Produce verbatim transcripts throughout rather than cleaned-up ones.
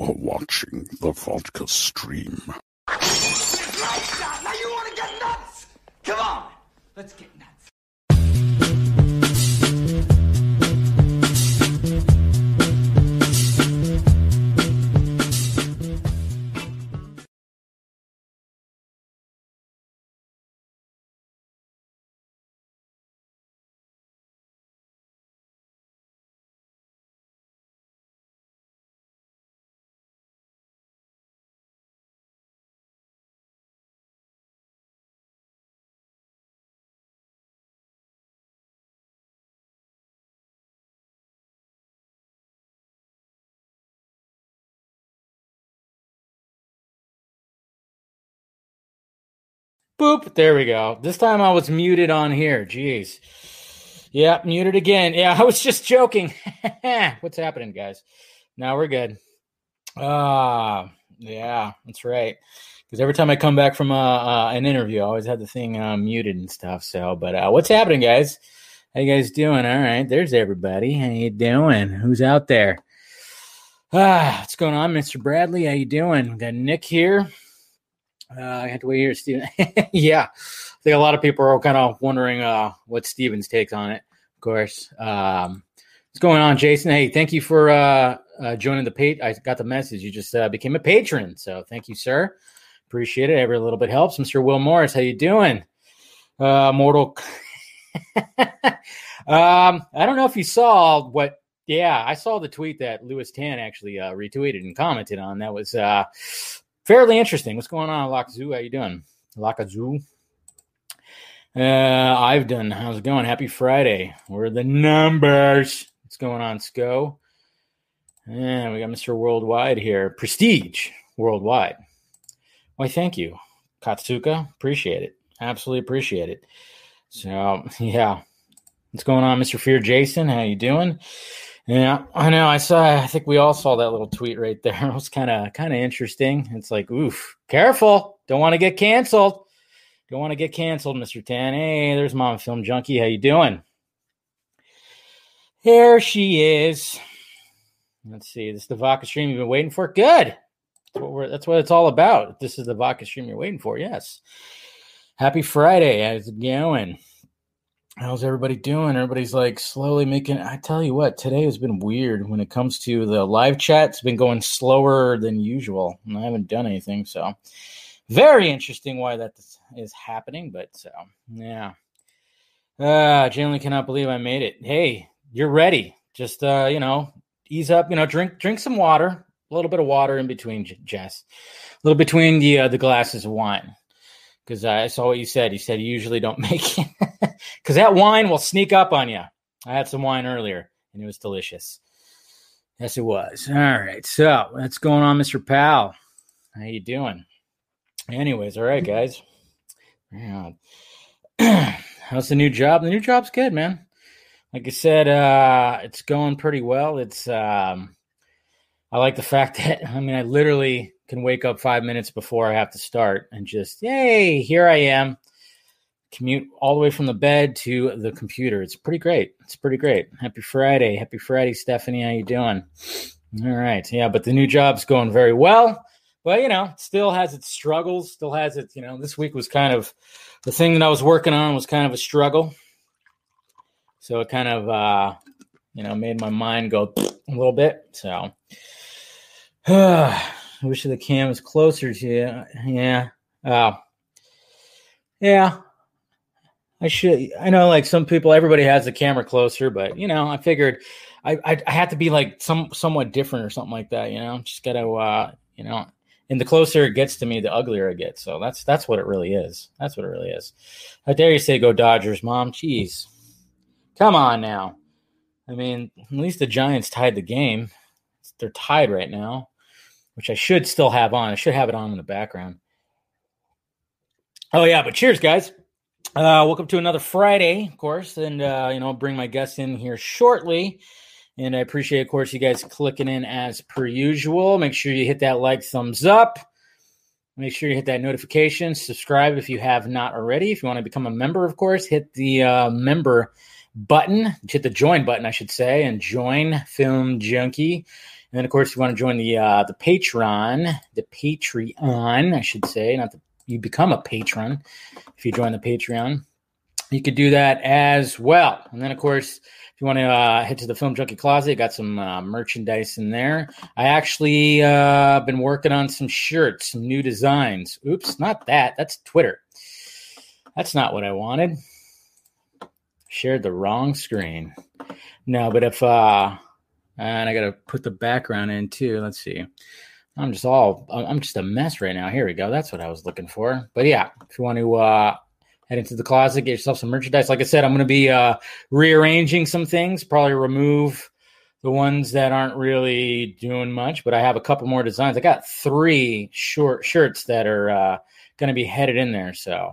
are watching the vodka stream. Now you want to get nuts? Come on, let's get nuts. Boop. There we go. This time I was muted on here. Jeez. Yeah, muted again. Yeah, I was just joking. What's happening, guys? Now we're good. Ah, uh, yeah, that's right. Because every time I come back from uh, uh, an interview, I always have the thing uh, muted and stuff. So, but uh, what's happening, guys? How you guys doing? All right. There's everybody. How you doing? Who's out there? Ah, what's going on, Mister Bradley? How you doing? We got Nick here. Uh, I had to wait here, Steven. Yeah. I think a lot of people are kind of wondering uh, what Steven's take on it, of course. Um, what's going on, Jason? Hey, thank you for uh, uh, joining the page. I got the message. You just uh, became a patron. So thank you, sir. Appreciate it. Every little bit helps. Mister Will Morris, how you doing? Uh, mortal. um, I don't know if you saw what. Yeah, I saw the tweet that Louis Tan actually uh, retweeted and commented on. That was uh, – fairly interesting. What's going on, Lakazoo? How you doing? Lakazoo. Uh, I've done. How's it going? Happy Friday. Where are the numbers? What's going on, Sco? And we got Mister Worldwide here. Prestige Worldwide. Why, thank you, Katsuka. Appreciate it. Absolutely appreciate it. So, yeah. What's going on, Mister Fear Jason? How you doing? Yeah, I know. I saw. I think we all saw that little tweet right there. It was kind of kind of interesting. It's like, oof, careful. Don't want to get canceled. Don't want to get canceled, Mister Tan. Hey, there's Mom Film Junkie. How you doing? Here she is. Let's see. This is the vodka stream you've been waiting for. Good. That's what, we're, that's what it's all about. This is the vodka stream you're waiting for. Yes. Happy Friday. How's it going? How's everybody doing? Everybody's like slowly making. I tell you what, today has been weird when it comes to the live chat. It's been going slower than usual, and I haven't done anything. So, very interesting why that is happening. But so, yeah. Uh, genuinely cannot believe I made it. Hey, you're ready. Just uh, you know, ease up. You know, drink drink some water. A little bit of water in between, Jess. A little between the uh, the glasses of wine. Because I saw what you said. You said you usually don't make it. Because that wine will sneak up on you. I had some wine earlier, and it was delicious. Yes, it was. All right. So what's going on, Mister Powell? How you doing? Anyways, all right, guys. How's the new job? The new job's good, man. Like I said, uh, it's going pretty well. It's um, I like the fact that, I mean, I literally can wake up five minutes before I have to start and just, yay, here I am. Commute all the way from the bed to the computer. It's pretty great. It's pretty great. Happy Friday. Happy Friday, Stephanie. How you doing? All right. Yeah, but the new job's going very well. But, you know, it still has its struggles. Still has its, you know, this week was kind of, the thing that I was working on was kind of a struggle. So it kind of, uh, you know, made my mind go a little bit. So, I wish the cam was closer to you. Yeah. Uh, yeah. I should. I know, like, some people, everybody has the camera closer, but, you know, I figured I I, I had to be, like, some somewhat different or something like that, you know? Just got to, uh, you know, and the closer it gets to me, the uglier it gets. So that's that's what it really is. That's what it really is. How dare you say go Dodgers, Mom? Jeez. Come on now. I mean, at least the Giants tied the game. They're tied right now. Which I should still have on. I should have it on in the background. Oh, yeah, but cheers, guys. Uh, welcome to another Friday, of course, and, uh, you know, I'll bring my guests in here shortly. And I appreciate, of course, you guys clicking in as per usual. Make sure you hit that like, thumbs up. Make sure you hit that notification. Subscribe if you have not already. If you want to become a member, of course, hit the uh, member button. Hit the join button, I should say, and join Film Junkie. then, of course, you want to join the uh, the Patreon, the Patreon, I should say. Not the, you become a patron if you join the Patreon. You could do that as well. And then, of course, if you want to uh, head to the Film Junkie Closet, I got some uh, merchandise in there. I actually uh, been working on some shirts, some new designs. Oops, not that. That's Twitter. That's not what I wanted. Shared the wrong screen. No, but if uh, and I got to put the background in too. Let's see. I'm just all I'm just a mess right now. Here we go. That's what I was looking for. But yeah, if you want to uh, head into the closet, get yourself some merchandise. Like I said, I'm going to be uh, rearranging some things. Probably remove the ones that aren't really doing much. But I have a couple more designs. I got three short shirts that are uh, going to be headed in there. So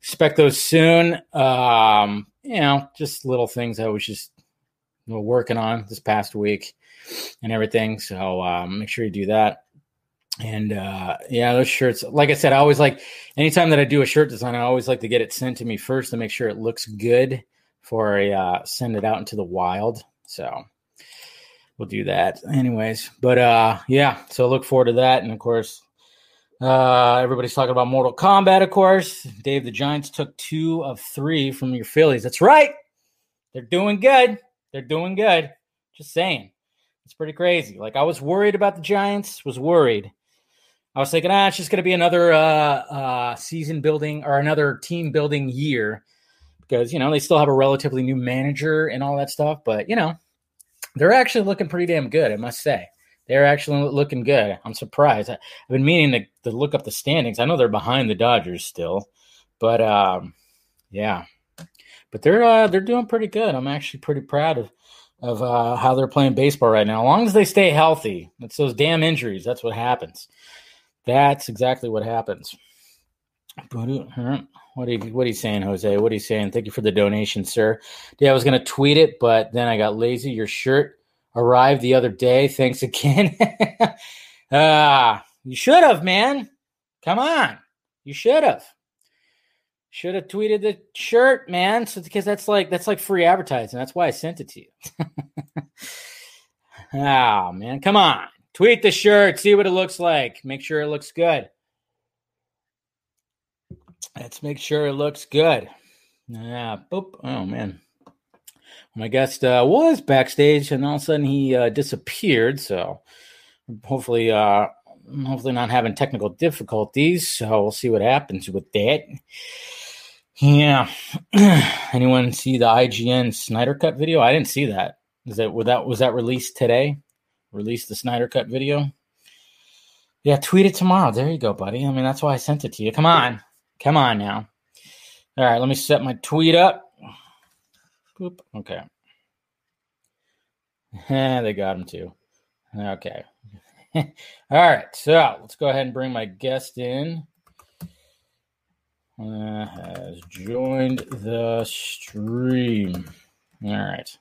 expect those soon. Um, you know, just little things I was just you know, working on this past week and everything. So um, make sure you do that. And uh, yeah, those shirts, like I said, I always like anytime that I do a shirt design, I always like to get it sent to me first to make sure it looks good before I uh, send it out into the wild. So we'll do that anyways. But uh, yeah, so look forward to that. And of course, Uh, everybody's talking about Mortal Kombat, of course. Dave, the Giants took two of three from your Phillies. That's right. They're doing good. They're doing good. Just saying. It's pretty crazy. Like, I was worried about the Giants. Was worried. I was thinking, ah, it's just going to be another uh, uh, season building or another team building year because, you know, they still have a relatively new manager and all that stuff. But, you know, they're actually looking pretty damn good, I must say. They're actually looking good. I'm surprised. I, I've been meaning to, to look up the standings. I know they're behind the Dodgers still, but um, yeah, but they're uh, they're doing pretty good. I'm actually pretty proud of of uh, how they're playing baseball right now. As long as they stay healthy, it's those damn injuries. That's what happens. That's exactly what happens. But, uh, what are you, what are you saying, Jose? What are you saying? Thank you for the donation, sir. Yeah, I was gonna tweet it, but then I got lazy. Your shirt arrived the other day. Thanks again. uh, you should have, man. Come on. You should have. Should have tweeted the shirt, man. So because that's like that's like free advertising. That's why I sent it to you. Oh, man. Come on. Tweet the shirt. See what it looks like. Make sure it looks good. Let's make sure it looks good. Yeah. Boop. Oh, man. My guest uh, was backstage, and all of a sudden he uh, disappeared. So hopefully, uh, hopefully not having technical difficulties. So we'll see what happens with that. Yeah. Anyone see the I G N Snyder Cut video? I didn't see that. Is that was that was that released today? Released the Snyder Cut video? Yeah, tweet it tomorrow. There you go, buddy. I mean, that's why I sent it to you. Come on, come on now. All right, let me set my tweet up. Boop. Okay. They got him too. Okay. All right. So let's go ahead and bring my guest in. Uh, has joined the stream. All right.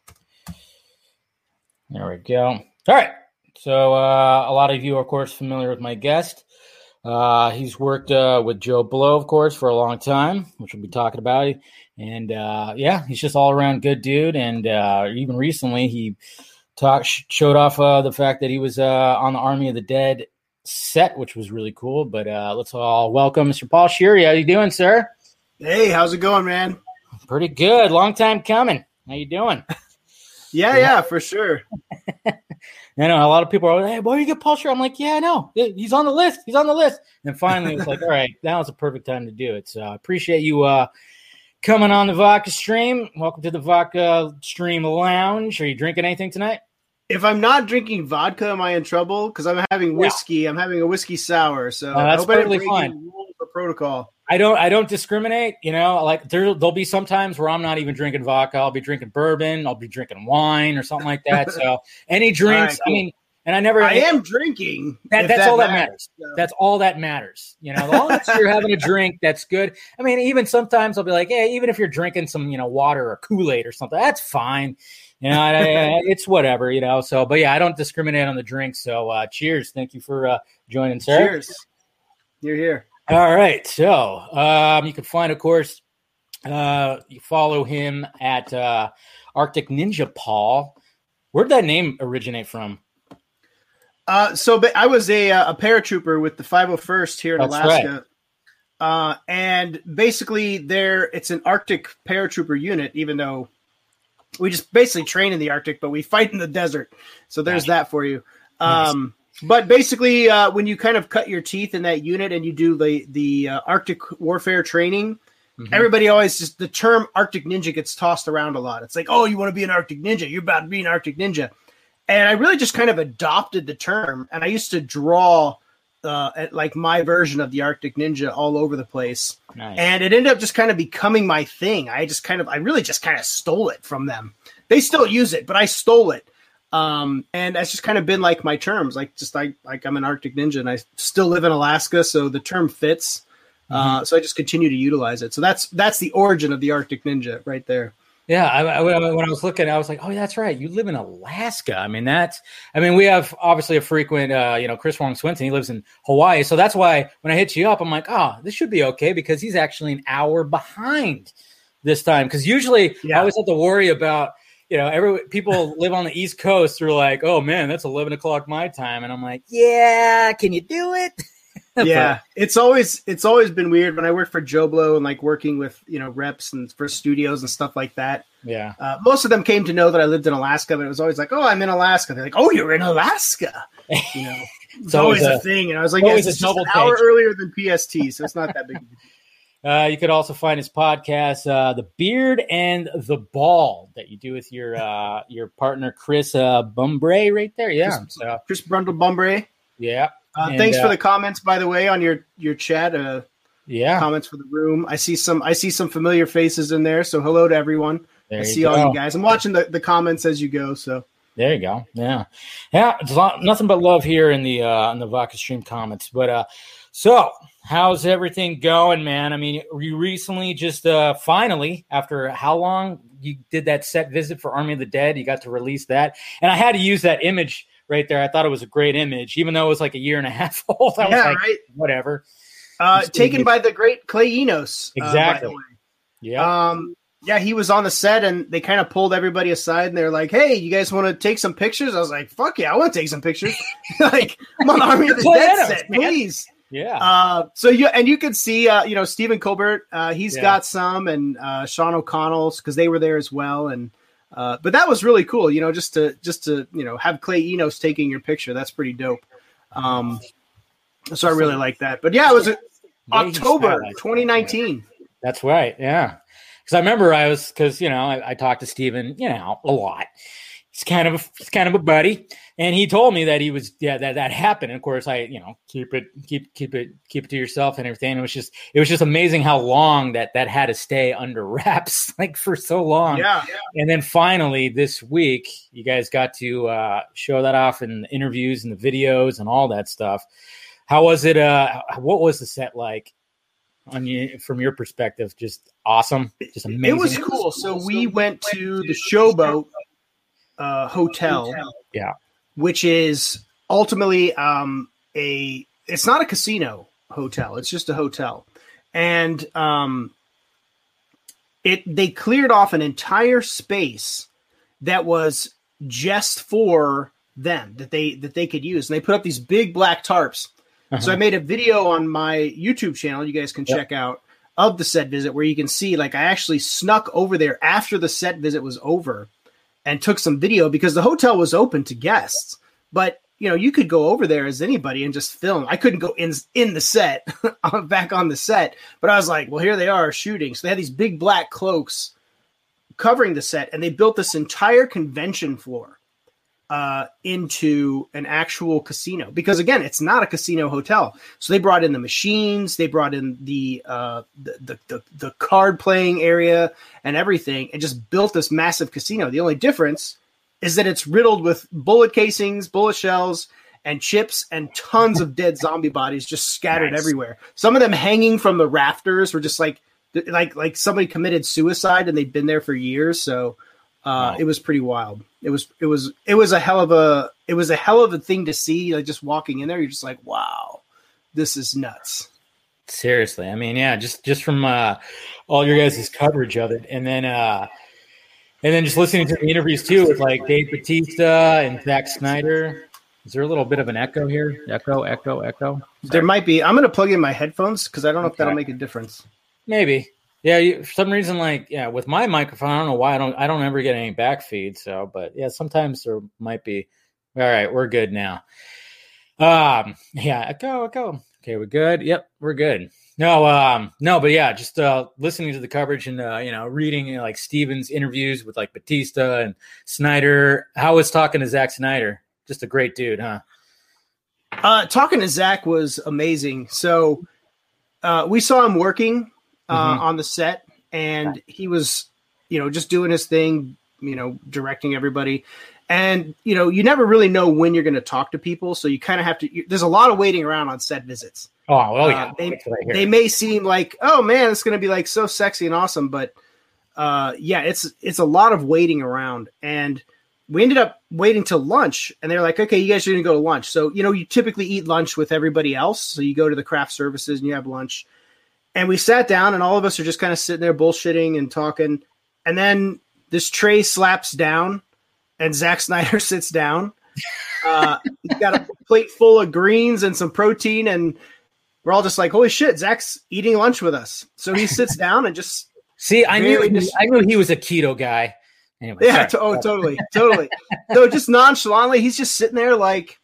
There we go. All right. So uh, a lot of you are, of course, familiar with my guest. Uh, he's worked uh, with Joe Blow, of course, for a long time, which we'll be talking about. And, uh, yeah, he's just all-around good dude. And uh, even recently he talked, showed off uh, the fact that he was uh, on the Army of the Dead set, which was really cool. But uh, let's all welcome Mister Paul Sherry. How you doing, sir? Hey, how's it going, man? Pretty good. Long time coming. How you doing? yeah, yeah, yeah, for sure. I know a lot of people are like, hey, where do you get Paul Sherry? I'm like, yeah, I know. He's on the list. He's on the list. And finally, it's like, all right, now's the perfect time to do it. So I appreciate you uh, coming on the Vodka Stream. Welcome to the Vodka Stream Lounge. Are you drinking anything tonight? If I'm not drinking vodka, am I in trouble? Because I'm having whiskey. Yeah. I'm having a whiskey sour. So uh, that's totally fine. Protocol. I don't. I don't discriminate. You know, like there, there'll be some times where I'm not even drinking vodka. I'll be drinking bourbon. I'll be drinking wine or something like that. So any drinks. Right, cool. I mean, and I never. I am drinking. That, that's that all matters, that matters. So. That's all that matters. You know, as long as you're having a drink, that's good. I mean, even sometimes I'll be like, hey, even if you're drinking some, you know, water or Kool-Aid or something, that's fine. You know, I, I, it's whatever. You know, so but yeah, I don't discriminate on the drink. So uh, cheers. Thank you for uh, joining, sir. Cheers. You're here. All right, so um, you can find, of course, uh, you follow him at uh, Arctic Ninja Paul. Where'd that name originate from? Uh, so but I was a a paratrooper with the five oh first here in That's Alaska. Right. Uh, and basically there it's an Arctic paratrooper unit, even though we just basically train in the Arctic, but we fight in the desert. So there's gotcha. That for you. Um, nice. But basically uh, when you kind of cut your teeth in that unit and you do the, the uh, Arctic warfare training, mm-hmm. everybody always just the term Arctic Ninja gets tossed around a lot. It's like, oh, you want to be an Arctic Ninja. You're about to be an Arctic Ninja. And I really just kind of adopted the term, and I used to draw uh, at, like my version of the Arctic Ninja all over the place. Nice. And it ended up just kind of becoming my thing. I just kind of, I really just kind of stole it from them. They still use it, but I stole it. Um, and that's just kind of been like my terms, like just like, like I'm an Arctic Ninja and I still live in Alaska. So the term fits. Mm-hmm. Uh, so I just continue to utilize it. So that's, that's the origin of the Arctic Ninja right there. Yeah, I, I, when I was looking, I was like, "Oh, that's right. You live in Alaska." I mean, that's. I mean, we have obviously a frequent, uh, you know, Chris Wong Swinton. He lives in Hawaii, so that's why when I hit you up, I'm like, "Oh, this should be okay," because he's actually an hour behind this time. Because usually, yeah. I always have to worry about, you know, every people live on the East Coast. They're like, "Oh man, that's eleven o'clock my time," and I'm like, "Yeah, can you do it?" Yeah, it's always it's always been weird when I worked for Joe Blow and like working with, you know, reps and for studios and stuff like that. Yeah, uh, most of them came to know that I lived in Alaska, but it was always like, "Oh, I'm in Alaska." They're like, "Oh, you're in Alaska." You know, it's, it's always a, a thing. And I was like, "Yes, it's just an hour earlier than P S T, so it's not that big of a deal." Uh, you could also find his podcast, uh, The Beard and the Ball, that you do with your uh, your partner Chris uh, Bumbray, right there. Yeah, Chris, so. Chris Brundle Bumbray. Yeah. Uh, and, thanks uh, for the comments, by the way, on your your chat. Uh, yeah, comments for the room. I see some. I see some familiar faces in there. So hello to everyone. I see go. all you guys. I'm watching the, the comments as you go. So there you go. Yeah, yeah. It's lot, nothing but love here in the uh, in the Vodka Stream comments. But uh, so how's everything going, man? I mean, you recently just uh, finally, after how long, you did that set visit for Army of the Dead. You got to release that, and I had to use that image right there. I thought it was a great image, even though it was like a year and a half old. I yeah, was like, right? Whatever. Uh, taken by the great Clay Enos. Exactly. Uh, yeah. Um, yeah, he was on the set, and they kind of pulled everybody aside, and they're like, "Hey, you guys want to take some pictures?" I was like, "Fuck yeah, I want to take some pictures." Like, I'm on Army of the Dead set, man. Please. Yeah. Uh, so you and you can see, uh, you know, Stephen Colbert, uh, he's yeah. got some, and uh, Sean O'Connell's, because they were there as well, and. Uh, but that was really cool, you know, just to just to, you know, have Clay Enos taking your picture. That's pretty dope. Um, so I really like that. But, yeah, it was a, October twenty nineteen. That's right. Yeah. Because I remember I was because, you know, I, I talked to Steven, you know, a lot. He's kind of a, he's kind of a buddy. And he told me that he was yeah, that, that happened. And of course, I, you know, keep it keep keep it keep it to yourself and everything. It was just it was just amazing how long that that had to stay under wraps, like for so long. Yeah. yeah. And then finally this week, you guys got to uh, show that off in the interviews and the videos and all that stuff. How was it? Uh, what was the set like? On you, from your perspective, just awesome, just amazing. It was cool. So we went to the Showboat. Uh, hotel, yeah, which is ultimately um, a. It's not a casino hotel; it's just a hotel, and um, it they cleared off an entire space that was just for them that they that they could use, and they put up these big black tarps. Uh-huh. So I made a video on my YouTube channel; you guys can yep. check out of the set visit where you can see like I actually snuck over there after the set visit was over. And took some video because the hotel was open to guests, but you know, you could go over there as anybody and just film. I couldn't go in, in the set back on the set, but I was like, well, here they are shooting. So they had these big black cloaks covering the set and they built this entire convention floor uh, into an actual casino because again, it's not a casino hotel. So they brought in the machines, they brought in the, uh, the, the, the, the card playing area and everything and just built this massive casino. The only difference is that it's riddled with bullet casings, bullet shells, and chips and tons of dead zombie bodies just scattered nice. Everywhere. Some of them hanging from the rafters were just like, like, like somebody committed suicide and they'd been there for years. So, Uh, wow. It was pretty wild. It was, it was, it was a hell of a, it was a hell of a thing to see. Like just walking in there, you're just like, wow, this is nuts. Seriously. I mean, yeah, just, just from, uh, all your guys' coverage of it. And then, uh, and then just listening to the interviews too, with like Dave Bautista and Zack Snyder. Is there a little bit of an echo here? Echo, echo, echo. Sorry. There might be. I'm going to plug in my headphones because I don't know okay. if that'll make a difference. Maybe. Yeah. You, for some reason, like, yeah, with my microphone, I don't know why I don't, I don't ever get any back feed. So, but yeah, sometimes there might be. All right. We're good now. Um, yeah. Echo, echo. Okay. We're good. Yep. We're good. No, um, no, but yeah, just uh, listening to the coverage and, uh, you know, reading, you know, like Steven's interviews with like Batista and Snyder. How was talking to Zack Snyder? Just a great dude, huh? Uh, talking to Zach was amazing. So uh, we saw him working uh, mm-hmm. on the set, and he was, you know, just doing his thing, you know, directing everybody. And, you know, you never really know when you're going to talk to people. So you kind of have to you, – there's a lot of waiting around on set visits. Oh, well, yeah. Uh, they, they may seem like, oh, man, it's going to be like so sexy and awesome. But, uh, yeah, it's it's a lot of waiting around. And – we ended up waiting till lunch, and they're like, okay, you guys are going to go to lunch. So, you know, you typically eat lunch with everybody else. So you go to the craft services and you have lunch, and we sat down, and all of us are just kind of sitting there bullshitting and talking. And then this tray slaps down, and Zack Snyder sits down. Uh, he's got a plate full of greens and some protein, and we're all just like, holy shit, Zack's eating lunch with us. So he sits down and just see, I knew, just, I knew he was a keto guy. Anyway, yeah. To, oh, totally. Totally. So just nonchalantly, he's just sitting there like,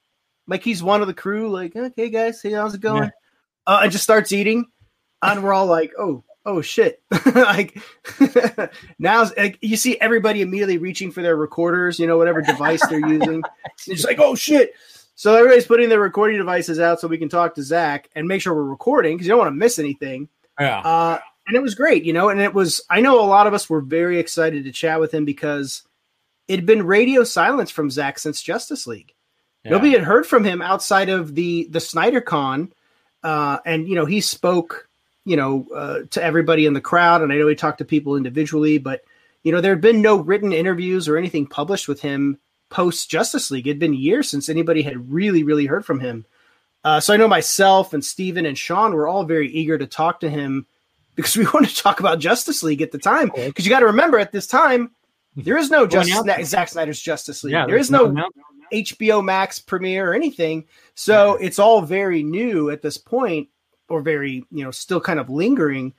like he's one of the crew. Like, okay, guys, hey, how's it going? Yeah. Uh, and just starts eating. And we're all like, oh, oh shit. Like now like, you see everybody immediately reaching for their recorders, you know, whatever device they're using. It's just like, oh shit. So everybody's putting their recording devices out so we can talk to Zach and make sure we're recording because you don't want to miss anything. Yeah. Uh, And it was great, you know, and it was, I know a lot of us were very excited to chat with him because it had been radio silence from Zach since Justice League. Yeah. Nobody had heard from him outside of the, the Snyder Con. Uh, and, you know, he spoke, you know, uh, to everybody in the crowd. And I know he talked to people individually, but, you know, there had been no written interviews or anything published with him post Justice League. It had been years since anybody had really, really heard from him. Uh, so I know myself and Steven and Sean were all very eager to talk to him, because we want to talk about Justice League at the time. Because you got to remember, at this time, there is no Justice, Zack Snyder's Justice League. Yeah, there is no, no H B O Max premiere or anything. So yeah. It's all very new at this point, or very, you know, still kind of lingering.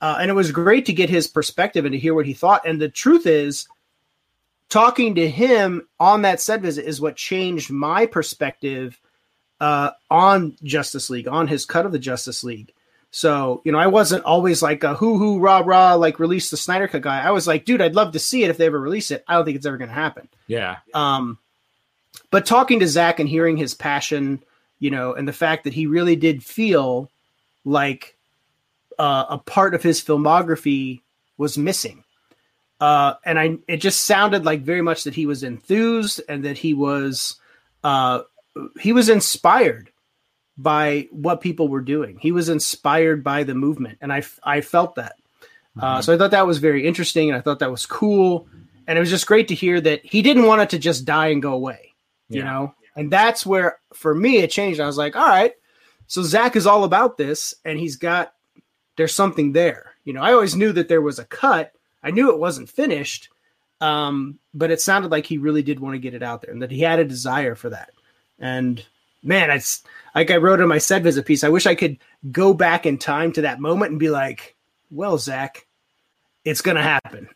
Uh, and it was great to get his perspective and to hear what he thought. And the truth is, talking to him on that set visit is what changed my perspective uh, on Justice League, on his cut of the Justice League. So, you know, I wasn't always like a hoo hoo rah rah, like release the Snyder Cut guy. I was like, dude, I'd love to see it if they ever release it. I don't think it's ever going to happen. Yeah. Um, but talking to Zach and hearing his passion, you know, and the fact that he really did feel like uh, a part of his filmography was missing. Uh, and I, it just sounded like very much that he was enthused and that he was, uh, he was inspired by what people were doing. He was inspired by the movement. And I, I felt that. Mm-hmm. Uh, so I thought that was very interesting. And I thought that was cool. And it was just great to hear that he didn't want it to just die and go away, yeah. you know? Yeah. And that's where, for me, it changed. I was like, all right, so Zach is all about this. And he's got, there's something there. You know, I always knew that there was a cut. I knew it wasn't finished. Um, but it sounded like he really did want to get it out there and that he had a desire for that. And man, I, like I wrote in my set visit piece, I wish I could go back in time to that moment and be like, well, Zach, it's going to happen.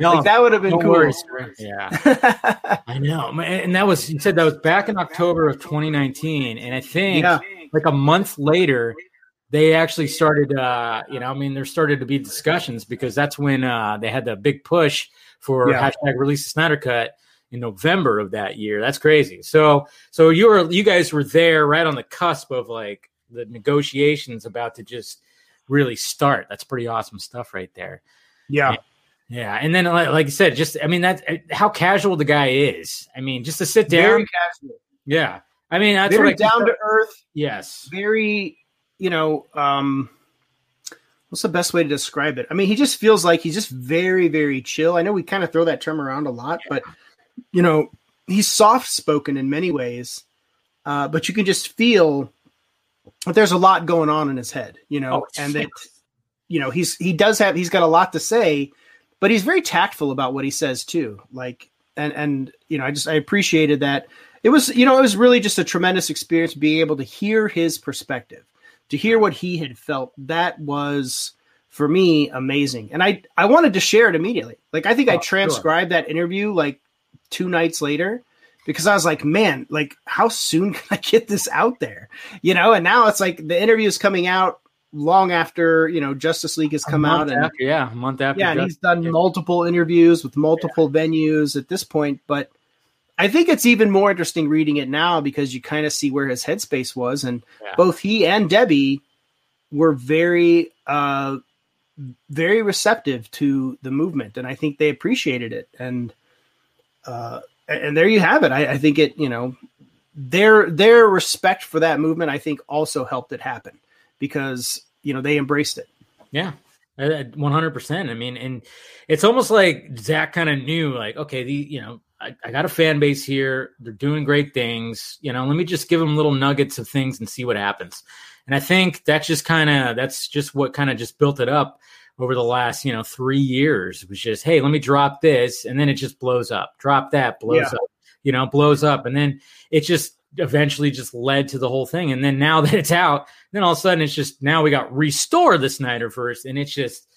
No, like, that would have been cool. Worry. Yeah, I know. And that was, you said that was back in October of twenty nineteen. And I think yeah. like a month later, they actually started, uh, you know, I mean, there started to be discussions because that's when uh, they had the big push for yeah. hashtag release the Snyder Cut. In November of that year, that's crazy. So, so you were, you guys were there right on the cusp of like the negotiations about to just really start. That's pretty awesome stuff, right there. Yeah, and, yeah. And then, like, like I said, just I mean, that's how casual the guy is. I mean, just to sit down, very casual. Yeah, I mean, that's very down to earth. Yes, very. You know, um, what's the best way to describe it? I mean, he just feels like he's just very, very chill. I know we kind of throw that term around a lot, yeah. but. You know, he's soft-spoken in many ways, uh, but you can just feel that there's a lot going on in his head, you know, oh, and that, you know, he's, he does have, he's got a lot to say, but he's very tactful about what he says too. Like, and, and, you know, I just, I appreciated that. it was, you know, it was really just a tremendous experience being able to hear his perspective, to hear what he had felt. That was, for me, amazing. And I, I wanted to share it immediately. Like, I think oh, I transcribed sure. that interview like two nights later, because I was like, man, like, how soon can I get this out there? You know, and now it's like the interview is coming out long after, you know, Justice League has come out. After, and yeah, a month after. Yeah, and he's done yeah. multiple interviews with multiple yeah. venues at this point. But I think it's even more interesting reading it now, because you kind of see where his headspace was. And yeah. both he and Debbie were very, uh, very receptive to the movement. And I think they appreciated it. And, uh, And there you have it. I, I think it, you know, their their respect for that movement, I think, also helped it happen, because, you know, they embraced it. Yeah, one hundred percent. I mean, and it's almost like Zach kind of knew, like, okay, the, you know, I, I got a fan base here. They're doing great things. You know, let me just give them little nuggets of things and see what happens. And I think that's just kind of that's just what kind of just built it up over the last, you know, three years. It was just, hey, let me drop this. And then it just blows up, drop that, blows yeah. up, you know, blows up. And then it just eventually just led to the whole thing. And then now that it's out, then all of a sudden it's just, now we got Restore the Snyderverse. And it's just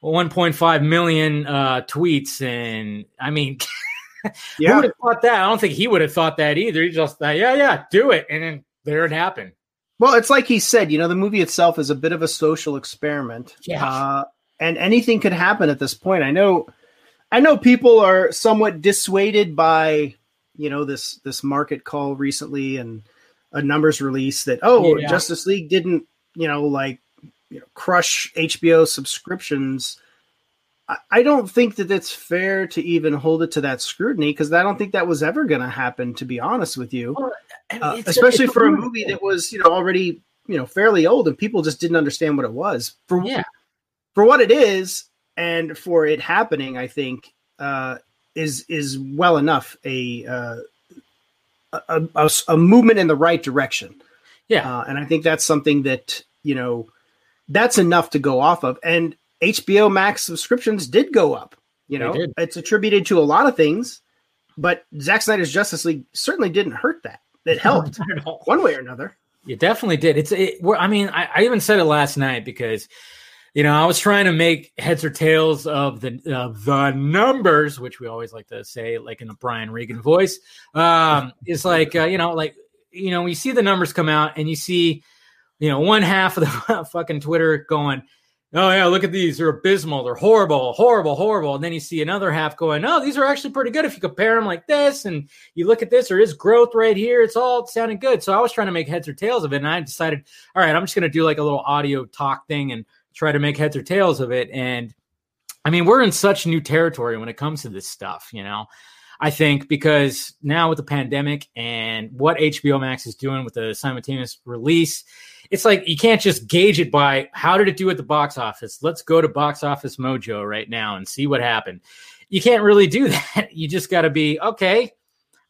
one point five million uh, tweets. And I mean, yeah. who would have thought that? I don't think he would have thought that either. He just thought, yeah, yeah, do it. And then there it happened. Well, it's like he said, you know, the movie itself is a bit of a social experiment. Yeah. Uh, And anything could happen at this point. I know, I know people are somewhat dissuaded by, you know, this this market call recently and a numbers release that oh, yeah. Justice League didn't, you know, like, you know, crush H B O subscriptions. I, I don't think that it's fair to even hold it to that scrutiny, because I don't think that was ever going to happen. To be honest with you, well, uh, especially a, for a movie that was, you know, already, you know, fairly old, and people just didn't understand what it was for. Yeah. For what it is, and for it happening, I think uh, is is well enough a, uh, a, a a movement in the right direction. Yeah, uh, and I think that's something that, you know, that's enough to go off of. And H B O Max subscriptions did go up. You know, it's attributed to a lot of things, but Zack Snyder's Justice League certainly didn't hurt that. It helped one way or another. It definitely did. It's. It, I mean, I, I even said it last night, because, you know, I was trying to make heads or tails of the uh, the numbers, which we always like to say, like in the Brian Regan voice. Um, it's like, uh, you know, like, you know, you see the numbers come out and you see, you know, one half of the fucking Twitter going, oh, yeah, look at these. They're abysmal. They're horrible, horrible, horrible. And then you see another half going, oh, these are actually pretty good if you compare them like this. And you look at this, there is growth right here. It's all sounding good. So I was trying to make heads or tails of it. And I decided, all right, I'm just going to do like a little audio talk thing and try to make heads or tails of it. And I mean, we're in such new territory when it comes to this stuff, you know, I think, because now with the pandemic and what H B O Max is doing with the simultaneous release, it's like, you can't just gauge it by how did it do at the box office? Let's go to Box Office Mojo right now and see what happened. You can't really do that. You just got to be, okay,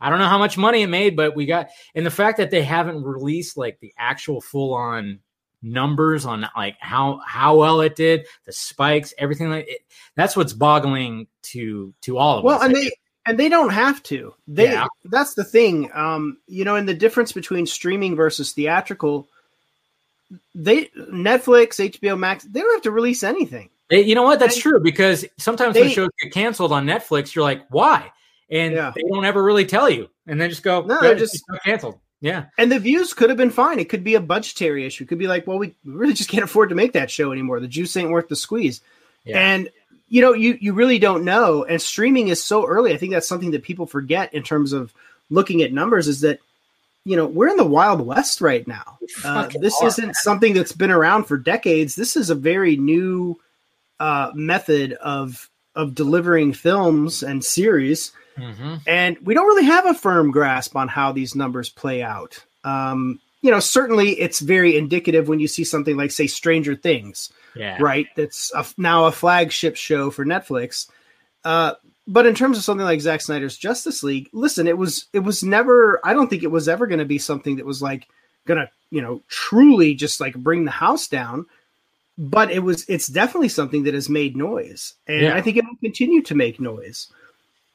I don't know how much money it made, but we got, and the fact that they haven't released like the actual full on numbers on like how how well it did, the spikes, everything like it, that's what's boggling to to all of well, us. Well, and they and they don't have to. They yeah. That's the thing. Um, you know, and the difference between streaming versus theatrical, they Netflix, H B O Max, they don't have to release anything. They, you know what? That's and, true, because sometimes they, when shows get canceled on Netflix, you're like, why? And yeah. they don't ever really tell you, and then just go, no, they're just canceled. Yeah. And the views could have been fine. It could be a budgetary issue. It could be like, well, we really just can't afford to make that show anymore. The juice ain't worth the squeeze. Yeah. And, you know, you, you really don't know. And streaming is so early. I think that's something that people forget in terms of looking at numbers, is that, you know, we're in the Wild West right now. Uh, this are, isn't man. something that's been around for decades. This is a very new uh, method of of delivering films and series. Mm-hmm. And we don't really have a firm grasp on how these numbers play out. Um, you know, certainly it's very indicative when you see something like, say, Stranger Things, yeah. right? That's a, now a flagship show for Netflix. Uh, but in terms of something like Zack Snyder's Justice League, listen, it was it was never, I don't think it was ever going to be something that was like going to, you know, truly just like bring the house down. But it was, it's definitely something that has made noise. And yeah. I think it will continue to make noise.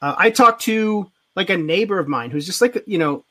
Uh, I talked to like a neighbor of mine who's just like, you know,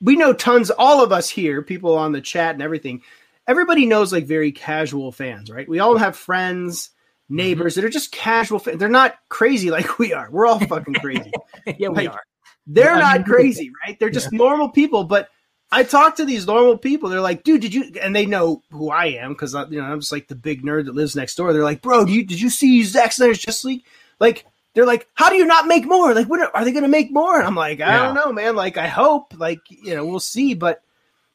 we know tons, all of us here, people on the chat and everything, everybody knows like very casual fans, right? We all have friends, neighbors that are just casual fans. They're not crazy like we are. We're all fucking crazy. Yeah, like, we are. They're not crazy, right? They're just yeah. normal people. But I talk to these normal people. They're like, dude, did you – and they know who I am because, you know, I'm just like the big nerd that lives next door. They're like, bro, do you, did you see Zack Snyder's Justice League? Like, they're like, how do you not make more? Like, what are, are they going to make more? And I'm like, I yeah. don't know, man. Like, I hope. Like, you know, we'll see. But,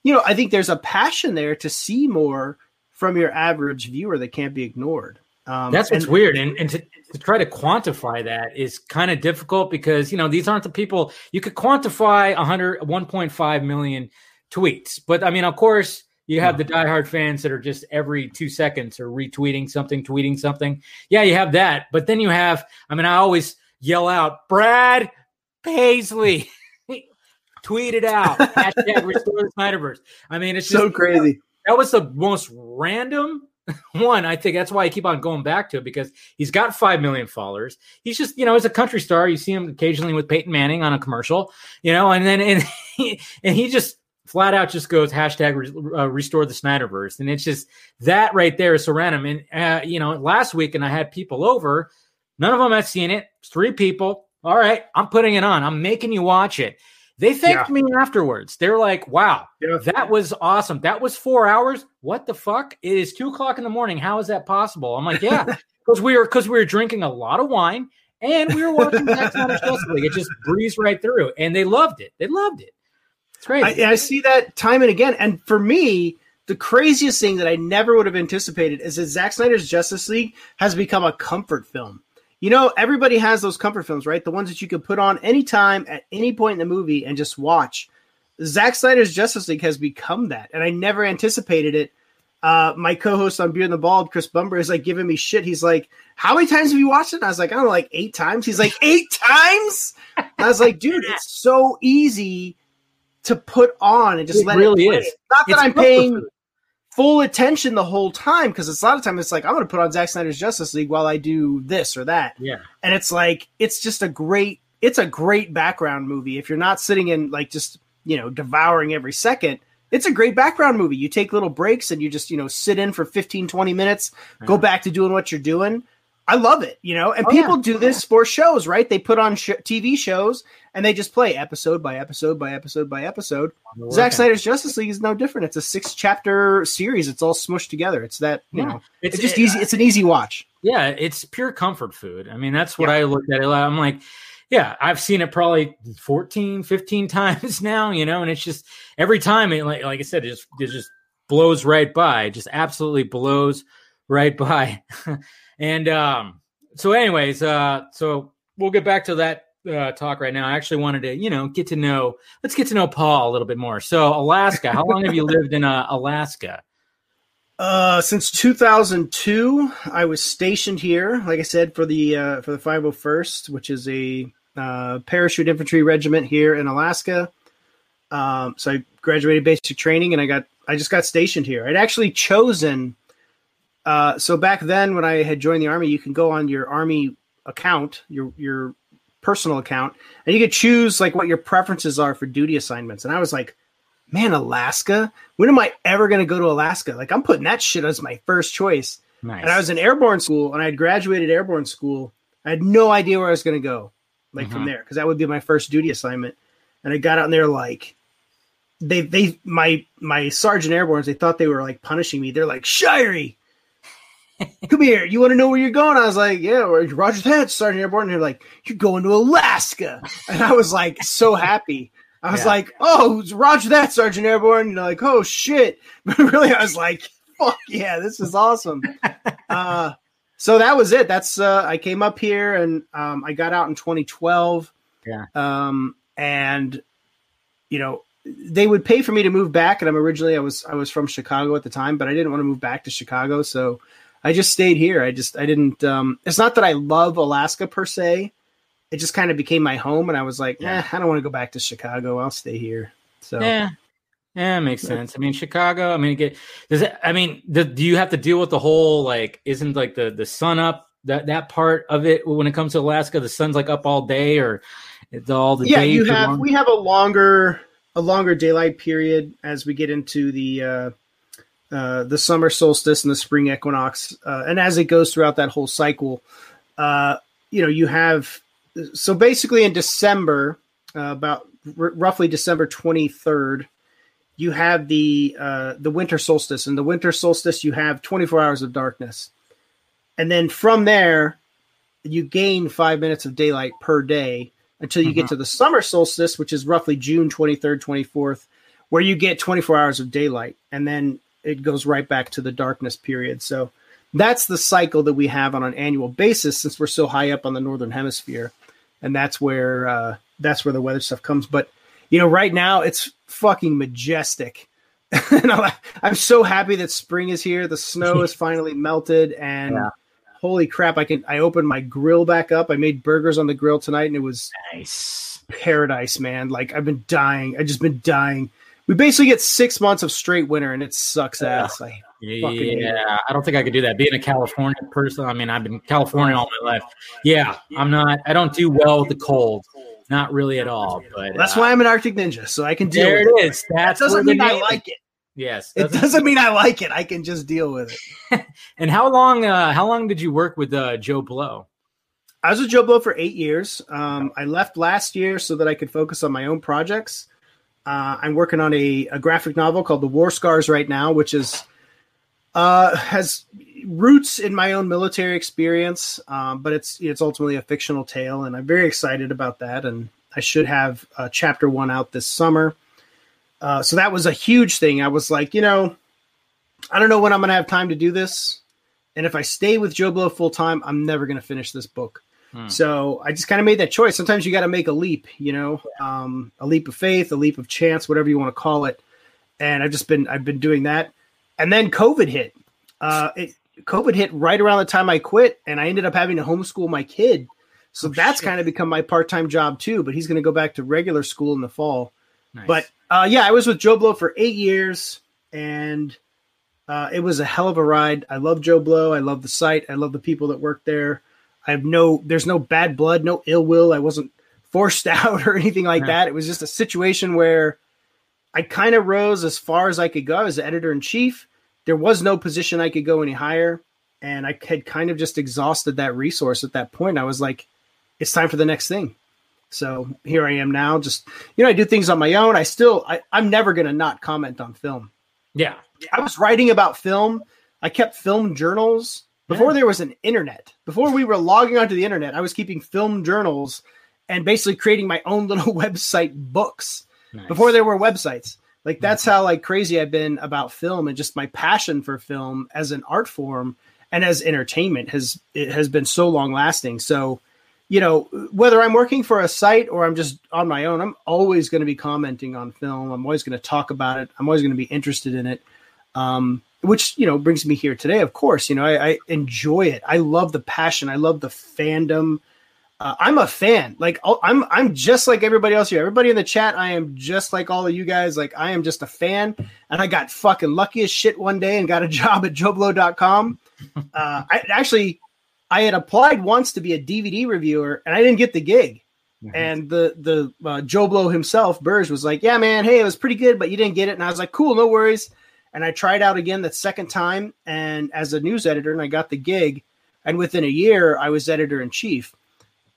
you know, I think there's a passion there to see more from your average viewer that can't be ignored. Um, That's what's and, weird. And, and to, to try to quantify that is kind of difficult because, you know, these aren't the people you could quantify one hundred, one point five million tweets. But I mean, of course, you have the diehard fans that are just every two seconds are retweeting something, tweeting something. Yeah, you have that. But then you have, I mean, I always yell out, Brad Paisley, tweet it out. Hashtag restore the Snyderverse. I mean, it's just so crazy. You know, that was the most random one, I think that's why I keep on going back to it because he's got five million followers. He's just, you know, he's a country star. You see him occasionally with Peyton Manning on a commercial, you know, and then and he, and he just flat out just goes hashtag re, uh, restore the Snyderverse. And it's just that right there is Serenum. And, uh, you know, last week and I had people over, none of them had seen it. It's three people. All right, I'm putting it on. I'm making you watch it. They thanked yeah. me afterwards. They're like, wow, yeah. that was awesome. That was four hours. What the fuck? It is two o'clock in the morning. How is that possible? I'm like, yeah, because we were because we were drinking a lot of wine and we were watching Zack Snyder's Justice League. It just breezed right through. And they loved it. They loved it. It's crazy. I, I see that time and again. And for me, the craziest thing that I never would have anticipated is that Zack Snyder's Justice League has become a comfort film. You know, everybody has those comfort films, right? The ones that you can put on anytime at any point in the movie and just watch. Zack Snyder's Justice League has become that, and I never anticipated it. Uh, my co-host on Beard and the Bald, Chris Bumber, is like giving me shit. He's like, how many times have you watched it? And I was like, I don't know, like eight times. He's like, eight times? And I was like, dude, it's so easy to put on and just it let really it play. Is. It's not that it's I'm paying full attention the whole time, because it's a lot of time it's like, I'm going to put on Zack Snyder's Justice League while I do this or that. Yeah. And it's like, it's just a great, it's a great background movie. If you're not sitting in like just, you know, devouring every second, it's a great background movie. You take little breaks and you just, you know, sit in for fifteen, twenty minutes, yeah. go back to doing what you're doing. I love it, you know, and oh, people yeah. do this yeah. for shows, right? They put on sh- T V shows and they just play episode by episode by episode by episode. Zack Snyder's Justice League is no different. It's a six chapter series. It's all smushed together. It's that, you yeah. know, it's, it's just it, easy. It's an easy watch. Yeah. It's pure comfort food. I mean, that's what yeah. I looked at it. I'm like, yeah, I've seen it probably fourteen, fifteen times now, you know, and it's just every time it, like, like I said, it just, it just blows right by. It just absolutely blows right by. And um, so anyways, uh, so we'll get back to that uh, talk right now. I actually wanted to, you know, get to know, let's get to know Paul a little bit more. So Alaska, how long have you lived in uh, Alaska? Uh, since two thousand two, I was stationed here, like I said, for the, uh, for the five oh first, which is a uh, parachute infantry regiment here in Alaska. Um, so I graduated basic training and I got, I just got stationed here. I'd actually chosen Uh, so back then when I had joined the Army, you can go on your Army account, your your personal account, and you could choose like what your preferences are for duty assignments. And I was like, man, Alaska? When am I ever going to go to Alaska? Like, I'm putting that shit as my first choice. Nice. And I was in airborne school, and I had graduated airborne school. I had no idea where I was going to go, like, mm-hmm. from there, because that would be my first duty assignment. And I got out there like... they they my my sergeant airborne's, they thought they were, like, punishing me. They're like, Shirey! Come here. You want to know where you're going? I was like, yeah, Roger that, Sergeant Airborne. And they're like, you're going to Alaska. And I was like, so happy. I was yeah. like, oh, Roger that, Sergeant Airborne. And they're like, oh, shit. But really, I was like, fuck yeah, this is awesome. uh, so that was it. That's uh, I came up here and um, I got out in twenty twelve. Yeah. Um, and, you know, they would pay for me to move back. And I'm originally I was I was from Chicago at the time, but I didn't want to move back to Chicago. So I just stayed here. I just, I didn't, um, it's not that I love Alaska per se. It just kind of became my home. And I was like, eh, I don't want to go back to Chicago. I'll stay here. So yeah, yeah, it makes sense. I mean, Chicago, I mean, get, does it, I mean, the, do you have to deal with the whole, like, isn't like the, the sun up that, that part of it when it comes to Alaska, the sun's like up all day or it's all the yeah, day. Yeah, you have, long? we have a longer, a longer daylight period as we get into the uh, uh, the summer solstice and the spring equinox. Uh, and as it goes throughout that whole cycle, uh, you know, you have – so basically in December, uh, about r- roughly December twenty-third, you have the uh, the winter solstice. And the winter solstice, you have twenty-four hours of darkness. And then from there, you gain five minutes of daylight per day until you mm-hmm. get to the summer solstice, which is roughly June twenty-third, twenty-fourth, where you get twenty-four hours of daylight. And then it goes right back to the darkness period. So that's the cycle that we have on an annual basis, since we're so high up on the northern hemisphere. And that's where uh, that's where the weather stuff comes. But, you know, right now it's fucking majestic. And I'm so happy that spring is here. The snow is finally melted, and yeah. Holy crap, I can I opened my grill back up. I made burgers on the grill tonight, and it was nice. Paradise, man. Like, I've been dying. I've just been dying. We basically get six months of straight winter, and it sucks ass. I yeah, yeah. I don't think I could do that. Being a California person, I mean, I've been California all my life. Yeah, I'm not – I don't do well with the cold. Not really at all. But that's uh, why I'm an Arctic Ninja, so I can deal there with it. There it is. That doesn't mean I like it. Yes. It doesn't mean I like it. I can just deal with it. And how long uh, how long did you work with uh, Joe Blow? I was with Joe Blow for eight years. Um, I left last year so that I could focus on my own projects. Uh, I'm working on a, a graphic novel called The War Scars right now, which is uh, has roots in my own military experience, um, but it's it's ultimately a fictional tale, and I'm very excited about that. And I should have uh, chapter one out this summer. Uh, so that was a huge thing. I was like, you know, I don't know when I'm going to have time to do this. And if I stay with Joe Blow full time, I'm never going to finish this book. Hmm. So I just kind of made that choice. Sometimes you got to make a leap, you know, um, a leap of faith, a leap of chance, whatever you want to call it. And I've just been, I've been doing that. And then COVID hit, uh, it, COVID hit right around the time I quit, and I ended up having to homeschool my kid. So oh, that's kind of become my part-time job too, but he's going to go back to regular school in the fall. Nice. But uh, yeah, I was with Joe Blow for eight years, and uh, it was a hell of a ride. I love Joe Blow. I love the site. I love the people that work there. I have no, there's no bad blood, no ill will. I wasn't forced out or anything like no. that. It was just a situation where I kind of rose as far as I could go. I was the editor in chief. There was no position I could go any higher, and I had kind of just exhausted that resource at that point. I was like, it's time for the next thing. So here I am now. Just, you know, I do things on my own. I still, I, I'm never going to not comment on film. Yeah. I was writing about film. I kept film journals before yeah. there was an internet, before we were logging onto the internet. I was keeping film journals and basically creating my own little website books nice. Before there were websites. Like, that's how like crazy I've been about film, and just my passion for film as an art form and as entertainment has, it has been so long lasting. So, you know, whether I'm working for a site or I'm just on my own, I'm always going to be commenting on film. I'm always going to talk about it. I'm always going to be interested in it. Um, which, you know, brings me here today. Of course, you know, I, I enjoy it. I love the passion. I love the fandom. Uh, I'm a fan. Like, I'm, I'm just like everybody else here. Everybody in the chat, I am just like all of you guys. Like, I am just a fan, and I got fucking lucky as shit one day and got a job at joe blow dot com. Uh, I actually, I had applied once to be a D V D reviewer, and I didn't get the gig. Mm-hmm. And the the uh, Joe Blow himself, Burge, was like, "Yeah, man, hey, it was pretty good, but you didn't get it." And I was like, "Cool, no worries." And I tried out again the second time, and as a news editor, and I got the gig. And within a year, I was editor in chief,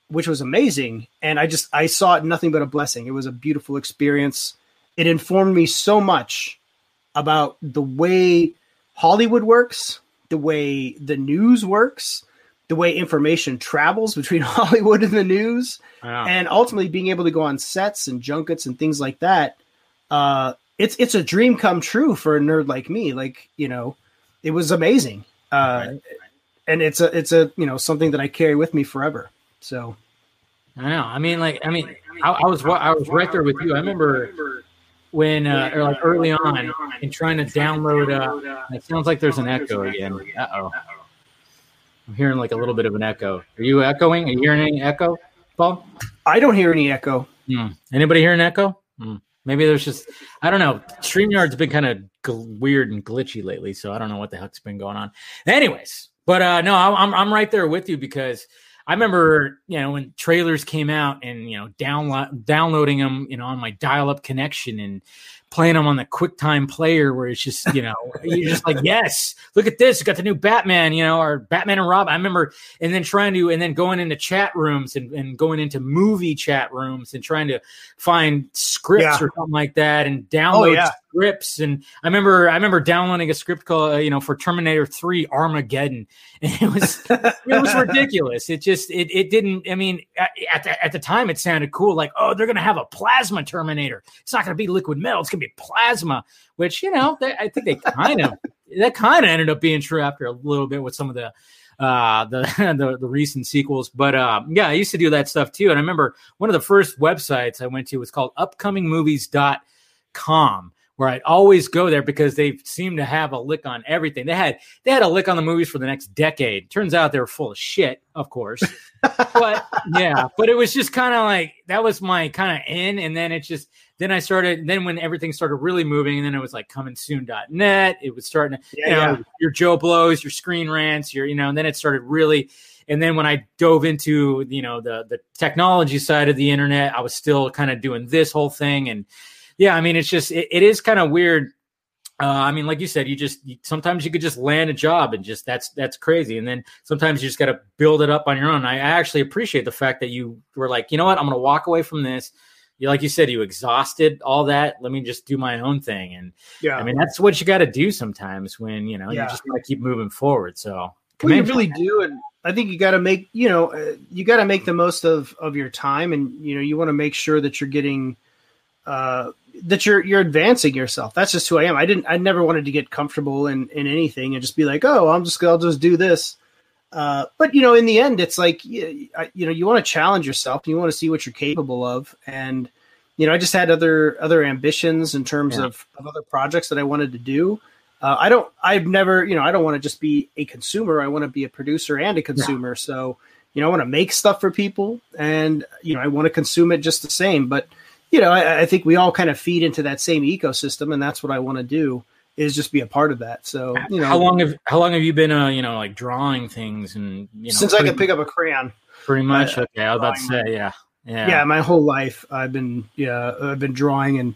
which was amazing. And I just, I saw it nothing but a blessing. It was a beautiful experience. It informed me so much about the way Hollywood works, the way the news works, the way information travels between Hollywood and the news, wow. and ultimately being able to go on sets and junkets and things like that. Uh, it's, it's a dream come true for a nerd like me. Like, you know, it was amazing. Uh, right. And it's a, it's a, you know, something that I carry with me forever. So, I know. I mean, like, I mean, I, I was, I was right there with you. I remember when, uh, or like early on, and trying to download. Uh, it sounds like there's an echo again. Uh oh, I'm hearing like a little bit of an echo. Are you echoing? Are you hearing any echo, Paul? I don't hear any echo. Hmm. Anybody hear an echo? Hmm. Maybe there's just, I don't know. StreamYard's been kind of gl- weird and glitchy lately, so I don't know what the heck's been going on. Anyways, but uh, no, I'm, I'm right there with you because I remember, you know, when trailers came out and, you know, download, downloading them, you know, on my dial-up connection and playing them on the QuickTime player where it's just, you know, you're just like, yes, look at this. You got the new Batman, you know, or Batman and Robin. I remember, and then trying to, and then going into chat rooms and, and going into movie chat rooms and trying to find scripts yeah. or something like that and download oh, yeah. scripts. And I remember, I remember downloading a script called, uh, you know, for Terminator three Armageddon. And it was, it was ridiculous. It just, it, it didn't, I mean, at the, at the time it sounded cool. Like, oh, they're going to have a plasma Terminator. It's not going to be liquid metal. It's going be plasma, which, you know, they, I think they kind of that kind of ended up being true after a little bit with some of the uh the, the the recent sequels. But uh yeah, I used to do that stuff too. And I remember one of the first websites I went to was called upcoming movies dot com, where I'd always go there because they seemed to have a lick on everything. They had they had a lick on the movies for the next decade. Turns out they were full of shit, of course. But yeah, but it was just kind of like that was my kind of in, and then it just Then I started, then when everything started really moving, and then it was like coming soon dot net. It was starting to, yeah, you know, yeah. your Joe Blows, your Screen Rants, your, you know, and then it started really, and then when I dove into, you know, the the technology side of the internet, I was still kind of doing this whole thing. And yeah, I mean, it's just, it, it is kind of weird. Uh, I mean, like you said, you just, you, sometimes you could just land a job and just, that's, that's crazy. And then sometimes you just got to build it up on your own. I actually appreciate the fact that you were like, you know what, I'm going to walk away from this. Like you said, you exhausted all that. Let me just do my own thing. And yeah, I mean, that's what you got to do sometimes when, you know, yeah. you just got to keep moving forward. So well, you really do. And I think you got to make, you know, uh, you got to make the most of, of your time. And, you know, you want to make sure that you're getting, uh, that you're, you're advancing yourself. That's just who I am. I didn't, I never wanted to get comfortable in, in anything and just be like, oh, I'm just, I'll just do this. Uh, but, you know, in the end, it's like, you, you know, you want to challenge yourself and you want to see what you're capable of. And, you know, I just had other other ambitions in terms yeah. of, of other projects that I wanted to do. Uh, I don't I've never, you know, I don't want to just be a consumer. I want to be a producer and a consumer. Yeah. So, you know, I want to make stuff for people and, you know, I want to consume it just the same. But, you know, I, I think we all kind of feed into that same ecosystem. And that's what I want to do. Is just be a part of that. So, you know, how long have how long have you been, uh, you know, like drawing things and you know, since pretty, I could pick up a crayon, pretty much. Uh, okay, I was about to say, yeah, yeah, yeah. My whole life, I've been, yeah, I've been drawing, and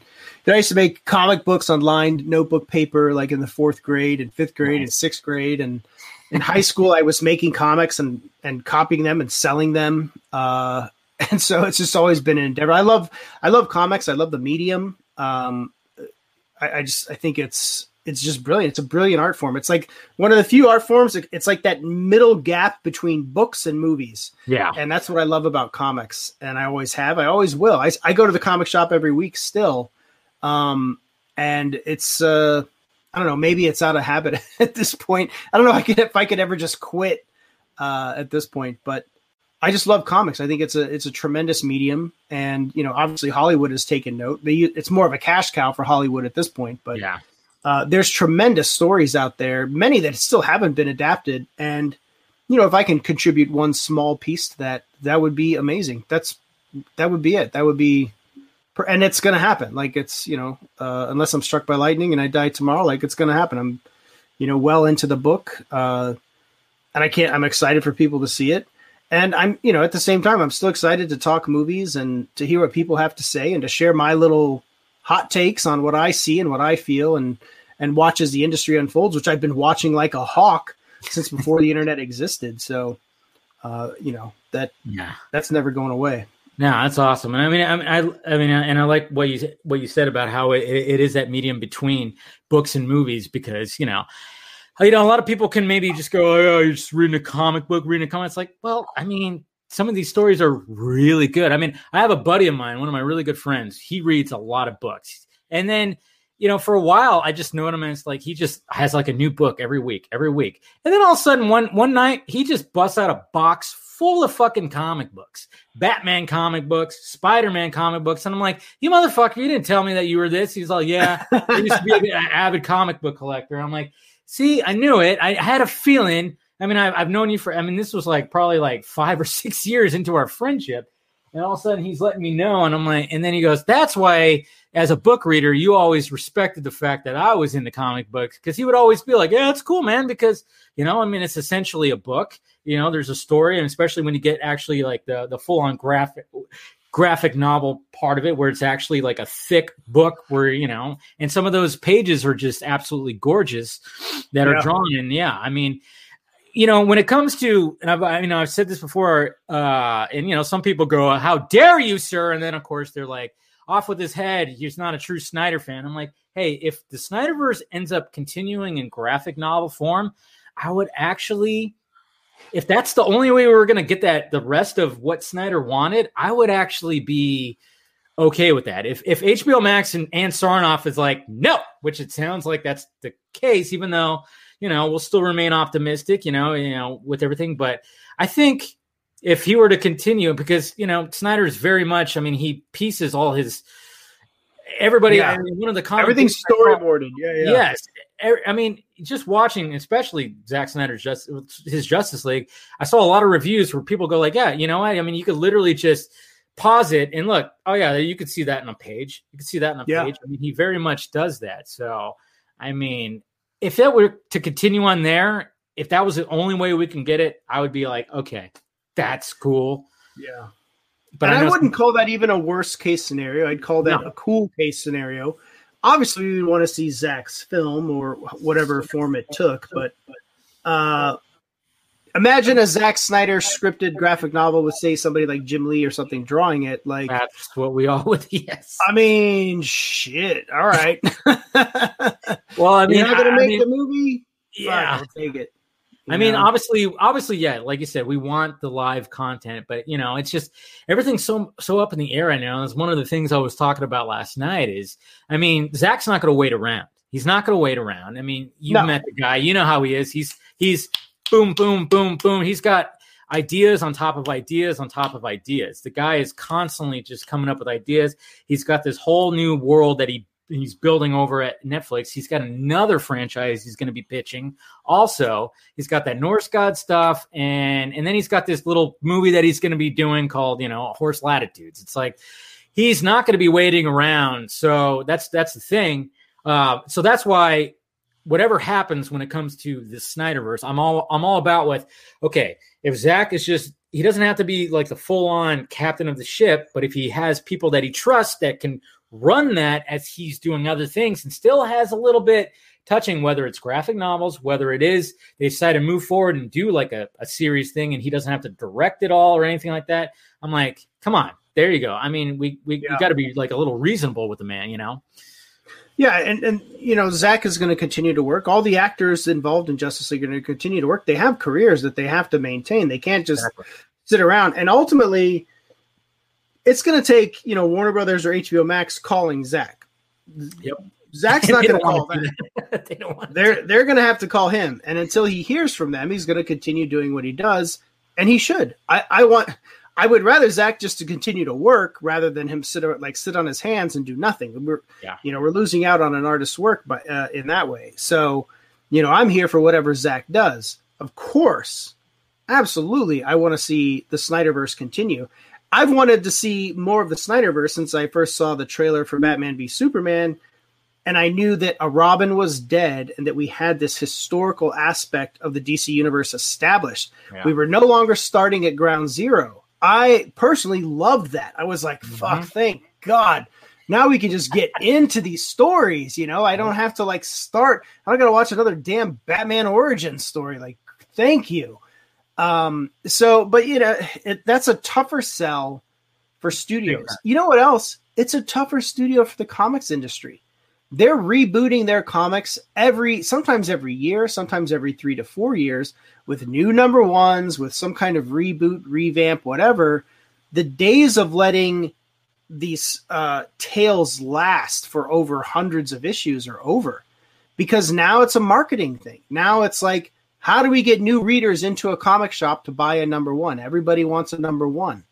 you know, I used to make comic books on lined notebook paper, like in the fourth grade and fifth grade nice. and sixth grade, and in high school, I was making comics and and copying them and selling them. Uh, and so it's just always been an endeavor. I love, I love comics. I love the medium. Um, I, I just, I think it's. It's just brilliant. It's a brilliant art form. It's like one of the few art forms. It's like that middle gap between books and movies. Yeah. And that's what I love about comics. And I always have, I always will. I, I go to the comic shop every week still. Um, and it's, uh, I don't know, maybe it's out of habit at this point. I don't know if I could, if I could ever just quit uh, at this point, but I just love comics. I think it's a, it's a tremendous medium. And, you know, obviously Hollywood has taken note. They, it's more of a cash cow for Hollywood at this point, but yeah. Uh, there's tremendous stories out there, many that still haven't been adapted. And, you know, if I can contribute one small piece to that, that would be amazing. That's, that would be it. That would be, and it's going to happen. Like it's, you know, uh, unless I'm struck by lightning and I die tomorrow, like it's going to happen. I'm, you know, well into the book. Uh, and I can't, I'm excited for people to see it. And I'm, you know, at the same time, I'm still excited to talk movies and to hear what people have to say and to share my little hot takes on what I see and what I feel and, and watch as the industry unfolds, which I've been watching like a hawk since before the internet existed. So, uh, you know, that, yeah. that's never going away. No, that's awesome. And I mean, I, I, I mean, and I like what you, what you said about how it, it is that medium between books and movies, because, you know, you know, a lot of people can maybe just go, oh, you're just reading a comic book, reading a comic. It's like, well, I mean, some of these stories are really good. I mean, I have a buddy of mine, one of my really good friends. He reads a lot of books. And then, you know, for a while, I just know him as like, he just has like a new book every week, every week. And then all of a sudden, one one night, he just busts out a box full of fucking comic books, Batman comic books, Spider-Man comic books. And I'm like, you motherfucker, you didn't tell me that you were this. He's like, yeah, I used to be an avid comic book collector. I'm like, see, I knew it. I had a feeling. I mean, I've known you for, I mean, this was like probably like five or six years into our friendship. And all of a sudden he's letting me know. And I'm like, and then he goes, that's why as a book reader, you always respected the fact that I was into comic books. Cause he would always be like, yeah, it's cool, man. Because, you know, I mean, it's essentially a book, you know, there's a story. And especially when you get actually like the, the full on graphic, graphic novel part of it, where it's actually like a thick book where, you know, and some of those pages are just absolutely gorgeous that yeah. are drawn. And yeah, I mean, you know, when it comes to, and I've, I, you know, I've said this before, uh, and, you know, some people go, how dare you, sir? And then, of course, they're like, off with his head. He's not a true Snyder fan. I'm like, hey, if the Snyderverse ends up continuing in graphic novel form, I would actually, if that's the only way we were going to get that, the rest of what Snyder wanted, I would actually be okay with that. If if H B O Max and, and Sarnoff is like, no, which it sounds like that's the case, even though, you know, we'll still remain optimistic, you know, you know, with everything. But I think if he were to continue, because, you know, Snyder is very much, I mean, he pieces all his, everybody, yeah. I mean, one of the comic everything's storyboarded. Yeah, yeah. Yes. I mean, just watching, especially Zack Snyder's just his Justice League, I saw a lot of reviews where people go like, yeah, you know what? I mean, you could literally just pause it and look, oh yeah, you could see that in a page. You could see that in a yeah. page. I mean, he very much does that. So, I mean, if that were to continue on there, if that was the only way we can get it, I would be like, okay, that's cool. Yeah. But and I, I wouldn't some- call that even a worst case scenario. I'd call that no. a cool case scenario. Obviously, we want to see Zach's film or whatever form it took. But uh, imagine a Zack Snyder scripted graphic novel with, say, somebody like Jim Lee or something drawing it. Like that's what we all would. Yes. I mean, shit. All right. Well, I mean, you're not gonna make I mean, the movie. Yeah, I'll take it. I know? mean, obviously, obviously, yeah. Like you said, we want the live content, but you know, it's just everything's so so up in the air right now. That's one of the things I was talking about last night. Is I mean, Zach's not going to wait around. He's not going to wait around. I mean, you no. met the guy. You know how he is. He's he's boom, boom, boom, boom. He's got ideas on top of ideas on top of ideas. The guy is constantly just coming up with ideas. He's got this whole new world that he. He's building over at Netflix. He's got another franchise he's going to be pitching. Also, he's got that Norse God stuff. And, and then he's got this little movie that he's going to be doing called, you know, Horse Latitudes. It's like, he's not going to be waiting around. So that's, that's the thing. Uh, so that's why whatever happens when it comes to the Snyderverse, I'm all, I'm all about with, okay, if Zach is just, he doesn't have to be like the full on captain of the ship, but if he has people that he trusts that can run that as he's doing other things and still has a little bit touching, whether it's graphic novels, whether it is they decide to move forward and do like a, a series thing and he doesn't have to direct it all or anything like that. I'm like, come on, there you go. I mean, we we, yeah. we got to be like a little reasonable with the man, you know? Yeah. And, and you know, Zach is going to continue to work. All the actors involved in Justice League are going to continue to work. They have careers that they have to maintain. They can't just exactly. sit around. And ultimately, it's going to take, you know, Warner Brothers or H B O Max calling Zach. Yep. Zach's not going to call them. They don't want they're to. They're going to have to call him. And until he hears from them, he's going to continue doing what he does. And he should. I, I want I would rather Zach just to continue to work rather than him sit like sit on his hands and do nothing. We're yeah. you know, we're losing out on an artist's work by, uh, in that way. So, you know, I'm here for whatever Zach does. Of course. Absolutely. I want to see the Snyderverse continue. I've wanted to see more of the Snyderverse since I first saw the trailer for Batman v Superman, and I knew that a Robin was dead and that we had this historical aspect of the D C universe established. Yeah. We were no longer starting at ground zero. I personally loved that. I was like, mm-hmm. fuck, thank God. Now we can just get into these stories, you know? I don't have to, like, start. I don't got to watch another damn Batman origin story. Like, thank you. Um, so, but you know, it, that's a tougher sell for studios. Yeah. You know what else? It's a tougher studio for the comics industry. They're rebooting their comics every, sometimes every year, sometimes every three to four years with new number ones, with some kind of reboot, revamp, whatever. The days of letting these, uh, tales last for over hundreds of issues are over because now it's a marketing thing. Now it's like, how do we get new readers into a comic shop to buy a number one? Everybody wants a number one.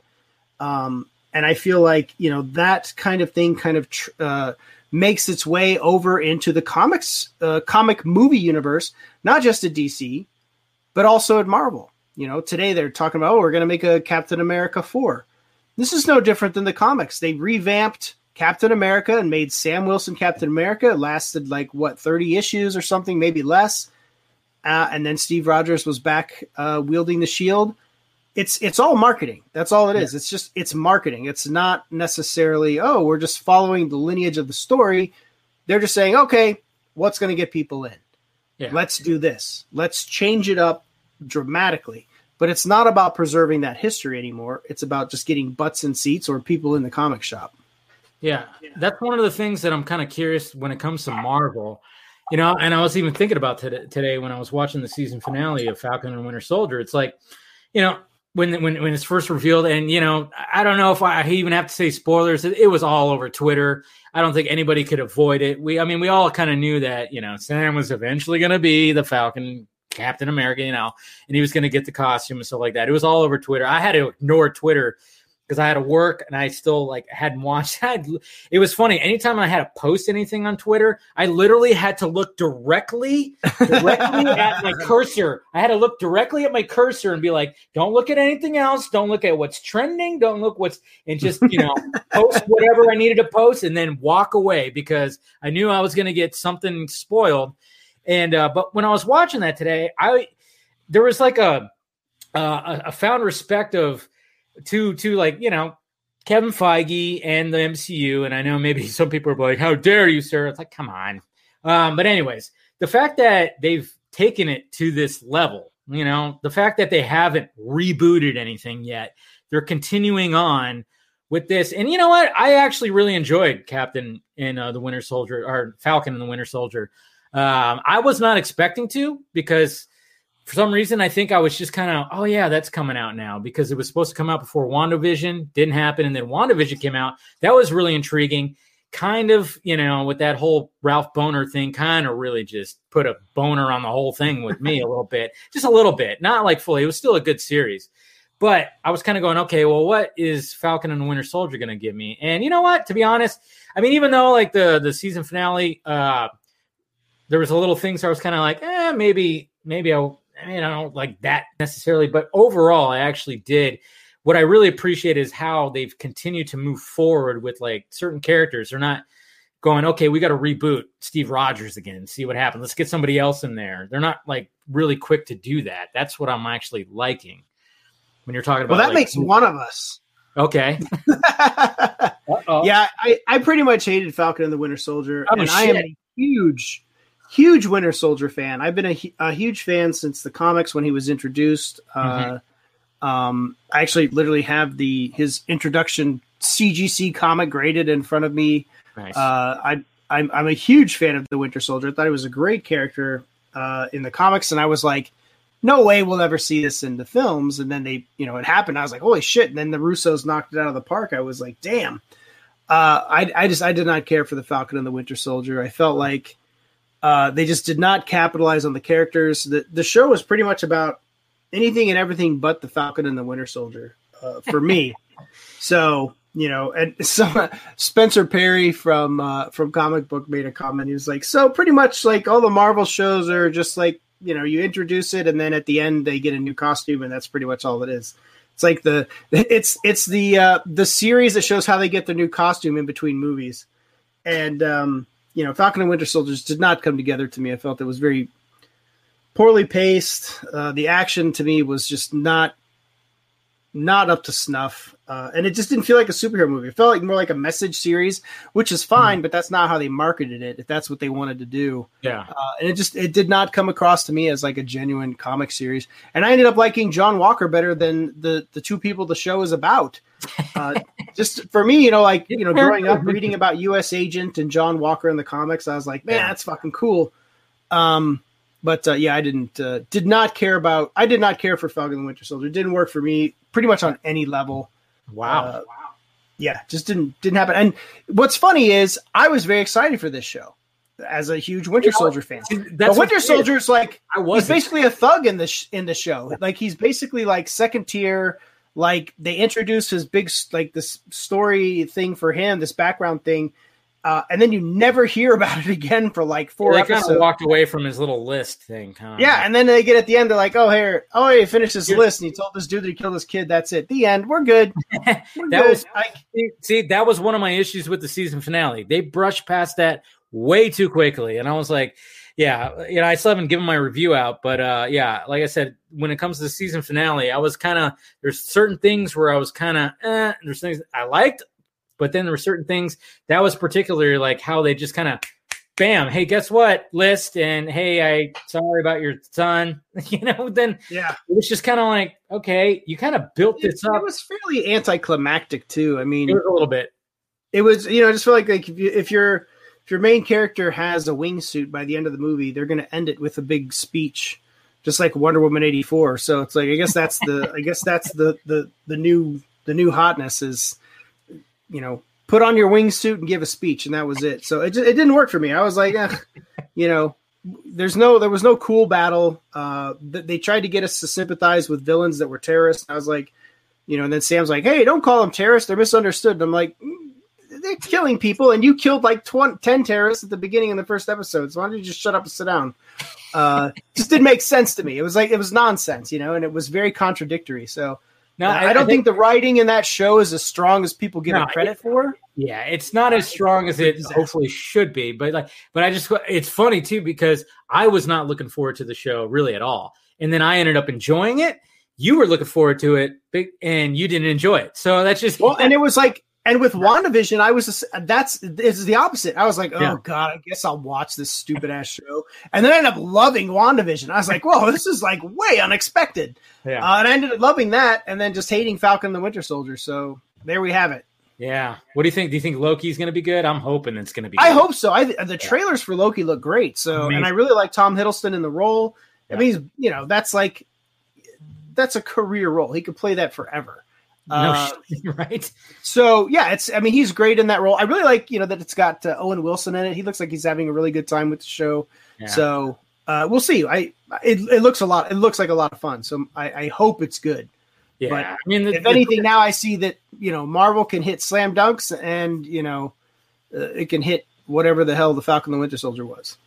Um, and I feel like, you know, that kind of thing kind of tr- uh, makes its way over into the comics, uh, comic movie universe, not just at D C, but also at Marvel. You know, today they're talking about, oh, we're going to make a Captain America four. This is no different than the comics. They revamped Captain America and made Sam Wilson Captain America. It lasted like, what, thirty issues or something, maybe less. Uh, and then Steve Rogers was back uh, wielding the shield. It's it's all marketing. That's all it is. Yeah. It's just it's marketing. It's not necessarily, oh, we're just following the lineage of the story. They're just saying, okay, what's going to get people in? Yeah. Let's do this. Let's change it up dramatically. But it's not about preserving that history anymore. It's about just getting butts in seats or people in the comic shop. Yeah, that's one of the things that I'm kind of curious when it comes to Marvel. You know, and I was even thinking about today when I was watching the season finale of Falcon and Winter Soldier. It's like, you know, when when when it's first revealed, and, you know, I don't know if I even have to say spoilers. It, it was all over Twitter. I don't think anybody could avoid it. We, I mean, we all kind of knew that, you know, Sam was eventually going to be the Falcon, Captain America, you know, and he was going to get the costume and stuff like that. It was all over Twitter. I had to ignore Twitter because I had to work and I still like hadn't watched that. It was funny. Anytime I had to post anything on Twitter, I literally had to look directly, directly at my cursor. I had to look directly at my cursor and be like, don't look at anything else. Don't look at what's trending. Don't look what's, and just, you know, post whatever I needed to post and then walk away because I knew I was going to get something spoiled. And, uh, but when I was watching that today, I, there was like a, uh, a found respect of to, to like, you know, Kevin Feige and the M C U. And I know maybe some people are like, how dare you, sir? It's like, come on. Um, but anyways, the fact that they've taken it to this level, you know, the fact that they haven't rebooted anything yet, they're continuing on with this. And you know what? I actually really enjoyed Captain and uh, the Winter Soldier, or Falcon and the Winter Soldier. Um, I was not expecting to, because for some reason I think I was just kind of, oh yeah, that's coming out now, because it was supposed to come out before WandaVision, didn't happen, and then WandaVision came out. That was really intriguing, kind of, you know, with that whole Ralph Boner thing, kind of really just put a boner on the whole thing with me a little bit, just a little bit, not like fully. It was still a good series, but I was kind of going, okay, well, what is Falcon and the Winter Soldier going to give me? And you know what? To be honest, I mean, even though like the the season finale, uh, there was a little things so I was kind of like, eh, maybe, maybe I, I mean, I don't like that necessarily, but overall, I actually did. What I really appreciate is how they've continued to move forward with like certain characters. They're not going, okay, we got to reboot Steve Rogers again, see what happens. Let's get somebody else in there. They're not like really quick to do that. That's what I'm actually liking when you're talking about. Well, that like, makes one of us. Okay. Yeah, I, I pretty much hated Falcon and the Winter Soldier, oh, and shit. I am a huge. Huge Winter Soldier fan. I've been a, a huge fan since the comics when he was introduced. Uh, mm-hmm. um, I actually literally have the his introduction C G C comic graded in front of me. Nice. Uh, I, I'm, I'm a huge fan of the Winter Soldier. I thought he was a great character uh, in the comics, and I was like, no way we'll ever see this in the films. And then they, you know, it happened. I was like, holy shit! And then the Russos knocked it out of the park. I was like, damn. Uh, I, I just I did not care for the Falcon and the Winter Soldier. I felt like. Uh, they just did not capitalize on the characters. The the show was pretty much about anything and everything but the Falcon and the Winter Soldier uh, for me. So, you know, and so Spencer Perry from uh, from Comic Book made a comment. He was like, so pretty much like all the Marvel shows are just like, you know, you introduce it and then at the end they get a new costume and that's pretty much all it is. It's like the it's it's the uh, the series that shows how they get their new costume in between movies. And um you know, Falcon and Winter Soldiers did not come together to me. I felt it was very poorly paced. Uh, the action to me was just not not up to snuff. Uh, and it just didn't feel like a superhero movie. It felt like more like a message series, which is fine, mm-hmm. but that's not how they marketed it, if that's what they wanted to do. Yeah. Uh, and it just it did not come across to me as like a genuine comic series. And I ended up liking John Walker better than the, the two people the show is about. Uh, just for me, you know, like, you know, growing up reading about U S Agent and John Walker in the comics, I was like, man, yeah. that's fucking cool. Um, but uh, yeah, I didn't, uh, did not care about, I did not care for Falcon and the Winter Soldier. It didn't work for me pretty much on any level. Wow. Uh, wow. Yeah. Just didn't, didn't happen. And what's funny is I was very excited for this show as a huge Winter you know, Soldier fan. But Winter Soldier's like, I was basically a thug in the, sh- in the show. Like he's basically like second tier. Like they introduced his big, like this story thing for him, this background thing. Uh, and then you never hear about it again for like four yeah, they episodes. Kind of walked away from his little list thing. Kind of. Yeah, and then they get at the end, they're like, oh, here, oh, he finished his Here's- list, and he told this dude that he killed his kid. That's it. The end. We're good. We're that good. Was, I, see, that was one of my issues with the season finale. They brushed past that way too quickly, and I was like, yeah, you know, I still haven't given my review out, but uh, yeah, like I said, when it comes to the season finale, I was kind of, there's certain things where I was kind of, eh, there's things I liked, but then there were certain things that was particularly like how they just kind of, bam, hey, guess what, list, and hey, I sorry about your son, you know. Then yeah, it was just kind of like, okay, you kind of built this it, up. It was fairly anticlimactic too. I mean, it was a little bit. It was, you know, I just feel like like if, you, if you're if your main character has a wingsuit by the end of the movie, they're going to end it with a big speech, just like Wonder Woman eighty-four. So it's like, I guess that's the, I guess that's the the the new the new hotness is. You know, put on your wingsuit and give a speech, and that was it. So it just, it didn't work for me. I was like, eh, you know, there's no there was no cool battle. Uh, they tried to get us to sympathize with villains that were terrorists. I was like, you know, and then Sam's like, hey, don't call them terrorists. They're misunderstood. And I'm like, they're killing people, and you killed like twenty, ten terrorists at the beginning in the first episode. So why don't you just shut up and sit down? Uh, just didn't make sense to me. It was like it was nonsense, you know, and it was very contradictory. So. No, I, I don't I think, think the writing in that show is as strong as people give no, it credit it, for. Yeah, it's not as strong as it hopefully should be. But like, but I just it's funny too because I was not looking forward to the show really at all, and then I ended up enjoying it. You were looking forward to it, and you didn't enjoy it. So that's just well, and it was like, and with WandaVision, I was that's this is the opposite. I was like, oh yeah. God, I guess I'll watch this stupid ass show, and then I ended up loving WandaVision. I was like, whoa, this is like way unexpected. Yeah, uh, and I ended up loving that, and then just hating Falcon and the Winter Soldier. So there we have it. Yeah. What do you think? Do you think Loki's going to be good? I'm hoping it's going to be. I good. hope so. I the trailers yeah. for Loki look great. So Amazing. And I really like Tom Hiddleston in the role. Yeah. I mean, he's, you know, that's like that's a career role. He could play that forever. Uh, no, right. So yeah, it's. I mean, he's great in that role. I really like you know that it's got uh, Owen Wilson in it. He looks like he's having a really good time with the show. Yeah. So. Uh, we'll see. I it, it looks a lot. It looks like a lot of fun. So I, I hope it's good. Yeah. But I mean, the, if anything, the, now I see that you know Marvel can hit slam dunks, and you know uh, it can hit whatever the hell the Falcon and the Winter Soldier was.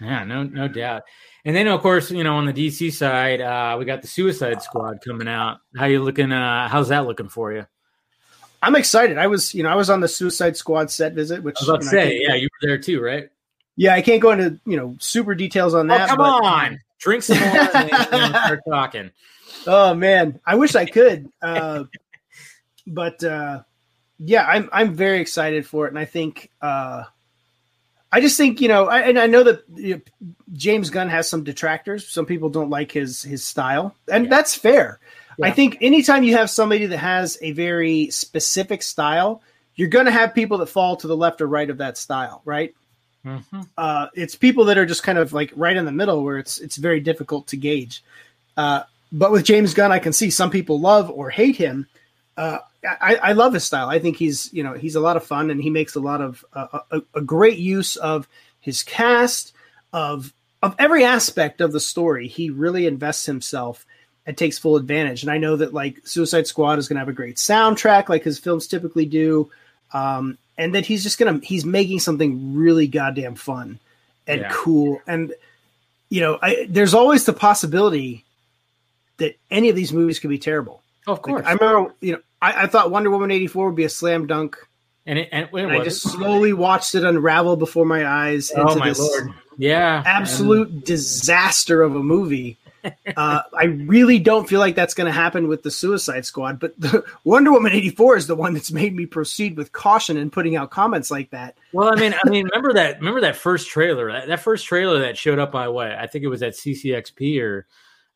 Yeah, no, no doubt. And then of course, you know, on the D C side, uh, we got the Suicide Squad coming out. How you looking? Uh, how's that looking for you? I'm excited. I was, you know, I was on the Suicide Squad set visit, which I was about to say, yeah, you were there too, right? Yeah, I can't go into, you know, super details on that. Oh, come but... on. Drink some more and then start talking. Oh, man. I wish I could. Uh, but, uh, yeah, I'm I'm very excited for it. And I think uh, – I just think, you know – and I know that you know, James Gunn has some detractors. Some people don't like his, his style. And yeah. that's fair. Yeah. I think anytime you have somebody that has a very specific style, you're going to have people that fall to the left or right of that style, right? Mm-hmm. Uh, it's people that are just kind of like right in the middle where it's it's very difficult to gauge. Uh, but with James Gunn, I can see some people love or hate him. Uh, I, I love his style. I think he's you know he's a lot of fun and he makes a lot of uh, a, a great use of his cast of of every aspect of the story. He really invests himself and takes full advantage. And I know that like Suicide Squad is going to have a great soundtrack, like his films typically do. Um, And that he's just going to, he's making something really goddamn fun and yeah. cool. And, you know, I, there's always the possibility that any of these movies could be terrible. Oh, of course. Like, I remember, you know, I, I thought Wonder Woman eighty-four would be a slam dunk. And, it, and, it and I just slowly watched it unravel before my eyes. Into oh, my this Lord. Yeah. Absolute and... disaster of a movie. uh, I really don't feel like that's going to happen with the Suicide Squad, but the Wonder Woman eighty-four is the one that's made me proceed with caution in putting out comments like that. Well, I mean, I mean, remember that, remember that first trailer, that, that first trailer that showed up by what? I think it was at C C X P or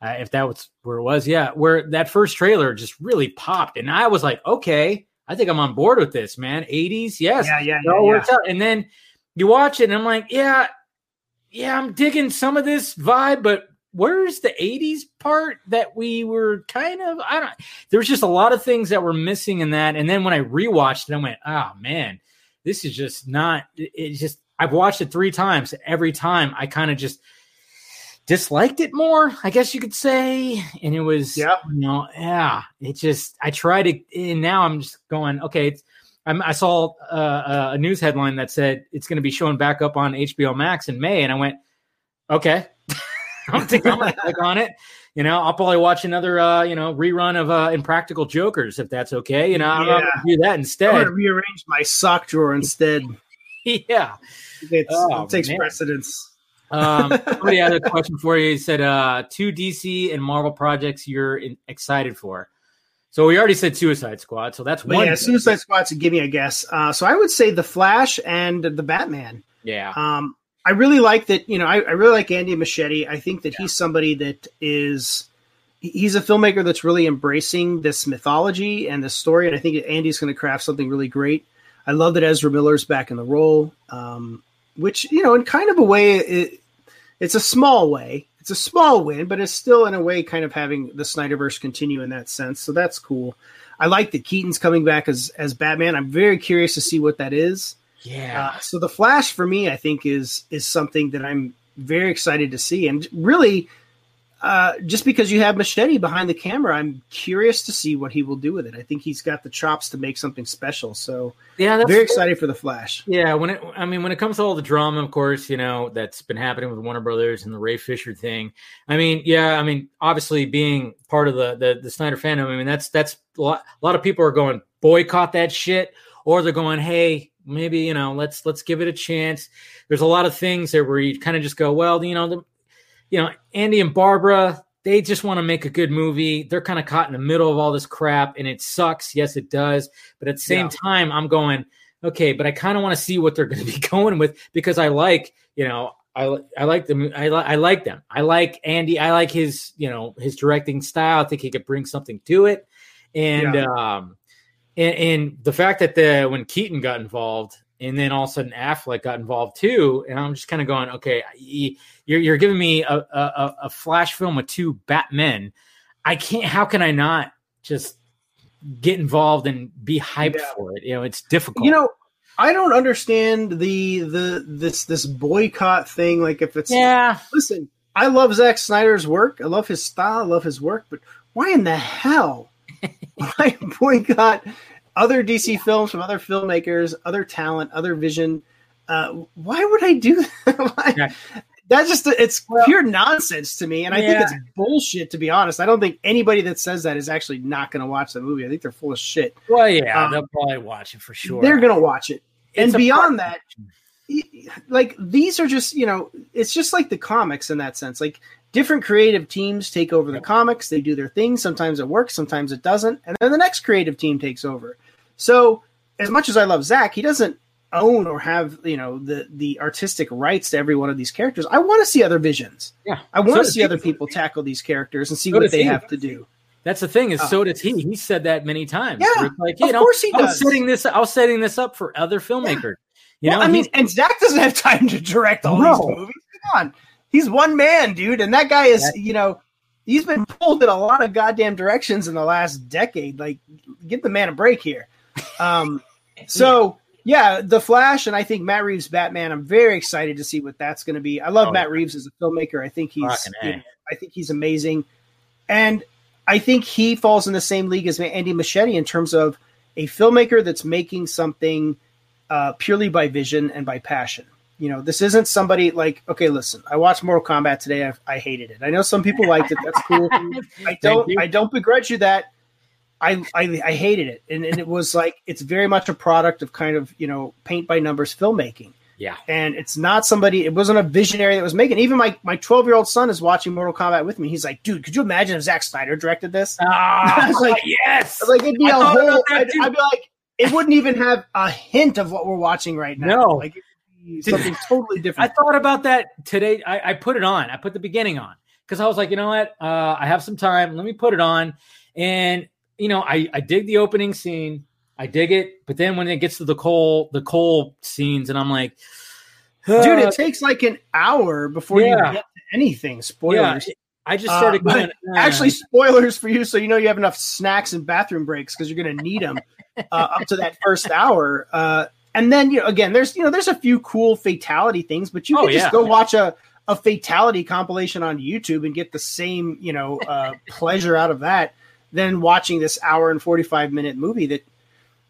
uh, if that was where it was. Yeah. Where that first trailer just really popped. And I was like, okay, I think I'm on board with this, man. eighties. Yes. Yeah, yeah, yeah, yeah. And then you watch it and I'm like, yeah, yeah, I'm digging some of this vibe, but where's the eighties part that we were kind of, I don't, there was just a lot of things that were missing in that. And then when I rewatched it, I went, oh man, this is just not, it's just, I've watched it three times. Every time I kind of just disliked it more, I guess you could say. And it was, yep. you know, yeah, it just, I tried to, and now I'm just going, okay, it's, I'm, I saw uh, a news headline that said it's going to be showing back up on H B O Max in May, and I went, okay, I don't think I'm going to click on it. You know, I'll probably watch another, uh, you know, rerun of uh, Impractical Jokers, if that's okay. You know, I'm yeah. going to do that instead. I'm going to rearrange my sock drawer instead. yeah. It's, oh, it takes man. precedence. um, somebody had a question for you. He said, uh, two D C and Marvel projects you're in, excited for. So we already said Suicide Squad, so that's one. But yeah, Suicide Squad's a gimme, I guess. Uh, so I would say The Flash and The Batman. Yeah. Um, I really like that, you know, I, I really like Andy Muschietti. I think that yeah. he's somebody that is, he's a filmmaker that's really embracing this mythology and this story, and I think Andy's going to craft something really great. I love that Ezra Miller's back in the role, um, which, you know, in kind of a way, it, it's a small way. It's a small win, but it's still in a way kind of having the Snyderverse continue in that sense. So that's cool. I like that Keaton's coming back as, as Batman. I'm very curious to see what that is. Yeah. Uh, so The Flash for me, I think is, is something that I'm very excited to see. And really uh, just because you have Muschietti behind the camera, I'm curious to see what he will do with it. I think he's got the chops to make something special. So yeah, that's very excited for The Flash. Yeah. When it, I mean, when it comes to all the drama, of course, you know, that's been happening with Warner Brothers and the Ray Fisher thing. I mean, yeah, I mean, obviously being part of the, the, the Snyder fandom, I mean, that's, that's a lot, a lot of people are going boycott that shit, or they're going, hey, maybe, you know, let's, let's give it a chance. There's a lot of things there where you kind of just go, well, you know, the, You know, Andy and Barbara, they just want to make a good movie. They're kind of caught in the middle of all this crap, and it sucks. Yes, it does. But at the same yeah. time, I'm going, okay, but I kind of want to see what they're going to be going with, because I like, you know, I, I like them. I, li- I like them. I like Andy. I like his, you know, his directing style. I think he could bring something to it. And yeah. um, and, and the fact that the when Keaton got involved, and then all of a sudden Affleck got involved too. And I'm just kind of going, okay, you're, you're giving me a, a, a Flash film with two Batmen. I can't, how can I not just get involved and be hyped yeah. for it? You know, it's difficult. You know, I don't understand the, the, this, this boycott thing. Like if it's, yeah. listen, I love Zack Snyder's work. I love his style. I love his work, but why in the hell would I boycott other D C yeah. films from other filmmakers, other talent, other vision? Uh, why would I do that? like, yeah. That's just, it's well, pure nonsense to me. And I yeah. think it's bullshit, to be honest. I don't think anybody that says that is actually not going to watch the movie. I think they're full of shit. Well, yeah, um, they'll probably watch it for sure. They're going to watch it. It's and beyond part- that, like, these are just, you know, it's just like the comics in that sense. Like, different creative teams take over the comics. They do their thing. Sometimes it works, sometimes it doesn't. And then the next creative team takes over. So as much as I love Zach, he doesn't own or have, you know, the, the artistic rights to every one of these characters. I want to see other visions. Yeah, I want so to see other people tackle these characters and see so what they he. have to do. That's the thing is, uh, so does he. He said that many times. Yeah, like, hey, of course he does. I was setting this, I was setting this up for other filmmakers. Yeah. You well, know, I mean, and Zach doesn't have time to direct all no. these movies. Come on. He's one man, dude. And that guy is, yeah. you know, he's been pulled in a lot of goddamn directions in the last decade. Like, give the man a break here. Um, so, yeah, The Flash, and I think Matt Reeves' Batman, I'm very excited to see what that's going to be. I love oh, Matt yeah. Reeves as a filmmaker. I think he's you know, I think he's amazing. And I think he falls in the same league as Andy Muschietti in terms of a filmmaker that's making something uh, purely by vision and by passion. You know, this isn't somebody like, okay, listen, I watched Mortal Kombat today. I, I hated it. I know some people liked it. That's cool. I don't I don't begrudge you that. I I, I hated it. And, and it was like, it's very much a product of kind of, you know, paint by numbers filmmaking. Yeah. And it's not somebody, it wasn't a visionary that was making. Even my my twelve-year-old son is watching Mortal Kombat with me. He's like, dude, could you imagine if Zack Snyder directed this? Oh, I was like, yes. I was like, it'd be I a whole, I'd, I'd be like, it wouldn't even have a hint of what we're watching right now. No. Like, something totally different. I thought about that today. I, I put it on. I put the beginning on because I was like, you know what? Uh, I have some time. Let me put it on. And, you know, I, I dig the opening scene. I dig it. But then when it gets to the coal, the coal scenes, and I'm like, uh, dude, it takes like an hour before yeah. you get to anything. Spoilers. Yeah, I just started uh, going. Uh, actually, spoilers for you. So, you know, you have enough snacks and bathroom breaks because you're going to need them uh, up to that first hour. Uh, And then, you know, again, there's, you know, there's a few cool fatality things, but you can oh, just yeah. go watch a, a fatality compilation on YouTube and get the same, you know, uh, pleasure out of that than watching this hour and forty-five minute movie that,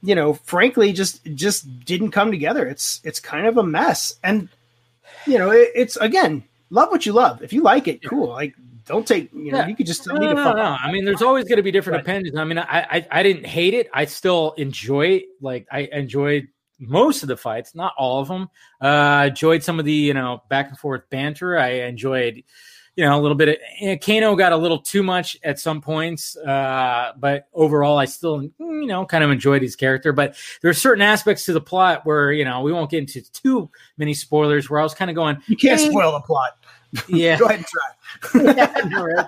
you know, frankly, just just didn't come together. It's it's kind of a mess. And, you know, it, it's, again, love what you love. If you like it, cool. Like, don't take, you know, yeah. you could just still no, need to no, fuck no. I mean, there's always going to be different but, opinions. I mean, I, I I didn't hate it. I still enjoy it. Like, I enjoyed most of the fights, not all of them. I uh, enjoyed some of the, you know, back and forth banter. I enjoyed, you know, a little bit of, you know, Kano got a little too much at some points. Uh, but overall, I still, you know, kind of enjoyed his character. But there are certain aspects to the plot where, you know, we won't get into too many spoilers, where I was kind of going, you can't hey. spoil the plot. Yeah. Go ahead and try.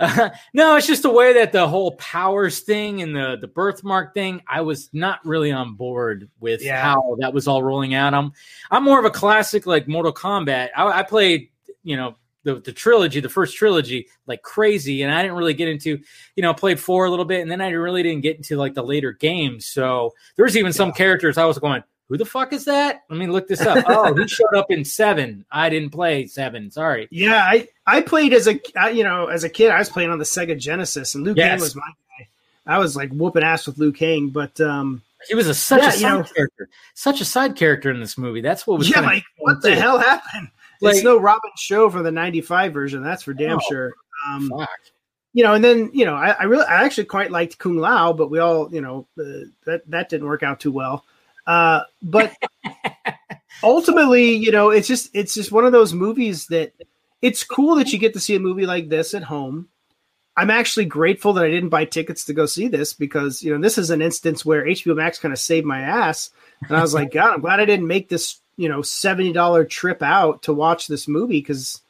uh, no, it's just the way that the whole powers thing and the, the birthmark thing, I was not really on board with yeah. how that was all rolling out. I'm, I'm more of a classic, like Mortal Kombat. I, I played, you know, the, the trilogy, the first trilogy, like crazy. And I didn't really get into, you know, played four a little bit. And then I really didn't get into like the later games. So there's even yeah. some characters I was going, who the fuck is that? Let me look this up. Oh, he showed up in seven. I didn't play seven. Sorry. Yeah, I, I played as a I, you know as a kid. I was playing on the Sega Genesis, and Liu yes. Kang was my guy. I was like whooping ass with Liu Kang, but um, he was a such yeah, a side you know, character, such a side character in this movie. That's what was yeah. Like, what the hell happened? Like, it's no Robin Show for the ninety-five version. That's for damn oh, sure. Um, fuck. You know, and then you know, I, I really, I actually quite liked Kung Lao, but we all, you know, uh, that that didn't work out too well. Uh, but ultimately, you know, it's just it's just one of those movies that it's cool that you get to see a movie like this at home. I'm actually grateful that I didn't buy tickets to go see this because, you know, this is an instance where H B O Max kind of saved my ass. And I was like, God, I'm glad I didn't make this, you know, seventy dollars trip out to watch this movie because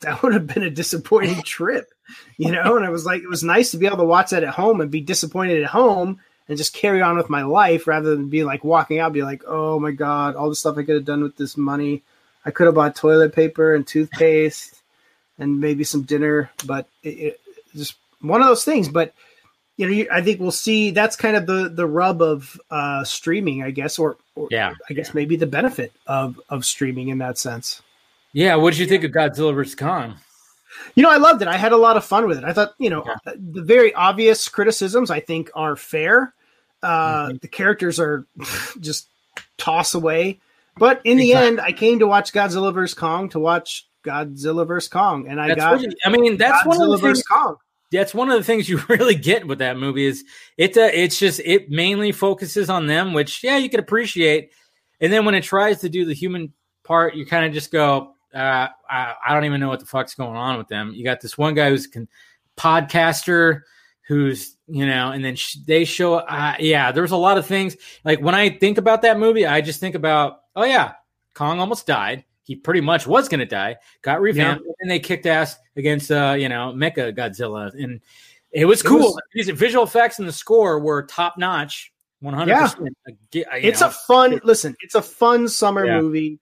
that would have been a disappointing trip, you know? And I was like, it was nice to be able to watch that at home and be disappointed at home and just carry on with my life rather than be like walking out, be like, oh my God, all the stuff I could have done with this money. I could have bought toilet paper and toothpaste and maybe some dinner, but it, it, just one of those things. But, you know, you, I think we'll see that's kind of the, the rub of uh, streaming, I guess, or, or yeah, I guess yeah. maybe the benefit of, of streaming in that sense. Yeah. What did you think of Godzilla versus. Kong? You know, I loved it. I had a lot of fun with it. I thought, you know, yeah. the very obvious criticisms I think are fair. Uh, mm-hmm. The characters are just toss away. But in exactly. the end, I came to watch Godzilla versus. Kong to watch Godzilla versus. Kong. And I that's got you, I mean, that's Godzilla one of the things, versus. Kong. That's one of the things you really get with that movie is it. Uh, it's just it mainly focuses on them, which, yeah, you can appreciate. And then when it tries to do the human part, you kind of just go, Uh, I, I don't even know what the fuck's going on with them. You got this one guy who's a con- podcaster who's, you know, and then sh- they show, uh, yeah, there's a lot of things. Like when I think about that movie, I just think about, oh yeah, Kong almost died. He pretty much was going to die, got revamped, yeah. and they kicked ass against, uh, you know, Mecha Godzilla. And it was cool. These visual effects and the score were top notch. one hundred percent. Yeah. I, I, it's know. a fun, listen, it's a fun summer yeah. movie.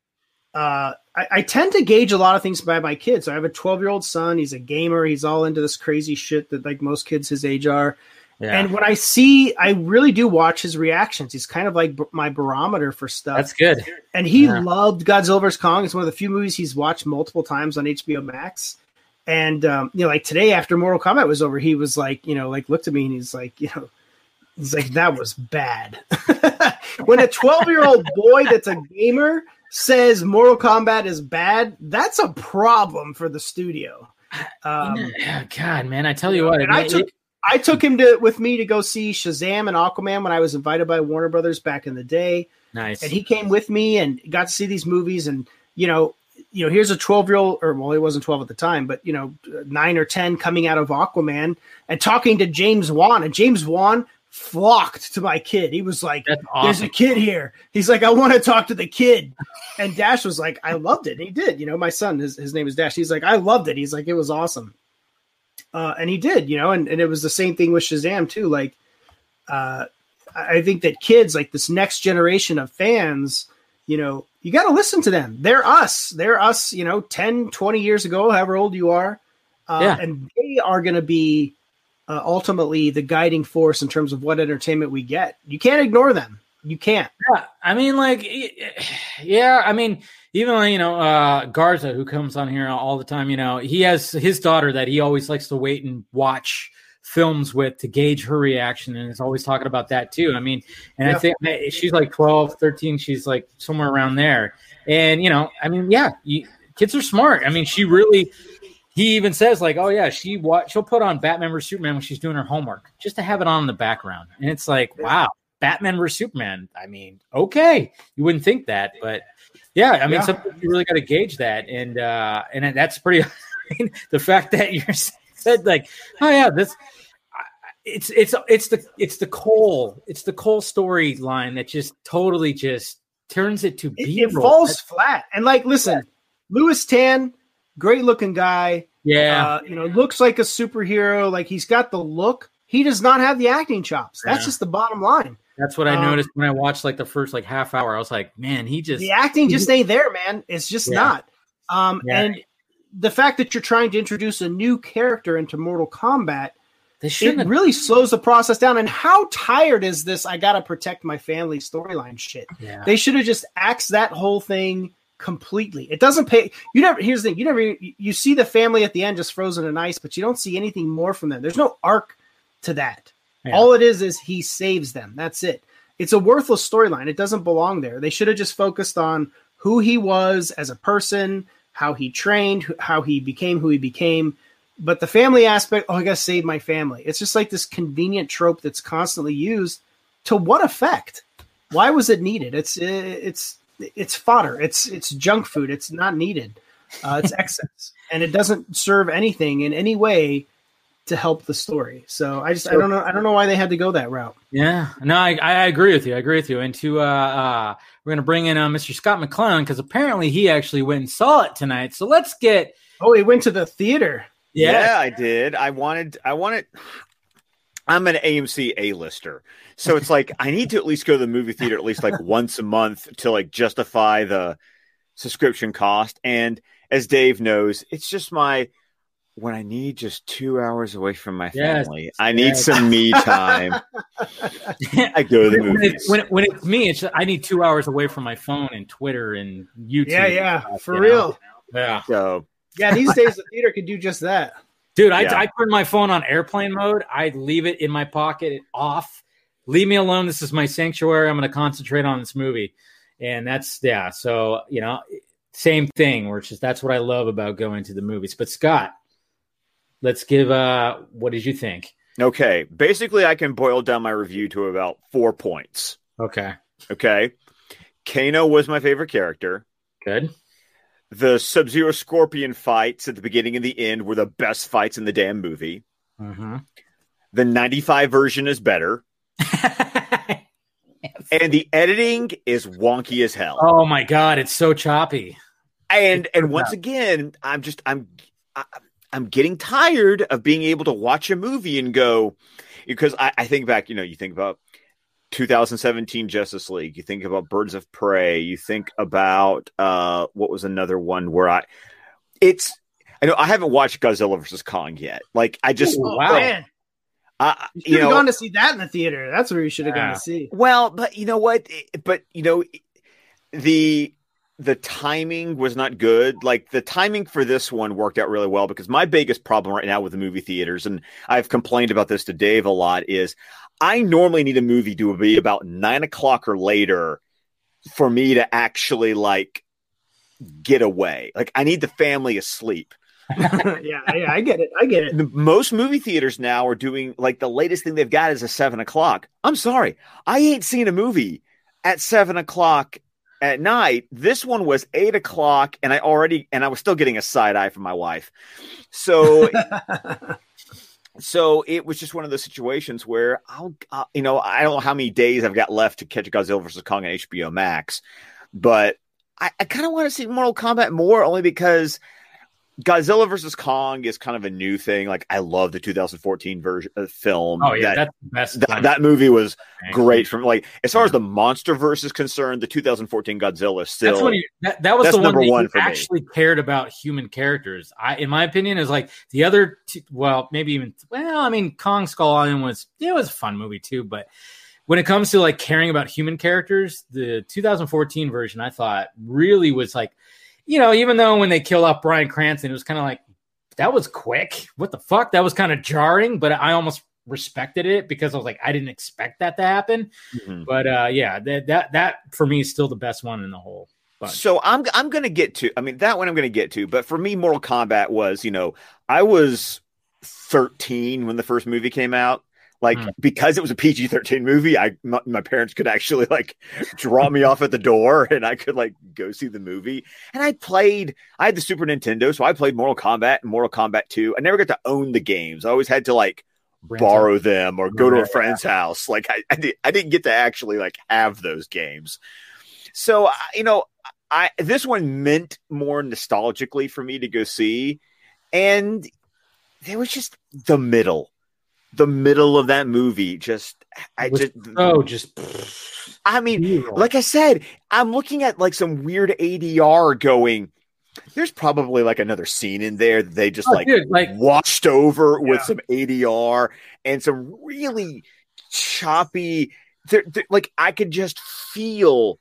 Uh, I, I tend to gauge a lot of things by my kids. So I have a twelve-year-old son. He's a gamer. He's all into this crazy shit that like most kids his age are. Yeah. And when I see, I really do watch his reactions. He's kind of like b- my barometer for stuff. That's good. And he yeah. loved Godzilla versus. Kong. It's one of the few movies he's watched multiple times on H B O Max. And um, you know, like today after Mortal Kombat was over, he was like, you know, like looked at me and he's like, you know, he's like, that was bad. When a twelve-year-old boy that's a gamer says Mortal Kombat is bad, that's a problem for the studio. Um, yeah, God, man, I tell you what. And I, I took I took him to with me to go see Shazam and Aquaman when I was invited by Warner Brothers back in the day. Nice. And he came with me and got to see these movies. And, you know, you know, here's a twelve-year-old, or well, he wasn't twelve at the time, but, you know, nine or ten coming out of Aquaman and talking to James Wan. And James Wan flocked to my kid. He was like, awesome. There's a kid here. He's like, I want to talk to the kid. And Dash was like, I loved it. And he did. You know, my son, his, his name is Dash. He's like, I loved it. He's like, it was awesome. Uh, and he did, you know, and, and it was the same thing with Shazam too. Like, uh, I think that kids, like this next generation of fans, you know, you got to listen to them. They're us. They're us, you know, ten, twenty years ago, however old you are. Uh, yeah. And they are going to be Uh, ultimately the guiding force in terms of what entertainment we get. You can't ignore them. You can't. Yeah. I mean, like, yeah, I mean, even, you know, uh, Garza, who comes on here all the time, you know, he has his daughter that he always likes to wait and watch films with to gauge her reaction, and is always talking about that too. I mean, and yeah. I think she's like twelve, thirteen. She's like somewhere around there. And, you know, I mean, yeah, you, kids are smart. I mean, she really – he even says like, oh, yeah, she wa- she'll put on Batman versus Superman when she's doing her homework just to have it on in the background. And it's like, yeah. wow, Batman versus Superman. I mean, okay, you wouldn't think that. But, yeah, I mean, yeah. sometimes you really got to gauge that. And, uh, and that's pretty – the fact that you're – said like, oh yeah, this it's it's it's the it's the Cole it's the Cole storyline that just totally just turns it to B. It, it falls That's, flat. And like, listen, yeah. Louis Tan, great looking guy. Yeah, uh, you know, looks like a superhero. Like he's got the look. He does not have the acting chops. That's yeah. just the bottom line. That's what I um, noticed when I watched like the first like half hour. I was like, man, he just the acting just ain't there, man. It's just yeah. not. Um, yeah. and. The fact that you're trying to introduce a new character into Mortal Kombat, it really slows the process down. And how tired is this I got to protect my family storyline shit? Yeah. They should have just axed that whole thing completely. It doesn't pay. You never. Here's the thing. You never. You see the family at the end just frozen in ice, but you don't see anything more from them. There's no arc to that. Yeah. All it is is he saves them. That's it. It's a worthless storyline. It doesn't belong there. They should have just focused on who he was as a person, how he trained, how he became who he became. But the family aspect, oh, I got to save my family. It's just like this convenient trope that's constantly used. To what effect? Why was it needed? It's it's it's fodder. It's it's junk food. It's not needed. Uh, it's excess. And it doesn't serve anything in any way to help the story. So I just I don't know I don't know why they had to go that route. Yeah. No, I, I agree with you. I agree with you. And to uh, uh we're going to bring in uh, Mister Scott McClown because apparently he actually went and saw it tonight. So let's get Oh, he went to the theater. Yeah, yeah I did. I wanted I wanted I'm an A M C A-lister. So it's like I need to at least go to the movie theater at least like once a month to like justify the subscription cost. And as Dave knows, it's just my when I need just two hours away from my family, yes, I need yes. some me time. I go to the when movies. It's, when, when it's me, it's I need two hours away from my phone and Twitter and YouTube. Yeah, yeah, stuff, for real. Know? Yeah. So yeah, these days the theater could do just that. Dude, I, yeah. I put my phone on airplane mode. I leave it in my pocket, off. Leave me alone. This is my sanctuary. I'm going to concentrate on this movie. And that's, yeah. So, you know, same thing, which is that's what I love about going to the movies. But Scott, let's give uh, – what did you think? Okay. Basically, I can boil down my review to about four points. Okay. Okay. Kano was my favorite character. Good. The Sub-Zero Scorpion fights at the beginning and the end were the best fights in the damn movie. Mm-hmm. The ninety-five version is better. And the editing is wonky as hell. Oh, my God. It's so choppy. And and once again, I'm just – I'm. I, I'm getting tired of being able to watch a movie and go, because I, I think back, you know, you think about two thousand seventeen Justice League, you think about Birds of Prey, you think about uh, what was another one where I, it's, I know I haven't watched Godzilla versus Kong yet. Like I just, Ooh, wow. Man. I, you should have gone to see that in the theater. That's where you should have yeah. gone to see. Well, but you know what? But you know, the, The timing was not good. Like the timing for this one worked out really well because my biggest problem right now with the movie theaters, and I've complained about this to Dave a lot, is I normally need a movie to be about nine o'clock or later for me to actually like get away. Like I need the family asleep. yeah, I, I get it. I get it. Most movie theaters now are doing like the latest thing they've got is a seven o'clock. I'm sorry. I ain't seen a movie at seven o'clock at night. This one was eight o'clock and I already, and I was still getting a side eye from my wife. So, so it was just one of those situations where I'll, uh, you know, I don't know how many days I've got left to catch Godzilla versus Kong on H B O Max, but I, I kind of want to see Mortal Kombat more only because Godzilla versus Kong is kind of a new thing. Like I love the two thousand fourteen version uh, film. Oh yeah, that, that's the best. Th- that movie was Thanks. great. From like as far yeah. as the MonsterVerse is concerned, the two thousand fourteen Godzilla is still. That's what he, that, that was the one that one you actually me. cared about human characters. I, in my opinion, is like the other. Two, well, maybe even. Well, I mean, Kong Skull Island was it was a fun movie too, but when it comes to like caring about human characters, the two thousand fourteen version I thought really was like. You know, even though when they killed off Bryan Cranston, it was kind of like, that was quick. What the fuck? That was kind of jarring, but I almost respected it because I was like, I didn't expect that to happen. Mm-hmm. But uh, yeah, that, that, that for me is still the best one in the whole. So I'm I'm going to get to, I mean, that one I'm going to get to, but for me, Mortal Kombat was, you know, I was thirteen when the first movie came out, like, mm. because it was a P G thirteen movie, I my, my parents could actually, like, draw me off at the door, and I could, like, go see the movie, and I played, I had the Super Nintendo, so I played Mortal Kombat and Mortal Kombat two. I never got to own the games. I always had to, like, Brand borrow them or go yeah, to a friend's yeah. house. Like, I, I, did, I didn't get to actually, like, have those games. So, you know, I, this one meant more nostalgically for me to go see, and there was just the middle, the middle of that movie. Just, I just, oh, just, I mean, yeah. like I said, I'm looking at like some weird A D R going, there's probably like another scene in there that they just oh, like, dude, like washed over yeah. with some A D R and some really choppy, they're, they're, like I could just feel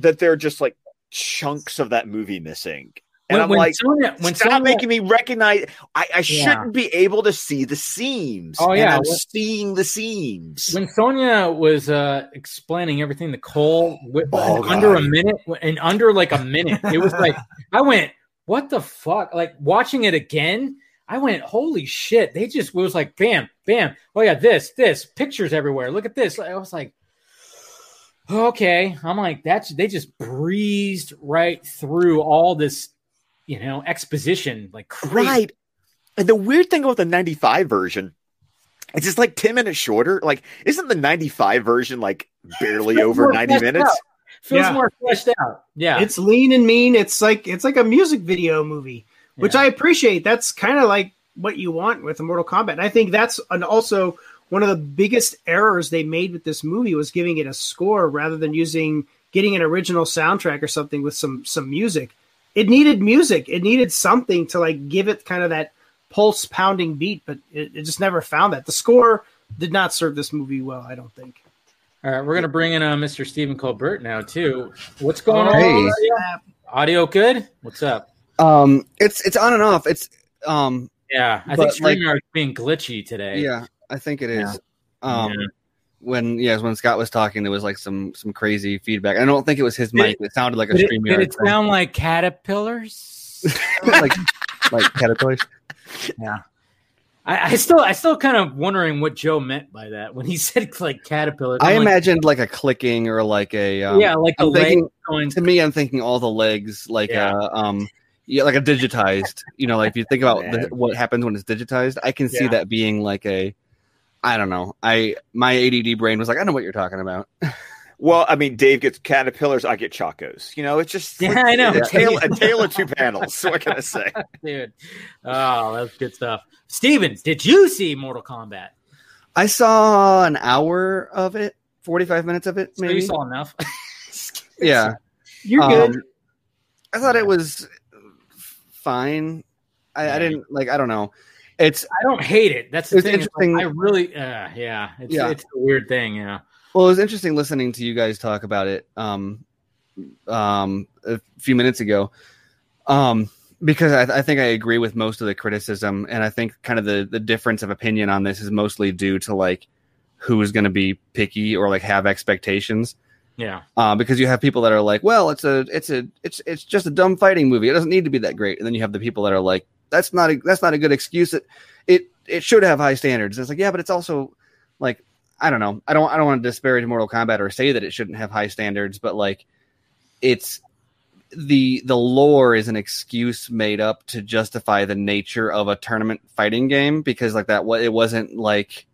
that they're just like chunks of that movie missing. And when, I'm when like, Sonya, when stop Sonya, making me recognize, I, I shouldn't yeah. be able to see the seams. Oh yeah. And I'm when, seeing the seams. When Sonya was uh, explaining everything to Cole with, oh, under a minute and under like a minute, it was like, I went, what the fuck? Like watching it again, I went, holy shit. They just, it was like, bam, bam. Oh yeah. This, this pictures everywhere. Look at this. I was like, okay, I'm like, that's, they just breezed right through all this, you know, exposition, like crazy. Right. And the weird thing about the ninety-five version, it's just like ten minutes shorter. Like, isn't the ninety-five version like barely over ninety minutes? Out. Feels yeah. more fleshed out. Yeah, it's lean and mean. It's like it's like a music video movie, which yeah. I appreciate. That's kind of like what you want with Mortal Kombat. And I think that's an also. One of the biggest errors they made with this movie was giving it a score rather than using getting an original soundtrack or something with some some music. It needed music. It needed something to like give it kind of that pulse pounding beat, but it, it just never found that. The score did not serve this movie well, I don't think. All right, we're gonna bring in uh, Mister Stephen Colbert now too. What's going on? Hey. Audio good? What's up? Um, it's it's on and off. It's um, yeah. I think StreamYard is being glitchy today. Yeah. I think it is. Yeah. Um, yeah. When yes, when Scott was talking, there was like some some crazy feedback. I don't think it was his mic. It, it sounded like a did StreamYard. It, did it sound thing. Like caterpillars? like like caterpillars. Yeah. I, I still I still kind of wondering what Joe meant by that when he said like caterpillars. I'm I like, imagined like a clicking or like a um, yeah like I'm a thinking, leg going to me. I'm thinking all the legs like yeah. a um yeah like a digitized. You know, like if you think about the, what happens when it's digitized, I can yeah. see that being like a. I don't know. I my A D D brain was like, I know what you're talking about. Well, I mean, Dave gets caterpillars, I get chacos. You know, it's just yeah, like, I know. A tale, a tale of two panels. What can I say, dude? Oh, that's good stuff. Steven, did you see Mortal Kombat? I saw an hour of it, forty-five minutes of it. Maybe so you saw enough. yeah, you're good. Um, I thought it was fine. I, yeah. I didn't like. I don't know. It's I don't hate it. That's the it's thing. Interesting. Like, I really, uh, yeah, it's yeah. it's a weird thing. Yeah. Well, it was interesting listening to you guys talk about it um, um, a few minutes ago, um, because I, I think I agree with most of the criticism, and I think kind of the, the difference of opinion on this is mostly due to like who is going to be picky or like have expectations. Yeah. Uh, because you have people that are like, well, it's a it's a it's it's just a dumb fighting movie. It doesn't need to be that great. And then you have the people that are like. That's not a, that's not a good excuse. It, it it should have high standards. It's like yeah, but it's also like I don't know. I don't I don't want to disparage Mortal Kombat or say that it shouldn't have high standards, but like it's the the lore is an excuse made up to justify the nature of a tournament fighting game because like that what it wasn't like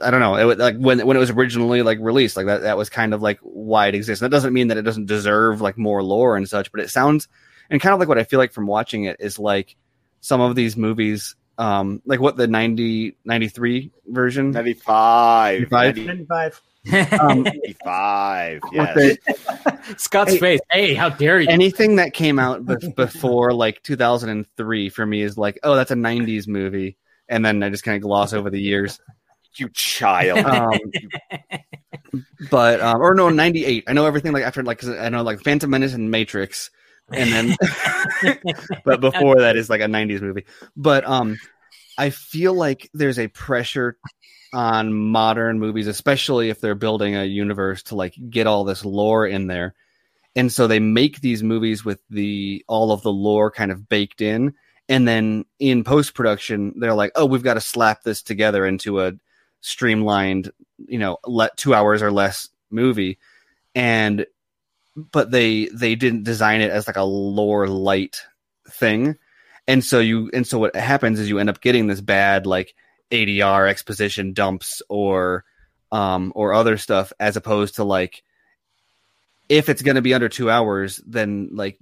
I don't know it, like when when it was originally like released like that that was kind of like why it exists. And that doesn't mean that it doesn't deserve like more lore and such, but it sounds. And kind of like what I feel like from watching it is like some of these movies, um, like what the ninety, ninety-three version? ninety-five. ninety-five. ninety-five. Um, ninety-five, yes. They, Scott's hey, face. Hey, how dare you? Anything that came out be- before like two thousand three for me is like, oh, that's a nineties movie. And then I just kind of gloss over the years. You child. Um, but, um, or no, ninety-eight. I know everything like after like, cause I know like Phantom Menace and Matrix. and then but before that is like a nineties movie. But um I feel like there's a pressure on modern movies, especially if they're building a universe, to like get all this lore in there. And so they make these movies with the all of the lore kind of baked in. And then in post-production, they're like, oh, we've got to slap this together into a streamlined, you know, let two hours or less movie. And but they they didn't design it as like a lore light thing. And so you and so what happens is you end up getting this bad like A D R exposition dumps or um or other stuff, as opposed to like, if it's going to be under two hours, then like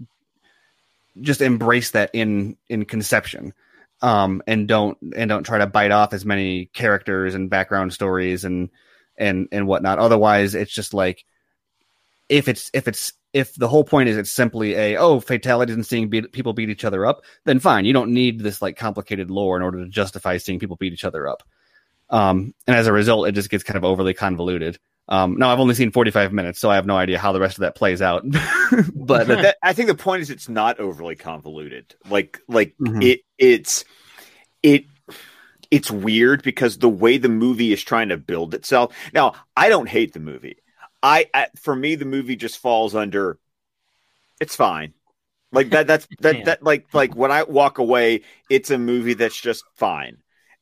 just embrace that in in conception, um, and don't and don't try to bite off as many characters and background stories and and and whatnot. Otherwise, it's just like, if it's if it's if the whole point is it's simply a oh fatalities and seeing beat, people beat each other up, then fine. You don't need this like complicated lore in order to justify seeing people beat each other up. Um, and as a result, it just gets kind of overly convoluted. Um, now, I've only seen forty-five minutes, so I have no idea how the rest of that plays out. but that, that, I think the point is it's not overly convoluted. Like, like mm-hmm. it, it's it, it's weird because the way the movie is trying to build itself. Now, I don't hate the movie. I, I for me, the movie just falls under, it's fine. Like that. That's that. yeah. That like like when I walk away, it's a movie that's just fine.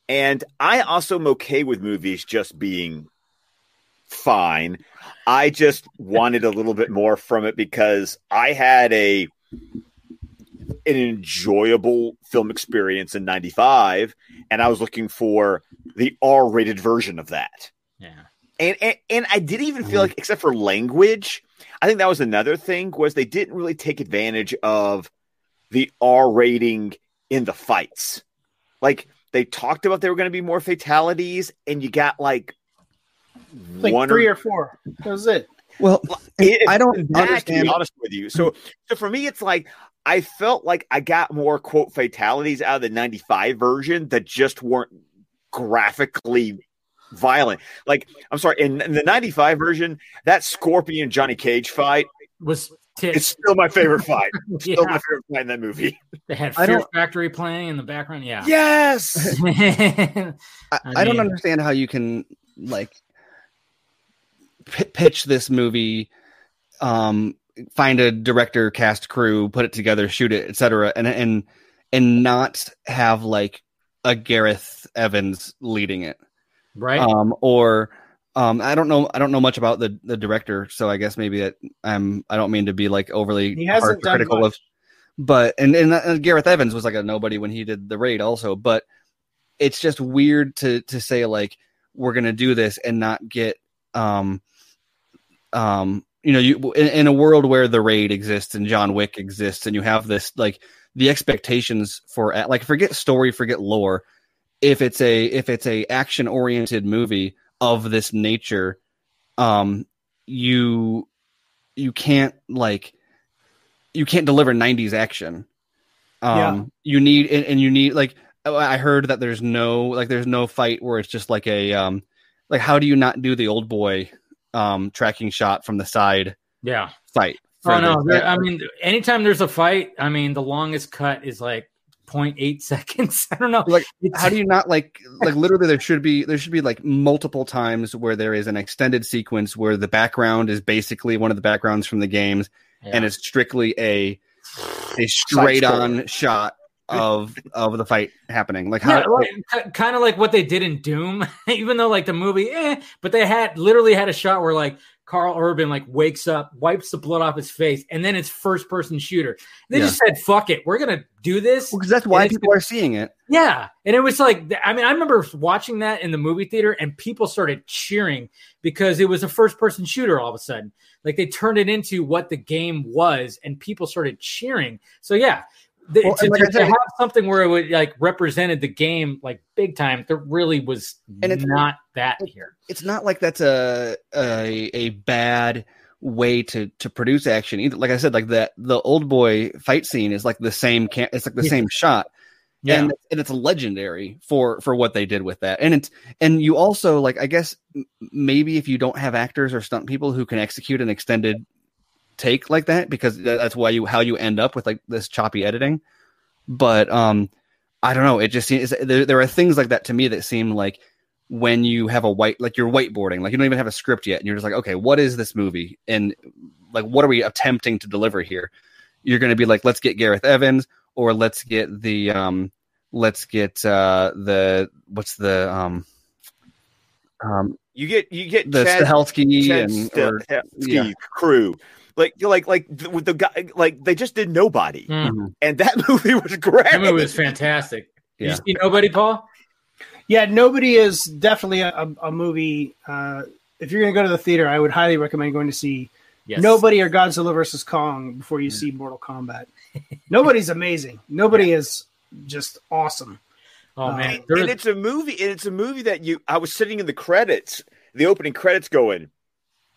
And I also am okay with movies just being fine. I just wanted a little bit more from it because I had a an enjoyable film experience in ninety-five, and I was looking for the R-rated version of that. Yeah, and and, and I didn't even feel like, except for language, I think that was another thing, was they didn't really take advantage of the R rating in the fights. Like, they talked about there were going to be more fatalities, and you got like Like One three or, or four. That was it. Well, it, I don't understand. To be honest with you, so, so for me, it's like I felt like I got more quote fatalities out of the ninety-five version that just weren't graphically violent. Like, I'm sorry, in, in the ninety-five version, that Scorpion Johnny Cage fight was. T- it's still my favorite fight. It's yeah. Still my favorite fight in that movie. They had Fear Factory playing in the background. Yeah. Yes. I, I, I mean, don't understand how you can like. pitch this movie, um, find a director, cast, crew, put it together, shoot it, et cetera, and and and not have like a Gareth Evans leading it, right? Um, or um, I don't know, I don't know much about the, the director, so I guess maybe it, I'm I don't mean to be like overly hard critical much. of, but and, and and Gareth Evans was like a nobody when he did The Raid also, but it's just weird to to say like we're gonna do this and not get um. Um, you know, you in, in a world where The Raid exists and John Wick exists, and you have this like the expectations for like forget story, forget lore. If it's a if it's a action oriented movie of this nature, um, you you can't like you can't deliver nineties action. Um, yeah. you need and, and you need like I heard that there's no like there's no fight where it's just like a um like how do you not do the old boy? Um, tracking shot from the side. Yeah. Fight. Oh, no. There, I mean, anytime there's a fight, I mean, the longest cut is like zero point eight seconds. I don't know. Like, it's, how do you not like, like literally there should be, there should be like multiple times where there is an extended sequence where the background is basically one of the backgrounds from the games. Yeah. And it's strictly a, a straight on shot of, of the fight happening. Like how, yeah, like, c- kind of like what they did in Doom, even though like the movie, eh, but they had literally had a shot where like Carl Urban like wakes up, wipes the blood off his face, and then it's first person shooter. They yeah. just said, fuck it. We're going to do this. Because well, that's why people gonna, are seeing it. Yeah. And it was like, I mean, I remember watching that in the movie theater and people started cheering because it was a first person shooter all of a sudden. Like they turned it into what the game was and people started cheering. So yeah, The, well, to, like to, said, to have something where it would like represented the game like big time, there really was and it's, not that it, here. It's not like that's a a, a bad way to, to produce action either. Like I said, like that the old boy fight scene is like the same. Can, it's like the yeah. same shot, yeah. and and it's legendary for for what they did with that. And it's and you also like I guess maybe if you don't have actors or stunt people who can execute an extended take like that, because that's why you how you end up with like this choppy editing. But um, I don't know. It just seems there, there are things like that to me that seem like when you have a white, like you're whiteboarding, like you don't even have a script yet, and you're just like, okay, what is this movie, and like what are we attempting to deliver here? You're going to be like, let's get Gareth Evans, or let's get the um, let's get uh, the what's the um, um, you get you get the Chad, Stahelski Chad and Stahelski or, yeah. crew. Like, like, like with the guy, like they just did Nobody, mm-hmm. and that movie was great. That movie was fantastic. Yeah. Did you see Nobody, Paul? Yeah, Nobody is definitely a, a movie. Uh, if you're going to go to the theater, I would highly recommend going to see yes. Nobody or Godzilla versus Kong before you mm-hmm. see Mortal Kombat. Nobody's amazing. Nobody yeah. is just awesome. Oh man, uh, and, and it's a movie, and it's a movie that you. I was sitting in the credits, the opening credits, going,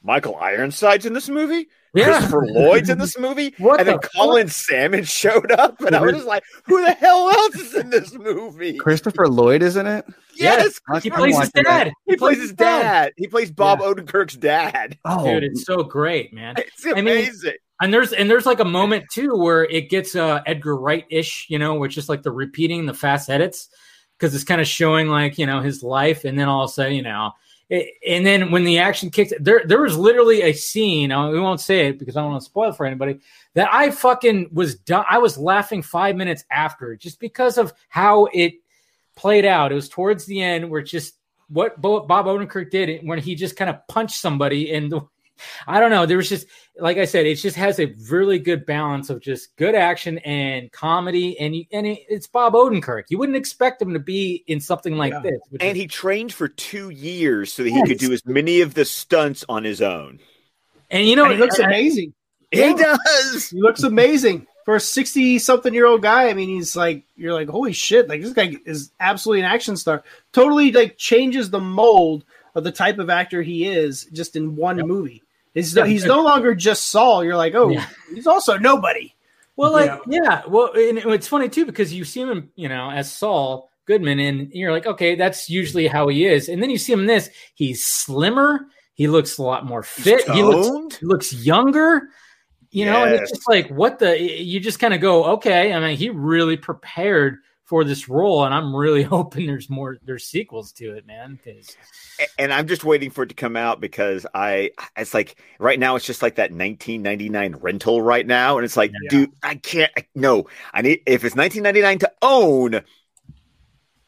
Michael Ironside's in this movie. Yeah. Christopher Lloyd's in this movie, what and then the Colin fuck? Salmon showed up, and I was just like, "Who the hell else is in this movie?" Christopher Lloyd is in it. Yes, yes. He, plays his, he, he plays, plays his dad. He plays his dad. He plays Bob yeah. Odenkirk's dad. Oh, dude, it's so great, man! It's amazing. I mean, and there's and there's like a moment too where it gets uh, Edgar Wright-ish, you know, which is like the repeating, the fast edits, because it's kind of showing like you know his life, and then all of a sudden, you know. And then when the action kicks, there there was literally a scene. We won't say it because I don't want to spoil it for anybody. That I fucking was done. I was laughing five minutes after just because of how it played out. It was towards the end where it's just what Bob Odenkirk did when he just kind of punched somebody. And I don't know. There was just, like I said, it just has a really good balance of just good action and comedy. And you, and it, it's Bob Odenkirk. You wouldn't expect him to be in something like yeah. this. And is, he trained for two years so that he yes. could do as many of the stunts on his own. And you know, and he looks I, amazing. He yeah. does. He looks amazing for a sixty something year old guy. I mean, he's like, you're like, holy shit. Like this guy is absolutely an action star. Totally like changes the mold of the type of actor he is just in one yep. movie. He's no, he's no longer just Saul. You're like, oh, yeah. he's also Nobody. Well, like, yeah. yeah. Well, and it's funny, too, because you see him, you know, as Saul Goodman, and you're like, okay, that's usually how he is. And then you see him in this. He's slimmer. He looks a lot more fit. He looks, he looks younger. You know, yes. and it's just like, what the – you just kind of go, okay. I mean, he really prepared – for this role, and I'm really hoping there's more there's sequels to it, man, cause... and I'm just waiting for it to come out, because I it's like right now it's just like that nineteen ninety-nine rental right now, and it's like yeah. dude, I can't I, no I need if it's nineteen ninety-nine to own,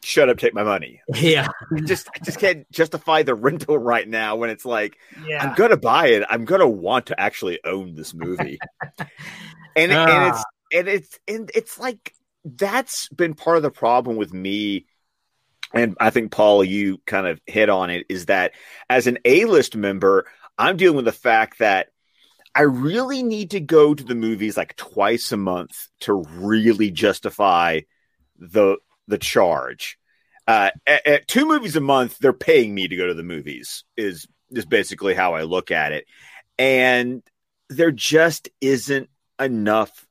shut up, take my money. Yeah. I just I just can't justify the rental right now when it's like yeah. I'm gonna buy it, I'm gonna want to actually own this movie. and, ah. and it's and it's and it's like that's been part of the problem with me. And I think, Paul, you kind of hit on it, is that as an A-list member, I'm dealing with the fact that I really need to go to the movies like twice a month to really justify the, the charge. Uh, at, at two movies a month, they're paying me to go to the movies is, is basically how I look at it. And there just isn't enough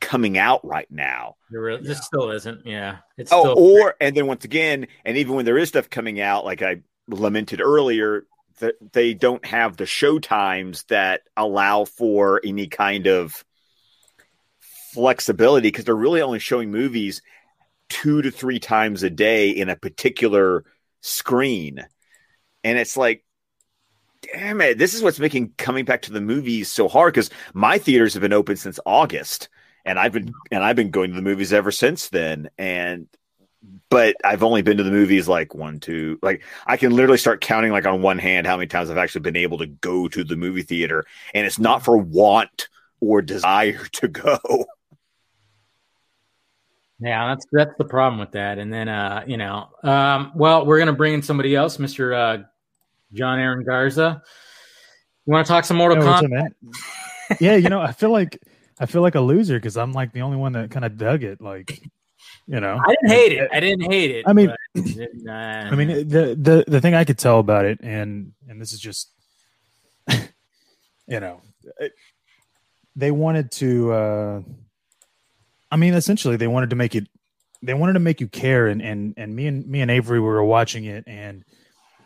coming out right now. There really, yeah. This still isn't. Yeah. It's oh, still- or, and then once again, and even when there is stuff coming out, like I lamented earlier, that they don't have the show times that allow for any kind of flexibility, because they're really only showing movies two to three times a day in a particular screen. And it's like, damn it, this is what's making coming back to the movies so hard, because my theaters have been open since August. And I've been and I've been going to the movies ever since then. And but I've only been to the movies like one, two, like I can literally start counting like on one hand how many times I've actually been able to go to the movie theater. And it's not for want or desire to go. Yeah, that's that's the problem with that. And then uh, you know, um, well, we're gonna bring in somebody else, Mister Uh, John Aaron Garza. You want to talk some Mortal Kombat? Yeah, you know, I feel like. I feel like a loser because I'm like the only one that kind of dug it. Like, you know, I didn't hate it. I didn't hate it. I mean, but, nah. I mean, the, the, the thing I could tell about it, and, and this is just, you know, it, they wanted to, uh, I mean, essentially they wanted to make it, they wanted to make you care. And, and, and me and me and Avery were watching it, and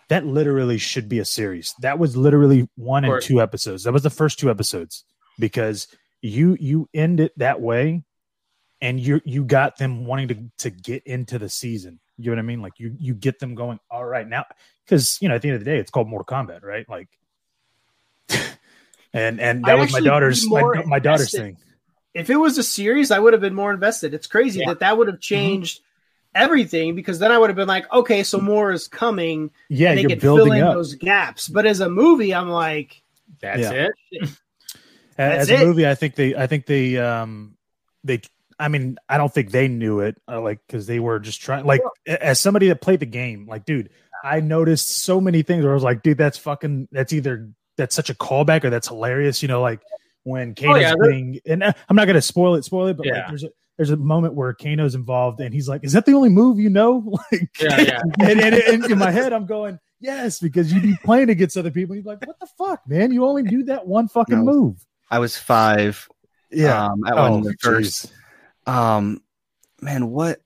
that literally should be a series. That was literally one and two episodes. That was the first two episodes. because you you end it that way, and you you got them wanting to to get into the season. You know what I mean? Like you you get them going, all right, now, because you know at the end of the day it's called Mortal Kombat, right? Like, and and that I was my daughter's my, my daughter's thing. If it was a series, I would have been more invested. It's crazy yeah. that that would have changed mm-hmm. everything, because then I would have been like, okay, so more is coming. Yeah, and they could fill in up. Those gaps. But as a movie, I'm like, that's yeah. it. That's as a it. movie, I think they, I think they, um, they. I mean, I don't think they knew it, uh, like, because they were just trying. Like, yeah. as somebody that played the game, like, dude, I noticed so many things where I was like, dude, that's fucking, that's either that's such a callback or that's hilarious, you know, like. When Kano's oh, yeah, being, and I'm not going to spoil it, spoil it, but yeah. like there's a there's a moment where Kano's involved, and he's like, "Is that the only move you know?" Like, yeah, yeah. and, and, and in my head, I'm going, "Yes," because you'd be playing against other people. He's like, "What the fuck, man? You only do that one fucking no, move." I was five. Yeah, um, at oh, one of the first. Um, man, what?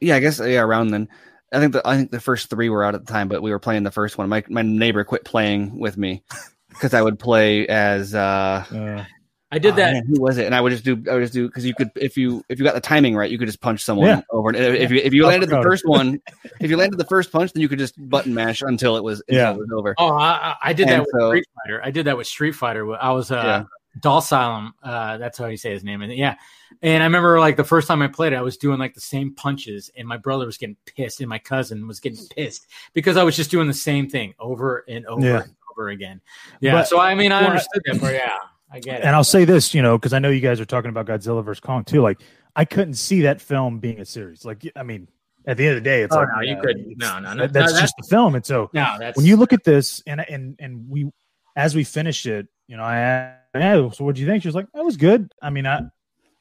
Yeah, I guess yeah, around then. I think the I think the first three were out at the time, but we were playing the first one. My my neighbor quit playing with me because I would play as. Uh, uh. I did that. Oh, man, who was it? And I would just do. I would just do because you could if you if you got the timing right, you could just punch someone yeah. over. And if you if you landed the first one, if you landed the first punch, then you could just button mash until it was yeah. until it was over. Oh, I, I did and that so, with Street Fighter. I did that with Street Fighter. I was uh, yeah. Dalsylum. Uh, that's how you say his name. And yeah, and I remember like the first time I played it, I was doing like the same punches, and my brother was getting pissed, and my cousin was getting pissed because I was just doing the same thing over and over yeah. and over again. Yeah. But, so I mean, I well, understood that part. Yeah. I get it. And I'll say this, you know, because I know you guys are talking about Godzilla versus Kong too. Like, I couldn't see that film being a series. Like, I mean, at the end of the day, it's oh, like, no, you uh, couldn't. No, no, no. That's, no, that's just the film. And so, no, that's, when you look at this, and and and we, as we finish it, you know, I asked, hey, so what do you think? She was like, that was good. I mean, I.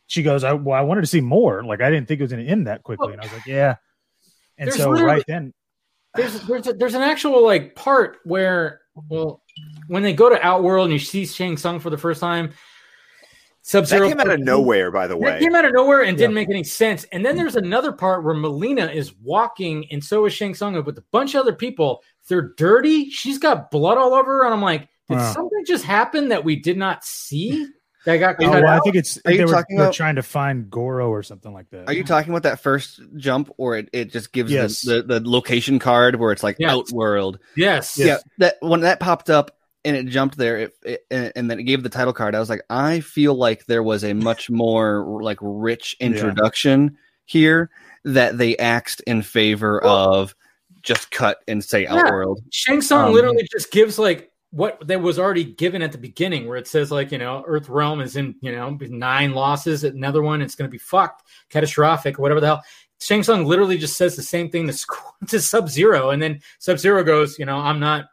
She goes, I well, I wanted to see more. Like, I didn't think it was going to end that quickly. And I was like, yeah. And so, right then, there's there's a, there's an actual like part where well. When they go to Outworld and you see Shang Tsung for the first time, Sub-Zero that came out of nowhere, by the way. That came out of nowhere and yeah. didn't make any sense. And then there's another part where Mileena is walking, and so is Shang Tsung with a bunch of other people. They're dirty. She's got blood all over her, and I'm like, did wow. something just happen that we did not see? That got oh, well, I think it's they were, talking about, were trying to find Goro or something like that. Are you talking about that first jump, or it, it just gives yes. the, the the location card where it's like yes. Outworld? Yes. Yeah. Yes. That when that popped up and it jumped there, it, it and, and then it gave the title card. I was like, I feel like there was a much more like rich introduction yeah. here that they axed in favor well, of just cut and say yeah. Outworld. Shang Tsung um, literally just gives like. What that was already given at the beginning, where it says like, you know, Earth Realm is in, you know, nine losses, another one, it's going to be fucked, catastrophic, whatever the hell. Shang Tsung literally just says the same thing to, to Sub-Zero, and then Sub-Zero goes, you know, I'm not.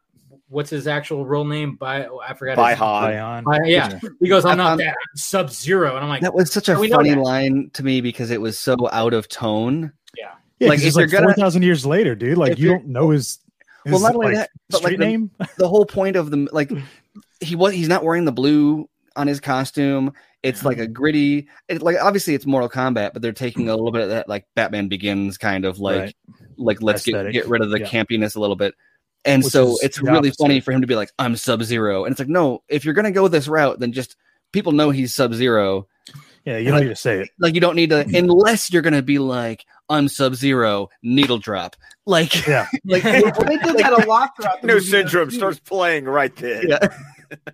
What's his actual real name? By oh, I forgot. By Han. Yeah, he goes, I'm not um, that. I'm Sub-Zero, and I'm like, that was such a funny line to me because it was so out of tone. Yeah, yeah like it's like four thousand years later, dude. Like you don't know his. Well, not only like that, but like the, the whole point of the like he was he's not wearing the blue on his costume. It's like a gritty, it, like obviously it's Mortal Kombat, but they're taking a little bit of that like Batman Begins kind of like right. like let's get, get rid of the yeah. campiness a little bit. And Which so it's really opposite. funny for him to be like I'm Sub-Zero, and it's like no, if you're gonna go this route, then just people know he's Sub-Zero. Yeah, you don't like, need to say it. Like you don't need to, unless you're gonna be like, I'm Sub-Zero, needle drop. Like, yeah, like they did that a lot throughout. No syndrome starts playing right there. Yeah.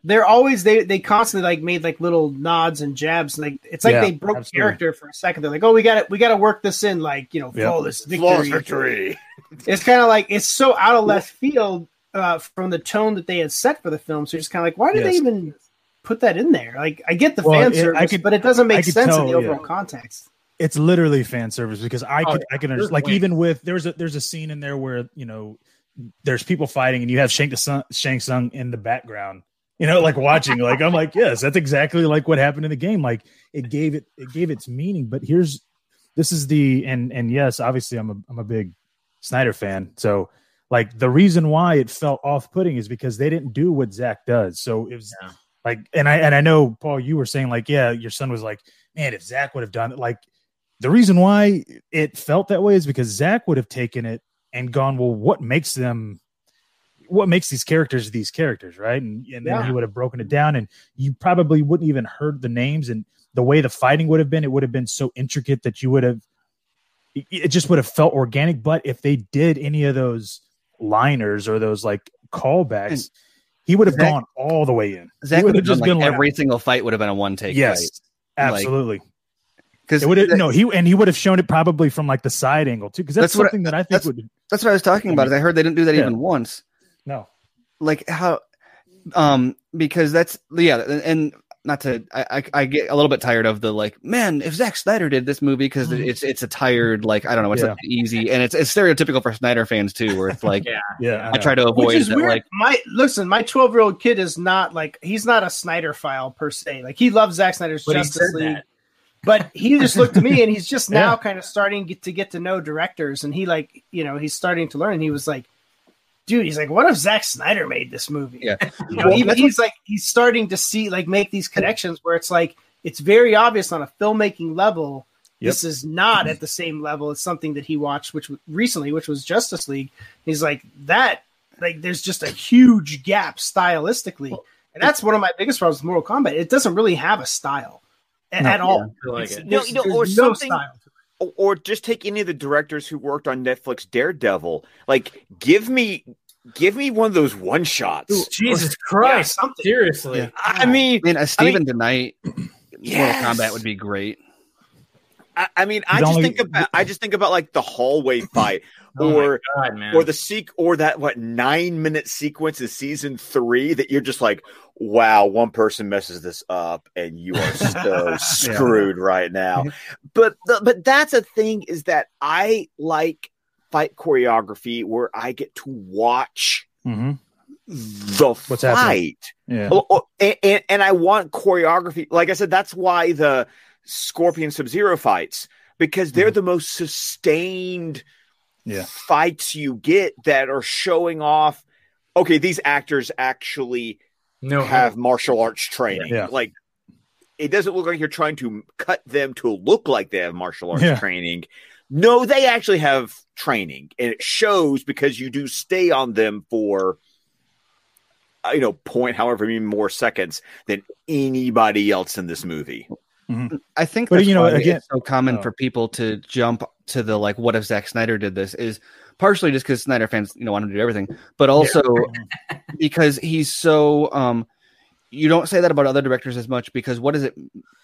They're always they they constantly like made like little nods and jabs. Like it's like yeah, they broke absolutely. character for a second. They're like, oh, we got it, we got to work this in. Like you know, yep. flawless victory. Flawless victory. It's kind of like it's so out of left field uh, from the tone that they had set for the film. So you're just kind of like, why did yes. they even? Put that in there. Like I get the well, fan service, it, could, but it doesn't make sense tell, in the overall yeah. context. It's literally fan service because I oh, could, yeah. I can like way. even with there's a there's a scene in there where you know there's people fighting and you have Shang Tsung, Shang Tsung in the background, you know, like watching. Like I'm like yes, that's exactly like what happened in the game. Like it gave it it gave its meaning. But here's this is the and and yes, obviously I'm a I'm a big Snyder fan, so. Like the reason why it felt off putting is because they didn't do what Zach does. So it was. Yeah. Like and I and I know Paul, you were saying like yeah, your son was like man, if Zach would have done it, like the reason why it felt that way is because Zach would have taken it and gone well, what makes them what makes these characters these characters, right? And, and then yeah. he would have broken it down, and you probably wouldn't even heard the names, and the way the fighting would have been, it would have been so intricate that you would have, it just would have felt organic. But if they did any of those liners or those like callbacks, and he would have Zach, gone all the way in. Zach would have just been, been like, every single fight would have been a one take. Yes, fight. Absolutely. Like, Because no, he and he would have shown it probably from like the side angle too. Because that's, that's something I, that I think that's, would. That's what I was talking about. I mean, is I heard they didn't do that yeah. even once. No, like how, um, because that's yeah, and not to I, I I get a little bit tired of the like, man, if Zack Snyder did this movie, because it's it's a tired like I don't know, it's yeah. easy, and it's it's stereotypical for Snyder fans too, where it's like yeah, yeah, I try to avoid. Which is that, weird. Like my listen, my twelve year old kid is not like he's not a Snyderphile per se. Like he loves Zack Snyder's Justice League. That. But he just looked at me, and he's just now yeah. kind of starting get to get to know directors, and he like, you know, he's starting to learn. And he was like, "Dude, he's like, what if Zack Snyder made this movie?" Yeah, you know, well, he, he's like, he's starting to see like make these connections where it's like it's very obvious on a filmmaking level. Yep. This is not at the same level. It's something that he watched, which recently, which was Justice League. He's like that. Like, there's just a huge gap stylistically, well, and that's one of my biggest problems with Mortal Kombat. It doesn't really have a style. At, no, at all, yeah, like it. No, you know, or no something, or, or just take any of the directors who worked on Netflix Daredevil. Like, give me, give me one of those one shots. Jesus Christ! Yeah, seriously, yeah. I mean, I mean, a Steven Knight yes. Mortal Kombat would be great. I, I mean, I He's just only, think about, I just think about like the hallway fight, or oh my God, man. or the sequ- or that what nine minute sequence in season three that you're just like. Wow, one person messes this up, and you are so screwed yeah. right now. But the, but that's a thing is that I like fight choreography where I get to watch mm-hmm. the What's fight, yeah. and, and, and I want choreography. Like I said, that's why the Scorpion Sub-Zero fights, because they're mm-hmm. the most sustained yeah. fights you get that are showing off. Okay, these actors actually. No, have no. martial arts training. Yeah. Like, it doesn't look like you're trying to cut them to look like they have martial arts yeah. training. No, they actually have training, and it shows because you do stay on them for, you know, point however many more seconds than anybody else in this movie. Mm-hmm. I think, but you know, again, it's so common no. for people to jump to the like, what if Zack Snyder did this? Is partially just because Snyder fans, you know, want him to do everything, but also yeah. because he's so. Um, you don't say that about other directors as much because what is it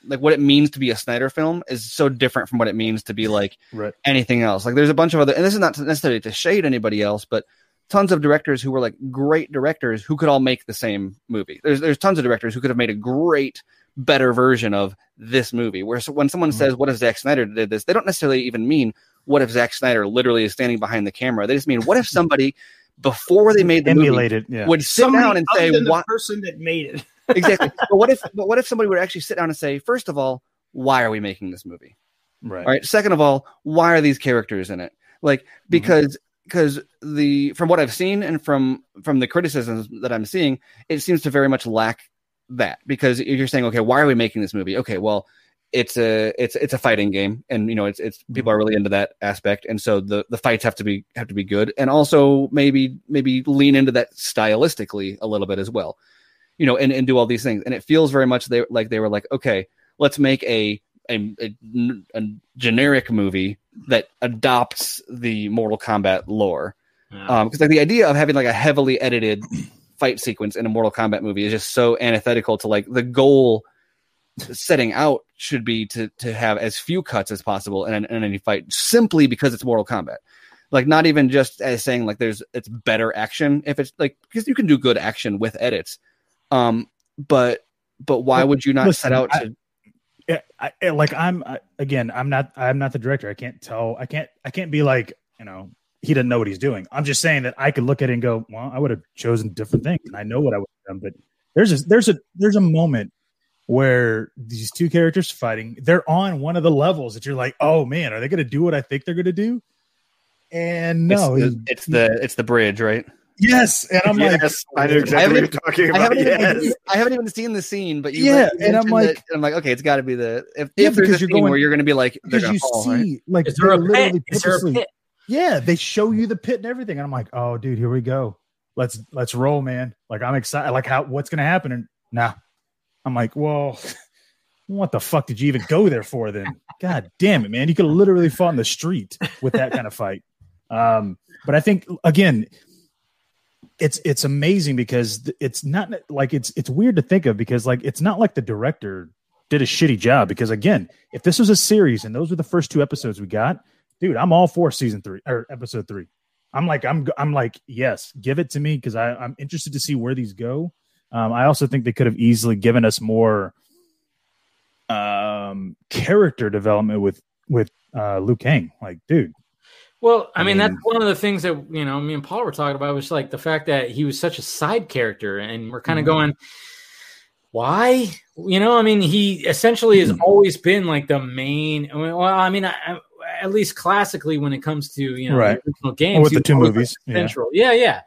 like? What it means to be a Snyder film is so different from what it means to be like right. anything else. Like, there's a bunch of other, and this is not necessarily to shade anybody else, but tons of directors who were like great directors who could all make the same movie. There's there's tons of directors who could have made a great, better version of this movie. Where so when someone mm-hmm. says, "What if Zack Snyder did this?" they don't necessarily even mean. What if Zack Snyder literally is standing behind the camera? They just mean, what if somebody before they made the Emulated, movie yeah. would sit somebody down and say, than "Why?" The person that made it exactly. But what if? But what if somebody would actually sit down and say, first of all, why are we making this movie? Right. All right. Second of all, why are these characters in it? Like because because mm-hmm. the from what I've seen and from from the criticisms that I'm seeing, it seems to very much lack that because you're saying, okay, why are we making this movie? Okay, well. It's a it's it's a fighting game, and you know it's it's people are really into that aspect, and so the, the fights have to be have to be good, and also maybe maybe lean into that stylistically a little bit as well, you know, and, and do all these things, and it feels very much they like they were like, okay, let's make a a, a a generic movie that adopts the Mortal Kombat lore, because yeah. um, like the idea of having like a heavily edited fight sequence in a Mortal Kombat movie is just so antithetical to like the goal. Setting out should be to to have as few cuts as possible in, in any fight simply because it's Mortal Kombat. Like, not even just as saying like there's it's better action if it's like because you can do good action with edits. Um, but but why would you not Listen, set out to? I, I, I, like I'm I, again, I'm not I'm not the director. I can't tell. I can't I can't be like, you know, he doesn't know what he's doing. I'm just saying that I could look at it and go, well, I would have chosen different things, and I know what I would have done. But there's a, there's a there's a moment. Where these two characters fighting, they're on one of the levels that you're like, oh man, are they going to do what I think they're going to do? And no, it's the, it's the it's the bridge, right? Yes, and I'm yes, like, I know exactly I what you're talking about. I haven't, yes. even, I haven't even seen the scene, but you yeah, and I'm like, that, and I'm like, okay, it's got to be the if, yeah, if there's a you're going, where you're going to be like, because you fall, see, right? Like, is there a pit? Is there a pit? Yeah, they show you the pit and everything, and I'm like, oh dude, here we go. let's let's roll, man. Like, I'm excited. Like, how what's going to happen? And nah, I'm like, well, what the fuck did you even go there for then? God damn it, man. You could have literally fought in the street with that kind of fight. Um, but I think, again, it's it's amazing because it's not like it's it's weird to think of because like it's not like the director did a shitty job because, again, if this was a series and those were the first two episodes we got, dude, I'm all for season three or episode three. I'm like, I'm, I'm like, yes, give it to me. Cause I I'm interested to see where these go. Um, I also think they could have easily given us more, um, character development with, with, uh, Liu Kang. Like, dude. Well, I mean, I mean that's one of the things that, you know, me and Paul were talking about was like the fact that he was such a side character and we're kind of mm-hmm. going, why, you know, I mean, he essentially has always been like the main, well, I mean, I, I at least classically when it comes to, you know, right. the original games. Or with the two movies. Like central. Yeah. yeah, yeah.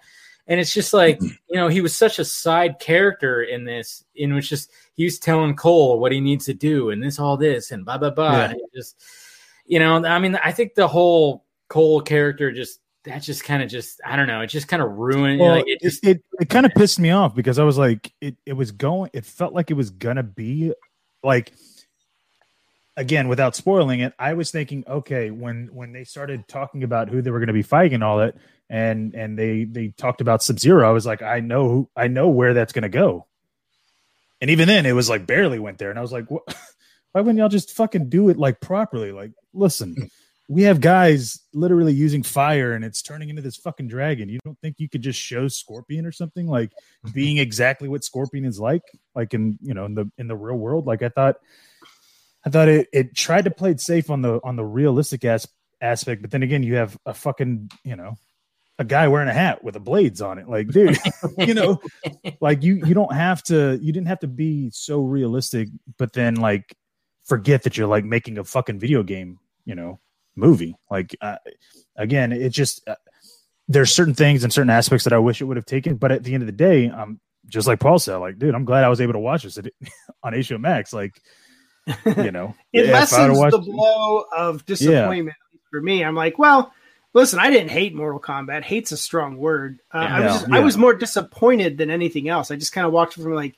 And it's just like, you know, he was such a side character in this. And it was just, he was telling Cole what he needs to do and this, all this, and blah, blah, blah. Yeah. And it just, you know, I mean, I think the whole Cole character just, that just kind of just, I don't know. It just kind of ruined. Well, like, it just, it, it, it kind of pissed me off because I was like, it, it was going, it felt like it was going to be like, again, without spoiling it, I was thinking, okay, when, when they started talking about who they were going to be fighting and all that, and and they they talked about Sub-Zero, I was like, I know who, I know where that's going to go. And even then, it was like barely went there, and I was like, what? Why wouldn't y'all just fucking do it like properly? Like, listen, we have guys literally using fire, and it's turning into this fucking dragon. You don't think you could just show Scorpion or something like being exactly what Scorpion is like, like in you know in the in the real world? Like I thought. I thought it, it tried to play it safe on the on the realistic as, aspect, but then again, you have a fucking, you know, a guy wearing a hat with the blades on it. Like, dude, you know, like you you don't have to, you didn't have to be so realistic, but then like forget that you're like making a fucking video game, you know, movie. Like, uh, again, it just, uh, there's certain things and certain aspects that I wish it would have taken, but at the end of the day, um, just like Paul said, like, dude, I'm glad I was able to watch this at, on H B O Max. Like, you know, it lessens the blow of disappointment yeah. for me. I'm like, well, listen, I didn't hate Mortal Kombat. Hate's a strong word. Uh, yeah, I was, just, yeah. I was more disappointed than anything else. I just kind of walked from like,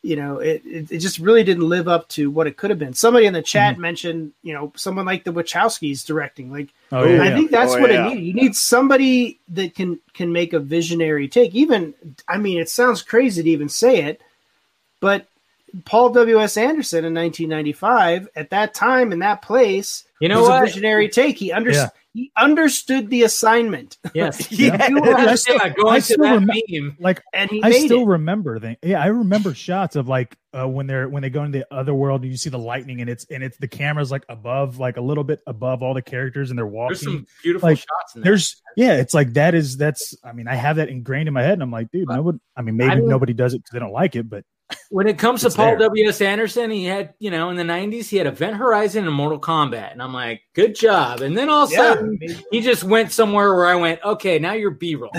you know, it, it, it just really didn't live up to what it could have been. Somebody in the chat mm-hmm. mentioned, you know, someone like the Wachowskis directing. Like, oh, yeah, I yeah. think that's oh, what yeah. it needed. You need somebody that can can make a visionary take. Even, I mean, it sounds crazy to even say it, but Paul W S. Anderson in nineteen ninety-five, at that time in that place, you know, was what? a visionary take. He understood. Yeah. He understood the assignment. Yes, yeah. You know, I still, going I still to that remember, meme, like, and he I still it. remember things. Yeah, I remember shots of like uh, when they're when they go into the other world and you see the lightning and it's and it's the camera's like above, like a little bit above all the characters and they're walking. There's some beautiful like, shots. In there. There's yeah, it's like that is that's. I mean, I have that ingrained in my head, and I'm like, dude, but, I would. I mean, maybe I nobody does it because they don't like it, but. When it comes it's to Paul W S. Anderson, he had, you know, in the nineties, he had Event Horizon and Mortal Kombat. And I'm like, good job. And then all of a yeah, sudden, maybe. he just went somewhere where I went, okay, now you're B-roll.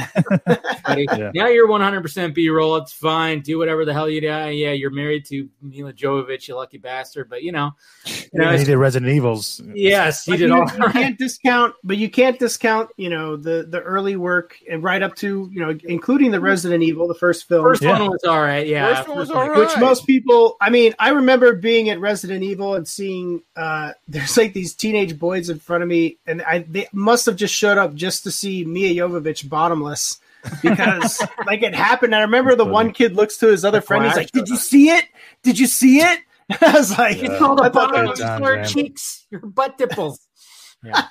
yeah. Now you're one hundred percent B-roll. It's fine. Do whatever the hell you do. Yeah, you're married to Mila Jovovich, you lucky bastard. But, you know. You know he did Resident Evils. Yes, he like did you, all you right. can't discount, but you can't discount, you know, the, the early work and right up to, you know, including the Resident Evil, the first film. First yeah. one was all right, yeah. First one was all right. Like, right. Which most people, I mean, I remember being at Resident Evil and seeing uh, there's like these teenage boys in front of me, and I they must have just showed up just to see Mia Jovovich bottomless because like it happened. I remember the one kid looks to his other That's friend, he's like, "Did you see it? Did you see it?" And I was like, yeah. "It's all the bottom of your cheeks, your butt dimples." Yeah.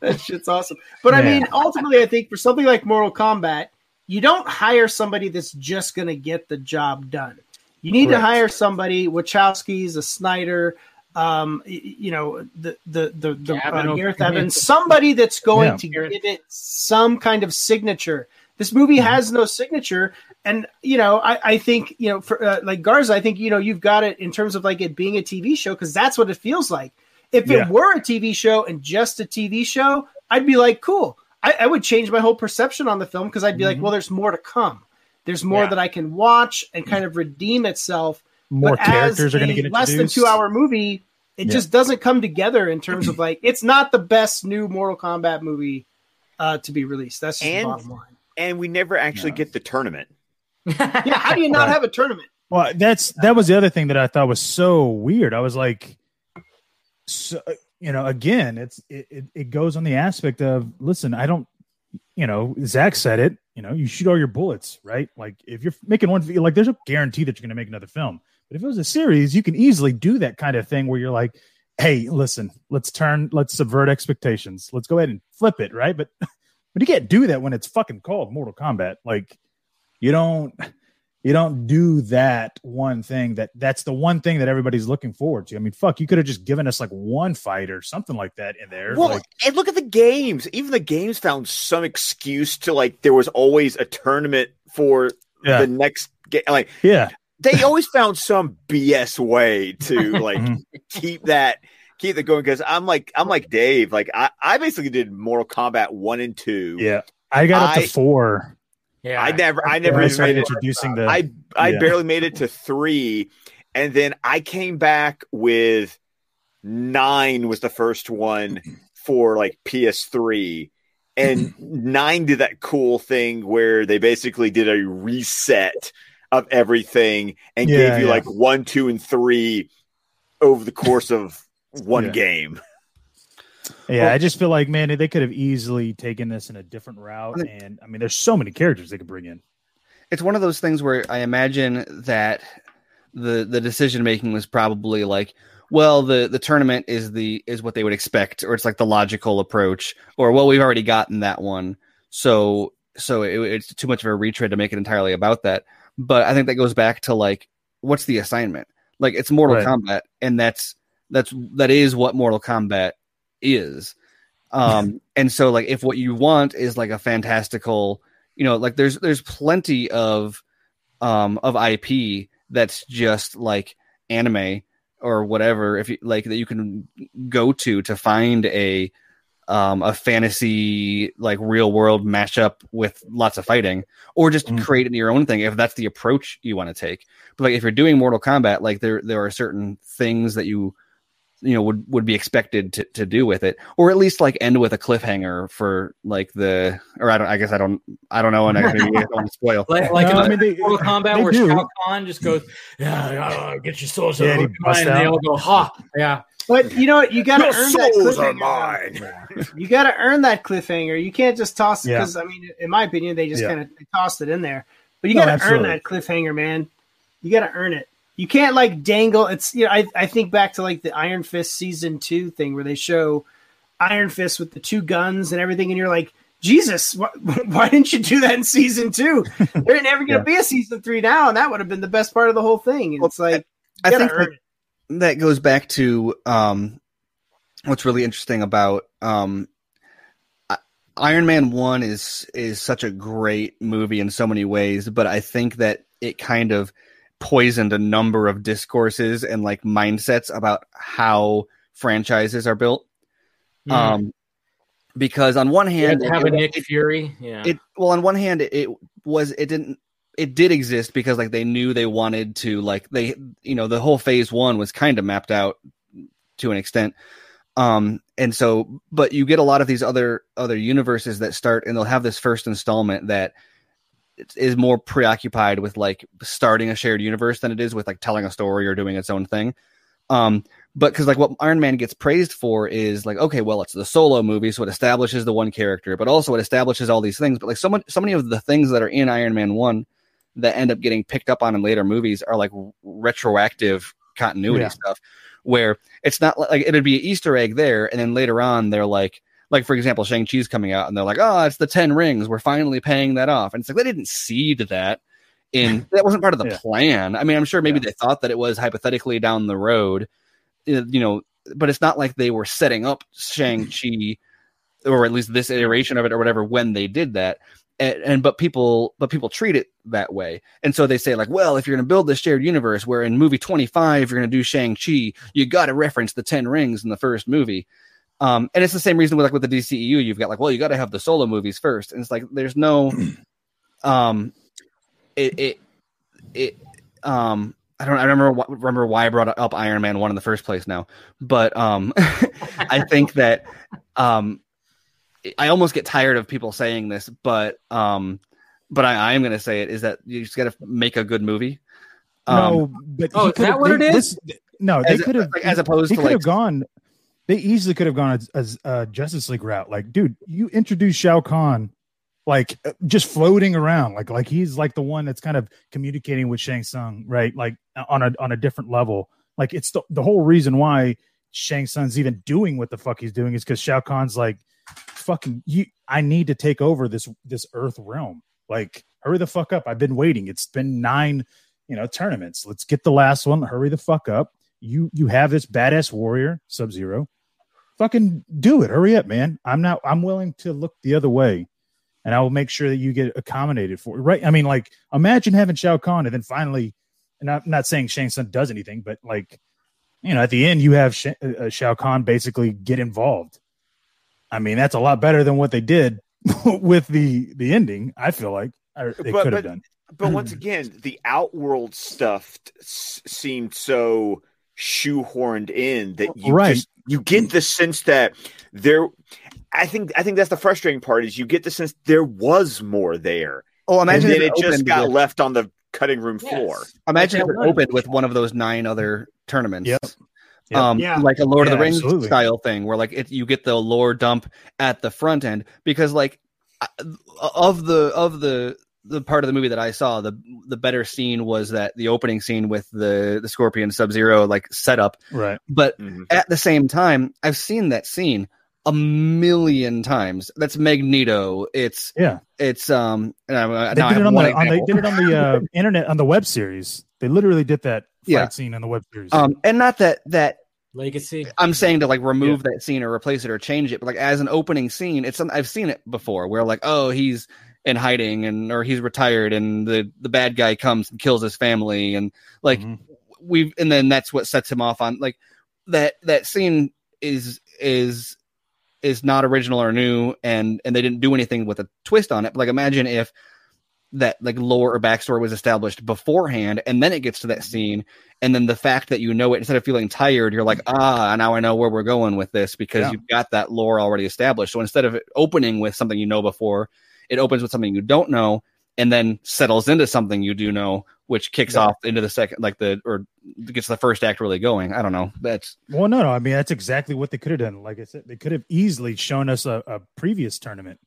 That shit's awesome. But Man. I mean, ultimately, I think for something like Mortal Kombat. You don't hire somebody that's just going to get the job done. You need Correct. to hire somebody, Wachowski's, a Snyder, um, you know, the the the, the uh, Gareth Evans, somebody that's going yeah. to give it some kind of signature. This movie mm-hmm. has no signature, and you know, I, I think you know, for, uh, like Garza, I think you know, you've got it in terms of like it being a T V show because that's what it feels like. If yeah. it were a T V show and just a T V show, I'd be like, cool. I, I would change my whole perception on the film because I'd be mm-hmm. like, well, there's more to come. There's more yeah. that I can watch and kind of redeem itself. More but characters as are going to get introduced. Less than two hour movie. It yeah. just doesn't come together in terms of like, it's not the best new Mortal Kombat movie uh, to be released. That's just and, the bottom line. And we never actually no. get the tournament. Yeah, how do you not right. have a tournament? Well, that's that was the other thing that I thought was so weird. I was like, so, you know, again, it's it, it goes on the aspect of, listen, I don't, you know, Zach said it, you know, you shoot all your bullets, right? Like if you're making one, like there's a guarantee that you're going to make another film. But if it was a series, you can easily do that kind of thing where you're like, hey, listen, let's turn, let's subvert expectations. Let's go ahead and flip it, right? But but you can't do that when it's fucking called Mortal Kombat. Like you don't you don't do that one thing that that's the one thing that everybody's looking forward to. I mean, fuck, you could have just given us like one fight or something like that in there. Well, like, and look at the games. Even the games found some excuse to like there was always a tournament for yeah. the next game. Like yeah. They always found some B S way to like keep that keep it going. Because I'm like I'm like Dave. Like I, I basically did Mortal Kombat one and two. Yeah, I got I, up to four. Yeah, I never I never yeah, I started made introducing it. the. I I yeah. barely made it to three, and then I came back with nine was the first one for like P S three, and nine did that cool thing where they basically did a reset of everything and yeah, gave you yeah. like one, two, and three over the course of one yeah. game. Yeah, well, I just feel like, man, they could have easily taken this in a different route. And I mean, there's so many characters they could bring in. It's one of those things where I imagine that the the decision making was probably like, well, the the tournament is the is what they would expect, or it's like the logical approach, or well, we've already gotten that one, so so it, it's too much of a retread to make it entirely about that. But I think that goes back to like, what's the assignment? Like it's Mortal right. Kombat, and that's that's that is what Mortal Kombat is. Um, and so like, if what you want is like a fantastical, you know, like there's there's plenty of um, of I P that's just like anime or whatever, if you, like that you can go to to find a um, a fantasy, like real world mashup with lots of fighting, or just mm. create your own thing if that's the approach you want to take. But like if you're doing Mortal Kombat, like there there are certain things that you you know would, would be expected to, to do with it, or at least like end with a cliffhanger for like the or I don't I guess I don't I don't know and I don't want to spoil like, like no, in I mean, they, Mortal Kombat where do. Shao Kahn just goes yeah get your souls yeah, and they all go ha yeah. But you know what? You got to earn that cliffhanger. You got to earn that cliffhanger. You can't just toss it because, yeah. I mean, in my opinion, they just yeah. kind of tossed it in there. But you got to no, earn that cliffhanger, man. You got to earn it. You can't like dangle. It's you know, I I think back to like the Iron Fist season two thing where they show Iron Fist with the two guns and everything, and you're like, Jesus, wh- why didn't you do that in season two? They're never going to yeah. be a season three now, and that would have been the best part of the whole thing. And well, it's like I, you got to earn that- it. That goes back to um, what's really interesting about um, Iron Man one is is such a great movie in so many ways, but I think that it kind of poisoned a number of discourses and like mindsets about how franchises are built. Mm. Um, because on one hand, have a Nick Fury, yeah. It well, on one hand, it, it was it didn't. It did exist because like they knew they wanted to like they, you know, the whole phase one was kind of mapped out to an extent. Um, and so, but you get a lot of these other, other universes that start and they'll have this first installment that is more preoccupied with like starting a shared universe than it is with like telling a story or doing its own thing. Um, but cause like what Iron Man gets praised for is like, okay, well, it's the solo movie. So it establishes the one character, but also it establishes all these things. But like so much, so many of the things that are in Iron Man one that end up getting picked up on in later movies are like retroactive continuity yeah. stuff where it's not like it'd be an Easter egg there. And then later on they're like, like, for example, Shang-Chi's coming out and they're like, oh, it's the ten rings. We're finally paying that off. And it's like, they didn't seed that in. That wasn't part of the yeah. plan. I mean, I'm sure maybe yeah. they thought that it was hypothetically down the road, you know, but it's not like they were setting up Shang-Chi or at least this iteration of it or whatever, when they did that. And, and but people but people treat it that way, and so they say like, well, if you're going to build this shared universe where in movie twenty-five you're going to do Shang-Chi, you got to reference the ten rings in the first movie, um, and it's the same reason with like with the D C E U. You've got like, well, you got to have the solo movies first, and it's like there's no, um, it it it um, I don't I remember remember why I brought up Iron Man one in the first place now, but um, I think that um. I almost get tired of people saying this, but um, but I, I am going to say it, is that you just got to make a good movie. Um, no, but oh, is that what they, it is? This, no, they could have, like, as opposed they to could like, have gone. They easily could have gone as, as a Justice League route. Like, dude, you introduce Shao Kahn, like just floating around, like like he's like the one that's kind of communicating with Shang Tsung, right? Like on a on a different level. Like it's the, the whole reason why Shang Tsung's even doing what the fuck he's doing is because Shao Kahn's like, fucking you, I need to take over this this Earth realm. Like, hurry the fuck up! I've been waiting. It's been nine, you know, tournaments. Let's get the last one. Hurry the fuck up! You you have this badass warrior, Sub-Zero. Fucking do it! Hurry up, man! I'm not. I'm willing to look the other way, and I will make sure that you get accommodated for it. Right? I mean, like, imagine having Shao Kahn, and then finally, and I'm not saying Shang Tsung does anything, but like, you know, at the end, you have Sh- uh, Shao Kahn basically get involved. I mean, that's a lot better than what they did with the, the ending, I feel like, or they but, could have but, done. But once again, the Outworld stuff s- seemed so shoehorned in that you right. just, you get the sense that there I think I think that's the frustrating part, is you get the sense there was more there. Oh, imagine and then it just got with, left on the cutting room yes. floor. Imagine like, if it opened with one of those nine other tournaments. Yep. Yep. Um, yeah. Like a Lord yeah, of the Rings absolutely. Style thing where like it, you get the lore dump at the front end, because like of the of the the part of the movie that I saw, the the better scene was that the opening scene with the, the Scorpion Sub-Zero like setup. Right. But mm-hmm. at the same time, I've seen that scene a million times. That's Magneto. It's yeah. It's um. And I, they, did it on the, on, they did it on the uh, internet on the web series. They literally did that fight yeah. scene in the web series. Um, and not that that legacy. I'm saying to like remove yeah. that scene or replace it or change it, but like as an opening scene, it's some, I've seen it before where like oh he's in hiding and or he's retired and the the bad guy comes and kills his family and like mm-hmm. we've and then that's what sets him off on like that that scene is is. is not original or new, and, and they didn't do anything with a twist on it. But like, imagine if that like lore or backstory was established beforehand, and then it gets to that scene, and then the fact that you know it, instead of feeling tired, you're like, ah, now I know where we're going with this, because yeah. you've got that lore already established. So instead of it opening with something you know before, it opens with something you don't know, and then settles into something you do know, which kicks yeah. off into the second, like the, or gets the first act really going. I don't know. That's well, no, no. I mean, that's exactly what they could have done. Like I said, they could have easily shown us a, a previous tournament.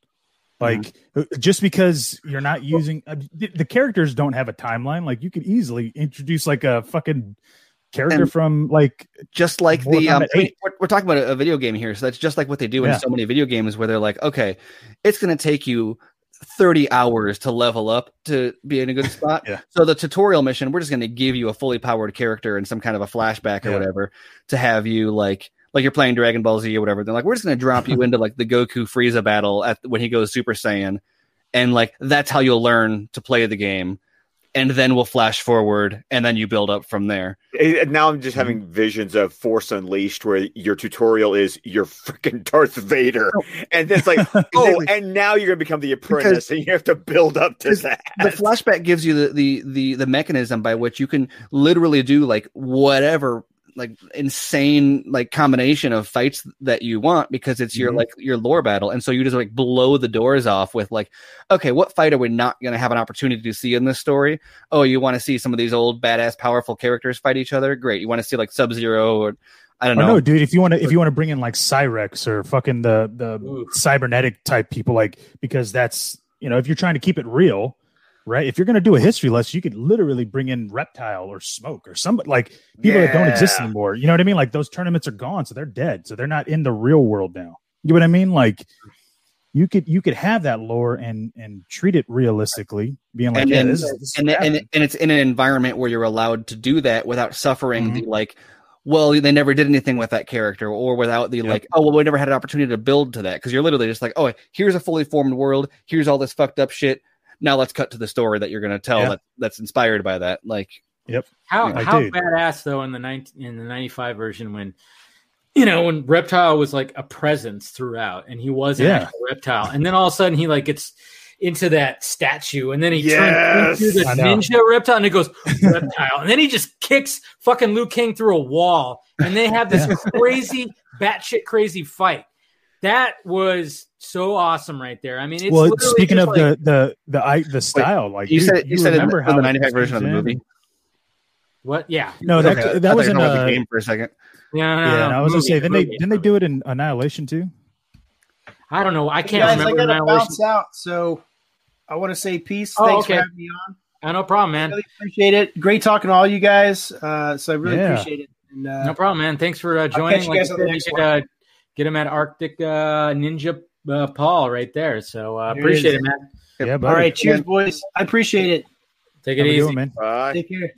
Like yeah. just because you're not using uh, the, the characters don't have a timeline. Like you could easily introduce like a fucking character and from like, just like the, um, I mean, we're, we're talking about a, a video game here. So that's just like what they do yeah. in so many video games where they're like, okay, it's going to take you thirty hours to level up to be in a good spot. yeah. So the tutorial mission, we're just going to give you a fully powered character and some kind of a flashback or yeah. whatever to have you like, like you're playing Dragon Ball Z or whatever. They're like, we're just going to drop you into like the Goku Frieza battle at, when he goes Super Saiyan. And like, that's how you'll learn to play the game. And then we'll flash forward and then you build up from there. And now I'm just having visions of Force Unleashed where your tutorial is you're freaking Darth Vader. Oh. And it's like, oh, and now you're going to become the apprentice because and you have to build up to that. The flashback gives you the, the, the, the mechanism by which you can literally do like whatever like insane like combination of fights that you want, because it's your mm-hmm. like your lore battle, and so you just like blow the doors off with like, okay, what fight are we not going to have an opportunity to see in this story? Oh, you want to see some of these old badass powerful characters fight each other? Great. You want to see like Sub-Zero or I don't oh, know, no, dude. If you want to, if you want to bring in like Cyrex or fucking the the Ooh. cybernetic type people, like because that's you know if you're trying to keep it real. Right. If you're going to do a history lesson, you could literally bring in Reptile or Smoke or somebody like people yeah. that don't exist anymore. You know what I mean? Like those tournaments are gone. So they're dead. So they're not in the real world now. You know what I mean? Like you could you could have that lore and and treat it realistically. Being like, and, yeah, and, this is, this and, and, and it's in an environment where you're allowed to do that without suffering mm-hmm. the like, well, they never did anything with that character, or without the yep. like, oh, well, we never had an opportunity to build to that. Because you're literally just like, oh, here's a fully formed world. Here's all this fucked up shit. Now let's cut to the story that you're going to tell yeah. that, that's inspired by that. Like, yep. How yeah, how dude. badass though in the nineteen, in the ninety-five version when you know when Reptile was like a presence throughout and he was yeah. an actual reptile, and then all of a sudden he like gets into that statue, and then he yes. turns into the ninja reptile, and it goes Reptile, and then he just kicks fucking Liu Kang through a wall, and they have this yeah. crazy batshit crazy fight. That was so awesome right there. I mean, it's well, speaking of like, the the the I, the style, Wait, like you, you said, you, you said remember it, how the ninety-five version of the movie. What? Yeah. No, that okay. that was in a game for a second. Yeah, no, no, yeah. No, no, I was movie, gonna say, didn't they didn't they do it in Annihilation too? I don't know. I can't guys, remember. I gotta bounce out, so I want to say peace. Oh, Thanks okay. for having me on. Oh, no problem, man. I really appreciate it. Great talking to all you guys. Uh, so I really yeah. appreciate it. And, uh, no problem, man. Thanks for uh, joining. Like you said, you could, uh, get him at Arctic uh, Ninja uh, Paul right there. So uh, appreciate it, it, man. Yeah, all buddy. Right, cheers, boys. I appreciate it. Take it How easy, doing, man. Bye. Take care.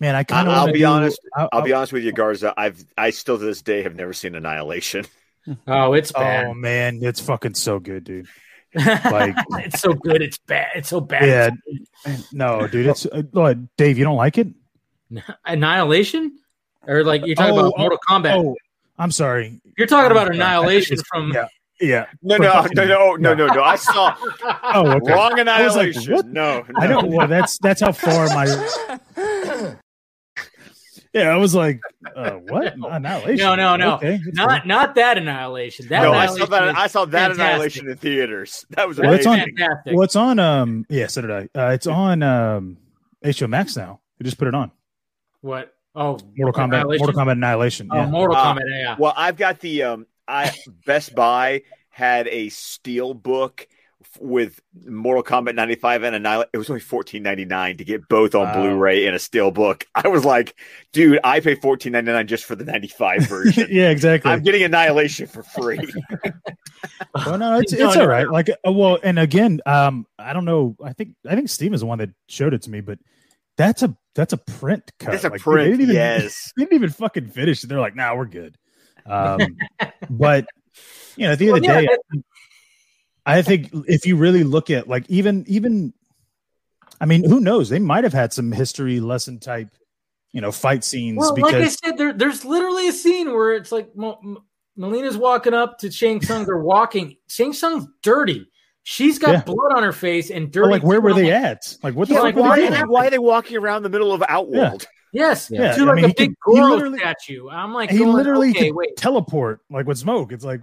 Man, I kind of. I'll be do, honest. I'll, I'll be honest with you, Garza. I've I still to this day have never seen Annihilation. Oh, it's bad. Oh man, it's fucking so good, dude. Like it's so good, it's bad. It's so bad. Yeah, no, dude. It's uh, Dave. You don't like it? Annihilation, or like you're talking oh, about Mortal oh, Kombat. Oh, I'm sorry. You're talking about Annihilation from. Yeah. Yeah. No, no, no, no, no, no, no. I saw oh, okay. wrong Annihilation. I like, no, no, I don't. Well, that's that's how far my. Yeah, I was like, uh, what? No. Annihilation? No, no, no. Okay, not cool. Not that Annihilation. That no, Annihilation I saw that, I saw that fantastic. Annihilation in theaters. That was well, amazing. It's on, well, it's on, um, yeah, so did I. Uh, it's on um, H B O Max now. You just put it on. What? Oh, Mortal Kombat. Mortal Kombat Annihilation. Oh, yeah. Mortal Kombat, yeah. Uh, well, I've got the um, I Best Buy had a steel book with Mortal Kombat ninety-five and Annihilation. It was only fourteen ninety-nine to get both on wow. Blu-ray and a steel book. I was like, dude, I pay fourteen ninety-nine just for the ninety-five version. Yeah, exactly. I'm getting Annihilation for free. Well, no, it's it's all right. Like, well, and again, um, I don't know. I think I think Steve is the one that showed it to me, but that's a that's a print cut. That's a like, print. They didn't even, yes, they didn't even fucking finish. They're like, nah, we're good. Um, but you know, at the end well, of the yeah, day. That- I think if you really look at like even even I mean, who knows? They might have had some history lesson type, you know, fight scenes. Well, because like I said, there, there's literally a scene where it's like M- M- Melina's walking up to Shang Tsung. They're walking. Shang Tsung's dirty. She's got yeah. blood on her face and dirty. But like, where were they at? Like, what the yeah, fuck? Like, why, they they, why are they walking around the middle of Outworld? Yeah. Yes, yeah. To like I mean, a big girl statue. I'm like, he going, literally okay, wait. Teleport like with smoke. It's like.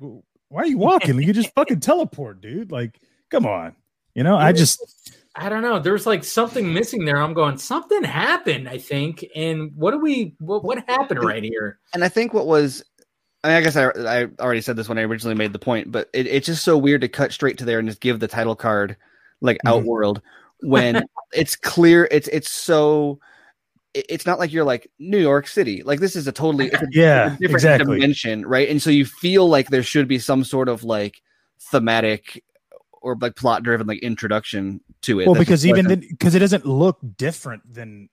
Why are you walking? You just fucking teleport, dude. Like, come on. You know, I just. I don't know. There's like something missing there. I'm going, something happened, I think. And what do we, what, what happened right here? And I think what was, I mean, I guess I, I already said this when I originally made the point, but it, it's just so weird to cut straight to there and just give the title card like mm-hmm. Outworld when it's clear. It's, it's so. It's not like you're like New York City. Like this is a totally it's a, yeah, different exactly. dimension, right? And so you feel like there should be some sort of like thematic or like plot driven like introduction to it. Well, that's because even because it doesn't look different than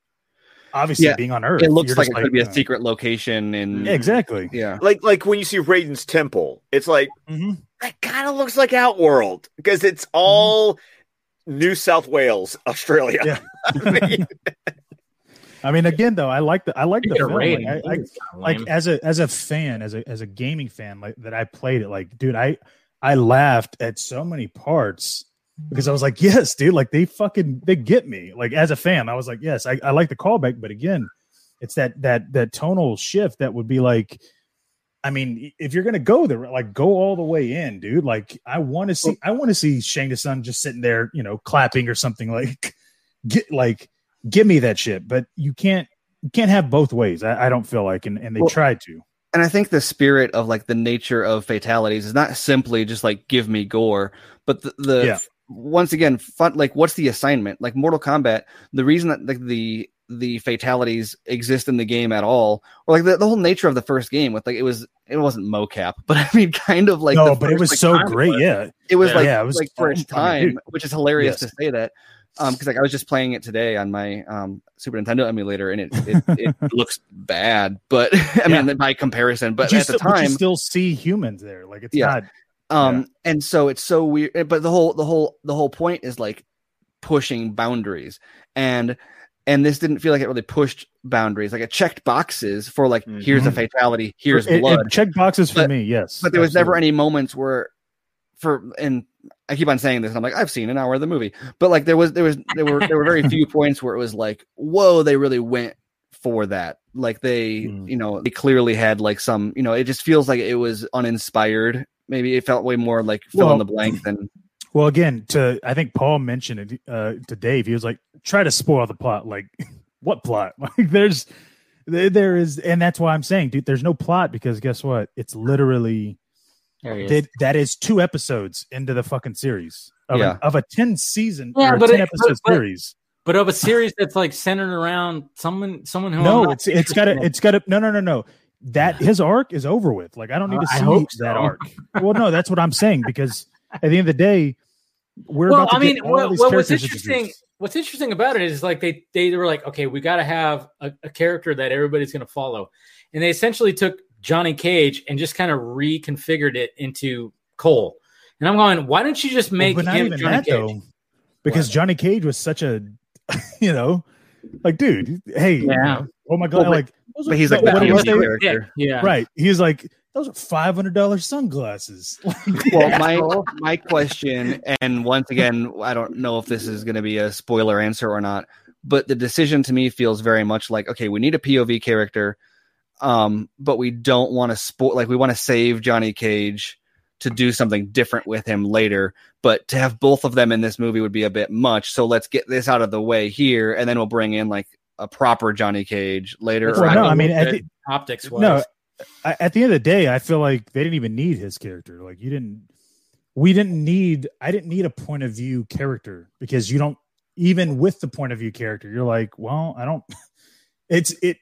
obviously yeah. being on Earth. It looks like, like it could be a uh, secret location and yeah, exactly. Yeah. Like like when you see Raiden's temple, it's like mm-hmm. that kind of looks like Outworld because it's all mm-hmm. New South Wales, Australia. Yeah. I mean, I mean, again, though, I like the I like the film. Like, I, I, like as a as a fan, as a as a gaming fan, like that, I played it. Like, dude, I I laughed at so many parts because I was like, yes, dude, like they fucking they get me. Like as a fan, I was like, yes, I, I like the callback, but again, it's that that that tonal shift that would be like, I mean, if you're gonna go there, like go all the way in, dude. Like I want to see I want to see Shang Tsung just sitting there, you know, clapping or something like get like. Give me that shit, but you can't you can't have both ways. I, I don't feel like, and, and they well, tried to. And I think the spirit of like the nature of fatalities is not simply just like give me gore, but the, the yeah. once again, fun, like what's the assignment? Like Mortal Kombat, the reason that like the the fatalities exist in the game at all, or like the, the whole nature of the first game with like it was it wasn't mocap, but I mean kind of like no, the but first, it was like, so great, was, yeah. It was yeah. like yeah, it was like first time, dude. Which is hilarious yes. to say that. Um, because like I was just playing it today on my um, Super Nintendo emulator, and it it, it looks bad. But I yeah. mean, by comparison, but, but at the still, time, but you still see humans there, like it's yeah. not. Um, yeah. and so it's so weird. But the whole the whole the whole point is like pushing boundaries, and and this didn't feel like it really pushed boundaries. Like it checked boxes for like mm-hmm. here's a fatality, here's it, blood. It checked boxes for but, me, yes. But there was absolutely. Never any moments where. For and I keep on saying this, and I'm like, I've seen an hour of the movie, but like there was, there was, there were, there were very few points where it was like, whoa, they really went for that. Like they, mm. you know, they clearly had like some, you know, it just feels like it was uninspired. Maybe it felt way more like fill well, in the blank than. Well, again, to I think Paul mentioned it uh, to Dave. He was like, try to spoil the plot. Like, what plot? Like, there's, there, there is, and that's why I'm saying, dude, there's no plot because guess what? It's literally that that is two episodes into the fucking series of yeah. a, of a ten season yeah, or ten it, episode but, series. But of a series that's like centered around someone, someone who no, it's it's got to it's got to no no no no that his arc is over with. Like I don't need to uh, see hope so. that arc. Well, no, that's what I'm saying because at the end of the day, we're well. About to I mean, what, what was interesting? Introduced. What's interesting about it is like they they were like, okay, we got to have a, a character that everybody's going to follow, and they essentially took Johnny Cage and just kind of reconfigured it into Cole. And I'm going, why don't you just make well, him Johnny that, Cage? Though, because what? Johnny Cage was such a you know, like, dude, hey, yeah. oh my god, well, like, but, but he's like, what do you yeah, yeah, right? He's like, those are five hundred dollars sunglasses. Well, my my question, and once again, I don't know if this is going to be a spoiler answer or not, but the decision to me feels very much like, okay, we need a P O V character, um, but we don't want to spoil, like, we want to save Johnny Cage to do something different with him later, but to have both of them in this movie would be a bit much. So let's get this out of the way here, and then we'll bring in like a proper Johnny Cage later. Well, or no, I, I mean, at the, optics wise. No, I, at the end of the day, I feel like they didn't even need his character. Like you didn't, we didn't need. I didn't need a point of view character because you don't even with the point of view character. You're like, well, I don't. It's it.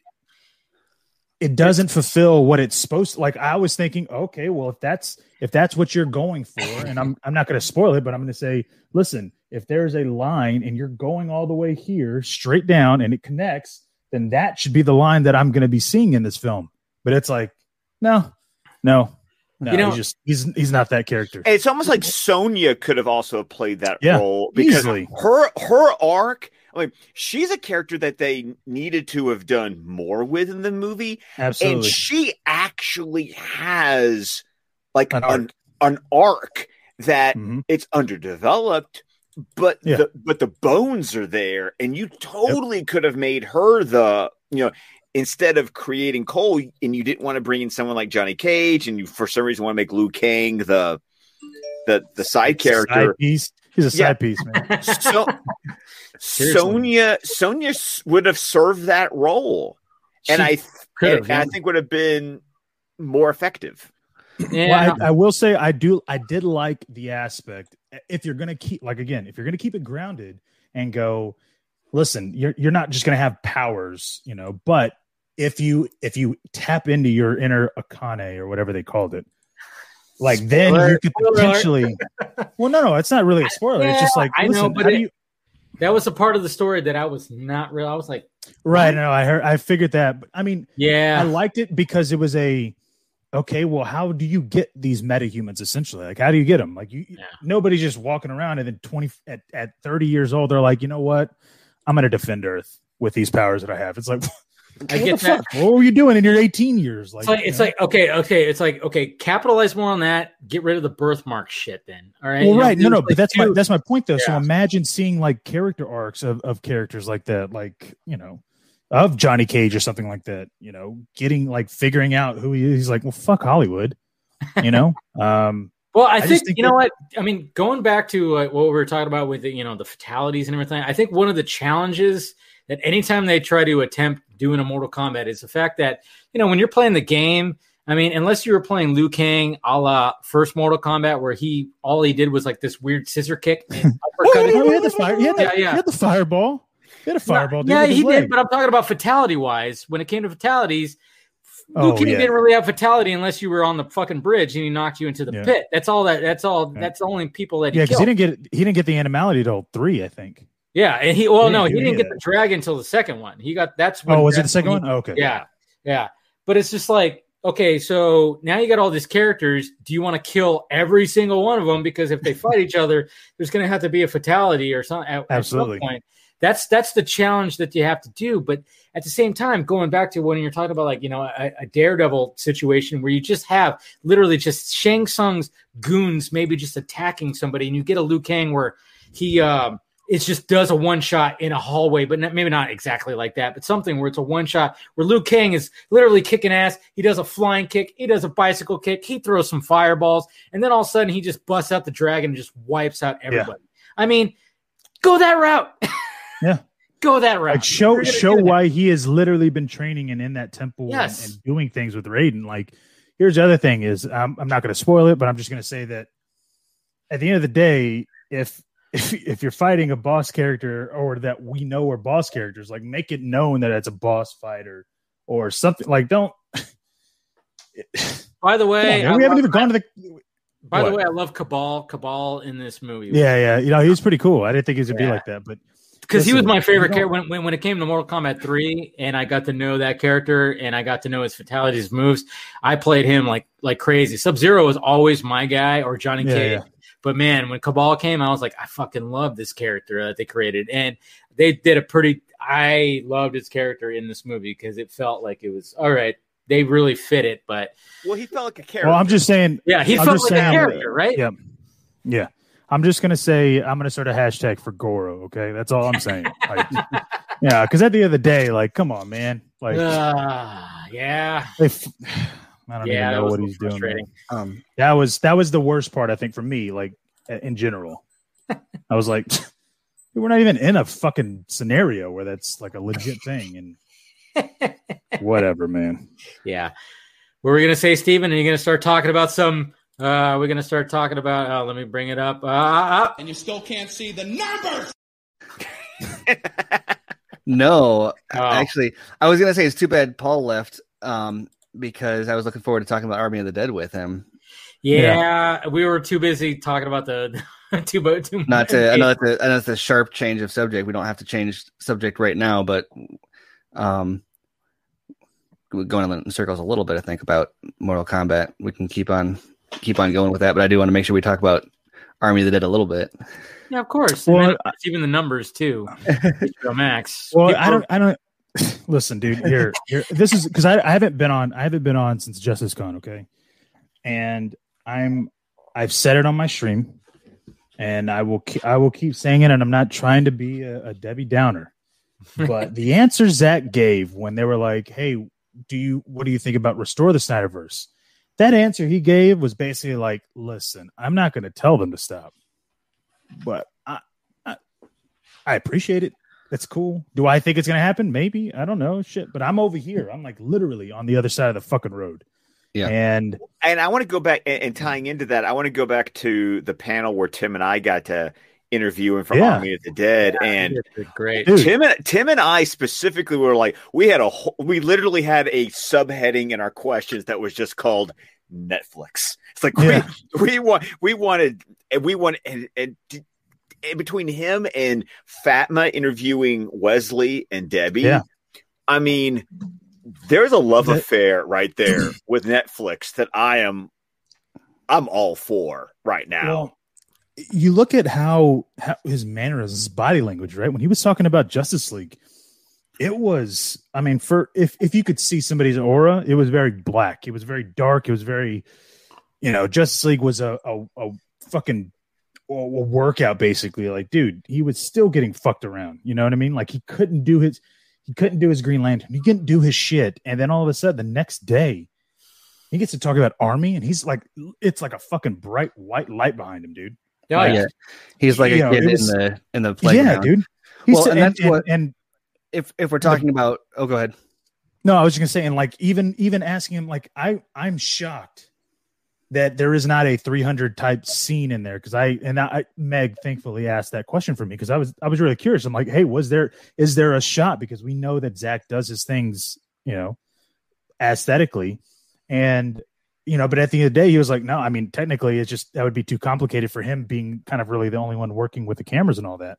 It doesn't fulfill what it's supposed to. Like I was thinking, okay, well, if that's if that's what you're going for, and I'm I'm not going to spoil it, but I'm going to say, listen, if there's a line and you're going all the way here, straight down, and it connects, then that should be the line that I'm going to be seeing in this film. But it's like, no, no, no. You know, he's just he's he's not that character. It's almost like Sonya could have also played that yeah, role because easily. her her arc. I mean, she's a character that they needed to have done more with in the movie. Absolutely. And she actually has like an arc, an, an arc that mm-hmm. it's underdeveloped, but yeah. the but the bones are there. And you totally yep. could have made her the, you know, instead of creating Cole, and you didn't want to bring in someone like Johnny Cage, and you for some reason want to make Liu Kang the the the side it's character. Side piece. He's a side yeah. piece, man. So, Sonya Sonya would have served that role, she and I th- and yeah. I think would have been more effective. Yeah. Well, I, I will say I do I did like the aspect. If you're gonna keep like again, if you're gonna keep it grounded and go, listen, you're you're not just gonna have powers, you know. But if you if you tap into your inner Akane or whatever they called it. Like then spoiler. you could potentially. Well, no, no, it's not really a spoiler. Yeah, it's just like I listen, know, but it, you... that was a part of the story that I was not real. I was like, right? No, I heard, I figured that. But I mean, yeah, I liked it because it was a okay. Well, how do you get these metahumans? Essentially, like how do you get them? Like you, yeah. nobody's just walking around and then twenty at, at thirty years old, they're like, you know what? I'm going to defend Earth with these powers that I have. It's like. I what get the that. Fuck? What were you doing in your eighteen years? Like, it's, like, it's like, okay, okay, it's like, okay, capitalize more on that. Get rid of the birthmark shit, then. All right. Well, you right, know, no, no, like, but that's dude. my that's my point though. Yeah. So imagine seeing like character arcs of, of characters like that, like you know, of Johnny Cage or something like that. You know, getting like figuring out who he is. He's like, well, fuck Hollywood. You know. Um, well, I, I think, think you that- know what I mean. Going back to uh, what we were talking about with the, you know the fatalities and everything, I think one of the challenges. That anytime they try to attempt doing a Mortal Kombat is the fact that, you know, when you're playing the game, I mean, unless you were playing Liu Kang a la first Mortal Kombat where he, all he did was like this weird scissor kick. And uppercut. He had the fireball. He had a fireball. No, yeah, he leg. did. But I'm talking about fatality wise. When it came to fatalities, oh, Liu Kang yeah. didn't really have fatality unless you were on the fucking bridge and he knocked you into the yeah. pit. That's all that, that's all, yeah. that's the only people that he Yeah, because he didn't get, he didn't get the animality till three, I think. Yeah, and he well no, he didn't get the dragon until the second one. He got that's when Oh, was it the second one? Oh, okay. Yeah. Yeah. But it's just like, okay, so now you got all these characters, do you want to kill every single one of them because if they fight each other, there's going to have to be a fatality or something at, Absolutely. at some point. That's that's the challenge that you have to do, but at the same time going back to when you're talking about like, you know, a, a Daredevil situation where you just have literally just Shang Tsung's goons maybe just attacking somebody and you get a Liu Kang where he um it just does a one shot in a hallway, but not, maybe not exactly like that, but something where it's a one shot where Liu Kang is literally kicking ass. He does a flying kick. He does a bicycle kick. He throws some fireballs. And then all of a sudden he just busts out the dragon and just wipes out everybody. Yeah. I mean, go that route. Yeah. Go that route. Like show gonna, show why he has literally been training and in that temple yes. and, and doing things with Raiden. Like, here's the other thing is um, I'm not going to spoil it, but I'm just going to say that at the end of the day, if, if if you're fighting a boss character or that we know are boss characters, like make it known that it's a boss fight or, or something. Like don't. By the way, on, we I haven't love, even gone to the. By what? the way, I love Cabal. Cabal in this movie. Yeah, yeah, you know he was pretty cool. I didn't think he was gonna yeah. be like that, but. Because he was my favorite character when, when when it came to Mortal Kombat three, and I got to know that character, and I got to know his fatalities, moves. I played him like like crazy. Sub-Zero was always my guy, or Johnny yeah, Cage. Yeah. But man, when Cabal came, I was like, I fucking love this character that they created, and they did a pretty. I loved his character in this movie because it felt like it was all right. They really fit it, but well, he felt like a character. Well, I'm just saying, yeah, he I'm felt like a character, that, right? Yeah, yeah. I'm just going to say I'm going to start a hashtag for Goro, okay? That's all I'm saying. Like, yeah, because at the end of the day, like, come on, man. Like, uh, yeah. They f- I don't yeah, even know what he's doing. Um, that was that was the worst part, I think, for me, like, in general. I was like, we're not even in a fucking scenario where that's, like, a legit thing. And whatever, man. Yeah. What were we going to say, Steven? Are you going to start talking about some... Uh, we're going to start talking about, uh, let me bring it up. Uh, uh, and you still can't see the numbers. No, oh. actually, I was going to say it's too bad Paul left um, because I was looking forward to talking about Army of the Dead with him. Yeah, yeah. We were too busy talking about the two boat. Too not to, I know that's a, I know it's a sharp change of subject. We don't have to change subject right now, but um, we're going in circles a little bit, I think, about Mortal Kombat. We can keep on. keep on going with that, but I do want to make sure we talk about Army of the Dead a little bit. Yeah, of course. Well, I, even the numbers too. Max. Well, People I don't, I don't listen, dude, here, here, this is cause I, I haven't been on, I haven't been on since Justice Con. Okay. And I'm, I've said it on my stream and I will, I will keep saying it. And I'm not trying to be a, a Debbie Downer, but the answer Zach gave when they were like, hey, do you, what do you think about Restore the Snyderverse? That answer he gave was basically like, listen, I'm not going to tell them to stop, but I, I, I appreciate it. That's cool. Do I think it's going to happen? Maybe. I don't know. Shit. But I'm over here. I'm like literally on the other side of the fucking road. Yeah. And, and I want to go back and, and tying into that. I want to go back to the panel where Tim and I got to interview him from yeah. Army of the Dead. Yeah, and great. Tim and Tim and I specifically were like, we had a whole, we literally had a subheading in our questions that was just called Netflix. It's like yeah. we we want we wanted and we want and, and, and between him and Fatma interviewing Wesley and Debbie, yeah. I mean, there's a love that, affair right there with Netflix that I am I'm all for right now. Well, you look at how, how his mannerisms, his body language, right? When he was talking about Justice League, it was, I mean, for if, if you could see somebody's aura, it was very black. It was very dark. It was very, you know, Justice League was a, a, a fucking a workout, basically. Like, dude, he was still getting fucked around. You know what I mean? Like, he couldn't do his, he couldn't do his Green Lantern. He couldn't do his shit. And then all of a sudden, the next day, he gets to talk about Army, and he's like, it's like a fucking bright white light behind him, dude. Oh, like, yeah, he's like a know, kid was, in the in the playground. Yeah, dude. He's well, and, and that's and, what. And if if we're talking like, about, oh, go ahead. No, I was just gonna say, and like even even asking him, like I I'm shocked that there is not a three hundred type scene in there because I and I Meg thankfully asked that question for me because I was I was really curious. I'm like, hey, was there is there a shot because we know that Zach does his things, you know, aesthetically, and. You know, but at the end of the day, he was like, no, I mean, technically, it's just that would be too complicated for him being kind of really the only one working with the cameras and all that.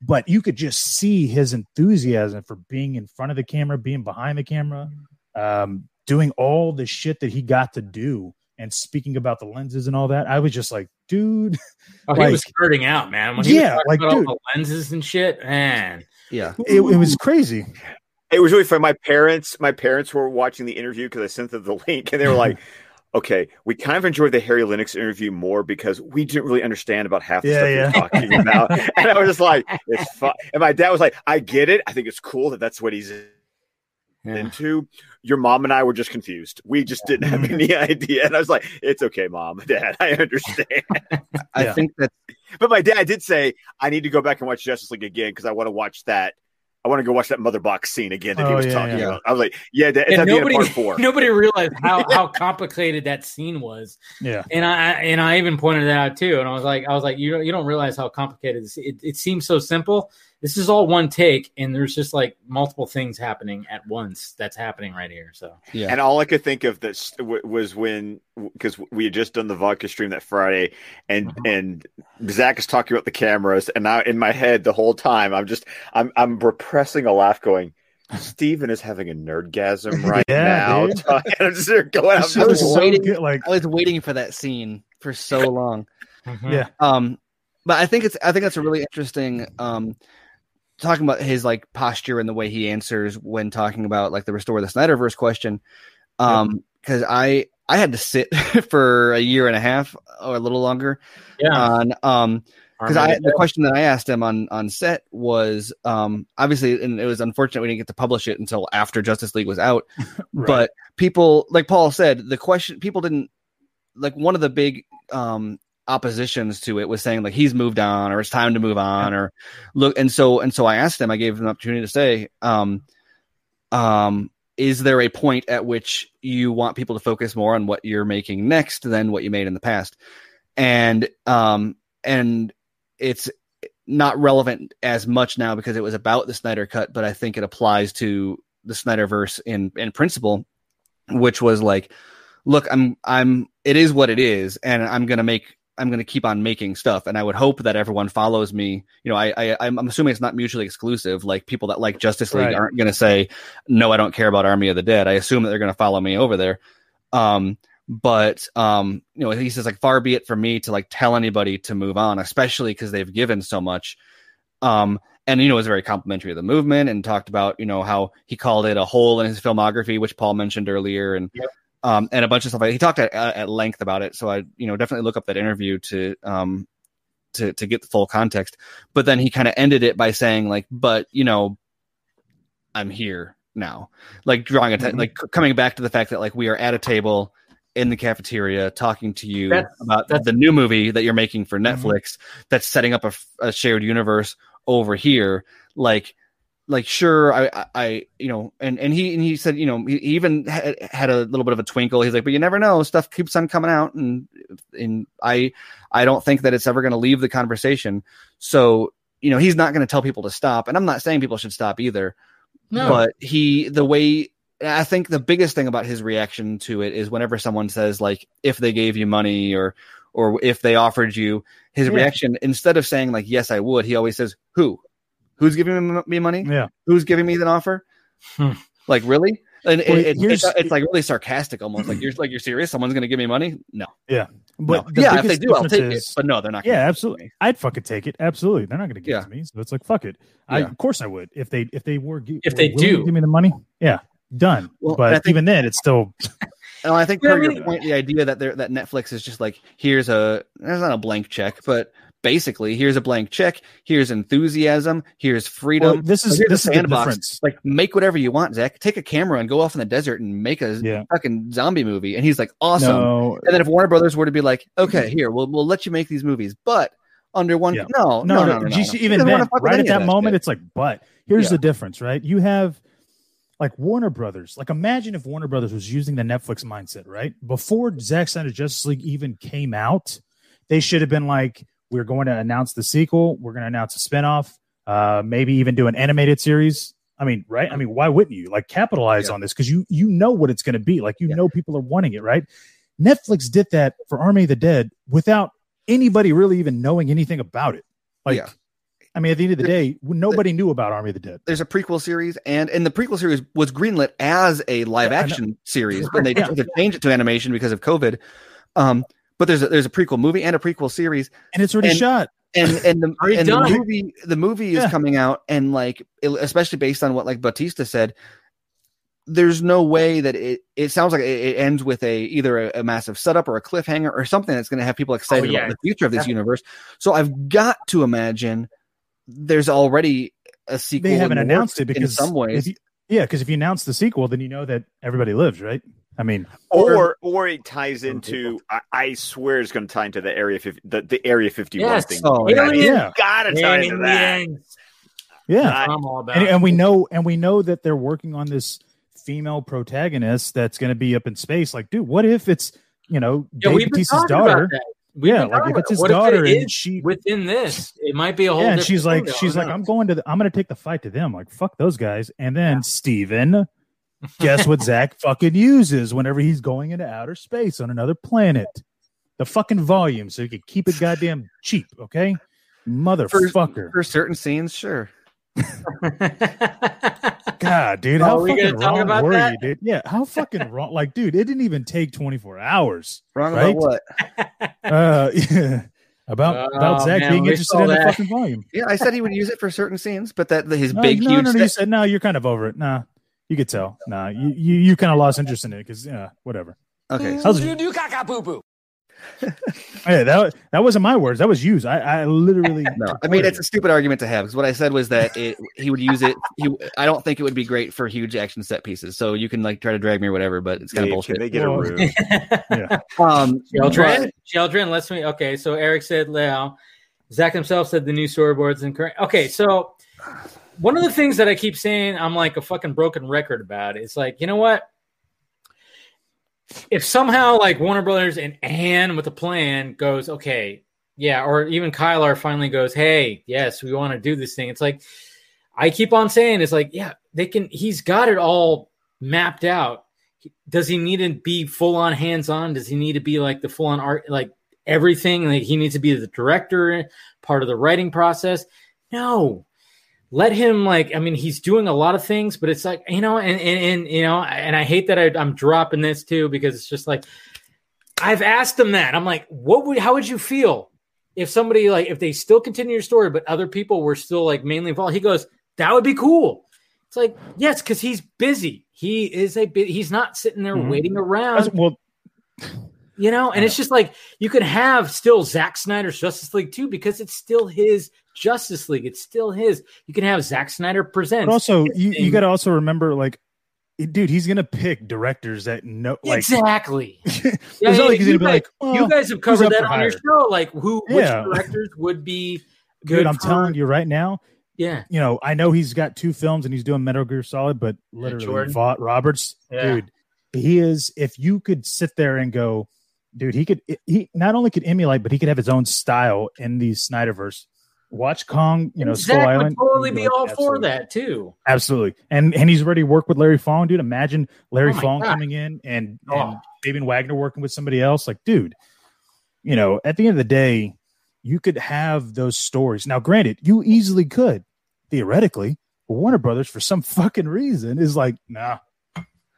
But you could just see his enthusiasm for being in front of the camera, being behind the camera, um, doing all the shit that he got to do and speaking about the lenses and all that. I was just like, dude. Oh, like, he was starting out, man. When he yeah. was like, dude. All the lenses and shit, man. Yeah. It, it was crazy. It was really fun. My parents, my parents were watching the interview because I sent them the link and they were like, okay, we kind of enjoyed the Harry Linux interview more because we didn't really understand about half the yeah, stuff yeah. he was talking about. And I was just like, it's fun. And my dad was like, I get it. I think it's cool that that's what he's yeah. into. Your mom and I were just confused. We just yeah. didn't have any idea. And I was like, it's okay, Mom, Dad, I understand. I yeah. think that. But my dad did say, I need to go back and watch Justice League again because I want to watch that. I want to go watch that mother box scene again that oh, he was yeah, talking yeah. about. I was like, yeah, that, and nobody, part four. Nobody realized how, how complicated that scene was. Yeah. And I, and I even pointed that out too. And I was like, I was like, you, you don't realize how complicated this, it, it seems so simple. This is all one take. And there's just like multiple things happening at once. That's happening right here. So, yeah. And all I could think of this w- was when, because we had just done the vodka stream that Friday and, uh-huh. and Zach is talking about the cameras. And I, in my head the whole time, I'm just, I'm, I'm repressing a laugh going, Steven is having a nerdgasm right yeah, now. Dude. I'm just going, I'm just I was just waiting, so good, like... I was waiting for that scene for so long. Mm-hmm. Yeah. Um, but I think it's, I think that's a really interesting, um, talking about his like posture and the way he answers when talking about like the restore the Snyderverse question. Um, because yeah. I, I had to sit for a year and a half or a little longer yeah. on, um, because I, the question that I asked him on, on set was, um, obviously, and it was unfortunate we didn't get to publish it until after Justice League was out, right. but people, like Paul said, the question, people didn't like one of the big, um, oppositions to it was saying like he's moved on or it's time to move on or look and so and so I asked him, I gave him an opportunity to say um um is there a point at which you want people to focus more on what you're making next than what you made in the past? And um and it's not relevant as much now because it was about the Snyder Cut, but I think it applies to the Snyderverse in in principle, which was like, look, I'm I'm it is what it is, and I'm gonna make I'm going to keep on making stuff. And I would hope that everyone follows me. You know, I, I, I'm assuming it's not mutually exclusive. Like people that like Justice League right. aren't going to say, no, I don't care about Army of the Dead. I assume that they're going to follow me over there. Um, but, um, you know, he says like, far be it from me to like tell anybody to move on, especially because they've given so much. Um, and, you know, it was very complimentary of the movement and talked about, you know, how he called it a hole in his filmography, which Paul mentioned earlier. And, yep. Um, and a bunch of stuff. He talked at, at length about it, so I, you know, definitely look up that interview to, um, to to get the full context. But then he kind of ended it by saying, like, "But you know, I'm here now," like drawing a mm-hmm. like coming back to the fact that like we are at a table in the cafeteria talking to you that's, about that's- the new movie that you're making for Netflix mm-hmm. that's setting up a, a shared universe over here, like. Like, sure, I, I, you know, and, and he, and he said, you know, he even had, had a little bit of a twinkle. He's like, but you never know, stuff keeps on coming out. And, and I, I don't think that it's ever going to leave the conversation. So, you know, he's not going to tell people to stop. And I'm not saying people should stop either, no. but he, the way, I think the biggest thing about his reaction to it is whenever someone says like, if they gave you money or, or if they offered you his yeah. reaction, instead of saying like, yes, I would, he always says, who? Who's giving me money? Yeah. Who's giving me an offer? Hmm. Like, really? And well, it, it's, it's like really sarcastic, almost like you're like you're serious. Someone's going to give me money? No. Yeah. But no. yeah, if they do, I'll take is, it. But no, they're not. Gonna yeah, absolutely. I'd fucking take it. Absolutely, they're not going to give yeah. it to me. So it's like, fuck it. Yeah. I, of course I would if they if they were if they do give me the money. Yeah, done. Well, but think, even then, it's still. And I think per your point, the idea that that Netflix is just like here's a there's not a blank check, but. Basically, here's a blank check. Here's enthusiasm. Here's freedom. Well, this is this is the difference. Like, make whatever you want, Zach. Take a camera and go off in the desert and make a yeah. fucking zombie movie. And he's like, awesome. No. And then if Warner Brothers were to be like, okay, here, we'll we'll let you make these movies, but under one, yeah. no, no, no, no, no, no, no. Even then, right at that, that moment, shit. It's like, but here's yeah. the difference, right? You have like Warner Brothers. Like, imagine if Warner Brothers was using the Netflix mindset, right? Before Zack Snyder's Justice League even came out, they should have been like. We're going to announce the sequel. We're going to announce a spinoff, uh, maybe even do an animated series. I mean, right? I mean, why wouldn't you? Like, capitalize yeah. on this because you you know what it's going to be. Like, you yeah. know people are wanting it, right? Netflix did that for Army of the Dead without anybody really even knowing anything about it. Like, yeah. I mean, at the end of the day, nobody knew about Army of the Dead. There's a prequel series, and, and the prequel series was greenlit as a live-action yeah, series, but they yeah. changed it to animation because of COVID. Um But there's a, there's a prequel movie and a prequel series, and it's already and, shot. And and the, and the movie the movie yeah. is coming out, and like it, especially based on what like Batista said, there's no way that it, it sounds like it, it ends with a either a, a massive setup or a cliffhanger or something that's going to have people excited oh, yeah. about the future of this Definitely. universe. So I've got to imagine there's already a sequel. They haven't announced it because in some ways. You, yeah, because if you announce the sequel, then you know that everybody lives, right? I mean, or or, or it ties into. I, I swear it's going to tie into the area the, the Area fifty-one yes. thing. Oh, yeah, yeah. Got to tie into that. Yeah, I'm all about. And, and we know, and we know that they're working on this female protagonist that's going to be up in space. Like, dude, what if it's you know yeah, Dave Bautista's daughter? Yeah, like if it's his what daughter it and she within this, it might be a whole. Yeah, and she's like, she's like, I'm going to, the, I'm going to take the fight to them. Like, fuck those guys. And then yeah. Steven. Guess what Zach fucking uses whenever he's going into outer space on another planet? The fucking volume, so he can keep it goddamn cheap, okay? Motherfucker. For, for certain scenes, sure. God, dude, how oh, fucking wrong were that? you, dude? Yeah, how fucking wrong? Like, dude, it didn't even take twenty-four hours. Wrong right? about what? Uh, yeah. About oh, about Zach man, being interested in that. the fucking volume. Yeah, I said he would use it for certain scenes, but that his no, big no, huge... No, no, you said, no, you're kind of over it. Nah. You could tell. Nah, you you, you kind of lost interest in it because, yeah, whatever. Okay. How's you do caca poo poo. Hey, that, that wasn't my words. That was used. I, I literally. No, I mean, it's a stupid argument to have because what I said was that it, he would use it. He, I don't think it would be great for huge action set pieces. So you can like try to drag me or whatever, but it's kind of yeah, bullshit. They get a room. yeah. Um, Children, Children, let's me. Okay. So Eric said, Leo, Zach himself said the new storyboards and current. Okay. So. One of the things that I keep saying, I'm like a fucking broken record about it. It's like, you know what? If somehow like Warner Brothers and Anne with a plan goes, okay, yeah, or even Kyler finally goes, hey, yes, we want to do this thing. It's like, I keep on saying, it's like, yeah, they can, he's got it all mapped out. Does he need to be full on hands on? Does he need to be like the full on art, like everything? Like he needs to be the director, part of the writing process? No. Let him, like, I mean, he's doing a lot of things, but it's like, you know, and, and, and you know, and I hate that I, I'm dropping this too, because it's just like, I've asked him that. I'm like, what would, how would you feel if somebody, like, if they still continue your story, but other people were still, like, mainly involved? He goes, that would be cool. It's like, yes, because he's busy. He is a bit, he's not sitting there mm-hmm. waiting around. That's, well, you know, and yeah. it's just like, you could have still Zack Snyder's Justice League too, because it's still his Justice League. It's still his. You can have Zack Snyder presents. But also, you, you got to also remember, like, dude, he's gonna pick directors that know, like, exactly. yeah, yeah, like you, guys, like, well, you guys have covered that on your show, like who yeah. which directors would be good. Dude, I'm for... telling you right now. Yeah, you know, I know he's got two films and he's doing Metal Gear Solid, but literally fought Roberts, yeah. dude. He is. If you could sit there and go, dude, he could. He not only could emulate, but he could have his own style in the Snyderverse. Watch Kong, you know, Skull Island. Would totally be like, all absolutely. for that too. Absolutely, and and he's already worked with Larry Fong, dude. Imagine Larry oh Fong God. coming in and, oh. and Fabian Wagner working with somebody else. Like, dude, you know, at the end of the day, you could have those stories. Now, granted, you easily could theoretically, but Warner Brothers, for some fucking reason, is like, nah.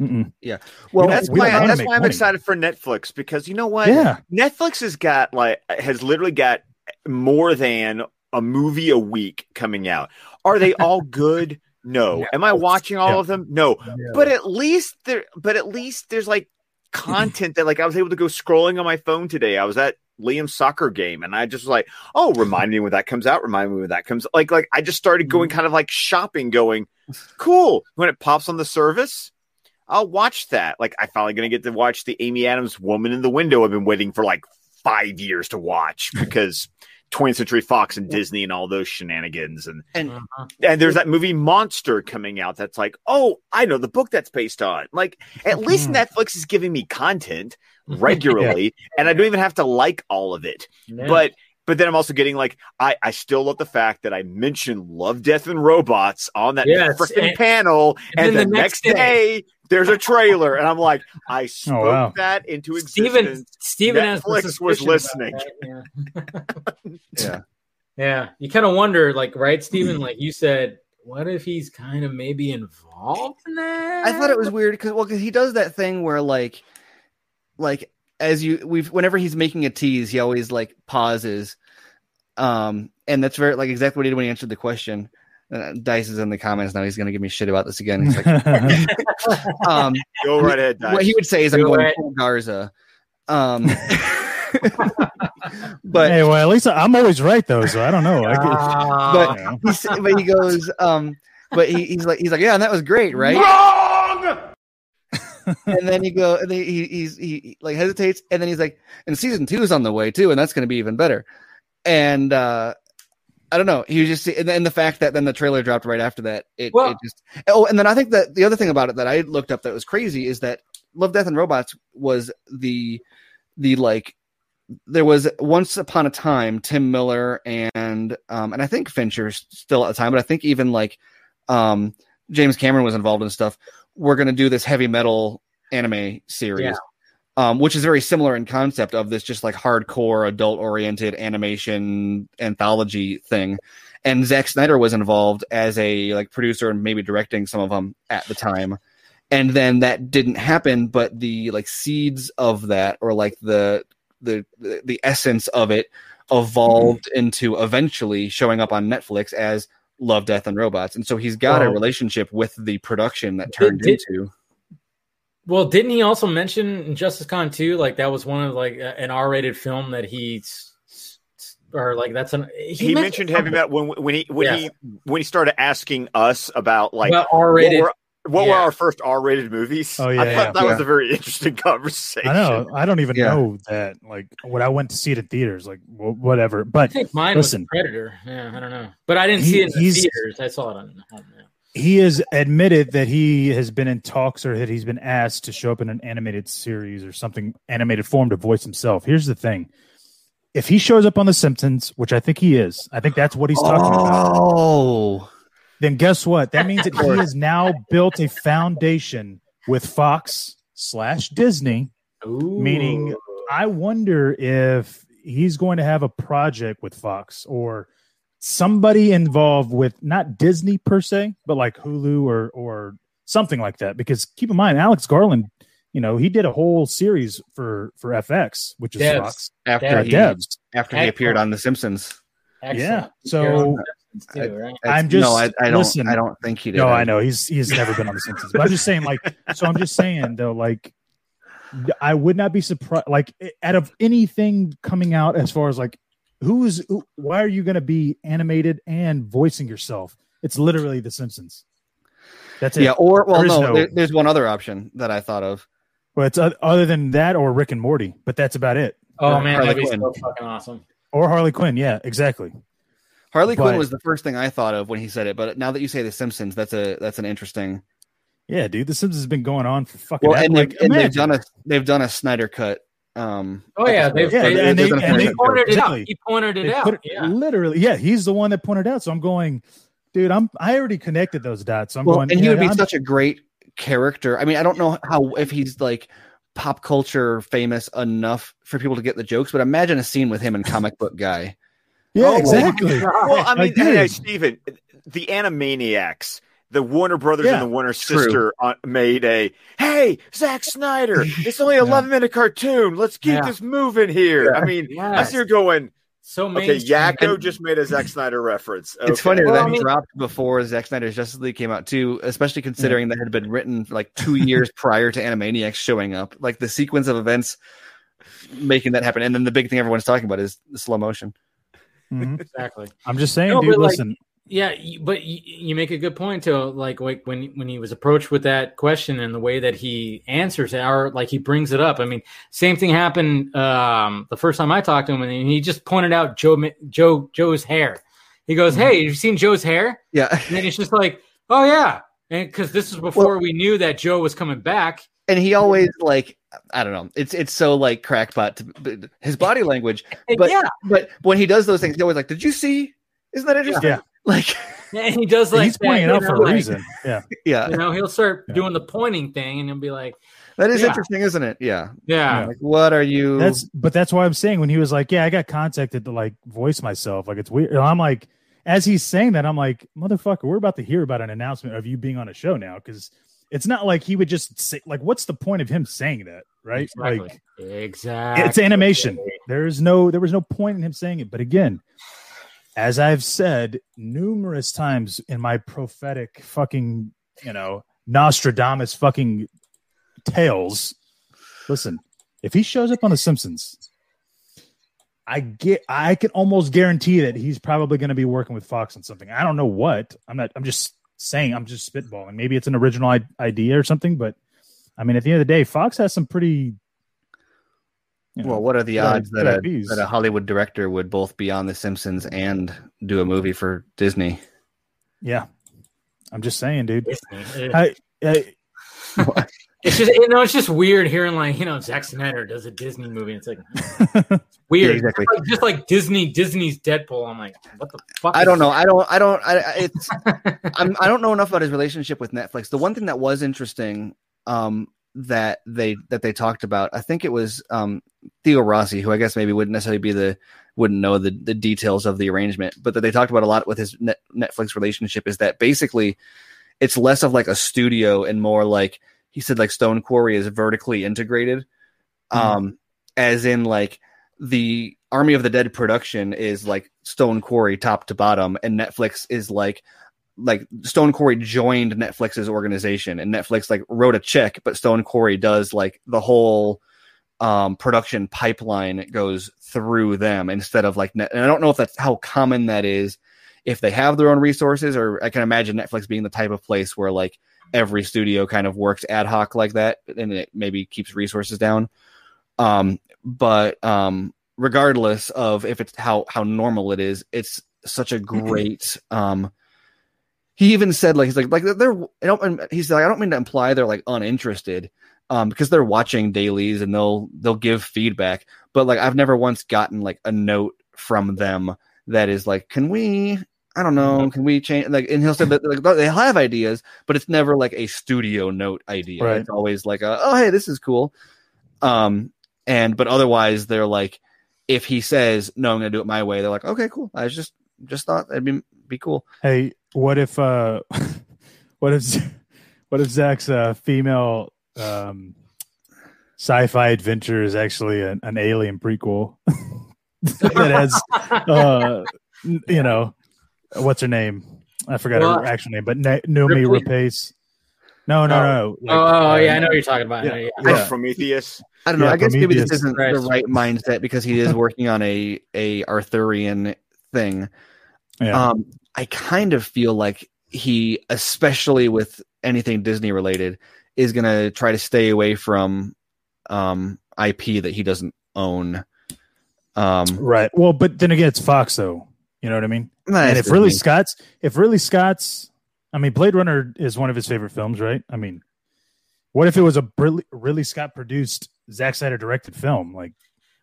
Mm-mm. Yeah, well, we that's why I, that's why I'm money. excited for Netflix, because you know what? Yeah. Netflix has got like has literally got more than a movie a week coming out. Are they all good? No. Yeah. Am I watching all yeah. of them? No. Yeah. But at least there. But at least there's like content that like I was able to go scrolling on my phone today. I was at Liam's soccer game, and I just was like, oh, remind me when that comes out. Remind me when that comes. Like like I just started going kind of like shopping, going cool when it pops on the service. I'll watch that. Like, I'm finally going to get to watch the Amy Adams Woman in the Window I've been waiting for like five years to watch because twentieth Century Fox and Disney and all those shenanigans. And and, uh-huh. and there's that movie Monster coming out that's like, oh, I know the book that's based on. Like, at least Netflix is giving me content regularly, yeah. and I don't even have to like all of it. Yeah. But but then I'm also getting like, I, I still love the fact that I mentioned Love, Death, and Robots on that yes, freaking and, panel, and, and the, the next day... day there's a trailer, and I'm like, I spoke oh, wow. that into existence. Steven, Steven Netflix was listening. Yeah. yeah, yeah. You kind of wonder, like, right, Steven? Like you said, what if he's kind of maybe involved in that? I thought it was weird because, well, because he does that thing where, like, like as you we've whenever he's making a tease, he always like pauses, um, and that's very like exactly what he did when he answered the question. Uh, Dice is in the comments now. He's going to give me shit about this again. He's like, um, go right ahead, Dice. What he would say is, go I'm going right. full Garza. Um, but hey, well, at least I'm always right though, so I don't know. I could, but, you know. But he goes, um, but he, he's like, he's like, yeah, and that was great, right? Wrong! And then he go, and he he's, he like hesitates, and then he's like, and season two is on the way too, and that's going to be even better. And uh, I don't know, he was just, and then the fact that then the trailer dropped right after that, it, well, it just. Oh, and then I think that the other thing about it that I looked up that was crazy is that Love, Death, and Robots was the the like. There was once upon a time Tim Miller and um and I think Fincher still at the time, but I think even like um James Cameron was involved in stuff. We're going to do this heavy metal anime series, yeah. um, which is very similar in concept of this just like hardcore adult oriented animation anthology thing. And Zack Snyder was involved as a like producer and maybe directing some of them at the time. And then that didn't happen, but the like seeds of that, or like the, the, the essence of it evolved mm-hmm. into eventually showing up on Netflix as Love, Death, and Robots. And so he's got oh. a relationship with the production that turned did, did, into. Well, didn't he also mention in Justice Con two, like that was one of like an R-rated film that he or like that's an he, he mentioned, mentioned heavy metal when when he when yeah. he when he started asking us about like about R-rated. What, were, what yeah. were our first R-rated movies? Oh yeah, I thought yeah. that yeah. was a very interesting conversation. I know. I don't even yeah. know that like when I went to see it in theaters, like whatever. But I think mine listen, was Predator. Yeah, I don't know, but I didn't he, see it in the theaters. I saw it on. on yeah. He has admitted that he has been in talks or that he's been asked to show up in an animated series or something animated form to voice himself. Here's the thing. If he shows up on The Simpsons, which I think he is, I think that's what he's talking oh. about. Oh, then guess what? That means that he has now built a foundation with Fox slash Disney, Ooh. Meaning I wonder if he's going to have a project with Fox or somebody involved with not Disney per se, but like Hulu or or something like that. Because keep in mind, Alex Garland, you know, he did a whole series for, for F X, which is Debs. Fox after uh, he Debs. after he appeared on The Simpsons. Excellent. Yeah, so too, right? I, I'm just no, I, I don't. Listen, I don't think he did. No, I know he's he's never been on The Simpsons. But I'm just saying, like, so I'm just saying though, like, I would not be surprised. Like, out of anything coming out as far as like. Who's who, why are you going to be animated and voicing yourself? It's literally The Simpsons. That's it. Yeah, or well, there no, no there, there's one other option that I thought of. Well, it's other than that or Rick and Morty, but that's about it. Oh or man, Harley that'd be Quinn. So fucking awesome. Or Harley Quinn, yeah, exactly. Harley but, Quinn was the first thing I thought of when he said it, but now that you say The Simpsons, that's a that's an interesting. Yeah, dude, The Simpsons has been going on for fucking. Well, and, like, they've, and they've done a they've done a Snyder cut. Um, oh yeah, they've, yeah they, and they, and they, they pointed it out. He pointed it out. It, yeah. Literally, yeah, he's the one that pointed out. So I'm going, dude. I'm I already connected those dots. So I'm well, going, and he yeah, would be I'm, such a great character. I mean, I don't know how if he's like pop culture famous enough for people to get the jokes, but imagine a scene with him and Comic Book Guy. Yeah, oh, exactly. Well, I mean, I hey, Steven, the Animaniacs. The Warner Brothers yeah, and the Warner Sister on, made a, hey, Zack Snyder, it's only an eleven-minute yeah. cartoon. Let's keep yeah. this moving here. Yeah. I mean, yes. as you're going, so okay, Yakko and, just made a Zack Snyder reference. Okay. It's funny well, that I mean, he dropped before Zack Snyder's Justice League came out, too, especially considering yeah. that had been written like two years prior to Animaniacs showing up. Like the sequence of events making that happen. And then the big thing everyone's talking about is the slow motion. Mm-hmm. Exactly. I'm just saying, no, dude, listen. Like, yeah, but you make a good point too. Like, like when when he was approached with that question and the way that he answers it, or like he brings it up. I mean, same thing happened um, the first time I talked to him, and he just pointed out Joe Joe Joe's hair. He goes, "Hey, you've seen Joe's hair?" Yeah, and it's just like, "Oh yeah," because this was before well, we knew that Joe was coming back. And he always like, I don't know. It's it's so like crackpot to his body language. But yeah. but when he does those things, he's always like, "Did you see? Isn't that interesting?" Yeah. Like, yeah, he does like he's that, pointing out know, for a like, reason. Yeah, yeah. You know, he'll start yeah. doing the pointing thing, and he'll be like, "That is yeah. interesting, isn't it?" Yeah, yeah. You know, like, what are you? That's but that's why I'm saying when he was like, "Yeah, I got contacted to like voice myself," like it's weird. And I'm like, as he's saying that, I'm like, "Motherfucker, we're about to hear about an announcement of you being on a show now," because it's not like he would just say, like, "What's the point of him saying that?" Right? Exactly. Like, exactly. It's animation. There's no, there was no point in him saying it. But again. as I've said numerous times in my prophetic fucking, you know, Nostradamus fucking tales, listen, if he shows up on The Simpsons, I get, I can almost guarantee that he's probably going to be working with Fox on something. I don't know what. I'm not, I'm just saying, I'm just spitballing. Maybe it's an original I- idea or something, but I mean, at the end of the day, Fox has some pretty, you know, well, what are the odds that a, that a Hollywood director would both be on The Simpsons and do a movie for Disney? Yeah. I'm just saying, dude. I, I, it's just, you know, it's just weird hearing, like, you know, Zack Snyder does a Disney movie. It's like, it's weird. Yeah, exactly. It's like, just like Disney, Disney's Deadpool. I'm like, what the fuck? I don't know. That? I don't, I don't, I, it's, I'm, I don't know enough about his relationship with Netflix. The one thing that was interesting, um, that they, that they talked about, I think it was, um, Theo Rossi, who I guess maybe wouldn't necessarily be the, wouldn't know the, the details of the arrangement, but that they talked about a lot with his net, Netflix relationship is that basically it's less of like a studio and more like, he said like Stone Quarry is vertically integrated, um, mm-hmm. as in like the Army of the Dead production is like Stone Quarry top to bottom, and Netflix is like, like Stone Quarry joined Netflix's organization, and Netflix like wrote a check, but Stone Quarry does like the whole um, production pipeline goes through them instead of like Net- and I don't know if that's how common that is, if they have their own resources, or I can imagine Netflix being the type of place where like every studio kind of works ad hoc like that, and it maybe keeps resources down. Um, but um, regardless of if it's how, how normal it is, it's such a great, um, he even said like, he's like, like they're, I don't, he's like, I don't mean to imply they're like uninterested, um, because they're watching dailies and they'll, they'll give feedback, but like, I've never once gotten like a note from them that is like, can we, I don't know. Can we change? Like, and he'll say that like, they have ideas, but it's never like a studio note idea. Right. It's always like, a, oh, hey, this is cool. Um, and but otherwise, they're like, if he says no, I'm going to do it my way, they're like, okay, cool. I just just thought that'd be be cool. Hey, what if, uh, what if, what if Zach's uh, female um, sci-fi adventure is actually an, an alien prequel that has, uh, you know. What's her name? I forgot well, her actual name, but Na- Naomi Rapace. No, no, no. Like, oh, uh, yeah, I know what you're talking about. Yeah. I know, yeah. Yeah. Prometheus. I don't know. Yeah, I guess Prometheus. Maybe this isn't right. the right mindset because he is working on a, a Arthurian thing. Yeah. Um, I kind of feel like he, especially with anything Disney related, is going to try to stay away from um, I P that he doesn't own. Um, right. Well, but then again, it's Fox, though. You know what I mean? Nice. And if Ridley Scott's, if Ridley Scott's, I mean, Blade Runner is one of his favorite films, right? I mean, what if it was a Ridley Scott produced, Zack Snyder directed film? Like,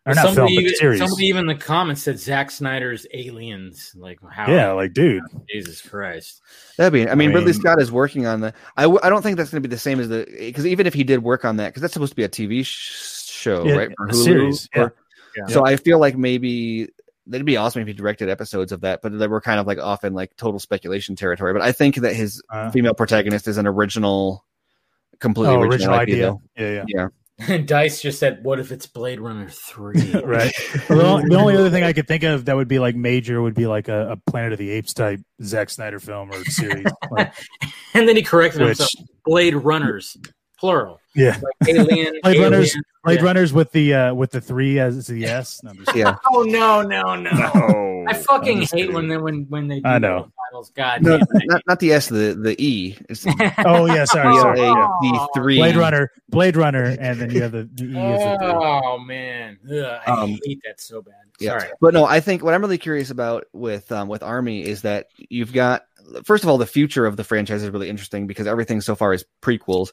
or well, not film, even, but series. Somebody even in the comments said Zack Snyder's Aliens. Like, how? Yeah, like, dude. Jesus Christ. That'd be, I mean, I mean Ridley Scott is working on the, I, w- I don't think that's going to be the same as the, because even if he did work on that, because that's supposed to be a T V sh- show, yeah, right? Or Hulu, series. Or, yeah. Yeah. So I feel like maybe. That'd be awesome if he directed episodes of that, but they were kind of like off in like total speculation territory. But I think that his uh, female protagonist is an original, completely oh, original, original idea. idea. Yeah, yeah. yeah. Dice just said, "What if it's Blade Runner three?" Right. Well, the only other thing I could think of that would be like major would be like a, a Planet of the Apes type Zack Snyder film or series. Like, and then he corrected which, himself: Blade Runners, plural. Yeah, like alien, Blade alien. Runners. Blade yeah. Runners with the uh, with the three as the S. No, yeah. Oh no no no! no I fucking hate kidding. when they when when they do I know. titles. God, no, damn not, not the S, the the E. It's, oh yeah, sorry, sorry. The three Blade Runner, Blade Runner, and then you have the, the E. As the oh man, Ugh, I um, hate that so bad. Yeah. Sorry, but no, I think what I'm really curious about with um, with Army is that you've got, first of all, the future of the franchise is really interesting because everything so far is prequels.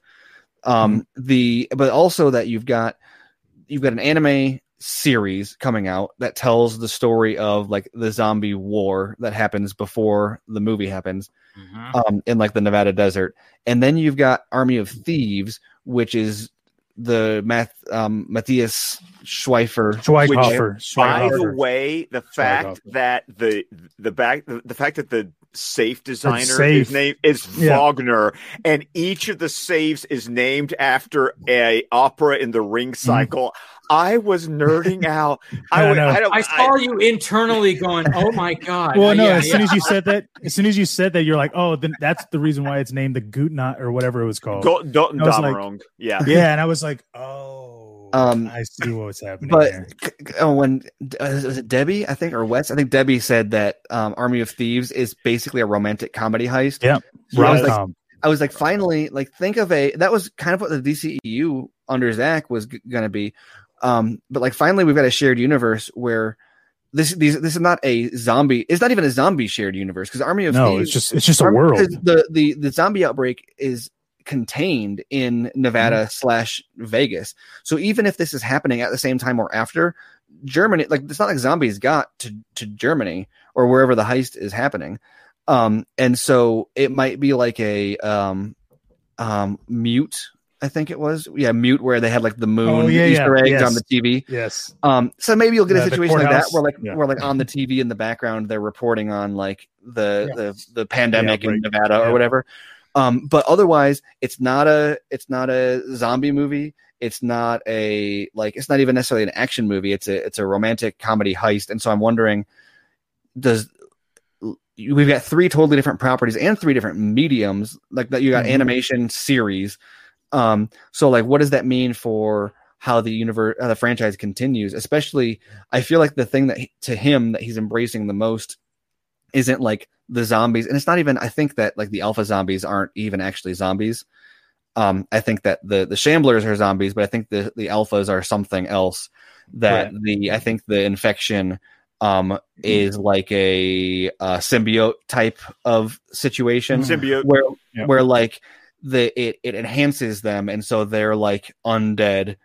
Um, the, but also that you've got, you've got an anime series coming out that tells the story of like the zombie war that happens before the movie happens, mm-hmm. um, in like the Nevada desert. And then you've got Army of Thieves, which is the Math, um, Matthias Schweifer. Schweighöfer. By the way, the fact that the, the back, the, the fact that the safe designer. Safe. His name is yeah. Wagner, and each of the saves is named after a opera in the Ring cycle. Mm. I was nerding out. I, I, would, I, don't, I saw I, you internally going, "Oh my god!" Well, no. Yeah, as yeah. soon as you said that, as soon as you said that, you're like, "Oh, then that's the reason why it's named the Gutnacht or whatever it was called." Go, don't, was like, yeah, yeah. And I was like, "Oh, um, I see what's happening." But there. Oh, when uh, was it Debbie? I think or Wes? I think Debbie said that um, Army of Thieves is basically a romantic comedy heist. Yeah, so I was like, I was like, finally, like, think of a. That was kind of what the D C E U under Zach was g- going to be. Um, but like finally we've got a shared universe where this these this is not a zombie, it's not even a zombie shared universe because Army of No, Thieves, it's just it's just Army, a world. The, the the zombie outbreak is contained in Nevada mm-hmm. slash Vegas. So even if this is happening at the same time or after, Germany, like it's not like zombies got to, to Germany or wherever the heist is happening. Um, and so it might be like a um um mute. I think it was, yeah, mute where they had like the moon oh, yeah, Easter yeah. eggs yes. on the T V. Yes. Um. So maybe you'll get yeah, a situation like that where like yeah. where like on the T V in the background they're reporting on like the yeah. the, the pandemic yeah, in right. Nevada yeah. or whatever. Um. But otherwise, it's not a it's not a zombie movie. It's not a like it's not even necessarily an action movie. It's a it's a romantic comedy heist. And so I'm wondering, does we've got three totally different properties and three different mediums like that? You got mm-hmm. animation series. Um, so like, what does that mean for how the universe, how the franchise continues? Especially, I feel like the thing that he, to him that he's embracing the most isn't like the zombies, and it's not even. I think that like the alpha zombies aren't even actually zombies. Um, I think that the the shamblers are zombies, but I think the the alphas are something else. That right. the I think the infection um is like a, a symbiote type of situation. Symbiote, where yeah. where like. The it it enhances them, and so they're like undead,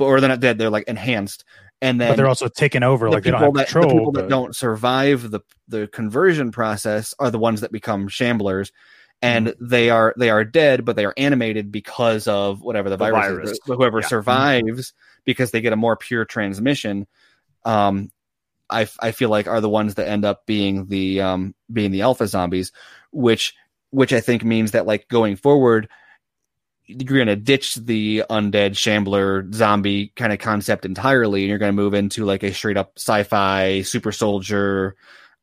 or they're not dead. They're like enhanced, and then but they're also taken over. The like they don't have that, control. The people but... that don't survive the the conversion process are the ones that become shamblers, and mm-hmm. they are they are dead, but they are animated because of whatever the, the virus. virus. Is, whoever yeah. survives mm-hmm. because they get a more pure transmission. Um, I I feel like are the ones that end up being the um being the alpha zombies, which. Which I think means that, like, going forward, you're going to ditch the undead shambler zombie kind of concept entirely, and you're going to move into like a straight up sci-fi super soldier,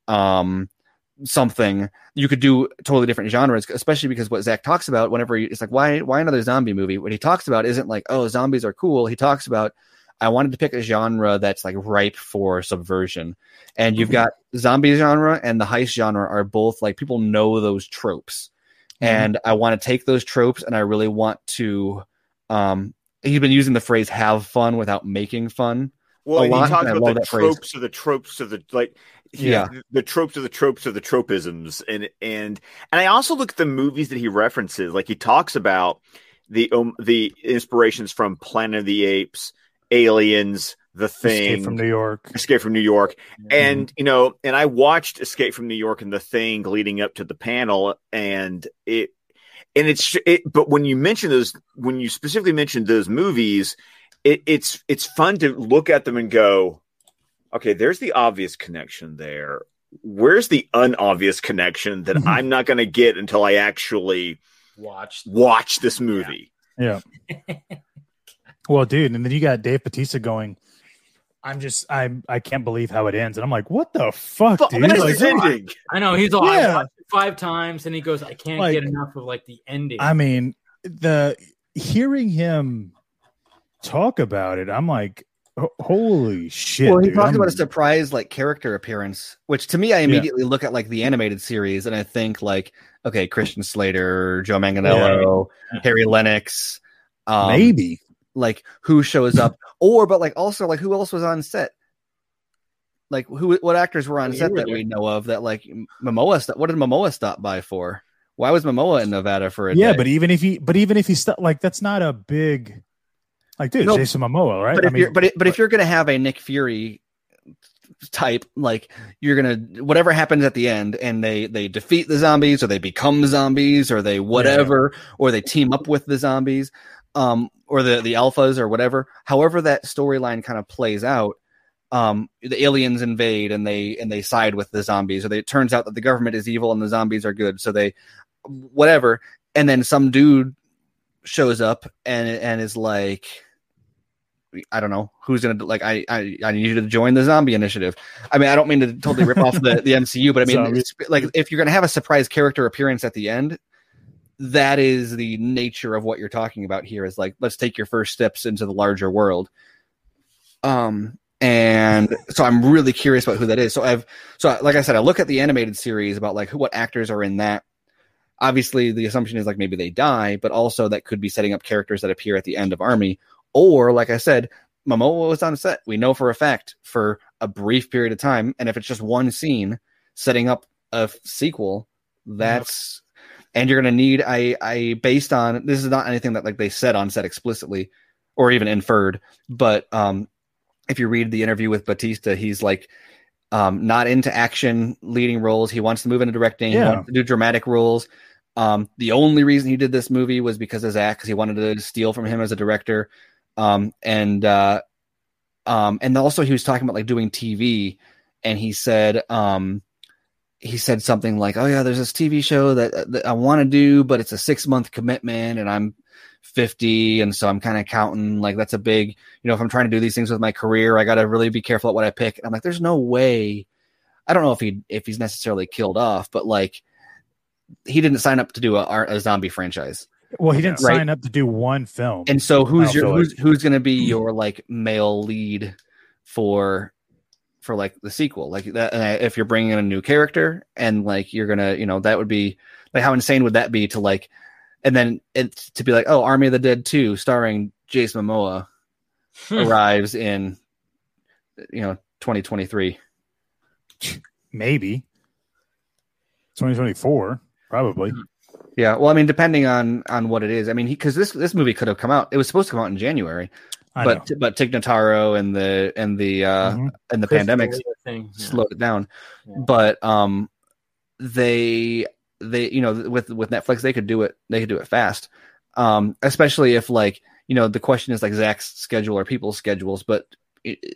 um, something. You could do totally different genres, especially because what Zach talks about whenever he, it's like, why, why another zombie movie? What he talks about isn't like, oh, zombies are cool. He talks about, I wanted to pick a genre that's like ripe for subversion, and you've got zombie genre and the heist genre are both like people know those tropes, mm-hmm. and I want to take those tropes and I really want to. Um, he's been using the phrase "have fun" without making fun. Well, and lot, he talks and about the tropes of the tropes of the like, yeah, know, the tropes of the tropes of the tropisms, and and and I also look at the movies that he references. Like he talks about the um, the inspirations from Planet of the Apes. Aliens, The Thing, Escape from New York, Escape from New York, mm. and you know, and I watched Escape from New York and The Thing leading up to the panel, and it, and it's, it, but when you mention those, when you specifically mention those movies, it, it's it's fun to look at them and go, okay, there's the obvious connection there. Where's the unobvious connection that I'm not going to get until I actually watch watch this movie? Yeah. yeah. Well, dude, and then you got Dave Bautista going, I'm just, I I can't believe how it ends. And I'm like, what the fuck, but, dude? Like, ending. I know, he's all, yeah. I watched it five times, and he goes, I can't like, get enough of, like, the ending. I mean, the hearing him talk about it, I'm like, holy shit. Well, he dude. talked I'm, about a surprise, like, character appearance, which to me, I immediately yeah. look at, like, the animated series, and I think, like, okay, Christian Slater, Joe Manganiello, yeah. Harry Lennox. Um, Maybe. Like who shows up, or but like also like who else was on set? Like who? What actors were on yeah, set were that there. we know of? That like Momoa. St- what did Momoa stop by for? Why was Momoa in Nevada for a yeah, day? Yeah, but even if he, but even if he stopped, like that's not a big, like dude, no, Jason Momoa, right? But I if mean, you're, but it, but if you're gonna have a Nick Fury type, like you're gonna whatever happens at the end, and they they defeat the zombies, or they become zombies, or they whatever, yeah. or they team up with the zombies. Um, or the, the alphas or whatever, however that storyline kind of plays out, um, the aliens invade and they and they side with the zombies, or they, it turns out that the government is evil and the zombies are good, so they whatever. And then some dude shows up and and is like, I don't know who's gonna like. I, I I need you to join the zombie initiative. I mean, I don't mean to totally rip off the, the M C U, but I mean, it's, like, if you're gonna have a surprise character appearance at the end, that is the nature of what you're talking about here. Is like, let's take your first steps into the larger world. Um, and so I'm really curious about who that is. So I've so like I said, I look at the animated series about like who, what actors are in that. Obviously, the assumption is like maybe they die, but also that could be setting up characters that appear at the end of Army. Or, like I said, Momoa was on set. We know for a fact for a brief period of time, and if it's just one scene setting up a f- sequel, that's and you're going to need I I based on this is not anything that like they said on set explicitly or even inferred, but um, if you read the interview with Batista, he's like um, not into action leading roles. He wants to move into directing. Yeah. He wants to do dramatic roles. Um, the only reason he did this movie was because of Zach, because he wanted to steal from him as a director. Um, and, uh, um, and also he was talking about like doing T V, and he said, um, he said something like, oh yeah, there's this T V show that, that I want to do, but it's a six month commitment and I'm fifty. And so I'm kind of counting like, that's a big, you know, if I'm trying to do these things with my career, I got to really be careful at what I pick. And I'm like, there's no way. I don't know if he, if he's necessarily killed off, but like he didn't sign up to do a, a zombie franchise. Well, he didn't right? sign up to do one film. And so who's your who's, who's going to be your like male lead for for like the sequel? Like that, uh, if you're bringing in a new character and like you're going to, you know, that would be like how insane would that be to like and then it's to be like, oh, Army of the Dead two starring Jason Momoa arrives in, you know, twenty twenty-three. Maybe. twenty twenty-four, probably. Yeah, well, I mean, depending on, on what it is, I mean, because this this movie could have come out. It was supposed to come out in January, I but know. but Tig Notaro and the and the uh, mm-hmm. and the Chris pandemic thing. Yeah. slowed it down. Yeah. But um, they they you know with with Netflix they could do it they could do it fast, um, especially if like you know the question is like Zach's schedule or people's schedules, but it, it,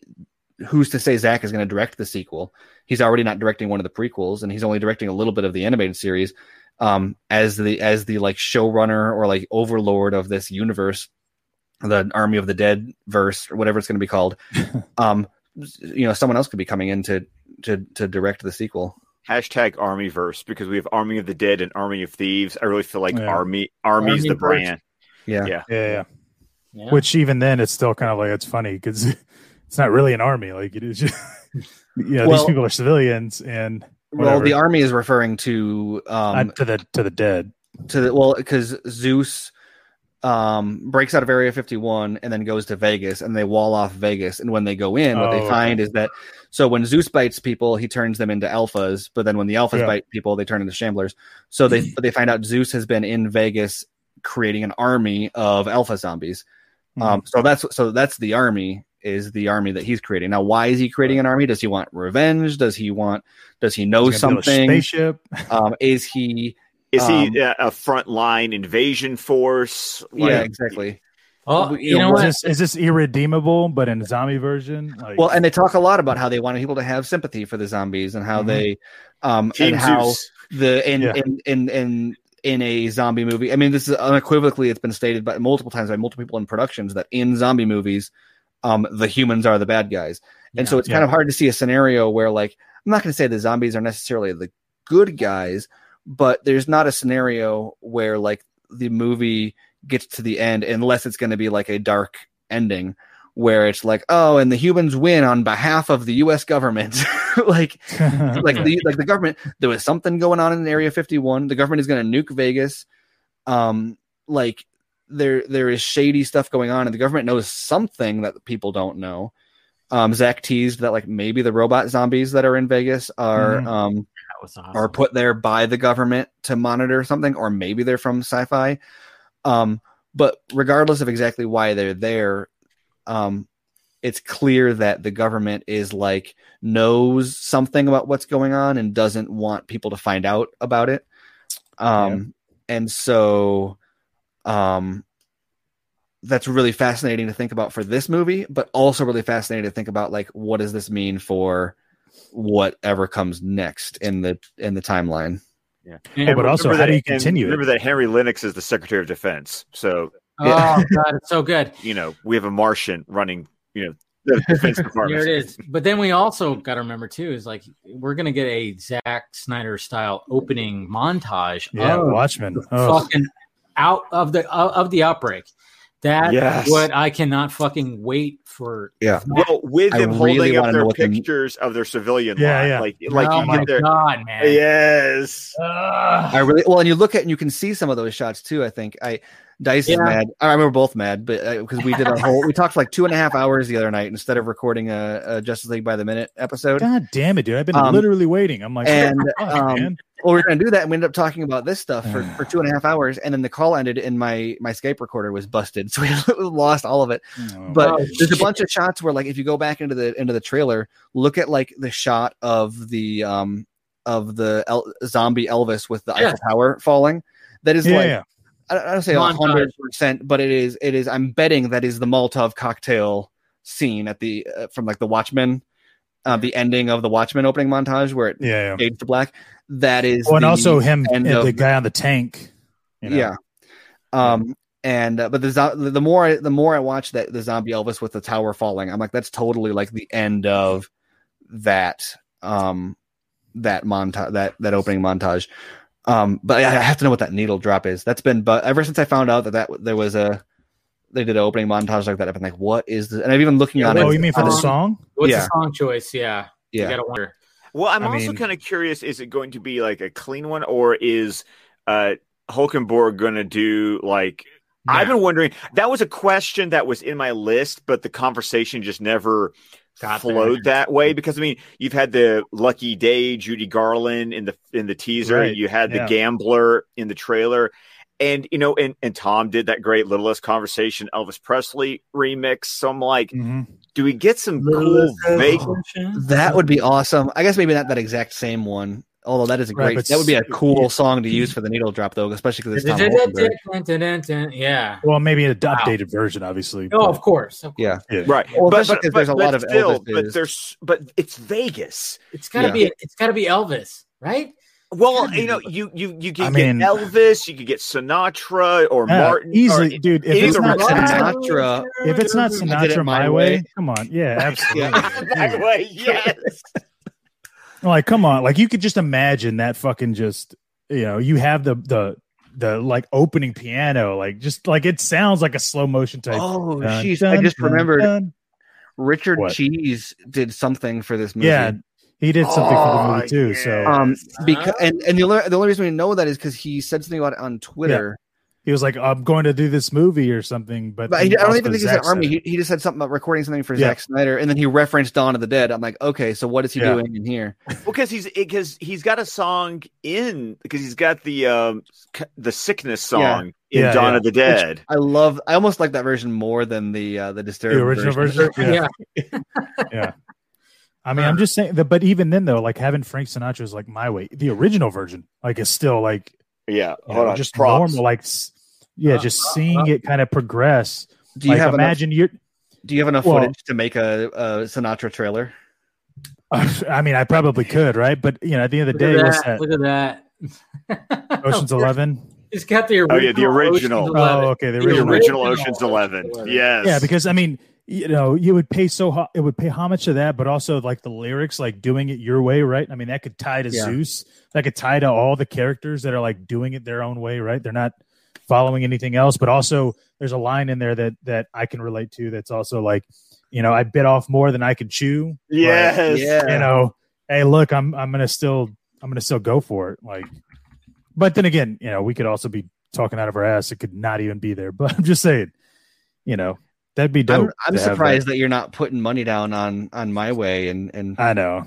who's to say Zach is going to direct the sequel? He's already not directing one of the prequels, and he's only directing a little bit of the animated series. Um, as the as the like showrunner or like overlord of this universe, the Army of the Dead verse or whatever it's going to be called, um, you know, someone else could be coming in to to to direct the sequel. Hashtag Army verse, because we have Army of the Dead and Army of Thieves. I really feel like yeah. Army Army's Army the brand. Yeah. Yeah. yeah, yeah, yeah. Which even then, it's still kind of like it's funny because it's not really an army. Like it is just you know well, these people are civilians and. Whatever. Well, the army is referring to um, to the to the dead. To the well, because Zeus um, breaks out of Area fifty-one and then goes to Vegas, and they wall off Vegas. And when they go in, what oh, they find okay. is that so when Zeus bites people, he turns them into alphas. But then when the alphas yeah. bite people, they turn into shamblers. So they they find out Zeus has been in Vegas creating an army of alpha zombies. Mm-hmm. Um, so that's so that's the army. Is the army that he's creating now? Why is he creating an army? Does he want revenge? Does he want? Does he know something? Spaceship? um, is he? Is um, he a frontline invasion force? Like, yeah, exactly. Well, you know, is this, is this irredeemable, but in a zombie version? Like, well, and they talk a lot about how they want people to have sympathy for the zombies and how mm-hmm. they, um, Team and how Zeus. the in, yeah. in in in in a zombie movie. I mean, this is unequivocally it's been stated by multiple times by multiple people in productions that in zombie movies. Um, the humans are the bad guys. And yeah, so it's yeah. kind of hard to see a scenario where, like, I'm not going to say the zombies are necessarily the good guys, but there's not a scenario where, like, the movie gets to the end, unless it's going to be, like, a dark ending where it's like, oh, and the humans win on behalf of the U S government. like, like, the, like the government, there was something going on in Area fifty-one. The government is going to nuke Vegas. Um, like, There, there is shady stuff going on, and the government knows something that people don't know. Um, Zach teased that, like, maybe the robot zombies that are in Vegas are mm-hmm. um, awesome. are put there by the government to monitor something, or maybe they're from sci-fi. Um, but regardless of exactly why they're there, um, it's clear that the government is like knows something about what's going on and doesn't want people to find out about it. Um, yeah. And so. Um, that's really fascinating to think about for this movie, but also really fascinating to think about, like, what does this mean for whatever comes next in the in the timeline? Yeah, and oh, but also how that, do you continue? Remember that Henry Lennox is the Secretary of Defense, so oh yeah. God, it's so good. You know, we have a Martian running, you know, the Defense Department. There it is. But then we also got to remember too is like we're gonna get a Zack Snyder style opening montage. Yeah, of Watchmen, oh. fucking out of the of the outbreak. That's yes. what I cannot fucking wait for. Yeah. Well, with them I holding really up their pictures them... of their civilian yeah, line. Yeah. Like, like oh you my get their... God, man. Yes. Ugh. I really, well, and you look at and you can see some of those shots too, I think. I, Dice yeah. is mad. I remember both mad, but because uh, we did our whole, we talked for like two and a half hours the other night instead of recording a, a Justice League by the Minute episode. God damn it, dude. I've been um, literally waiting. I'm like, and, oh, um, man. Well, we're going to do that, and we ended up talking about this stuff for, for two and a half hours, and then the call ended, and my, my Skype recorder was busted, so we lost all of it. Oh, but wow. There's a bunch of shots where, like, if you go back into the into the trailer, look at like the shot of the um of the El- zombie Elvis with the yeah. Eiffel Tower falling. That is yeah, like yeah. I, I don't say a hundred percent, but it is it is. I'm betting that is the Molotov cocktail scene at the uh, from like the Watchmen. Uh, the ending of the Watchmen opening montage where it yeah, yeah. fades to black. That is, oh, and also him and the guy on the tank. You know? Yeah, um, and uh, but the the more I, the more I watch that the zombie Elvis with the tower falling, I'm like, that's totally like the end of that um that montage that that opening montage. Um, but I, I have to know what that needle drop is. That's been but ever since I found out that, that there was a. They did an opening montage like that. I've been like, "What is this?" And I've even looking yeah, on. Oh, you mean for the song? What's yeah. the song choice? Yeah, yeah. You gotta wonder. Well, I'm I also kind of curious: is it going to be like a clean one, or is uh, Hulkenborg going to do like? Yeah. I've been wondering. That was a question that was in my list, but the conversation just never Got flowed there. that way. Because I mean, you've had the Lucky Day, Judy Garland in the in the teaser. Right. You had yeah. the Gambler in the trailer. And, you know, and, and Tom did that great Littlest Conversation Elvis Presley remix. So I'm like, mm-hmm. do we get some Littlest cool vague? That would be awesome. I guess maybe not that exact same one. Although that is a great, right, that would be a cool song to use for the needle drop, though, especially because it's Tom. Yeah. Well, maybe an updated wow. version, obviously. Oh, of course, of course. Yeah. yeah. Right. Well, but, but, but there's a but lot still, of Elvis. But there's, but it's Vegas. It's gotta yeah. be. It's gotta be Elvis, right? Well, you know, you you you can I get mean, Elvis, you could get Sinatra or yeah, Martin. Easily, or, dude. If it's not Sinatra, if it's not Sinatra, it my way, way, come on, yeah, absolutely, that way, yes. Like, come on, like you could just imagine that fucking just, you know, you have the the the like opening piano, like just like it sounds like a slow motion type. Oh, jeez, I just dun, remembered dun. Richard what? Cheese did something for this movie. Yeah. He did something oh, for the movie too. Yeah. So, um, because and, and the only, the only reason we know that is because he said something about it on Twitter. Yeah. He was like, "I'm going to do this movie or something," but, but I don't even think he said Army. He, he just said something about recording something for yeah. Zack Snyder, and then he referenced Dawn of the Dead. I'm like, okay, so what is he yeah. doing in here? Well, because he's because he's got a song in because he's got the um, the sickness song. Yeah. In yeah, Dawn yeah. of the Dead, which I love. I almost like that version more than the uh, the Disturbed the original version. version? Yeah, yeah. yeah. I mean, I'm just saying that, but even then, though, like having Frank Sinatra's like My Way, the original version, like is still like, yeah, you know, on, just props. normal, like, yeah, uh, just uh, seeing uh, it kind of progress. Do you like, have imagine enough, you're? Do you have enough well, footage to make a, a Sinatra trailer? I mean, I probably could, right? But you know, at the end of the look day, at that, that? look at that, Ocean's Eleven. It's got the original. Oh yeah, the original. Oh, okay, the original, the original Ocean's Eleven. Yes, yeah, because I mean. You know, you would pay so ho- it would pay homage to that, but also like the lyrics, like doing it your way, right? I mean, that could tie to yeah. Zeus, that could tie to all the characters that are like doing it their own way, right? They're not following anything else. But also, there's a line in there that that I can relate to. That's also like, you know, I bit off more than I could chew. Yes, yeah. You know, hey, look, I'm I'm gonna still I'm gonna still go for it. Like, but then again, you know, we could also be talking out of our ass. It could not even be there. But I'm just saying, you know. That'd be dope. I'm, I'm surprised that. that you're not putting money down on, on My Way, and, and I know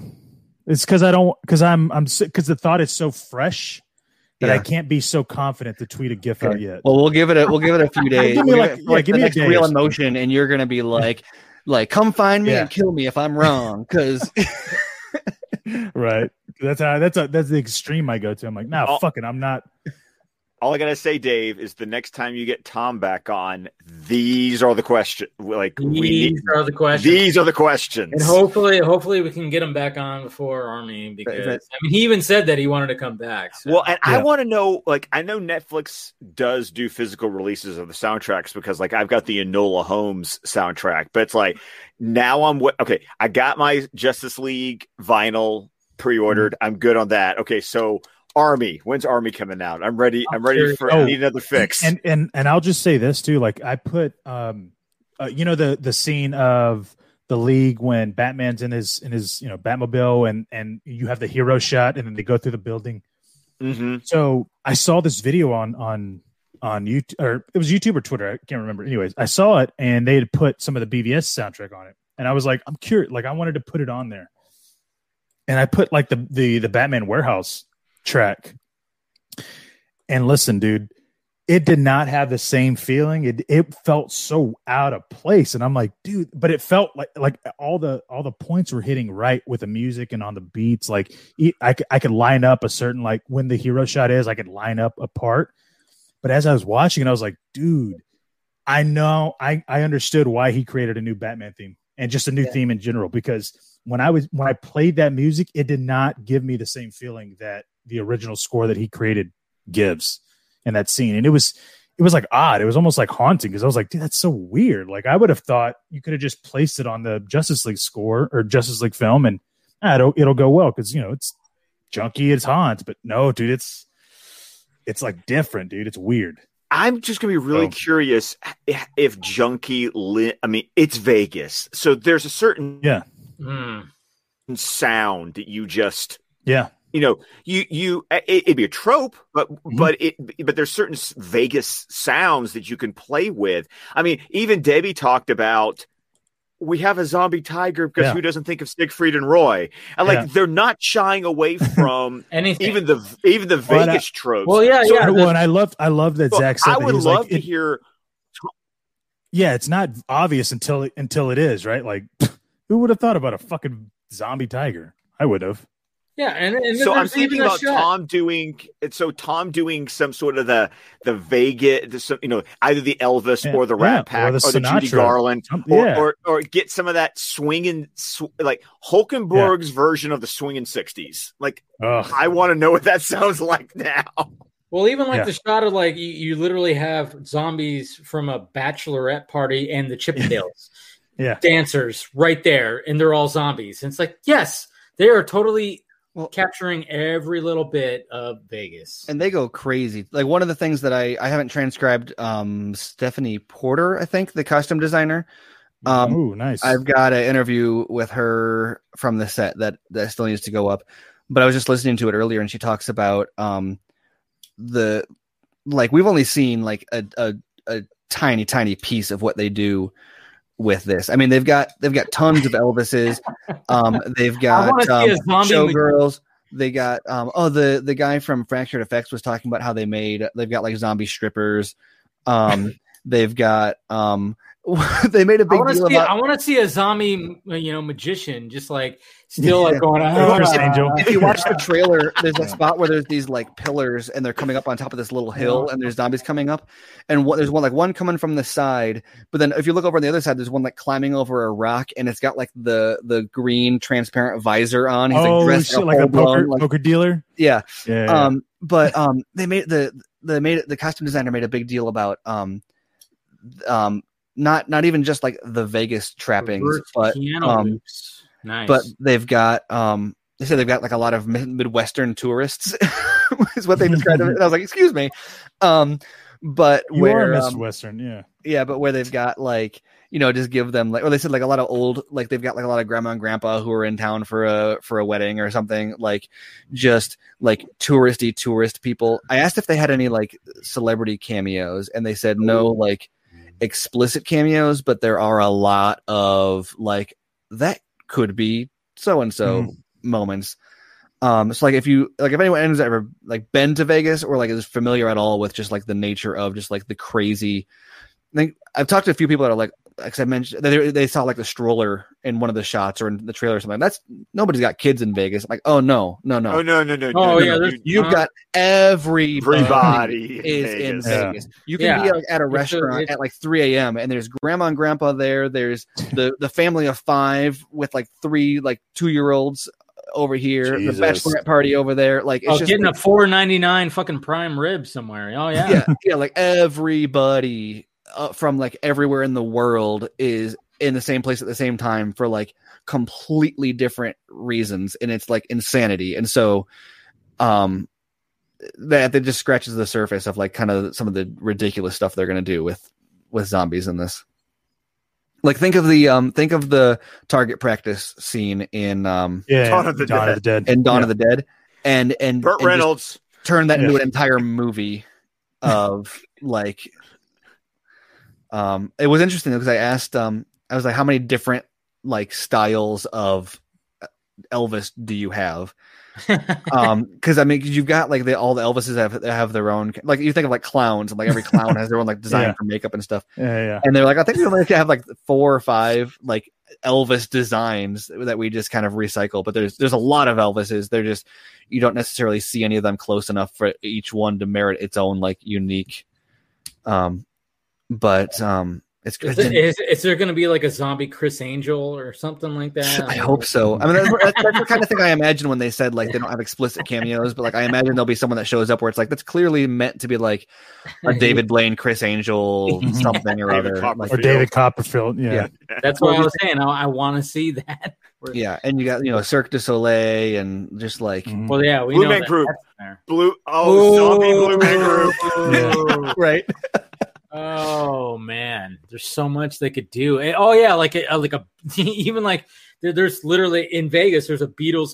it's because I don't because I'm I'm because the thought is so fresh that yeah. I can't be so confident to tweet a GIF okay. out yet. Well, we'll give it a we'll give it a few days. give me like, yeah, like give me next real emotion, and you're gonna be like like come find me yeah. and kill me if I'm wrong because. Right. That's how that's a, that's the extreme I go to. I'm like no, nah, oh. fucking I'm not. all I gotta say, Dave, is the next time you get Tom back on, these are the questions. Like these we need, are the questions. These are the questions. And hopefully, hopefully, we can get him back on before Army, because I mean, he even said that he wanted to come back. So. Well, and yeah. I want to know. Like, I know Netflix does do physical releases of the soundtracks, because, like, I've got the Enola Holmes soundtrack, but it's like now I'm okay. I got my Justice League vinyl pre-ordered. Mm-hmm. I'm good on that. Okay, so. Army, when's Army coming out? I'm ready. I'm ready for. Oh, I need another fix. And and and I'll just say this too. Like I put, um, uh, you know the the scene of the League when Batman's in his in his you know Batmobile, and and you have the hero shot, and then they go through the building. Mm-hmm. So I saw this video on on on YouTube, or it was YouTube or Twitter. I can't remember. Anyways, I saw it, and they had put some of the B V S soundtrack on it, and I was like, I'm curious. Like I wanted to put it on there, and I put like the the the Batman Warehouse track, and listen, dude, it did not have the same feeling. It it felt so out of place, and I'm like, dude, but it felt like like all the all the points were hitting right with the music and on the beats. Like I, I could line up a certain, like when the hero shot is, I could line up a part. But as I was watching it, I was like, dude, I know I I understood why he created a new Batman theme, and just a new yeah. theme in general, because when I was when I played that music, it did not give me the same feeling that the original score that he created gives in that scene. And it was, it was like odd. It was almost like haunting, because I was like, dude, that's so weird. Like I would have thought you could have just placed it on the Justice League score or Justice League film, and ah, it'll, it'll go well. Cause you know, it's junky, it's haunts, but no, dude, it's, it's like different, dude. It's weird. I'm just going to be really oh. curious if, if junky lit, I mean, it's Vegas. So there's a certain yeah mm. sound that you just, yeah. You know, you you it, it'd be a trope, but mm-hmm. but it but there's certain Vegas sounds that you can play with. I mean, even Debbie talked about, we have a zombie tiger because yeah. who doesn't think of Siegfried and Roy? And like yeah. they're not shying away from anything, even the even the well, Vegas I, tropes. Well, yeah, so, yeah. Well, and I love I love that well, Zach said. I would that love like, to it, hear. Yeah, it's not obvious until it, until it is, right? Like, who would have thought about a fucking zombie tiger? I would have. Yeah, and, and so I'm thinking about shot. Tom doing so Tom doing some sort of the the Vegas, some, you know, either the Elvis yeah, or the Rat yeah, Pack or the, or the Judy Garland, or, yeah. or or get some of that swinging, sw- like Hulkenberg's yeah. version of the swinging sixties. Like, ugh. I want to know what that sounds like now. Well, even like yeah. the shot of like you, you literally have zombies from a bachelorette party and the Chippendales, yeah, dancers right there, and they're all zombies. And it's like, yes, they are totally. Well, capturing every little bit of Vegas, and they go crazy. Like one of the things that I, I haven't transcribed, um, Stephanie Porter, I think, the costume designer. Um, Ooh, nice. I've got an interview with her from the set that, that still needs to go up, but I was just listening to it earlier, and she talks about um, the like we've only seen like a, a a tiny tiny piece of what they do with this. I mean, they've got they've got tons of Elvises. Um, they've got um, Showgirls. They got um, oh the the guy from Fractured Effects was talking about how they made. They've got like zombie strippers. Um, they've got um, they made a big. I wanna deal see, about. I want to see a zombie, you know, magician just like still yeah. like going. Oh, uh, angel. If you watch the trailer, there's a spot where there's these like pillars, and they're coming up on top of this little hill, and there's zombies coming up, and what, there's one like one coming from the side, but then if you look over on the other side, there's one like climbing over a rock, and it's got like the the green transparent visor on. He's oh, like dressed shit, like a poker, blown, like, poker dealer. Yeah. yeah, yeah. Um, but um, they made the they made the costume designer made a big deal about um, um, not not even just like the Vegas trappings, Reverse but um. Loops. Nice. But they've got, um, they said they've got like a lot of Midwestern tourists, is what they described it. And I was like, excuse me. Um, but you where, are Midwestern, um, yeah. Yeah, but where they've got like, you know, just give them like, or they said like a lot of old, like they've got like a lot of grandma and grandpa who are in town for a, for a wedding or something, like just like touristy tourist people. I asked if they had any like celebrity cameos, and they said no, like explicit cameos, but there are a lot of like that could be so-and-so mm. moments. Um, so like if you, like if anyone has ever like been to Vegas or like is familiar at all with just like the nature of just like the crazy, I think I've talked to a few people that are like, like I mentioned, they, they saw like the stroller in one of the shots or in the trailer or something. That's nobody's got kids in Vegas. I'm like, oh no, no, no, oh no, no, no. Oh no, yeah, no. You've uh, got everybody, everybody is in Vegas. In Vegas. Yeah. You can yeah. be like, at a it's restaurant a, at like three a.m. and there's grandma and grandpa there. There's the the family of five with like three like two year olds over here, Jesus. The bachelorette party over there. Like, it's oh, just getting like, a four ninety-nine fucking prime rib somewhere. Oh yeah, yeah, yeah. Like everybody. Uh, from like everywhere in the world is in the same place at the same time for like completely different reasons, and it's like insanity. And so um that that just scratches the surface of like kind of some of the ridiculous stuff they're going to do with with zombies in this. Like think of the um think of the target practice scene in um yeah, Dawn of the, Dawn Dead. Of the Dead and Dawn yeah. of the Dead and and Burt and Reynolds turn that yeah. into an entire movie of like Um, it was interesting because I asked, um, I was like, how many different like styles of Elvis do you have? Um, because I mean, you've got like the, all the Elvises have have their own. Like you think of like clowns, and like every clown has their own like design yeah. for makeup and stuff. Yeah, yeah. And they're like, I think we only have like four or five like Elvis designs that we just kind of recycle. But there's there's a lot of Elvises. They're just you don't necessarily see any of them close enough for each one to merit its own like unique. Um. But um, it's is, it, is, is there going to be like a zombie Chris Angel or something like that? I hope so. I mean, that's, that's the kind of thing I imagine when they said like they don't have explicit cameos, but like I imagine there'll be someone that shows up where it's like that's clearly meant to be like a David Blaine, Chris Angel, something or other, like, or David Copperfield. Yeah, yeah. That's what I was saying. I, I want to see that. Yeah, and you got you know Cirque du Soleil and just like well, yeah, we Blue know Man that Group, Blue oh Ooh. Zombie Blue Man Group, right. Oh man, there's so much they could do. And, oh yeah, like a, like a even like there, there's literally in Vegas there's a Beatles,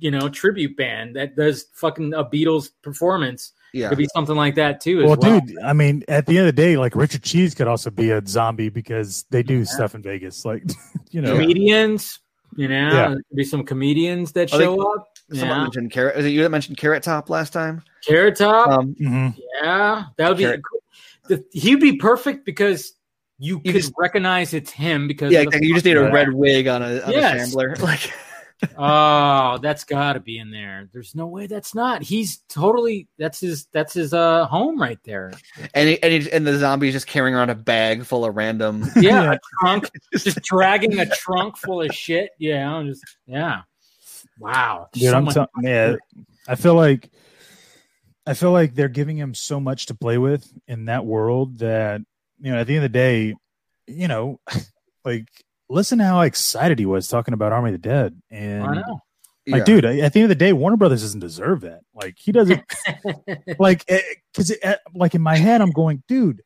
you know, tribute band that does fucking a Beatles performance. Yeah, could be something like that too. Well, as well, dude, I mean, at the end of the day, like Richard Cheese could also be a zombie because they do yeah. stuff in Vegas, like you know, comedians. You know, yeah. there could be some comedians that oh, show they, up. Someone yeah. mentioned Carrot. Is it you that mentioned Carrot Top last time? Carrot Top. Um, mm-hmm. Yeah, that would Carrot. be cool. He'd be perfect because you could just, recognize it's him because yeah, you just need a red wig on a, on yes. a shambler. Like, oh, that's got to be in there. There's no way that's not. He's totally that's his that's his uh home right there. And he, and, he, and the zombie is just carrying around a bag full of random yeah a trunk, just dragging a trunk full of shit. Yeah, just yeah. Wow, dude, so I'm t- yeah. I feel like. I feel like they're giving him so much to play with in that world that, you know, at the end of the day, you know, like listen to how excited he was talking about Army of the Dead. And I know. Like, yeah. dude, at the end of the day, Warner Brothers doesn't deserve that. Like he doesn't like, cause it, like in my head, I'm going, dude,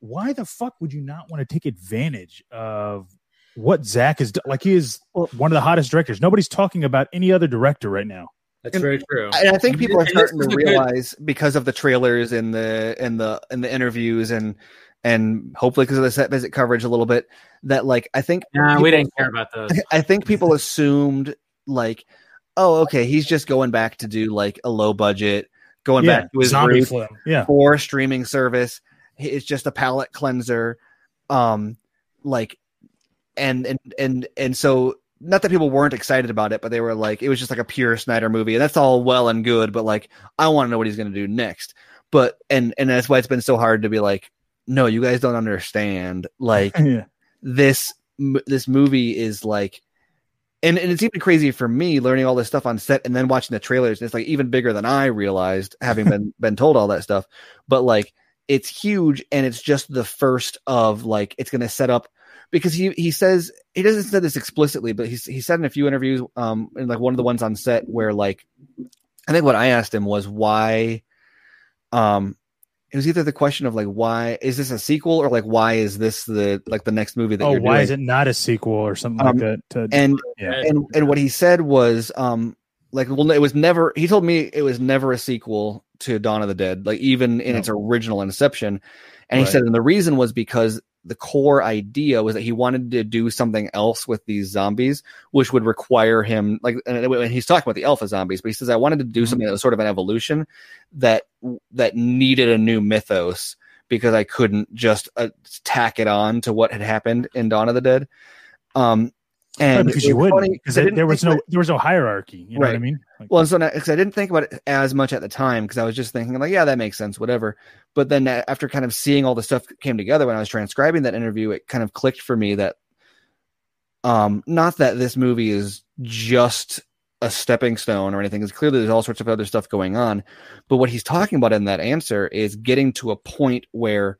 why the fuck would you not want to take advantage of what Zach is like? He is one of the hottest directors. Nobody's talking about any other director right now. That's and, very true. And I think people are starting to realize good... because of the trailers and the and the and the interviews and and hopefully because of the set visit coverage a little bit that like I think nah, people, we didn't care about those. I think people assumed like, oh, okay, he's just going back to do like a low budget, going yeah, back to his roots yeah. for streaming service. It's just a palate cleanser. Um like and and and and so not that people weren't excited about it, but they were like, it was just like a pure Snyder movie, and that's all well and good. But like, I want to know what he's going to do next. But and and that's why it's been so hard to be like, no, you guys don't understand. Like yeah. this this movie is like, and and it's even crazy for me learning all this stuff on set and then watching the trailers. And it's like even bigger than I realized, having been been told all that stuff. But like, it's huge, and it's just the first of like, it's going to set up. Because he, he says – he doesn't say this explicitly, but he, he said in a few interviews um, and, like, one of the ones on set where, like – I think what I asked him was why um, – it was either the question of, like, why – is this a sequel or, like, why is this the like the next movie that oh, you're doing? Oh, why is it not a sequel or something um, like that? To, and, yeah. and and what he said was, um, like, well, it was never – he told me it was never a sequel to Dawn of the Dead, like, even in no. its original inception. And right. he said – and the reason was because – the core idea was that he wanted to do something else with these zombies, which would require him like, and he's talking about the alpha zombies, but he says, I wanted to do something that was sort of an evolution that, that needed a new mythos because I couldn't just uh, tack it on to what had happened in Dawn of the Dead. Um, and because you wouldn't, because there was no, there was no hierarchy. You know what I mean? Like, well, and so because I didn't think about it as much at the time, because I was just thinking like, yeah, that makes sense, whatever. But then after kind of seeing all the stuff came together when I was transcribing that interview, it kind of clicked for me that, um, not that this movie is just a stepping stone or anything, because clearly there's all sorts of other stuff going on. But what he's talking about in that answer is getting to a point where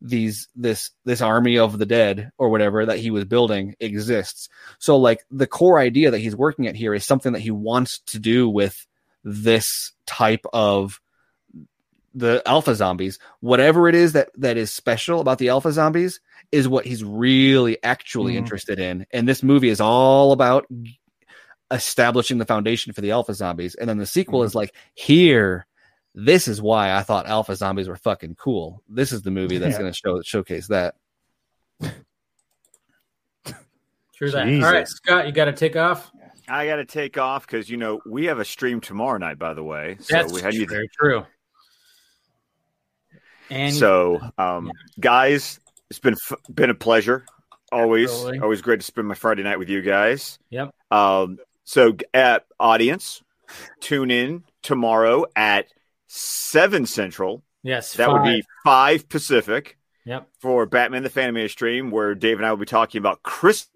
these this this army of the dead or whatever that he was building exists. So like the core idea that he's working at here is something that he wants to do with this type of the alpha zombies. Whatever it is that that is special about the alpha zombies is what he's really actually mm. interested in. And this movie is all about establishing the foundation for the alpha zombies. And then the sequel mm-hmm. is like, here, this is why I thought alpha zombies were fucking cool. This is the movie that's yeah. going to show showcase that. Sure that. Jesus. All right, Scott, you got to take off. I got to take off because, you know, we have a stream tomorrow night, by the way. So that's we had you very true. And so, um, yeah. guys, it's been, f- been a pleasure. Always, Absolutely. always great to spend my Friday night with you guys. Yep. Um, So, uh, audience, tune in tomorrow at seven Central. Yes, that five. would be five Pacific. Yep. For Batman the Fanimator stream, where Dave and I will be talking about Chris-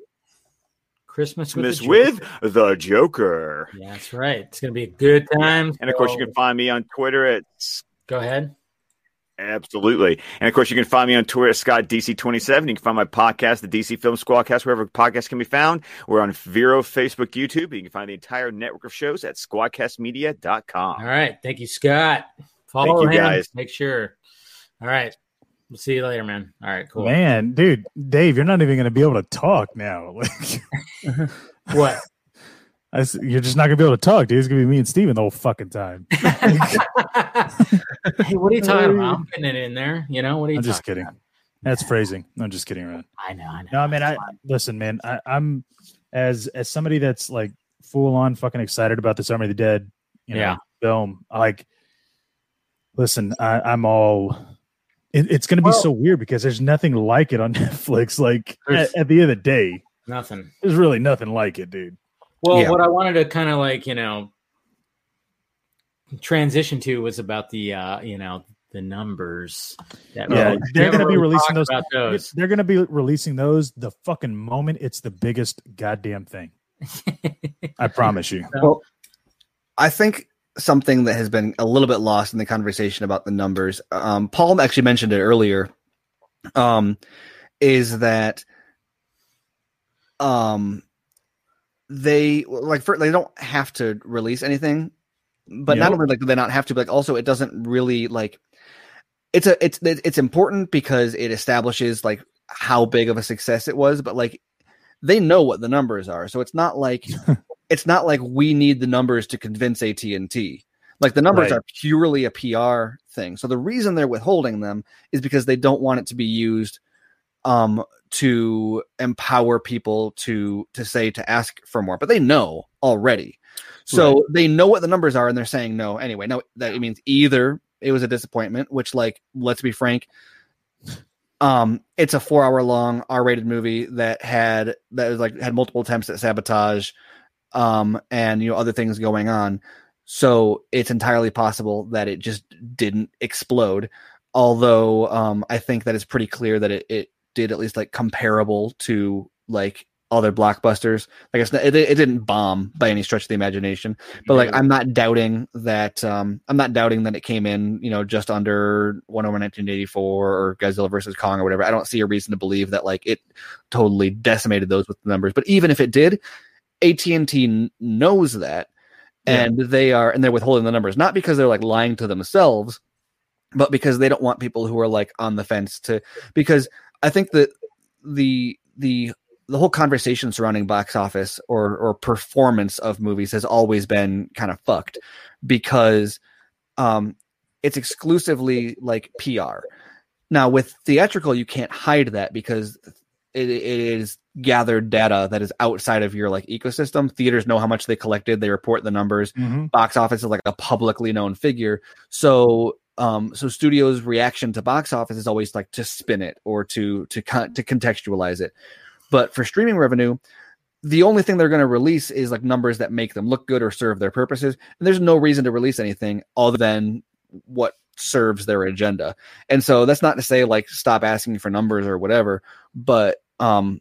Christmas with, the, with Joker. the Joker. Yeah, that's right. It's going to be a good time. And of course, you can find me on Twitter at. Go ahead. Absolutely. And of course, you can find me on Twitter at Scott D C twenty-seven. You can find my podcast, the D C Film Squadcast, wherever podcasts can be found. We're on Vero, Facebook, YouTube. You can find the entire network of shows at squadcast media dot com. All right. Thank you, Scott. Follow Thank you, him. Guys. Make sure. All right. We'll see you later, man. All right, cool. Man, dude, Dave, you're not even going to be able to talk now. What? I, you're just not going to be able to talk, dude. It's going to be me and Steven the whole fucking time. Hey, what are you talking about? I'm putting it in there. You know, what are you I'm talking just kidding. About? That's phrasing. I'm just kidding around. I know, I know. No, I mean, I, listen, man, I, I'm as as somebody that's like full on fucking excited about this Army of the Dead you know, yeah. film. Like, listen, I, I'm all, it, it's going to be well, so weird because there's nothing like it on Netflix. Like at, at the end of the day, nothing. There's really nothing like it, dude. Well, yeah. what I wanted to kind of like, you know, transition to was about the uh you know the numbers that yeah really, they're gonna really be releasing those, those they're gonna be releasing those the fucking moment it's the biggest goddamn thing. I promise you. Well, I think something that has been a little bit lost in the conversation about the numbers, um Paul actually mentioned it earlier, um is that um they like for, they don't have to release anything. But yep. not only like do they not have to, but like also it doesn't really like it's a it's it's important because it establishes like how big of a success it was. But like they know what the numbers are, so it's not like it's not like we need the numbers to convince A T and T. Like the numbers right. are purely a P R thing. So the reason they're withholding them is because they don't want it to be used um to empower people to to say to ask for more. But they know already. So right. they know what the numbers are and they're saying no anyway. No, that it means either it was a disappointment, which like, let's be frank. Um, it's a four hour long R rated movie that had, that was like had multiple attempts at sabotage, um, and, you know, other things going on. So it's entirely possible that it just didn't explode. Although, um, I think that it's pretty clear that it, it did at least like comparable to like, other blockbusters. Like it's not, it, it didn't bomb by any stretch of the imagination, but like I'm not doubting that um I'm not doubting that it came in, you know, just under one oh one nineteen eighty-four or Godzilla versus Kong or whatever. I don't see a reason to believe that like it totally decimated those with the numbers. But even if it did, A T and T knows that, and yeah. they are and they're withholding the numbers not because they're like lying to themselves, but because they don't want people who are like on the fence to. Because I think that the the the whole conversation surrounding box office or, or performance of movies has always been kind of fucked because um, it's exclusively like P R. Now with theatrical, you can't hide that because it, it is gathered data that is outside of your like ecosystem. Theaters know how much they collected. They report the numbers. Mm-hmm. Box office is like a publicly known figure. So Um, so studios' reaction to box office is always like to spin it or to to con- to contextualize it. But for streaming revenue, the only thing they're going to release is like numbers that make them look good or serve their purposes. And there's no reason to release anything other than what serves their agenda. And so that's not to say like stop asking for numbers or whatever, but um,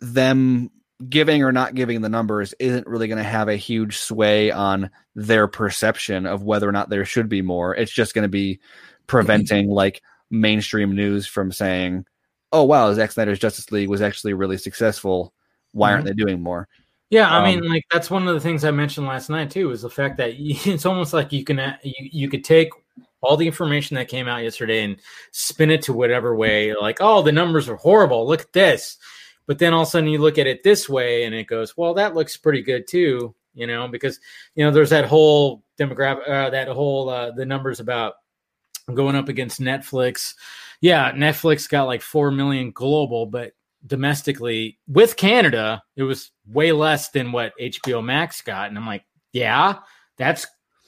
them giving or not giving the numbers isn't really going to have a huge sway on their perception of whether or not there should be more. It's just going to be preventing like mainstream news from saying, oh, wow, Zack Snyder's Justice League was actually really successful. Why aren't mm-hmm. they doing more? Yeah, I um, mean, like that's one of the things I mentioned last night too, is the fact that it's almost like you can you, you could take all the information that came out yesterday and spin it to whatever way. Like, oh, the numbers are horrible. Look at this. But then all of a sudden you look at it this way and it goes, well, that looks pretty good too, you know, because, you know, there's that whole demographic, uh, that whole uh, the numbers about going up against Netflix. Yeah, Netflix got like four million global, but domestically with Canada, it was way less than what H B O Max got. And I'm like, yeah, that's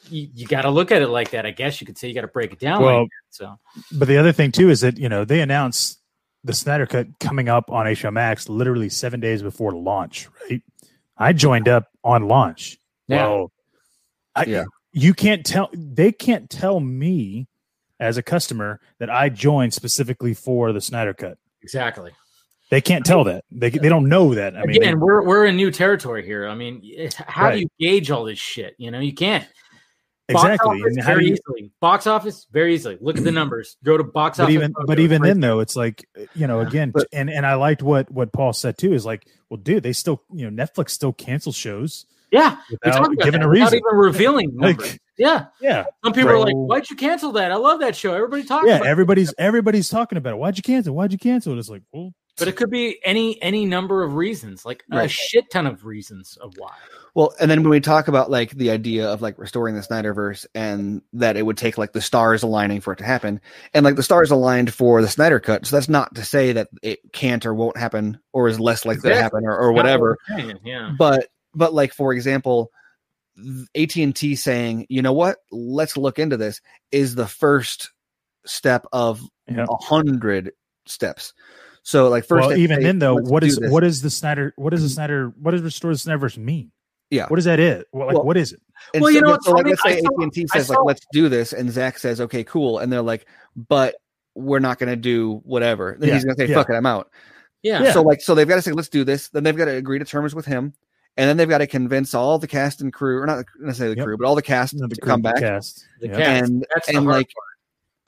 you, you got to look at it like that. I guess you could say you got to break it down. Well, like that, so, but the other thing too is that, you know, they announced the Snyder Cut coming up on H B O Max literally seven days before launch. Right? I joined up on launch. Yeah. Well, I, yeah. You can't tell. They can't tell me as a customer that I joined specifically for the Snyder Cut. Exactly. They can't tell that. They they don't know that. I mean, again, we're we're in new territory here. I mean, how right. do you gauge all this shit? You know, you can't. Box exactly. Office, and how very do you... easily. Box office very easily. Look at the numbers. Go to box but office. Even, but even then, though, it's like you know, yeah. again, but, and and I liked what what Paul said too. Is like, well, dude, they still you know Netflix still cancels shows. Yeah, without giving that. a reason, without even revealing numbers. Like, yeah, yeah. Some people right. are like, "Why'd you cancel that? I love that show. Everybody talks." Yeah, about everybody's it. everybody's talking about it. Why'd you cancel? Why'd you cancel? And it's like, well. But it could be any any number of reasons, like right. a shit ton of reasons of why. Well, and then when we talk about like the idea of like restoring the Snyderverse and that it would take like the stars aligning for it to happen, and like the stars aligned for the Snyder Cut, so that's not to say that it can't or won't happen or is less likely exactly. to happen or, or whatever. Saying, yeah. But but like for example, A T and T saying, you know what, let's look into this is the first step of a yeah. hundred steps. So like first, well, even hey, then though, what is, what is the Snyder, what is the Snyder, what does restore the Snyderverse mean? Yeah. What is that it? What, like, well, what is it? Well, so, you know, yeah, so like, let's say A T and T says like, let's do this. And Zach says, okay, cool. And they're like, but we're not going to do whatever. Then yeah, he's going to say, yeah. fuck it, I'm out. Yeah. yeah. So like, so they've got to say, let's do this. Then they've got to agree to terms with him. And then they've got to convince all the cast and crew, or not necessarily the yep. crew, but all the cast the to crew, come back. The cast. The yep. cast. And, That's and the hard like, part.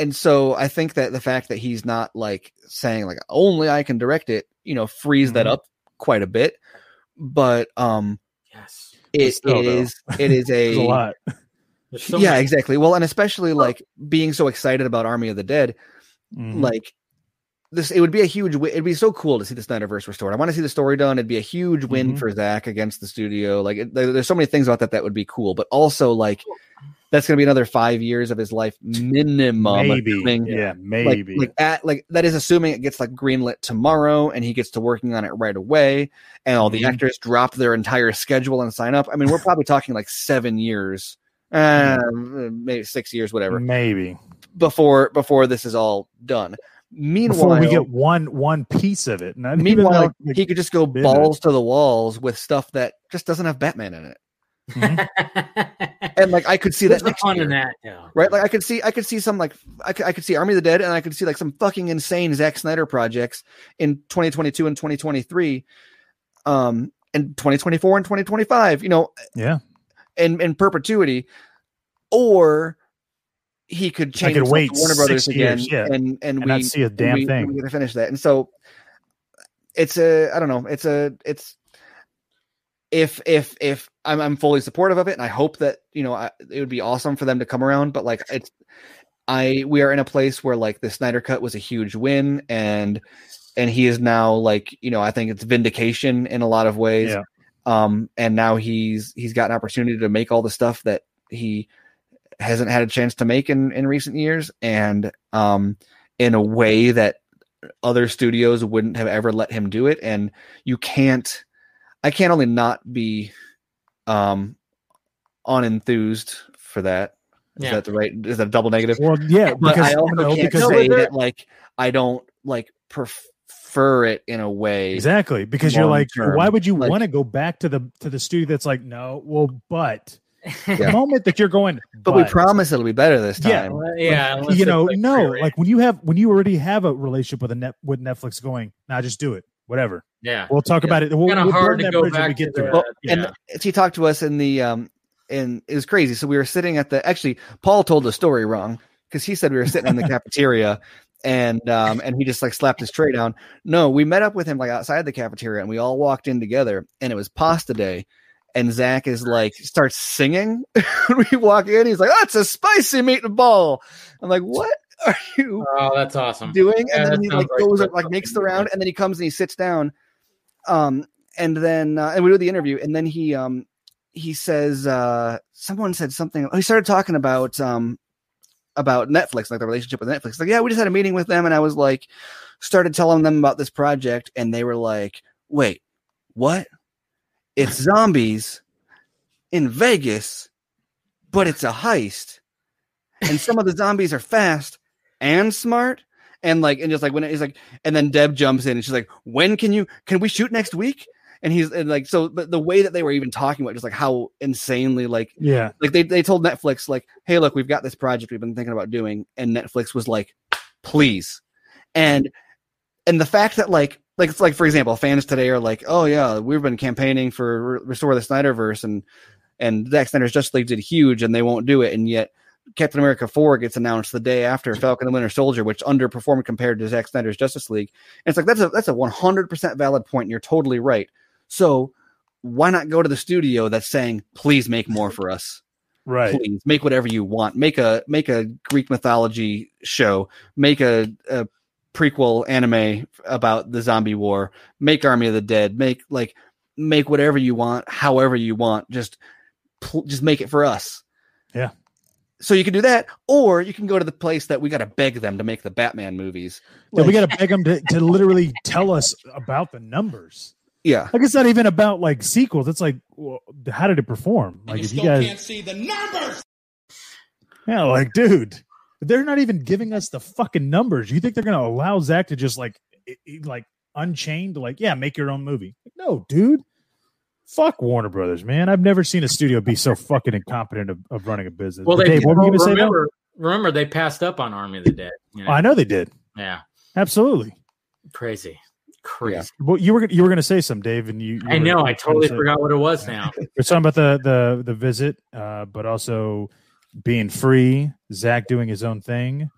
And so I think that the fact that he's not like saying like only I can direct it, you know, frees mm-hmm. that up quite a bit. But um, yes, it, still, it is it is a, a lot. So yeah, much. Exactly. Well, and especially like being so excited about Army of the Dead, mm-hmm. like this, it would be a huge. It'd be so cool to see the Snyderverse restored. I want to see the story done. It'd be a huge win mm-hmm. for Zach against the studio. Like it, there, there's so many things about that that would be cool, but also like. That's going to be another five years of his life minimum. Maybe. Assuming, yeah, maybe. Like, like, at, like that is assuming it gets like greenlit tomorrow and he gets to working on it right away and all the mm-hmm. actors drop their entire schedule and sign up. I mean, we're probably talking like seven years, uh, maybe six years, whatever. Maybe. Before before this is all done. Meanwhile, before we get one one piece of it. Not meanwhile, even like, like, he could just go balls to the walls with stuff that just doesn't have Batman in it. Mm-hmm. And like I could see There's that next year, that, yeah. right? Like I could see, I could see some like I could, I could see Army of the Dead, and I could see like some fucking insane Zack Snyder projects in twenty twenty-two and twenty twenty-three, um, and twenty twenty-four and twenty twenty-five. You know, yeah, and in perpetuity, or he could change. I could wait Warner Brothers again, years, yeah. and and, and we see a damn we, thing. We're gonna finish that, and so it's a I don't know, it's a it's. If if if I'm I'm fully supportive of it, and I hope that you know I, it would be awesome for them to come around. But like it's, I we are in a place where like the Snyder Cut was a huge win, and and he is now like you know I think it's vindication in a lot of ways. Yeah. Um, and now he's he's got an opportunity to make all the stuff that he hasn't had a chance to make in, in recent years, and um, in a way that other studios wouldn't have ever let him do it. And you can't. I can't only not be um, unenthused for that. Is yeah. that the right? Is that a double negative? Well, yeah, but because, I also you know, can't because say no, that like I don't like prefer it in a way. Exactly, because you're like, term. why would you like, want to go back to the to the studio that's like, no, well, but yeah. the moment that you're going, but, but we promise it'll be better this time. Yeah, well, yeah like, you know, like no, free. Like when you have when you already have a relationship with a net with Netflix, going, nah, just do it. Whatever. Yeah, we'll talk yeah. about it. We'll, kind of we'll hard to go back. We get to the, well, yeah. And she talked to us in the um, and it was crazy. So we were sitting at the. Actually, Paul told the story wrong because he said we were sitting in the cafeteria, and um, and he just like slapped his tray down. No, we met up with him like outside the cafeteria, and we all walked in together, and it was pasta day. And Zach is like starts singing when we walk in. He's like, "That's a spicy meatball." I'm like, "What are you oh that's awesome doing and yeah, then he like goes up, like makes the round and then he comes and he sits down um and then uh, and we do the interview and then he um he says uh someone said something he started talking about um about Netflix, like the relationship with Netflix, like yeah we just had a meeting with them and I was like started telling them about this project and they were like wait what it's zombies in Vegas but it's a heist and some of the zombies are fast and smart and like and just like when it's like and then Deb jumps in and she's like when can you can we shoot next week and he's and like so but the way that they were even talking about just like how insanely like yeah like they, they told Netflix like hey look we've got this project we've been thinking about doing and Netflix was like please and and the fact that like like it's like for example fans today are like oh yeah we've been campaigning for Restore the Snyderverse and and Zack Snyder's Justice League did huge and they won't do it and yet Captain America four gets announced the day after Falcon and Winter Soldier, which underperformed compared to Zack Snyder's Justice League. And it's like, that's a, that's a one hundred percent valid point. And you're totally right. So why not go to the studio that's saying, please make more for us. Right. Please make whatever you want. Make a, make a Greek mythology show, make a, a prequel anime about the zombie war, make Army of the Dead, make like, make whatever you want, however you want. Just, pl- just make it for us. Yeah. So you can do that, or you can go to the place that we got to beg them to make the Batman movies. Yeah, like, we got to beg them to, to literally tell us about the numbers. Yeah. Like, it's not even about, like, sequels. It's like, well, how did it perform? Like, you if still you guys can't see the numbers. Yeah, like, dude, they're not even giving us the fucking numbers. You think they're going to allow Zach to just, like, it, it, like unchained, like, yeah, make your own movie? Like, no, dude. Fuck Warner Brothers, man. I've never seen a studio be so fucking incompetent of, of running a business. Well, but they Dave, what were you gonna remember, say remember, they passed up on Army of the Dead. You know? I know they did. Yeah. Absolutely. Crazy. Crazy. Yeah. Well, you were you were going to say some, Dave, and you, you I know. Were, I totally forgot what it was now. We're talking about the, the, the visit, uh, but also being free, Zach doing his own thing,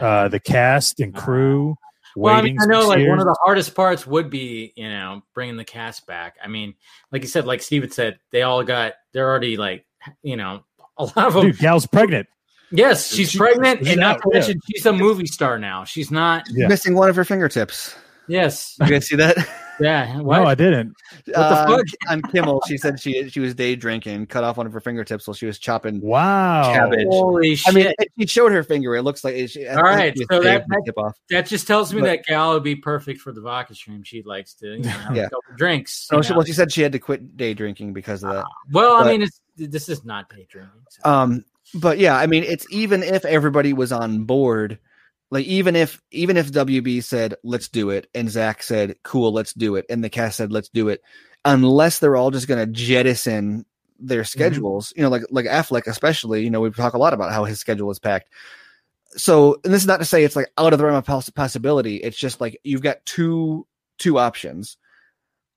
uh, the cast and crew. Well, I mean, I know like years. One of the hardest parts would be, you know, bringing the cast back. I mean, like you said, like Steven said, they all got, they're already like, you know, a lot of them. Dude, gal's pregnant. Yes, she's she, pregnant. She's and not to mention, yeah. she's a movie star now. She's not yeah. missing one of her fingertips. Yes. You guys see that? Yeah. What? No, I didn't. What uh, the fuck? On Kimmel, she said she she was day drinking, cut off one of her fingertips while she was chopping wow. cabbage. Holy shit. I mean, she showed her finger. It looks like she, all right. So that, that, that just tells me but, that gal would be perfect for the vodka stream. She likes to you know, yeah. drinks. No, she, well, she said she had to quit day drinking because of that. Uh, well, but, I mean, it's, this is not day drinking. So. Um, but yeah, I mean, it's even if everybody was on board. Like even if even if W B said let's do it and Zach said cool let's do it and the cast said let's do it, unless they're all just gonna jettison their schedules, mm-hmm. you know, like like Affleck especially, you know, we talk a lot about how his schedule is packed. So and this is not to say it's like out of the realm of poss- possibility. It's just like you've got two two options.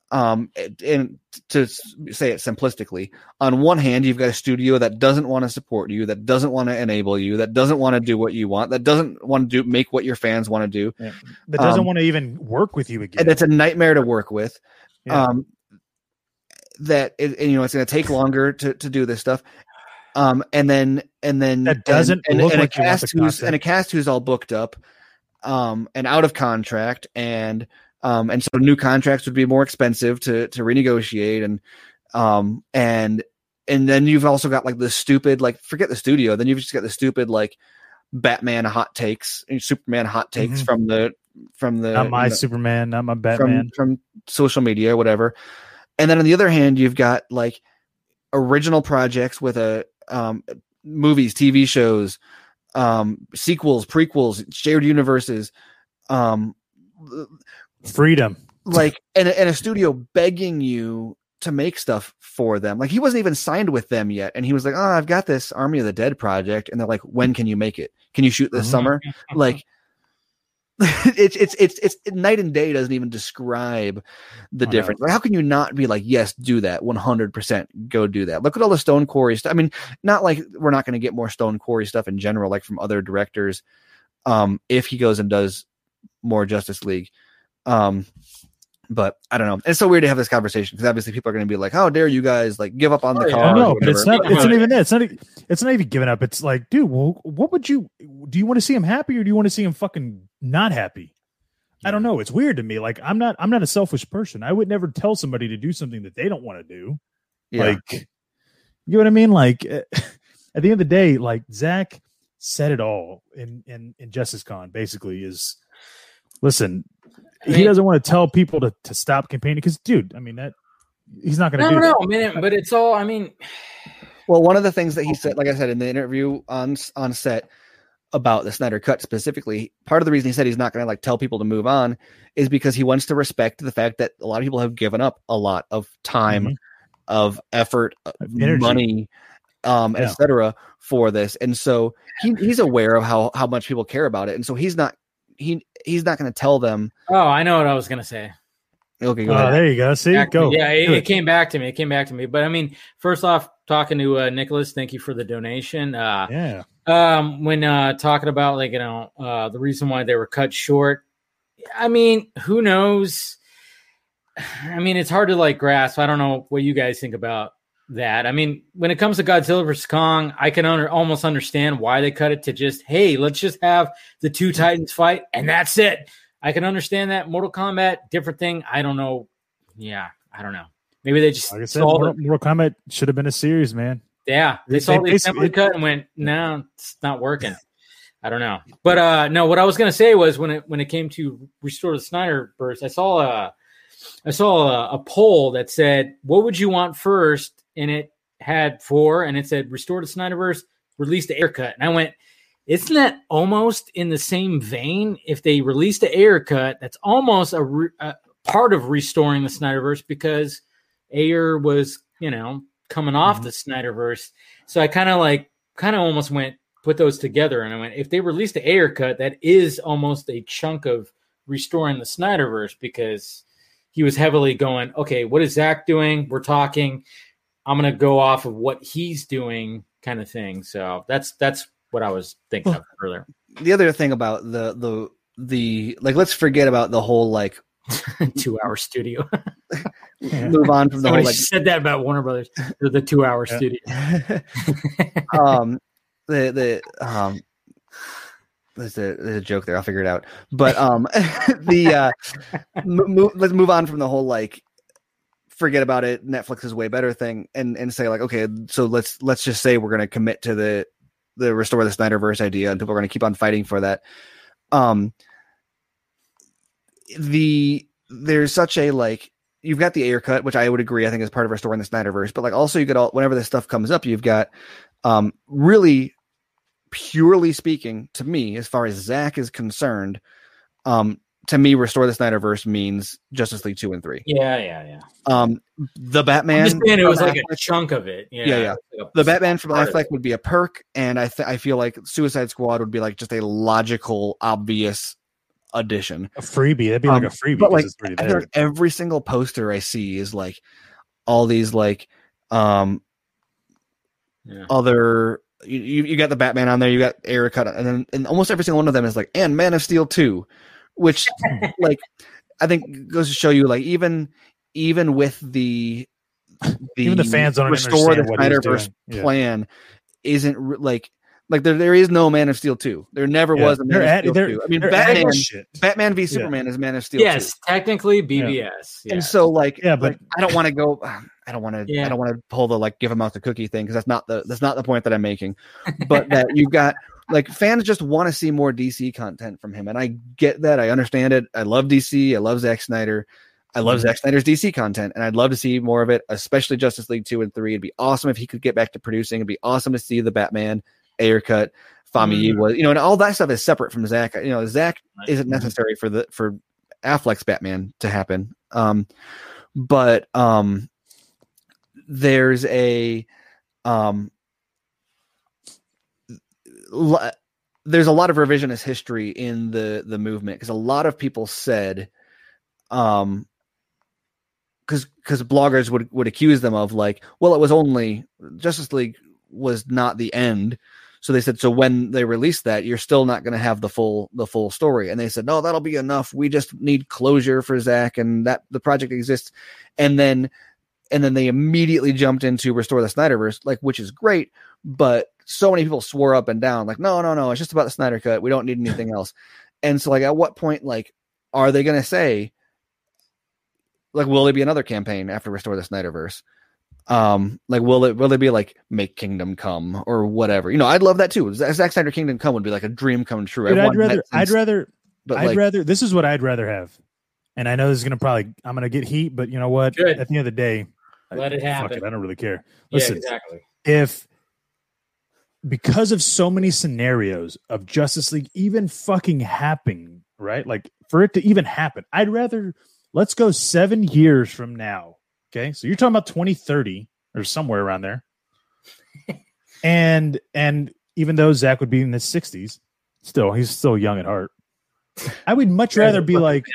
Um, and to say it simplistically, on one hand, you've got a studio that doesn't want to support you, that doesn't want to enable you, that doesn't want to do what you want, that doesn't want to do make what your fans want to do, yeah. that doesn't um, want to even work with you again. And it's a nightmare to work with. Yeah. Um, that it, and, you know it's going to take longer to, to do this stuff. Um, and then and then that doesn't and, look and, like and a cast who's and a cast who's all booked up, um, and out of contract and. Um, and so new contracts would be more expensive to to renegotiate, and um, and and then you've also got like the stupid like forget the studio. Then you've just got the stupid like Batman hot takes, and Superman hot takes mm-hmm. from the from the not my you know, Superman, not my Batman from, from social media, whatever. And then on the other hand, you've got like original projects with a um, movies, T V shows, um, sequels, prequels, shared universes, um, freedom, like, and, and a studio begging you to make stuff for them. Like, he wasn't even signed with them yet. And he was like, oh, I've got this Army of the Dead project. And they're like, when can you make it? Can you shoot this summer? Like, it's, it's, it's, it's night and day doesn't even describe the oh, difference. No. Like, how can you not be like, yes, do that. one hundred percent go do that. Look at all the Stone Quarry stuff. I mean, not like we're not going to get more Stone Quarry stuff in general, like from other directors. Um, if he goes and does more Justice League, um, but I don't know. It's so weird to have this conversation because obviously people are going to be like, "How dare you guys like give up on the oh, cause?" No, but it's not. It's not even that. It's not. It's not even giving up. It's like, dude, well, what would you do? You want to see him happy, or do you want to see him fucking not happy? Yeah. I don't know. It's weird to me. Like, I'm not. I'm not a selfish person. I would never tell somebody to do something that they don't want to do. Yeah. Like, you know what I mean? Like, at the end of the day, like Zach said it all in in, in JusticeCon. Basically, is listen. I mean, he doesn't want to tell people to, to stop campaigning because, dude, I mean, that he's not going to do that. I don't know, man, but it's all, I mean. Well, one of the things that he said, like I said, in the interview on on set about the Snyder Cut specifically, part of the reason he said he's not going to like tell people to move on is because he wants to respect the fact that a lot of people have given up a lot of time, mm-hmm. of effort, of energy. money, um, yeah. et cetera, for this. And so he, he's aware of how, how much people care about it. And so he's not. He he's not going to tell them. Oh, I know what I was going to say. Okay, go ahead. Uh, there you go. See, back go. Yeah, it, it came back to me. It came back to me. But I mean, first off, talking to uh, Nicholas, thank you for the donation. Uh, yeah. Um, when uh, talking about like you know uh, the reason why they were cut short, I mean, who knows? I mean, it's hard to like grasp. I don't know what you guys think about that. I mean, when it comes to Godzilla versus Kong, I can under, almost understand why they cut it to just, hey, let's just have the two Titans fight, and that's it. I can understand that. Mortal Kombat, different thing. I don't know. Yeah, I don't know. Maybe they just like I said, Mortal, the, Mortal Kombat should have been a series, man. Yeah, they, they saw they the assembly cut and went, no, it's not working. I don't know. But uh, no, what I was going to say was when it when it came to Restore the Snyderverse, I saw a I saw a, a poll that said, what would you want first? And it had four, and it said, Restore the Snyderverse, release the air cut. And I went, isn't that almost in the same vein? If they release the air cut, that's almost a, re- a part of restoring the Snyderverse because Ayer was, you know, coming off mm-hmm. the Snyderverse. So I kind of like, kind of almost went, put those together. And I went, if they release the air cut, that is almost a chunk of restoring the Snyderverse because he was heavily going, okay, what is Zach doing? We're talking. I'm going to go off of what he's doing kind of thing. So that's that's what I was thinking well, of earlier. The other thing about the, the, the like, let's forget about the whole, like, two-hour studio. Move on from the Somebody whole, like. said that about Warner Brothers, the two-hour yeah. studio. um, the, the, um, there's a, there's a joke there. I'll figure it out. But um, the, uh, mo- let's move on from the whole, like, forget about it, Netflix is way better thing, and and say like, okay, so let's let's just say we're going to commit to the the Restore the Snyderverse idea, and people are going to keep on fighting for that. Um, the there's such a like you've got the air cut, which I would agree, I think is part of restoring the Snyderverse, but like also you get all whenever this stuff comes up, you've got um really purely speaking to me as far as Zach is concerned, um. To me, Restore the Snyderverse means Justice League two and three. Yeah, yeah, yeah. Um, the Batman. I'm just saying it was like Affleck, a chunk of it. Yeah, yeah. yeah. The Batman from Affleck would be a perk, and I th- I feel like Suicide Squad would be like just a logical, obvious addition. A freebie. That'd be um, like a freebie. But like it's every single poster I see is like all these like um yeah. other. You, you got the Batman on there. You got Air Cut, and then and almost every single one of them is like and Man of Steel two. Which, like, I think goes to show you, like, even even with the the, even the fans don't Restore the Snyderverse yeah. plan isn't like like there there is no Man of Steel two. There never yeah. was a Man they're of Steel at, two. I mean, Batman Batman v Superman yeah. is Man of Steel. Yes, two. Technically B V S. Yeah. Yeah. And so, like, yeah, but like, I don't want to go. I don't want to. Yeah. I don't want to pull the like give him out the cookie thing because that's not the that's not the point that I'm making. But that you've got. Like fans just want to see more D C content from him, and I get that. I understand it. I love D C. I love Zack Snyder. I love Zack Snyder's D C content, and I'd love to see more of it, especially Justice League two and three. It'd be awesome if he could get back to producing. It'd be awesome to see the Batman, Ayer cut, Fami was, mm. you know, and all that stuff is separate from Zack. You know, Zack isn't necessary for the for Affleck's Batman to happen. Um, but um, there's a um, l- there's a lot of revisionist history in the the movement, because a lot of people said, um, because because bloggers would would accuse them of, like, well, it was only Justice League was not the end. So they said, so when they release that, you're still not going to have the full the full story. And they said, no, that'll be enough. We just need closure for Zack, and that the project exists. And then and then they immediately jumped into Restore the Snyderverse, like, which is great. But so many people swore up and down, like, no, no, no, it's just about the Snyder Cut. We don't need anything else. And so, like, at what point, like, are they going to say, like, will there be another campaign after Restore the Snyderverse? Um, like, will it will it be like Make Kingdom Come or whatever? You know, I'd love that too. Zack Snyder Kingdom Come would be like a dream come true. Dude, I'd rather, I'd rather, but I'd like, rather. This is what I'd rather have. And I know this is gonna probably, I'm gonna get heat, but you know what? Good. At the end of the day, let I, it happen. Fuck it, I don't really care. Listen, yeah, exactly. If because of so many scenarios of Justice League even fucking happening, right? Like, for it to even happen, I'd rather let's go seven years from now. Okay, so you're talking about twenty thirty or somewhere around there, and and even though Zack would be in his sixties, still he's still young at heart. I would much rather be like,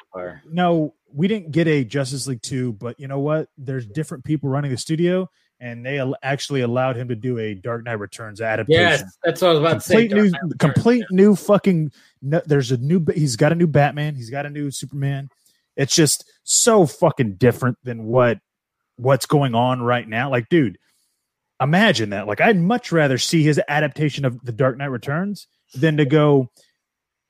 no, we didn't get a Justice League two, but you know what? There's different people running the studio, and they al- actually allowed him to do a Dark Knight Returns adaptation. Yes, that's what I was about complete to say. New, Returns, complete yeah. new fucking. No, there's a new. He's got a new Batman. He's got a new Superman. It's just so fucking different than what. what's going on right now. Like, dude, imagine that. Like, I'd much rather see his adaptation of The Dark Knight Returns than to go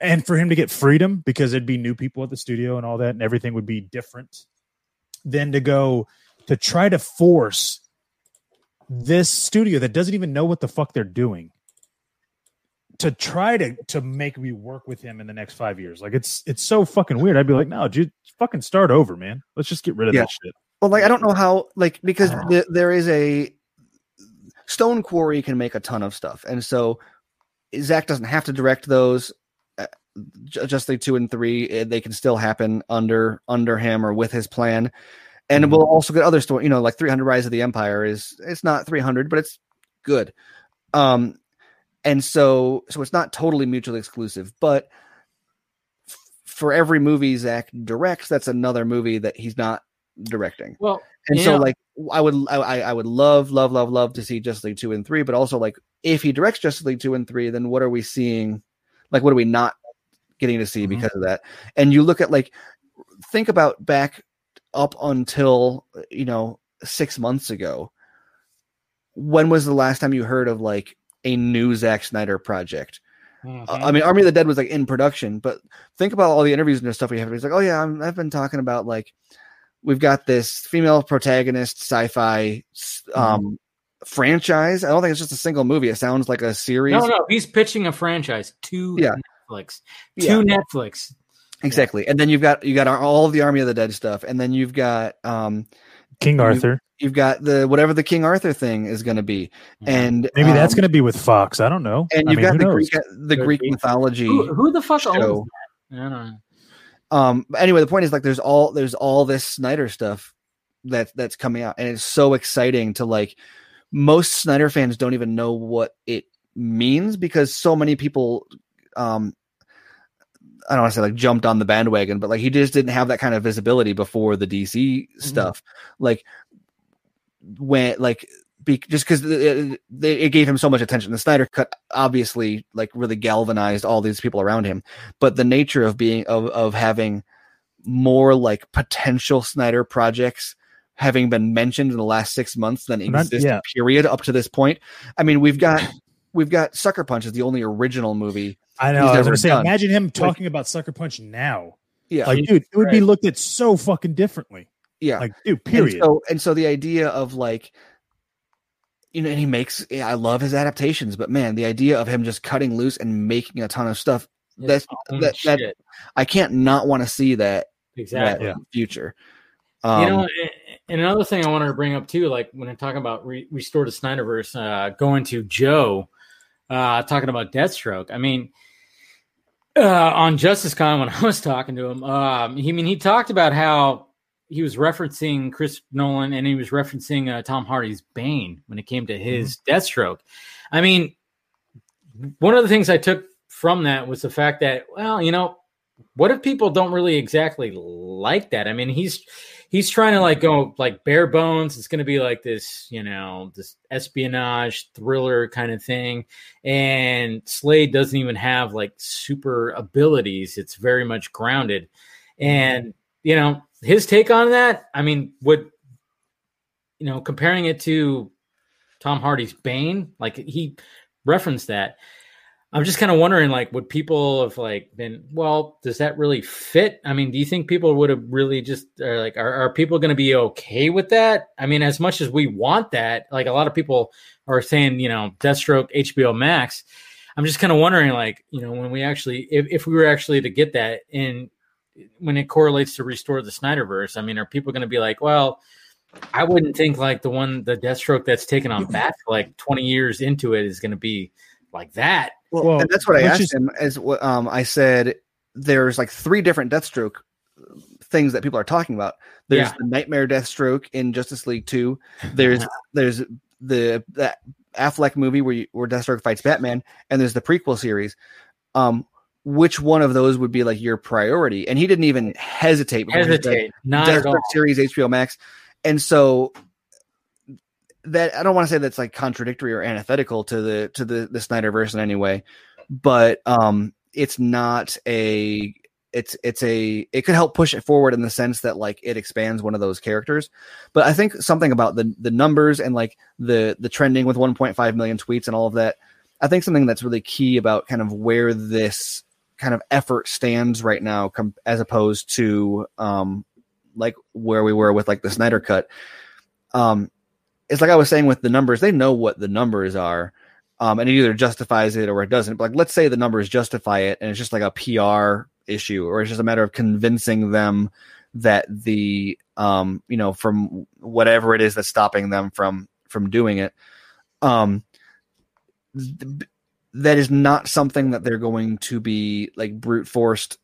and for him to get freedom, because it'd be new people at the studio and all that, and everything would be different, than to go to try to force this studio that doesn't even know what the fuck they're doing to try to, to make me work with him in the next five years. Like, it's, it's so fucking weird. I'd be like, no, dude, fucking start over, man. Let's just get rid of yeah. that shit. Well, like, I don't know how, like, because the, there is a Stone Quarry can make a ton of stuff. And so Zack doesn't have to direct those. Uh, Justice League two and three, they can still happen under under him or with his plan. And mm-hmm. we'll also get other stories, you know, like three hundred Rise of the Empire is, it's not three hundred, but it's good. Um, and so, so it's not totally mutually exclusive, but f- for every movie Zack directs, that's another movie that he's not directing. Well, and yeah. so like I would I I would love love love love to see Justice League two and three, but also, like, if he directs Justice League two and three, then what are we seeing? Like, what are we not getting to see mm-hmm. because of that? And you look at, like, think about back up until, you know, six months ago. When was the last time you heard of, like, a new Zack Snyder project? Mm-hmm. Uh, I mean, Army of the Dead was, like, in production, but think about all the interviews and the stuff we have. He's like, oh yeah, I'm, I've been talking about, like, we've got this female protagonist sci-fi um, mm. franchise. I don't think it's just a single movie. It sounds like a series. No, no, he's pitching a franchise to yeah. Netflix. To yeah. Netflix. Exactly. Yeah. And then you've got you got all of the Army of the Dead stuff, and then you've got um, King Arthur. You've, you've got the whatever the King Arthur thing is going to be, mm. and maybe um, that's going to be with Fox. I don't know. And I you've mean, got the knows? Greek the Greek mythology. Who, who the fuck show. owns that? I don't know. Um, anyway, the point is, like, there's all there's all this Snyder stuff that that's coming out, and it's so exciting to, like, most Snyder fans don't even know what it means, because so many people, um, I don't want to say, like, jumped on the bandwagon, but, like, he just didn't have that kind of visibility before the D C stuff. Mm-hmm. Like when like be, just because it, it gave him so much attention, the Snyder Cut obviously, like, really galvanized all these people around him. But the nature of being of of having more, like, potential Snyder projects having been mentioned in the last six months than existed yeah. period up to this point. I mean, we've got we've got Sucker Punch is the only original movie. I know. I was going to say, imagine him talking, like, about Sucker Punch now. Yeah, like, dude, it would right. be looked at so fucking differently. Yeah, like, dude, period. And so, and so the idea of, like, you know, and he makes, yeah, I love his adaptations, but man, the idea of him just cutting loose and making a ton of stuff, that's, that, that, I can't not want to see that exactly. that yeah. in the future. Um, you know, and another thing I wanted to bring up too, like when I'm talking about re- Restore to Snyderverse, uh, going to Joe, uh, talking about Deathstroke. I mean, uh, on JusticeCon when I was talking to him, um, he I mean he talked about how he was referencing Chris Nolan and he was referencing uh, Tom Hardy's Bane when it came to his mm-hmm. Deathstroke. I mean, one of the things I took from that was the fact that, well, you know, what if people don't really exactly like that? I mean, he's he's trying to like go like bare bones. It's going to be like this, you know, this espionage thriller kind of thing. And Slade doesn't even have like super abilities. It's very much grounded. And, you know, his take on that, I mean, would, you know, comparing it to Tom Hardy's Bane, like he referenced that. I'm just kind of wondering, like, would people have like been, well, does that really fit? I mean, do you think people would have really just are like, are, are people going to be okay with that? I mean, as much as we want that, like a lot of people are saying, you know, Deathstroke, H B O Max. I'm just kind of wondering, like, you know, when we actually, if, if we were actually to get that in, when it correlates to Restore the Snyderverse, I mean, are people going to be like, well, I wouldn't think like the one, the Deathstroke that's taken on back like twenty years into it is going to be like that. Well, well, and that's what I asked is, him. As um, I said, there's like three different Deathstroke things that people are talking about. There's yeah. the Nightmare Deathstroke in Justice League Two. There's yeah. there's the that Affleck movie where you, where Deathstroke fights Batman, and there's the prequel series. Um, which one of those would be like your priority? And he didn't even hesitate. Hesitate, not Deathstroke at all. Series H B O Max, and so. That I don't want to say that's like contradictory or antithetical to the to the, the Snyderverse in any way, but um, it's not a it's it's a it could help push it forward in the sense that like it expands one of those characters. But I think something about the the numbers and like the the trending with one point five million tweets and all of that. I think something that's really key about kind of where this kind of effort stands right now, com- as opposed to um, like where we were with like the Snyder Cut. Um, It's like I was saying with the numbers, they know what the numbers are, um, and it either justifies it or it doesn't. But like, let's say the numbers justify it, and it's just like a P R issue, or it's just a matter of convincing them that the, um, you know, from whatever it is that's stopping them from from doing it, um, th- that is not something that they're going to be like brute forced,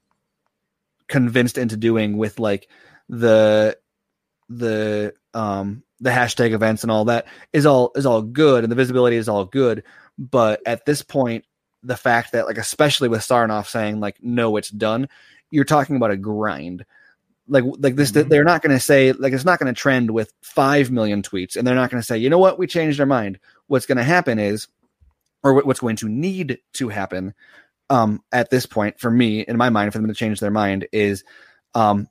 convinced into doing with like the the um. the hashtag events and all that is all, is all good. And the visibility is all good. But at this point, the fact that like, especially with Sarnoff saying like, no, it's done. You're talking about a grind. Like, like this, mm-hmm. they're not going to say like, it's not going to trend with five million tweets. And they're not going to say, you know what? We changed our mind. What's going to happen is, or what, what's going to need to happen um, at this point for me, in my mind, for them to change their mind is um,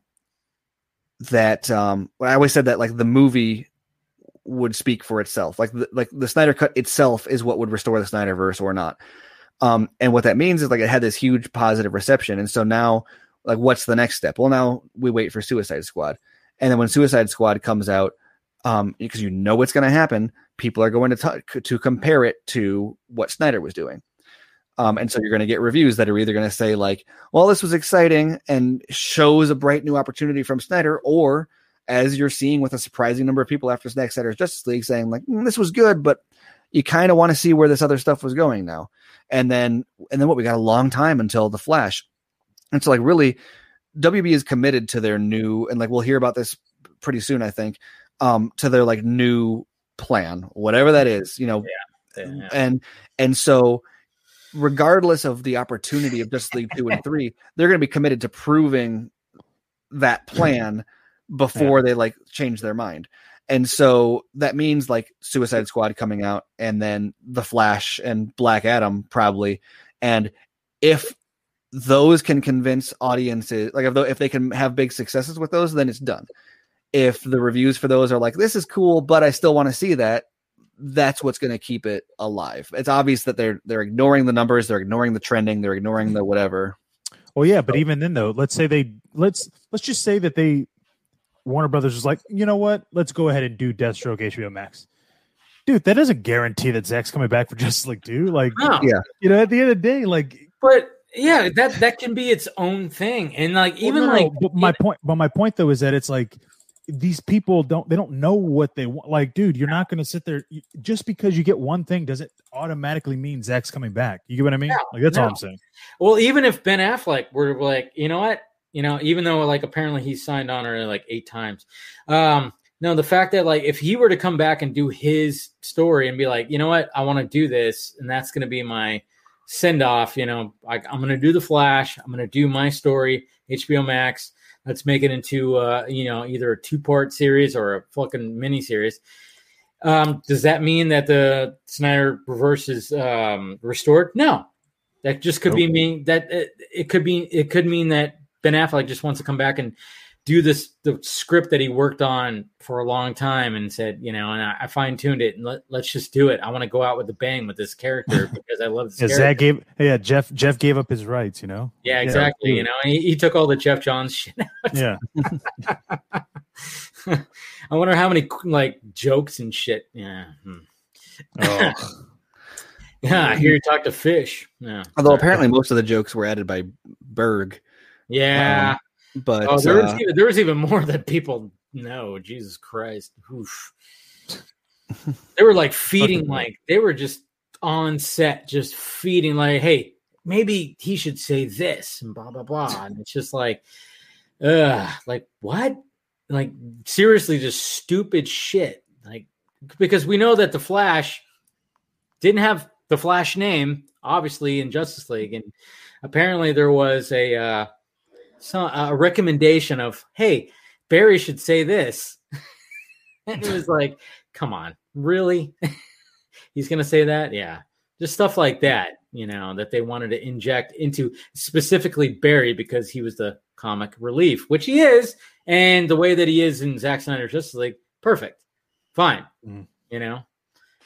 that um, I always said that like the movie, would speak for itself. Like the, like the Snyder Cut itself is what would restore the Snyderverse or not. Um, and what that means is like it had this huge positive reception. And so now like, what's the next step? Well, now we wait for Suicide Squad. And then when Suicide Squad comes out, um, because you know what's going to happen, people are going to t- to compare it to what Snyder was doing. Um, and so you're going to get reviews that are either going to say like, well, this was exciting and shows a bright new opportunity from Snyder, or as you're seeing with a surprising number of people after Snack Snyder's Justice League saying like, mm, this was good, but you kind of want to see where this other stuff was going now. And then, and then what, we got a long time until the Flash. And so like really W B is committed to their new, and like, we'll hear about this pretty soon, I think, um, to their like new plan, whatever that is, you know? Yeah. Yeah. And, and so regardless of the opportunity of Justice League two and three, they're going to be committed to proving that plan before yeah. they like change their mind. And so that means like Suicide Squad coming out, and then the Flash and Black Adam probably. And if those can convince audiences, like if, th- if they can have big successes with those, then it's done. If the reviews for those are like, this is cool, but I still want to see that, that's what's going to keep it alive. It's obvious that they're, they're ignoring the numbers. They're ignoring the trending. They're ignoring the whatever. Oh yeah. But so, even then though, let's say they, let's, let's just say that they, Warner Brothers was like, you know what? Let's go ahead and do Deathstroke H B O Max. Dude, that doesn't guarantee that Zach's coming back for Justice League two. Like, no. yeah, you know, at the end of the day, like, but yeah, that that can be its own thing. And like, even well, no, like, but my point, but my point though is that it's like these people don't, they don't know what they want. Like, dude, you're not going to sit there just because you get one thing. Doesn't automatically mean Zach's coming back. You get what I mean? No, like that's no. all I'm saying. Well, even if Ben Affleck were like, you know what, you know, even though like, apparently he signed on already like eight times. Um, no, the fact that like, if he were to come back and do his story and be like, you know what, I want to do this. And that's going to be my send off. You know, like I'm going to do the Flash. I'm going to do my story, H B O Max. Let's make it into, uh, you know, either a two-part series or a fucking mini-series. Um, does that mean that the Snyder Reverse is um, restored? No, that just could okay. be mean that it, it could be it could mean that Ben Affleck just wants to come back and do this the script that he worked on for a long time and said, you know, and I, I fine-tuned it and let, let's just do it. I want to go out with a bang with this character because I love this yeah, character. Zach gave, yeah, Jeff Jeff gave up his rights, you know? Yeah, exactly. Yeah. You know, he, he took all the Jeff Johns shit out. Yeah. I wonder how many, like, jokes and shit. Yeah. Oh. Yeah, I hear you talk to Fish. Yeah. Although apparently most of the jokes were added by Berg. Yeah. Um, But oh, there, uh, was even, there was even more that people know. Jesus Christ. Oof. They were like feeding, like they were just on set, just feeding like, hey, maybe he should say this and blah, blah, blah. And it's just like, uh, like what? Like seriously, just stupid shit. Like, because we know that the Flash didn't have the Flash name, obviously in Justice League. And apparently there was a, uh, So a recommendation of, hey, Barry should say this. And it was like, come on, really? He's going to say that? Yeah. Just stuff like that, you know, that they wanted to inject into specifically Barry because he was the comic relief, which he is. And the way that he is in Zack Snyder's Justice League, perfect. Fine. Mm. You know,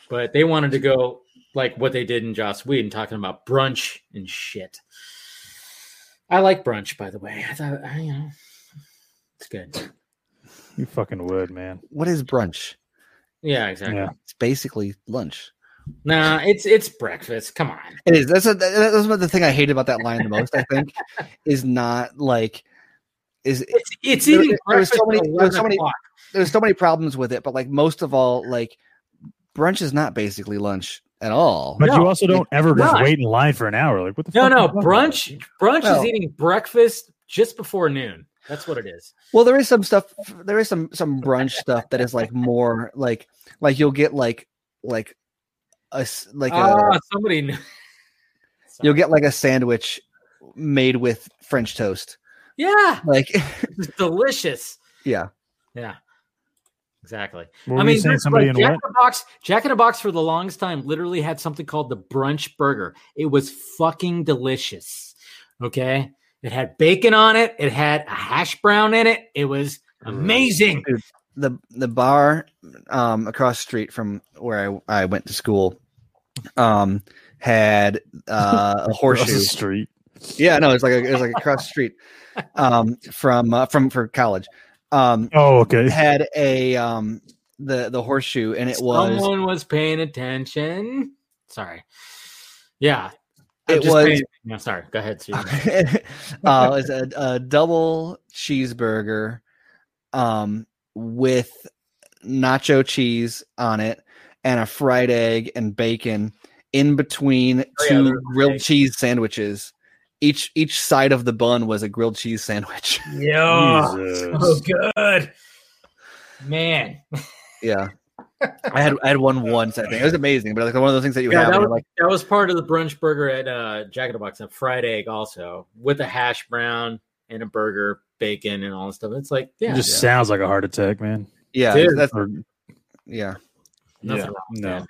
but they wanted to go like what they did in Joss Whedon, talking about brunch and shit. I like brunch, by the way. I thought, I, you know, it's good. You fucking would, man. What is brunch? Yeah, exactly. Yeah. It's basically lunch. Nah, it's it's breakfast. Come on. It is. That's a, that's what the thing I hate about that line the most. I think is not like is it's, it's there, eating there, breakfast. There's so many. There's so many, there's so many problems with it, but like most of all, like brunch is not basically lunch. At all, but no, you also don't ever just not. wait in line for an hour. Like what the? No, fuck no. Brunch, brunch well, is eating breakfast just before noon. That's what it is. Well, there is some stuff. There is some some brunch stuff that is like more like like you'll get like like a like oh, a somebody. Knew. You'll get like a sandwich made with French toast. Yeah, like it's delicious. Yeah, yeah. Exactly. What I mean, saying, somebody like in Jack in a Box, Jack in a Box for the longest time literally had something called the brunch burger. It was fucking delicious. Okay. It had bacon on it. It had a hash brown in it. It was amazing. Dude, the the bar um, across the street from where I, I went to school um, had uh, a horseshoe across the street. Yeah, no, it's like a, it was like across the street um, from uh, from for college. Um, oh, okay. Had a um the the horseshoe, and it was someone was paying attention. Sorry, yeah, I'm it was. Paying, no, sorry, go ahead. Susan. uh, it was a, a double cheeseburger, um, with nacho cheese on it, and a fried egg and bacon in between oh, two yeah, grilled egg. cheese sandwiches. Each each side of the bun was a grilled cheese sandwich. Yeah, so good, man. Yeah, I had I had one once. I think it was amazing, but like one of those things that you yeah, have. That was, like, that was part of the brunch burger at uh, Jack in the Box. A fried egg also with a hash brown and a burger, bacon, and all this stuff. It's like yeah, it just yeah. sounds like a heart attack, man. Yeah, Dude. that's or, yeah, nothing yeah, wrong with no. that.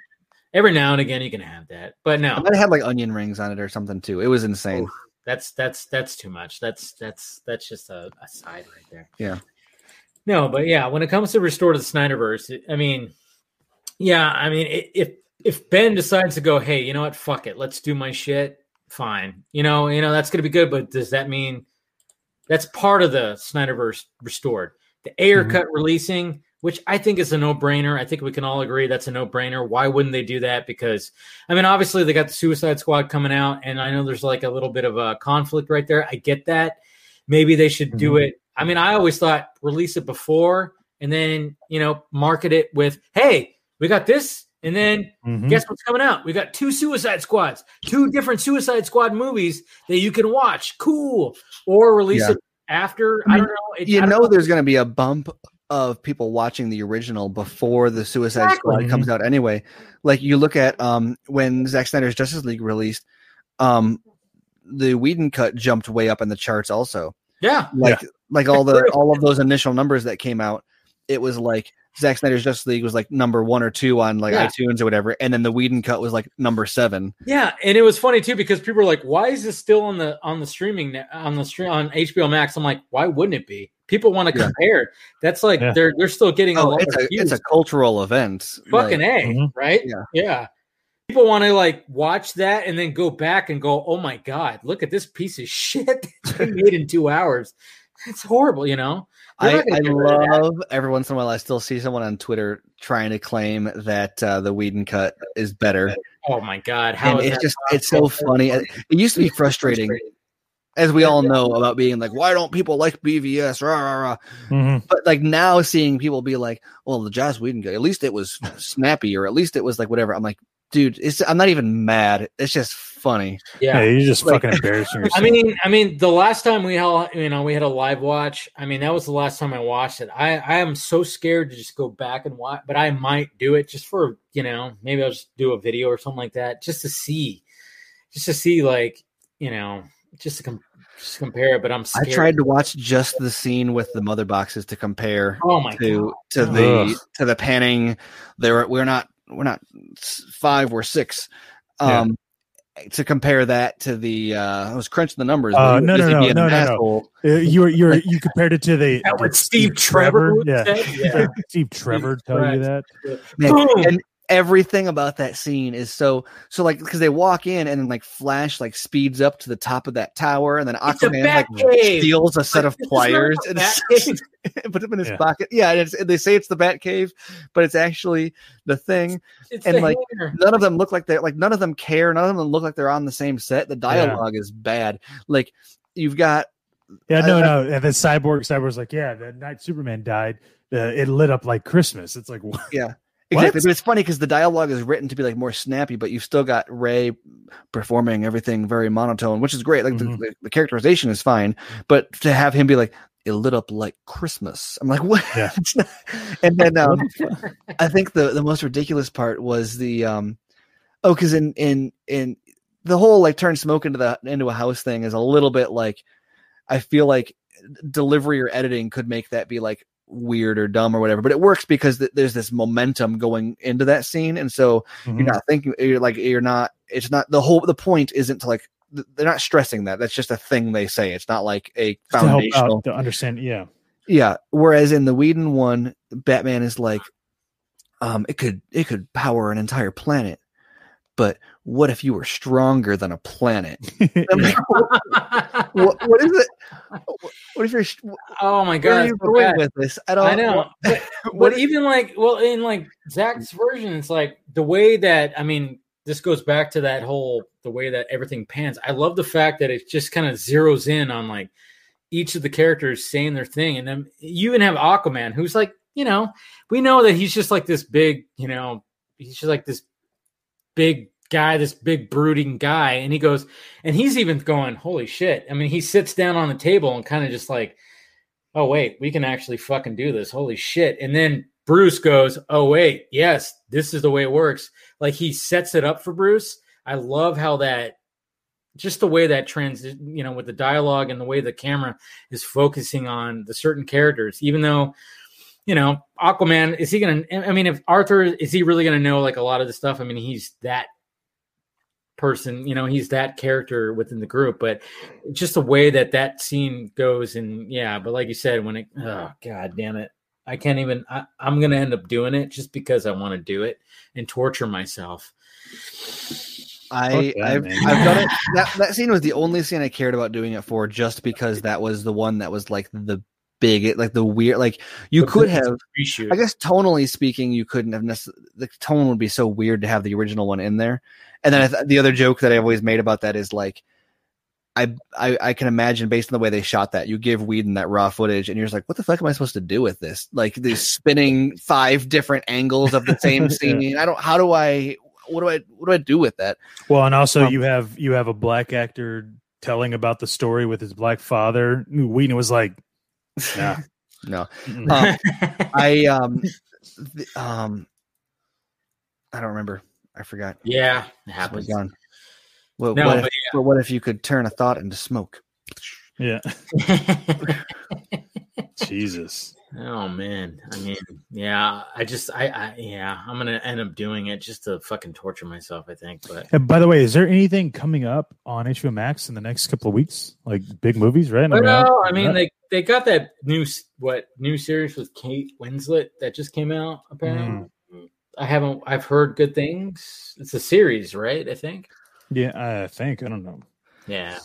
Every now and again, you can have that, but no, I had like onion rings on it or something too. It was insane. Oof. That's that's that's too much. That's that's that's just a, a side right there. Yeah. No, but yeah, when it comes to restore to the Snyderverse, it, I mean, yeah, I mean, it, if if Ben decides to go, hey, you know what, fuck it, let's do my shit. Fine, you know, you know that's gonna be good. But does that mean that's part of the Snyderverse restored? The Ayer mm-hmm. cut releasing, which I think is a no-brainer. I think we can all agree that's a no-brainer. Why wouldn't they do that? Because, I mean, obviously they got the Suicide Squad coming out, and I know there's like a little bit of a conflict right there. I get that. Maybe they should do mm-hmm. it. I mean, I always thought release it before and then, you know, market it with, hey, we got this. And then mm-hmm. guess what's coming out? We got two Suicide Squads, two different Suicide Squad movies that you can watch. Cool. Or release yeah. it after. I don't know. It, you don't know, know there's going to be a bump of people watching the original before the Suicide exactly. Squad comes out anyway. Like you look at um, when Zack Snyder's Justice League released, um, the Whedon cut jumped way up in the charts also. Yeah. Like yeah. like all the all of those initial numbers that came out, it was like Zack Snyder's Justice League was like number one or two on like yeah. iTunes or whatever, and then the Whedon cut was like number seven. Yeah, and it was funny too because people were like, "Why is this still on the on the streaming on the stream on H B O Max?" I'm like, "Why wouldn't it be? People want to compare." Yeah. That's like yeah. they're they're still getting oh, a lot it's of a, views. It's a cultural event, fucking like, a, mm-hmm. right? Yeah. yeah, people want to like watch that and then go back and go, "Oh my god, look at this piece of shit that you made in two hours." It's horrible, you know. I, I love every once in a while I still see someone on Twitter trying to claim that uh, the Whedon cut is better. Oh my god! How and is it's just possible? It's so funny. It used to be frustrating, as we all know, about being like, why don't people like B V S? Rah, rah, rah. Mm-hmm. But like now, seeing people be like, well, the Joss Whedon cut, at least it was snappy, or at least it was like whatever. I'm like, dude, it's, I'm not even mad. It's just funny. Yeah, yeah you're just like, fucking embarrassing yourself. I mean, I mean, the last time we all, you know, we had a live watch. I mean, that was the last time I watched it. I, I am so scared to just go back and watch, but I might do it just for, you know, maybe I'll just do a video or something like that, just to see, just to see, like, you know, just to com- just compare it. But I'm scared. I tried to watch just the scene with the mother boxes to compare. Oh my to, God. to the Ugh. to the panning. They were we're not. We're not five, we're six. Um, yeah. To compare that to the, uh, I was crunching the numbers. Uh, no, no, no, no, no, no. You were, you were, you compared it to the that what Steve, Steve Trevor. Trevor yeah. yeah, Steve Trevor tell Correct. you that. Man, and everything about that scene is so so like because they walk in and then like Flash like speeds up to the top of that tower and then Aquaman like cave. steals a set of pliers and puts them in his yeah. pocket. Yeah, and it's, they say it's the Batcave, but it's actually the thing. It's and the like hair. None of them look like they're like none of them care. None of them look like they're on the same set. The dialogue yeah. is bad. Like you've got yeah no I, no and then Cyborg Cyborg's like yeah the night Superman died uh, it lit up like Christmas. It's like what? yeah. Exactly, what? But it's funny because the dialogue is written to be like more snappy, but you've still got Ray performing everything very monotone, which is great. Like mm-hmm. the, the characterization is fine, but to have him be like it lit up like Christmas, I'm like, what? Yeah. And then um, I think the, the most ridiculous part was the um, oh, because in in in the whole like turn smoke into the into a house thing is a little bit like I feel like delivery or editing could make that be like weird or dumb or whatever, but it works because th- there's this momentum going into that scene, and so mm-hmm. you're not thinking you're like you're not it's not the whole the point isn't to like th- they're not stressing that that's just a thing they say. It's not like a foundational to, help out, to understand yeah yeah whereas in the Whedon one Batman is like um it could it could power an entire planet, but what if you were stronger than a planet? I'm like, what, what, what is it? What if you're? Oh my god! Where are you going bad. with this? I don't. I know. But, but even like, well, in like Zach's version, it's like the way that I mean, this goes back to that whole the way that everything pans. I love the fact that it just kind of zeroes in on like each of the characters saying their thing, and then you even have Aquaman, who's like, you know, we know that he's just like this big, you know, he's just like this big guy, this big brooding guy, and he goes, and he's even going, holy shit. I mean, he sits down on the table and kind of just like, oh wait, we can actually fucking do this. Holy shit. And then Bruce goes, oh wait, yes, this is the way it works. Like he sets it up for Bruce. I love how that, just the way that transition, you know, with the dialogue and the way the camera is focusing on the certain characters, even though, you know, Aquaman, is he going to, I mean, if Arthur, is he really going to know like a lot of the stuff? I mean, he's that person, you know, he's that character within the group, but just the way that that scene goes. And yeah, but like you said, when it, oh, God damn it. I can't even, I, I'm going to end up doing it just because I want to do it and torture myself. I, okay, I've, I've done it. That, that scene was the only scene I cared about doing it for, just because that was the one that was like the big, like the weird, like you could have, I guess tonally speaking, you couldn't have necessarily, the tone would be so weird to have the original one in there. And then I th- the other joke that I always made about that is like, I, I I can imagine, based on the way they shot that, you give Whedon that raw footage and you're just like, what the fuck am I supposed to do with this? Like, these spinning five different angles of the same scene. Yeah. I don't, how do I, what do I, what do I do with that? Well, and also um, you have, you have a black actor telling about the story with his black father. Whedon was like, nah. No, um, I, um, th- um, I don't remember. I forgot. Yeah. It happens. Well, no, what, if, yeah. Well, what if you could turn a thought into smoke? Yeah. Jesus. Oh man. I mean, yeah. I just, I, I yeah. I'm gonna end up doing it just to fucking torture myself, I think. But and by the way, is there anything coming up on H B O Max in the next couple of weeks? Like big movies, right? I mean, no, I mean that. they they got that new what new series with Kate Winslet that just came out. Apparently, mm. I haven't. I've heard good things. It's a series, right? I think. Yeah, I think. I don't know. Yeah.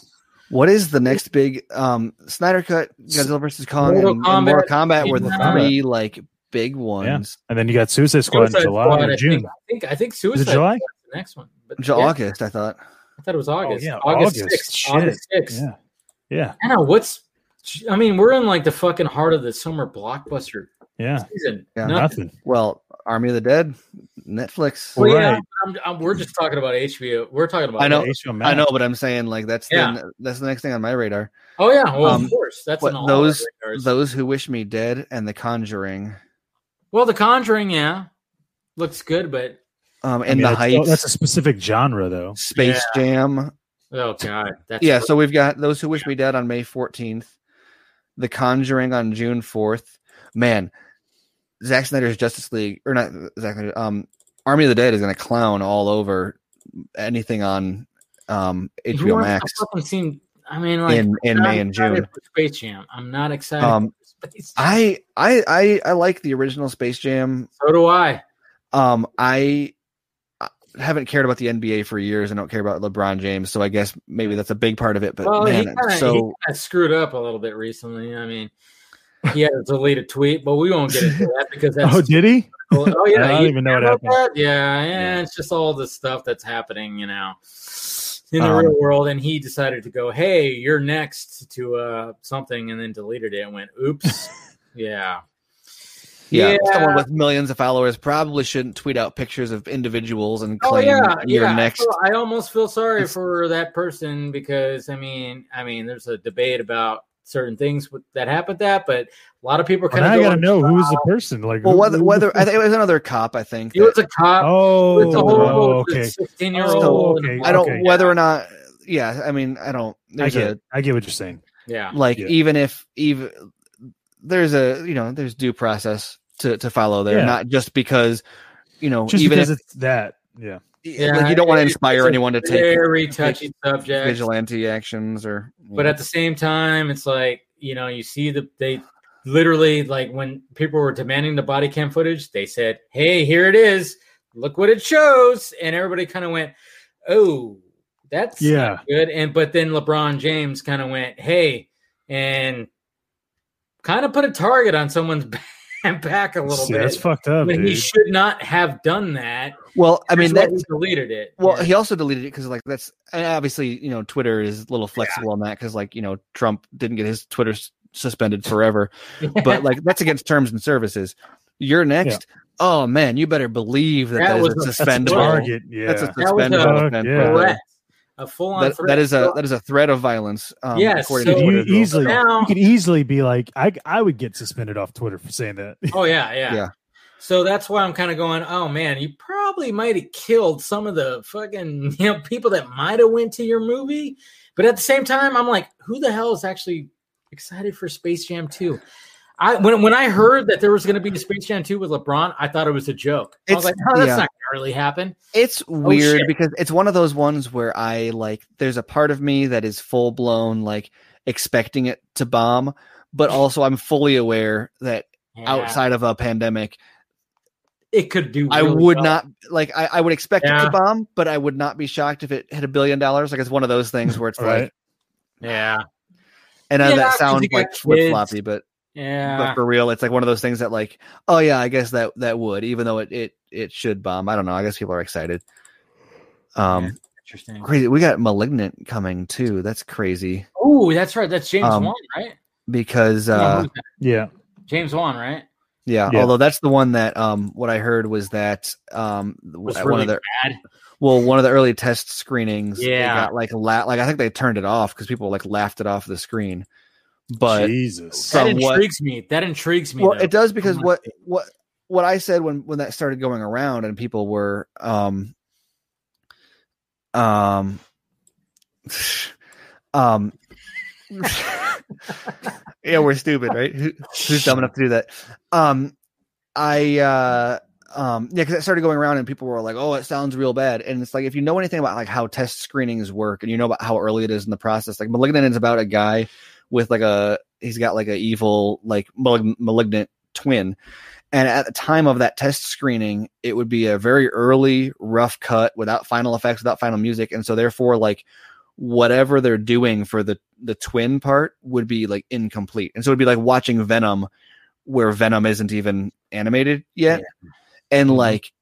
What is the next big um, Snyder Cut, Godzilla versus Kong, and, and Mortal Kombat were the three like big ones. Yeah. And then you got Suicide Squad Suicide in July Squad, or June. I think, I think, I think Suicide is July? Squad is the next one. But, yeah. August, I thought. I thought it was August. Oh, yeah. August, August. sixth. Shit. August sixth. Yeah. Yeah. I don't know. What's, I mean, we're in like the fucking heart of the summer blockbuster yeah. season. Yeah. Nothing. Nothing. Well, Army of the Dead, Netflix. Well, yeah, right. I'm, I'm, we're just talking about H B O. We're talking about I know, H B O Max. I know, but I'm saying like that's yeah. the, that's the next thing on my radar. Oh yeah, well um, of course. That's what, on those those who wish me dead and The Conjuring. Well, The Conjuring, yeah, looks good, but um, and I mean, the Heights. Oh, that's a specific genre, though. Space yeah. Jam. Oh god, that's yeah. Crazy. So we've got Those Who Wish yeah. Me Dead on May fourteenth, The Conjuring on June fourth. Man. Zack Snyder's Justice League, or not Zack Snyder, um, Army of the Dead is going to clown all over anything on um, H B O Max. I, seen, I mean, like in, in May and June. Space Jam. I'm not excited. Um, for Space Jam. I, I, I, I like the original Space Jam. So do I. Um, I, I haven't cared about the N B A for years. I don't care about LeBron James, so I guess maybe that's a big part of it. But well, man, he kinda, so he kinda screwed up a little bit recently. I mean. He had to delete a tweet, but we won't get into that because that's oh, did he? Cool. Oh yeah, I don't even know what happened. That? Yeah, yeah, it's just all the stuff that's happening, you know, in the um, real world. And he decided to go, "Hey, you're next" to uh, something, and then deleted it and went, "Oops." yeah. yeah, yeah. Someone with millions of followers probably shouldn't tweet out pictures of individuals and claim oh, yeah, you're yeah. next. I almost feel sorry for that person because I mean, I mean, there's a debate about certain things that happened that, but a lot of people kind of I gotta know who's the person. Like, well, whether, whether I think it was another cop. I think it was a cop. Oh, it's a whole oh okay. sixteen year old. Okay, I don't okay, whether yeah. or not. Yeah, I mean, I don't. I get. A, I get what you're saying. Yeah, like yeah. even if even there's a you know there's due process to to follow there, yeah. not just because you know just even if it's that yeah. Yeah, like you don't want to inspire anyone to take very touchy subject vigilante actions, or but know. At the same time, it's like you know, you see the they literally like when people were demanding the body cam footage, they said, "Hey, here it is. Look what it shows," and everybody kind of went, "Oh, that's yeah, good." And but then LeBron James kind of went, "Hey," and kind of put a target on someone's back. back a little See, bit. That's fucked up. When dude. He should not have done that. Well, I mean, that he deleted it. Well, yeah. He also deleted it because, like, that's obviously, you know, Twitter is a little flexible yeah. on that because, like, you know, Trump didn't get his Twitter s- suspended forever, yeah. but like that's against terms and services. You're next. Yeah. Oh man, you better believe that that, that is a suspendable target. Yeah, that's a suspendable. That was a, a full on that, that is a that is a threat of violence. Um, yes, so you easily now, you could easily be like I I would get suspended off Twitter for saying that. Oh yeah, yeah. yeah. So that's why I'm kind of going. Oh man, you probably might have killed some of the fucking you know people that might have went to your movie, but at the same time, I'm like, who the hell is actually excited for Space Jam two? I when when I heard that there was going to be a Space Jam two with LeBron, I thought it was a joke. It's, I was like, "Oh, that's yeah. not going to really happen." It's weird oh, because it's one of those ones where I like. There's a part of me that is full blown like expecting it to bomb, but also I'm fully aware that yeah. outside of a pandemic, it could do. Really I would well. not like. I, I would expect yeah. it to bomb, but I would not be shocked if it hit a billion dollars. Like it's one of those things where it's like, right. yeah. And yeah, that sounds like flip floppy, but. Yeah, but for real, it's like one of those things that, like, oh yeah, I guess that that would, even though it it it should bomb. I don't know. I guess people are excited. Um, Interesting. Crazy. We got Malignant coming too. That's crazy. Oh, that's right. That's James um, Wan, right? Because uh, yeah, James Wan, right? Yeah, yeah. Although that's the one that um, what I heard was that um, was one really of the bad. Well, one of the early test screenings, yeah, they got like la- like I think they turned it off because people like laughed it off the screen. But Jesus, somewhat, that intrigues me. That intrigues me. Well, though. It does because what what what I said when when that started going around and people were um um um. yeah, we're stupid, right? Who, who's dumb enough to do that? Um, I uh, um, yeah, because it started going around and people were like, "Oh, it sounds real bad." And it's like, if you know anything about like how test screenings work, and you know about how early it is in the process, like Malignant is about a guy with like a he's got like an evil like malign- malignant twin, and at the time of that test screening, it would be a very early rough cut without final effects, without final music, and so therefore like. Whatever they're doing for the, the twin part would be like incomplete. And so it'd be like watching Venom where Venom isn't even animated yet. Yeah. And mm-hmm. like,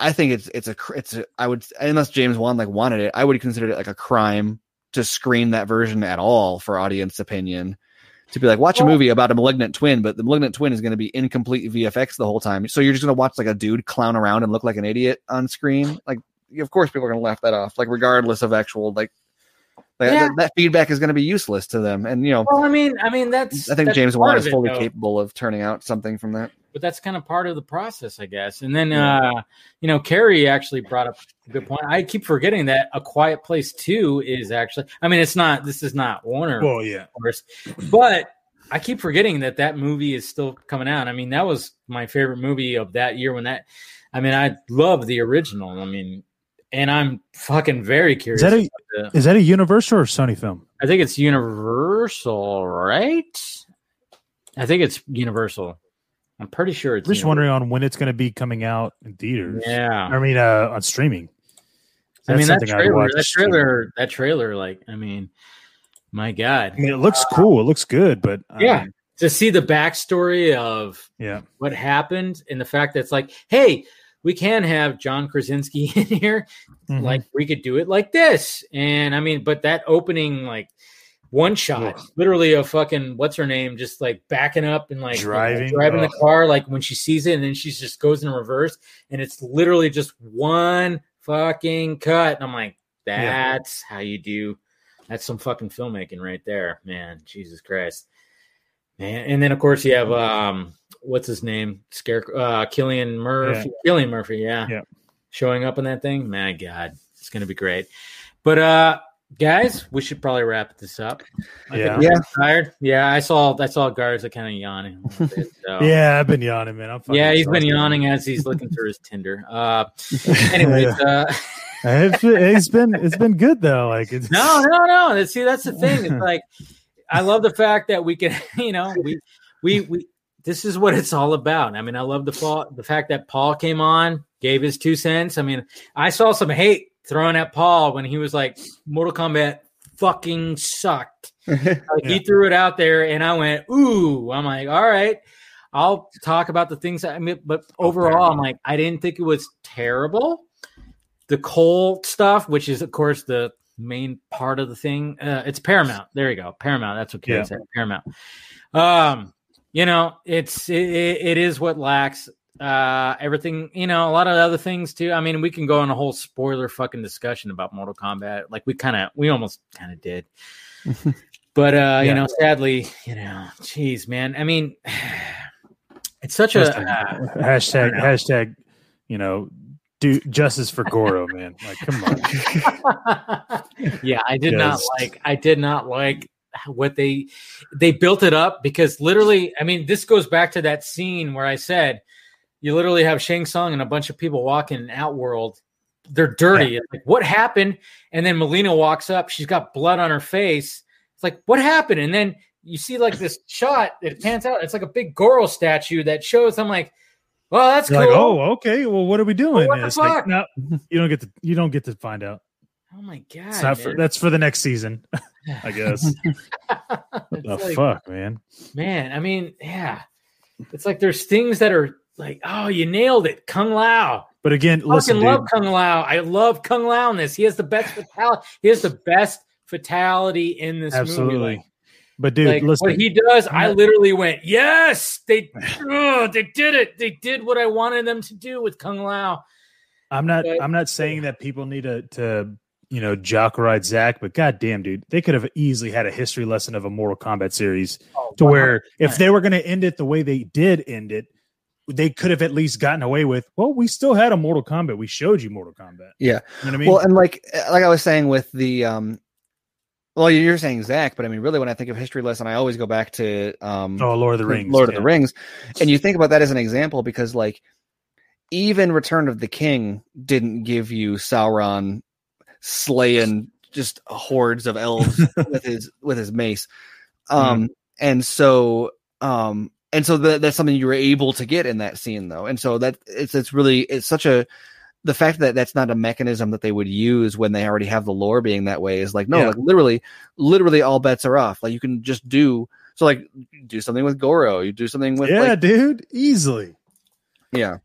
I think it's, it's a, it's a, I would, unless James Wan like wanted it, I would consider it like a crime to screen that version at all for audience opinion to be like, watch well, a movie about a malignant twin, but the malignant twin is going to be incomplete V F X the whole time. So you're just going to watch like a dude clown around and look like an idiot on screen. Like, of course people are going to laugh that off. Like regardless of actual, like, Like, yeah. that, that feedback is going to be useless to them, and you know. Well, I mean, I mean that's. I think that's James Wan is fully though. capable of turning out something from that. But that's kind of part of the process, I guess. And then, yeah. uh, you know, Carrie actually brought up a good point. I keep forgetting that A Quiet Place Two is actually. I mean, it's not. This is not Warner, well, yeah. of course, but I keep forgetting that that movie is still coming out. I mean, that was my favorite movie of that year. When that, I mean, I love the original. I mean. And I'm fucking very curious. Is that, a, about the, is that a Universal or Sony film? I think it's Universal, right? I think it's Universal. I'm pretty sure it's. We're just wondering on when it's going to be coming out in theaters. Yeah, I mean, uh, on streaming. That's I mean, that trailer, that trailer, that trailer, like, I mean, my God. I mean, it looks uh, cool. It looks good, but yeah, um, to see the backstory of yeah. what happened and the fact that it's like, hey. We can have John Krasinski in here. Mm-hmm. Like we could do it like this. And I mean, but that opening, like one shot, yeah. literally a fucking, what's her name? Just like backing up and like driving, like, driving oh. the car. Like when she sees it and then she just goes in reverse and it's literally just one fucking cut. And I'm like, that's yeah. how you do. That's some fucking filmmaking right there, man. Jesus Christ, man. And then of course you have, um, what's his name? Scare uh, Cillian Murphy. Yeah. Cillian Murphy, yeah. yeah. Showing up in that thing. My God, it's gonna be great. But uh, guys, we should probably wrap this up. I yeah, yeah. Tired. Yeah, I saw I saw Garza kind of yawning. Bit, so. yeah, I've been yawning, man. I'm yeah, he's exhausted. Been yawning as he's looking through his Tinder. Uh, anyways, uh, it's, it's been it's been good though. Like it's... no, no, no. See, that's the thing. It's like I love the fact that we can, you know, we we we. This is what it's all about. I mean, I love the fall, the fact that Paul came on, gave his two cents. I mean, I saw some hate thrown at Paul when he was like, Mortal Kombat fucking sucked. Like, yeah. He threw it out there, and I went, ooh. I'm like, all right. I'll talk about the things. I mean, but overall, I'm like, I didn't think it was terrible. The Cole stuff, which is, of course, the main part of the thing. Uh, it's Paramount. There you go. Paramount. That's what yeah. I said. Paramount. Um, You know, it's it, it is what lacks uh, everything. You know, a lot of other things too. I mean, we can go on a whole spoiler fucking discussion about Mortal Kombat. Like we kind of, we almost kind of did. But uh, yeah. you know, sadly, you know, geez, man. I mean, it's such hashtag, a uh, hashtag hashtag. You know, do justice for Goro, man. Like, come on. yeah, I did not like. I did not like. What they they built it up because literally, I mean, this goes back to that scene where I said you literally have Shang Tsung and a bunch of people walking in Outworld. They're dirty. Yeah. It's like, what happened? And then Melina walks up. She's got blood on her face. It's like, what happened? And then you see like this shot that pans out. It's like a big Goro statue that shows. I'm like, well, that's You're cool. Like, oh, okay. Well, what are we doing? Well, what the fuck? Like, no, you don't get to you don't get to find out. Oh my God! It's not for, that's for the next season, I guess. What the like, fuck, man? Man, I mean, yeah, it's like there's things that are like, oh, you nailed it, Kung Lao, But again, I listen, love dude. Kung Lao. I love Kung Lao in this. He has the best fatality. He has the best fatality in this Absolutely. movie. Absolutely. Like, but dude, like, listen. What he does, I literally went, yes, they, oh, they did it. They did what I wanted them to do with Kung Lao. I'm not. But, I'm not saying that people need to, to you know, jock-ride Zach, but goddamn, dude, they could have easily had a history lesson of a Mortal Kombat series oh, to one hundred percent where if they were going to end it the way they did end it, they could have at least gotten away with, well, we still had a Mortal Kombat. We showed you Mortal Kombat. Yeah. You know what I mean? Well, and like, like I was saying with the, um, well, you're saying Zach, but I mean, really, when I think of history lesson, I always go back to, um, oh, Lord of the Rings, Lord yeah. of the Rings. And you think about that as an example, because like even Return of the King didn't give you Sauron slaying just hordes of elves with his, with his mace. Um, mm-hmm. and so, um, And so the, that's something you were able to get in that scene, though. And so that it's it's really it's such a the fact that that's not a mechanism that they would use when they already have the lore being that way is like no, yeah. like literally, literally all bets are off. Like you can just do so, like do something with Goro, you do something with yeah, like, dude, easily, yeah.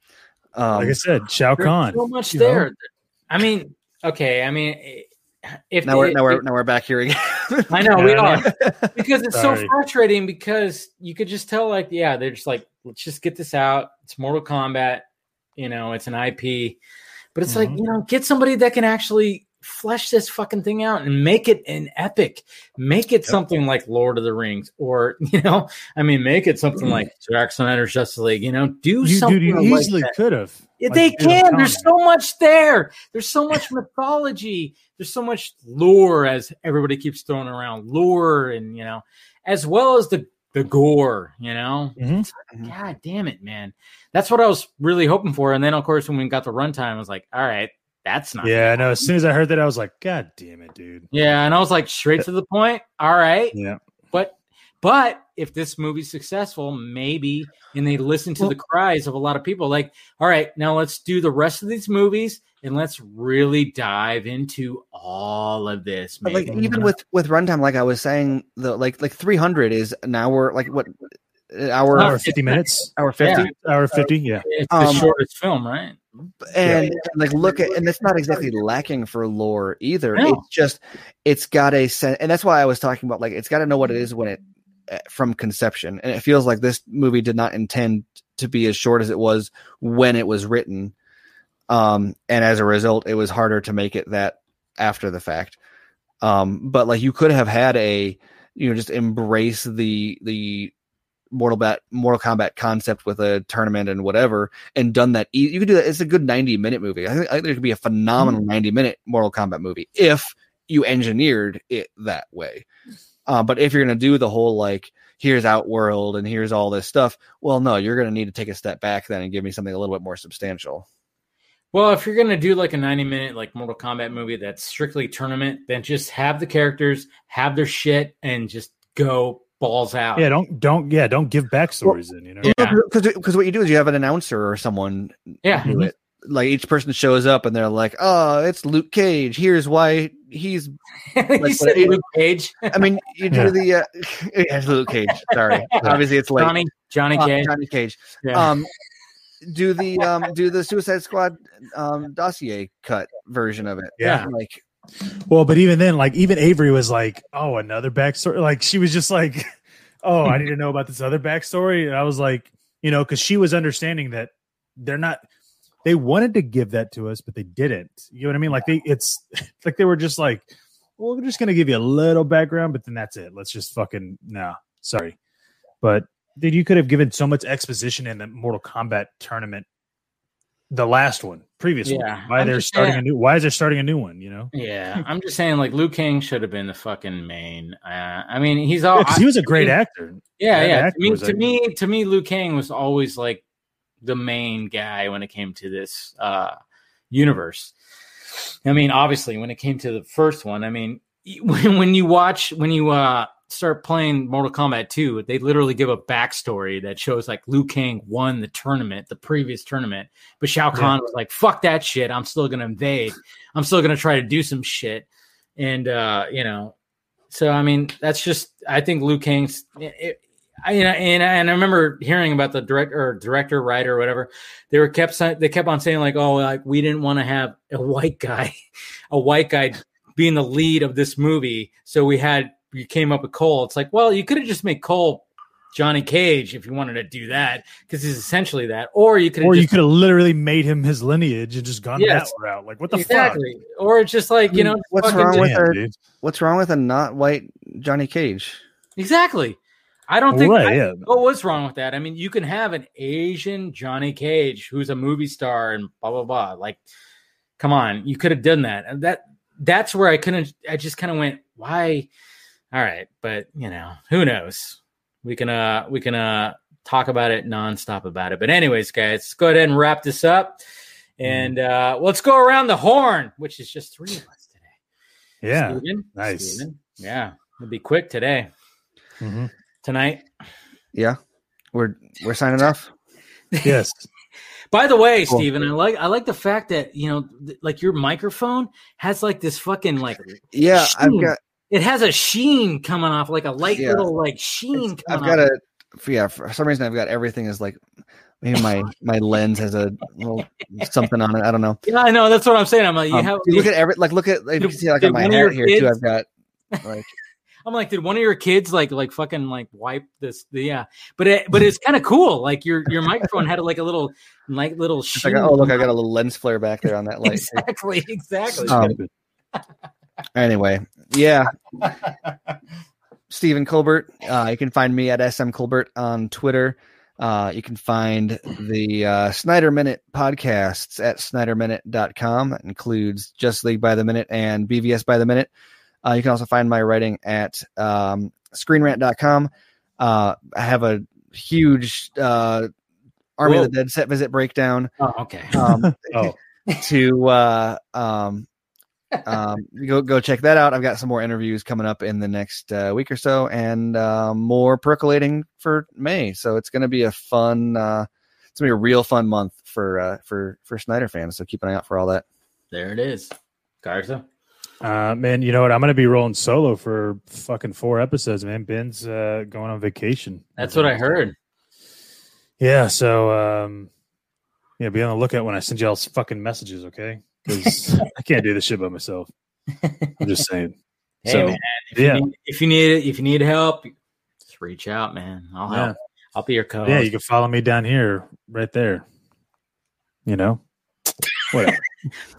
Um, like I said, Shao Kahn. So much there. Know? I mean, okay. I mean, if now we're it, now we're, it, now we're back here again. I know we are because it's Sorry. so frustrating because you could just tell like, yeah, they're just like, let's just get this out. It's Mortal Kombat, you know, it's an I P, but it's mm-hmm. like, you know, get somebody that can actually flesh this fucking thing out and make it an epic, make it yep. something like Lord of the Rings or, you know, I mean, make it something mm-hmm. like Zack Snyder's Justice League, you know, do you, something. Dude, you like easily could have. Like, they can. There's so much there. There's so much mythology. There's so much lore, as everybody keeps throwing around lore, and you know, as well as the the gore. You know, mm-hmm. God damn it, man. That's what I was really hoping for. And then, of course, when we got the runtime, I was like, all right, that's not. Yeah, I know. As soon as I heard that, I was like, God damn it, dude. Yeah, and I was like, straight to the point. All right. Yeah. But but. If this movie's successful, maybe, and they listen to well, the cries of a lot of people like, all right, now let's do the rest of these movies and let's really dive into all of this. Maybe. Like even with, with runtime, like I was saying, the like, like three hundred is an hour, like what an hour, hour fifty minutes, hour fifty, yeah. hour fifty. Yeah. It's the um, shortest film, right? And yeah. like, look at, and it's not exactly lacking for lore either. No. It's just, it's got a sense. And that's why I was talking about, like, it's got to know what it is when it, from conception. And it feels like this movie did not intend to be as short as it was when it was written. Um, and as a result, it was harder to make it that after the fact. Um, but like you could have had a, you know, just embrace the, the Mortal Bat, Mortal Kombat concept with a tournament and whatever, and done that. E- you could do that. It's a good ninety minute movie. I think, I think there could be a phenomenal mm-hmm. ninety minute Mortal Kombat movie if you engineered it that way. Uh, but if you're going to do the whole, like, here's Outworld and here's all this stuff, well, no, you're going to need to take a step back then and give me something a little bit more substantial. Well, if you're going to do, like, a ninety-minute, like, Mortal Kombat movie that's strictly tournament, then just have the characters, have their shit, and just go balls out. Yeah, don't, don't, yeah, don't give backstories well, in, you know? Because yeah. because what you do is you have an announcer or someone yeah. do it. Like each person shows up and they're like, oh, it's Luke Cage. Here's why he's like, he said Luke Cage. I mean, you do yeah. the uh, it's Luke Cage. Sorry, obviously it's late. Johnny Johnny uh, Cage. Johnny Cage. Yeah. Um, do the um, do the Suicide Squad um, dossier cut version of it. Yeah, like well, but even then, like even Avery was like, oh, another backstory. Like she was just like, oh, I need to know about this other backstory. And I was like, you know, because she was understanding that they're not. They wanted to give that to us, but they didn't. You know what I mean? Like they, it's like they were just like, well, we're just gonna give you a little background, but then that's it. Let's just fucking nah. Sorry, but dude, you could have given so much exposition in the Mortal Kombat tournament, the last one, previous yeah, one. Why I'm they're starting saying, a new? Why is there starting a new one? You know? Yeah, I'm just saying, like Liu Kang should have been the fucking main. Uh, I mean, he's all. Yeah, he was a great I, actor. Yeah, great yeah. Actor I mean, to like, me, to me, Liu Kang was always like. The main guy when it came to this uh, universe. I mean, obviously, when it came to the first one, I mean, when, when you watch, when you uh, start playing Mortal Kombat two, they literally give a backstory that shows like Liu Kang won the tournament, the previous tournament, but Shao Kahn yeah. was like, fuck that shit. I'm still going to invade. I'm still going to try to do some shit. And, uh, you know, so, I mean, that's just, I think Liu Kang's, it, I, you know, and, and I remember hearing about the director, or director, writer, or whatever. They were kept they kept on saying like, oh, like we didn't want to have a white guy, a white guy being the lead of this movie. So we had you came up with Cole. It's like, well, you could have just made Cole Johnny Cage if you wanted to do that, because he's essentially that. Or you could, or just, you could have literally made him his lineage and just gone yes, that route. Like what the exactly. fuck? Or it's just like, you know, what's wrong with her? What's wrong with a not white Johnny Cage? Exactly. I don't think right, I, yeah. what was wrong with that. I mean, you can have an Asian Johnny Cage who's a movie star and blah blah blah. Like, come on, you could have done that. And that that's where I couldn't. I just kind of went, why? All right, but you know, who knows? We can uh we can uh talk about it nonstop about it. But anyways, guys, let's go ahead and wrap this up, and uh, let's go around the horn, which is just three of us today. Yeah, Steven, nice. Steven. Yeah, it'll be quick today. Mm-hmm. Tonight, yeah, we're we're signing off. Yes. By the way, cool. Steven, I like I like the fact that you know, th- like your microphone has like this fucking like yeah, sheen. I've got it has a sheen coming off, like a light yeah. little like sheen. It's, coming I've got off. a yeah. For some reason, I've got everything is like maybe my my lens has a little something on it. I don't know. Yeah, I know. That's what I'm saying. I'm like, you um, have dude, look at every like look at like, you can see like on my hair here kids? too. I've got like. I'm like, did one of your kids like like fucking like wipe this? The, yeah, but it, but it's kind of cool. Like your your microphone had like a little like little. Like, oh look, I got a little lens flare back there on that light. exactly, exactly. Um, anyway, yeah. Stephen Colbert. Uh, you can find me at S M Colbert on Twitter. Uh, you can find the uh, Snyder Minute podcasts at snyder minute dot com. That includes Just League by the Minute and B V S by the Minute. Uh, you can also find my writing at um, screen rant dot com. Uh, I have a huge uh, Army Whoa. of the Dead set visit breakdown. Oh, okay. Um, oh. To uh, um, um, go go check that out. I've got some more interviews coming up in the next uh, week or so, and uh, more percolating for May. So it's going to be a fun, uh, it's going to be a real fun month for uh, for for Snyder fans. So keep an eye out for all that. There it is, Garza. Uh, man, you know what? I'm going to be rolling solo for fucking four episodes, man. Ben's uh, going on vacation. That's what I heard. Yeah, so um, yeah, be on the lookout when I send y'all fucking messages, okay? Because I can't do this shit by myself. I'm just saying. Hey, so, man, if yeah. You need, if you need it, if you need help, just reach out, man. I'll yeah. help. I'll be your co-host. Yeah, you can follow me down here, right there. You know, whatever.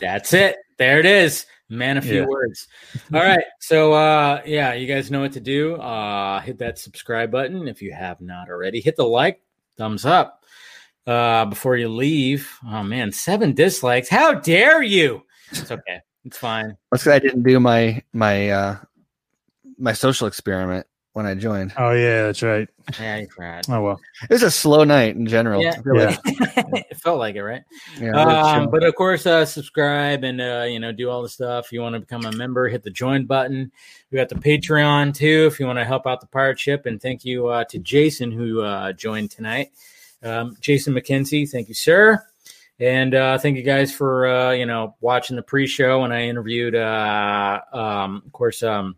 That's it. There it is. Man, a few yeah. words. All right. So, uh, yeah, you guys know what to do. Uh, hit that subscribe button if you have not already. Hit the like, thumbs up uh, before you leave. Oh, man, seven dislikes. How dare you? It's okay. It's fine. That's because I didn't do my my uh, my social experiment when I joined. Oh, yeah, that's right. Yeah, you forgot. Oh, well. It was a slow night in general. Yeah. Really. yeah. It felt like it, right? Yeah, um, but, of course, uh, subscribe and, uh, you know, do all the stuff. If you want to become a member, hit the join button. We got the Patreon, too, if you want to help out the pirate ship. And thank you uh, to Jason, who uh, joined tonight. Um, Jason McKenzie, thank you, sir. And uh, thank you guys for, uh, you know, watching the pre-show. And I interviewed, uh, um, of course, um,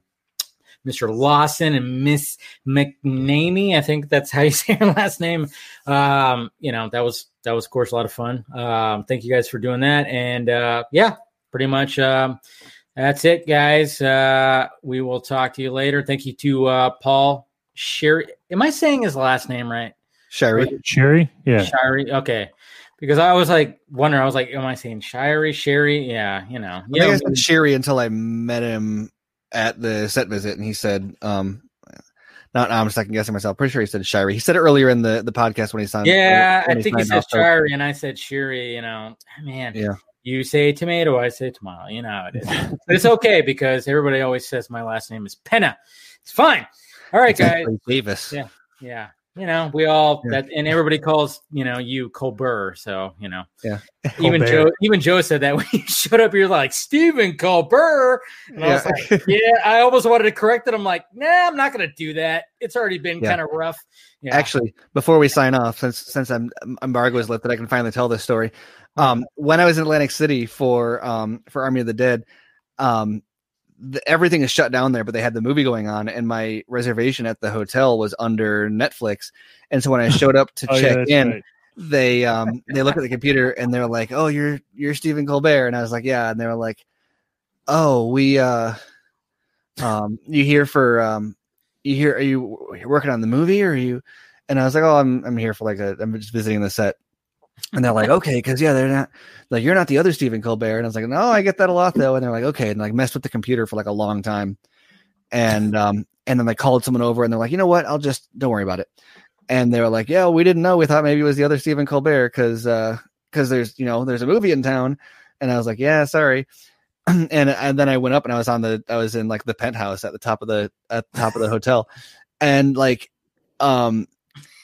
Mister Lawson and Miss McNamee. I think that's how you say her last name. Um, you know, that was, that was of course a lot of fun. Um, thank you guys for doing that. And, uh, yeah, pretty much, um, that's it, guys. Uh, we will talk to you later. Thank you to, uh, Paul Sherry. Am I saying his last name right? Sherry. Sherry. Yeah. Sherry. Okay. Because I was like wondering, I was like, am I saying Sherry, Sherry? Yeah. You know, yeah. I think I said Sherry until I met him at the set visit, and he said, um, not, I'm second guessing myself. Pretty sure he said Shirey. He said it earlier in the, the podcast when he signed. Yeah, I think he said Shirey, and I said Shirey. You know, man, yeah. You say tomato, I say tomato. You know how it is. But it's okay because everybody always says my last name is Penna. It's fine. All right, it's guys. Davis. Yeah, yeah. You know, we all yeah. that, and everybody calls you know you Colbert. So you know, yeah. Even Colbert. Joe, even Joe said that when you showed up, you're like Stephen Colbert, and yeah. I was like, yeah, I almost wanted to correct it. I'm like, nah, I'm not gonna do that. It's already been yeah. kind of rough. Yeah. Actually, before we sign off, since since I'm embargo is lifted, I can finally tell this story. Um, when I was in Atlantic City for um for Army of the Dead, um, the, everything is shut down there, but they had the movie going on, and my reservation at the hotel was under Netflix. And so when I showed up to oh, check yeah, in, right. they um they look at the computer and they're like, "Oh, you're you're Stephen Colbert," and I was like, "Yeah," and they were like, "Oh, we uh um you here for um you here are you, are you working on the movie or are you?" And I was like, "Oh, I'm I'm here for like a I'm just visiting the set." And they're like, "Okay, because yeah, they're not like you're not the other Stephen Colbert." And I was like, "No, I get that a lot though." And they're like, "Okay," and like messed with the computer for like a long time, and um and then they called someone over and they're like, "You know what? I'll just don't worry about it." And they were like, "Yeah, we didn't know. We thought maybe it was the other Stephen Colbert because uh, because there's you know there's a movie in town." And I was like, "Yeah, sorry." and and then I went up and I was on the I was in like the penthouse at the top of the at the top of the hotel, and like um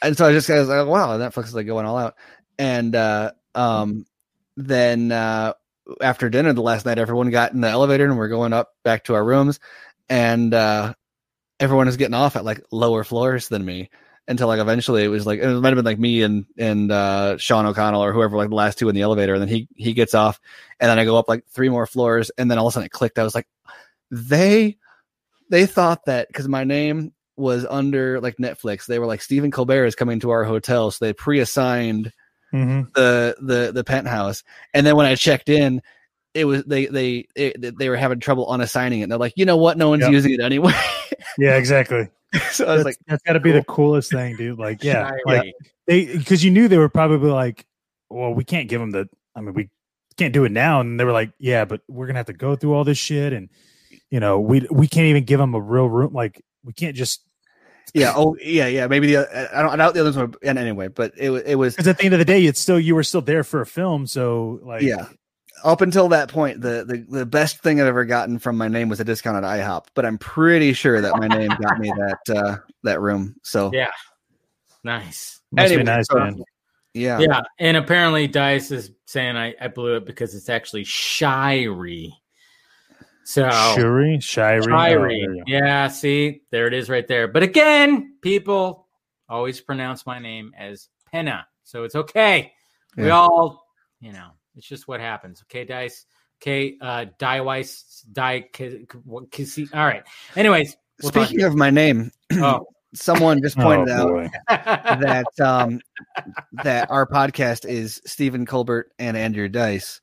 and so I just I was like, "Wow, Netflix is like going all out." And uh, um, then uh, after dinner the last night, everyone got in the elevator and we're going up back to our rooms. And uh, everyone was getting off at like lower floors than me until like eventually it was like, it might have been like me and and uh, Sean O'Connell or whoever, like the last two in the elevator. And then he, he gets off and then I go up like three more floors. And then all of a sudden it clicked. I was like, they they thought that because my name was under like Netflix. They were like, Stephen Colbert is coming to our hotel. So they pre-assigned Mm-hmm. the the the penthouse, and then when I checked in, it was they they it, they were having trouble on assigning it. And they're like, you know what, no one's yep. using it anyway. Yeah, exactly. So I was that's, like, that's got to cool. be the coolest thing, dude. Like, yeah, like they because you knew they were probably like, well, we can't give them the. I mean, we can't do it now, and they were like, yeah, but we're gonna have to go through all this shit, and you know, we we can't even give them a real room. Like, we can't just. Yeah. Oh, yeah, yeah. Maybe the I don't I doubt the others were. And anyway, but it it was because at the end of the day, it's still you were still there for a film. So like, yeah. Up until that point, the the, the best thing I've ever gotten from my name was a discount at IHOP. But I'm pretty sure that my name got me that uh, that room. So yeah, nice. Must anyway, be nice, so, man. Yeah, yeah. And apparently, Dice is saying I, I blew it because it's actually Shirey. So Shirey, Shirey, Shirey. Yeah, see, there it is right there. But again, people always pronounce my name as Penna, so it's okay. Yeah. We all, you know, it's just what happens. Okay, Dice. Okay, uh, Dice, Dice. All right. Anyways, we'll speaking of my name, oh. someone just pointed oh, out that um, that our podcast is Stephen Colbert and Andrew Dice.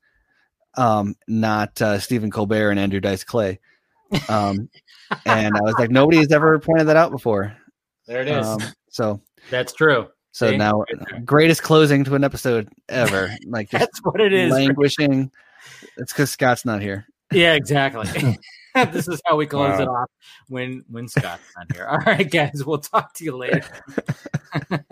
Um, not uh, Stephen Colbert and Andrew Dice Clay. Um, and I was like, nobody has ever pointed that out before. There it is. Um, so that's true. So See? now, right greatest closing to an episode ever. Like just that's what it is. Languishing. It's because Scott's not here. Yeah, exactly. This is how we close wow. it off when when Scott's not here. All right, guys, we'll talk to you later.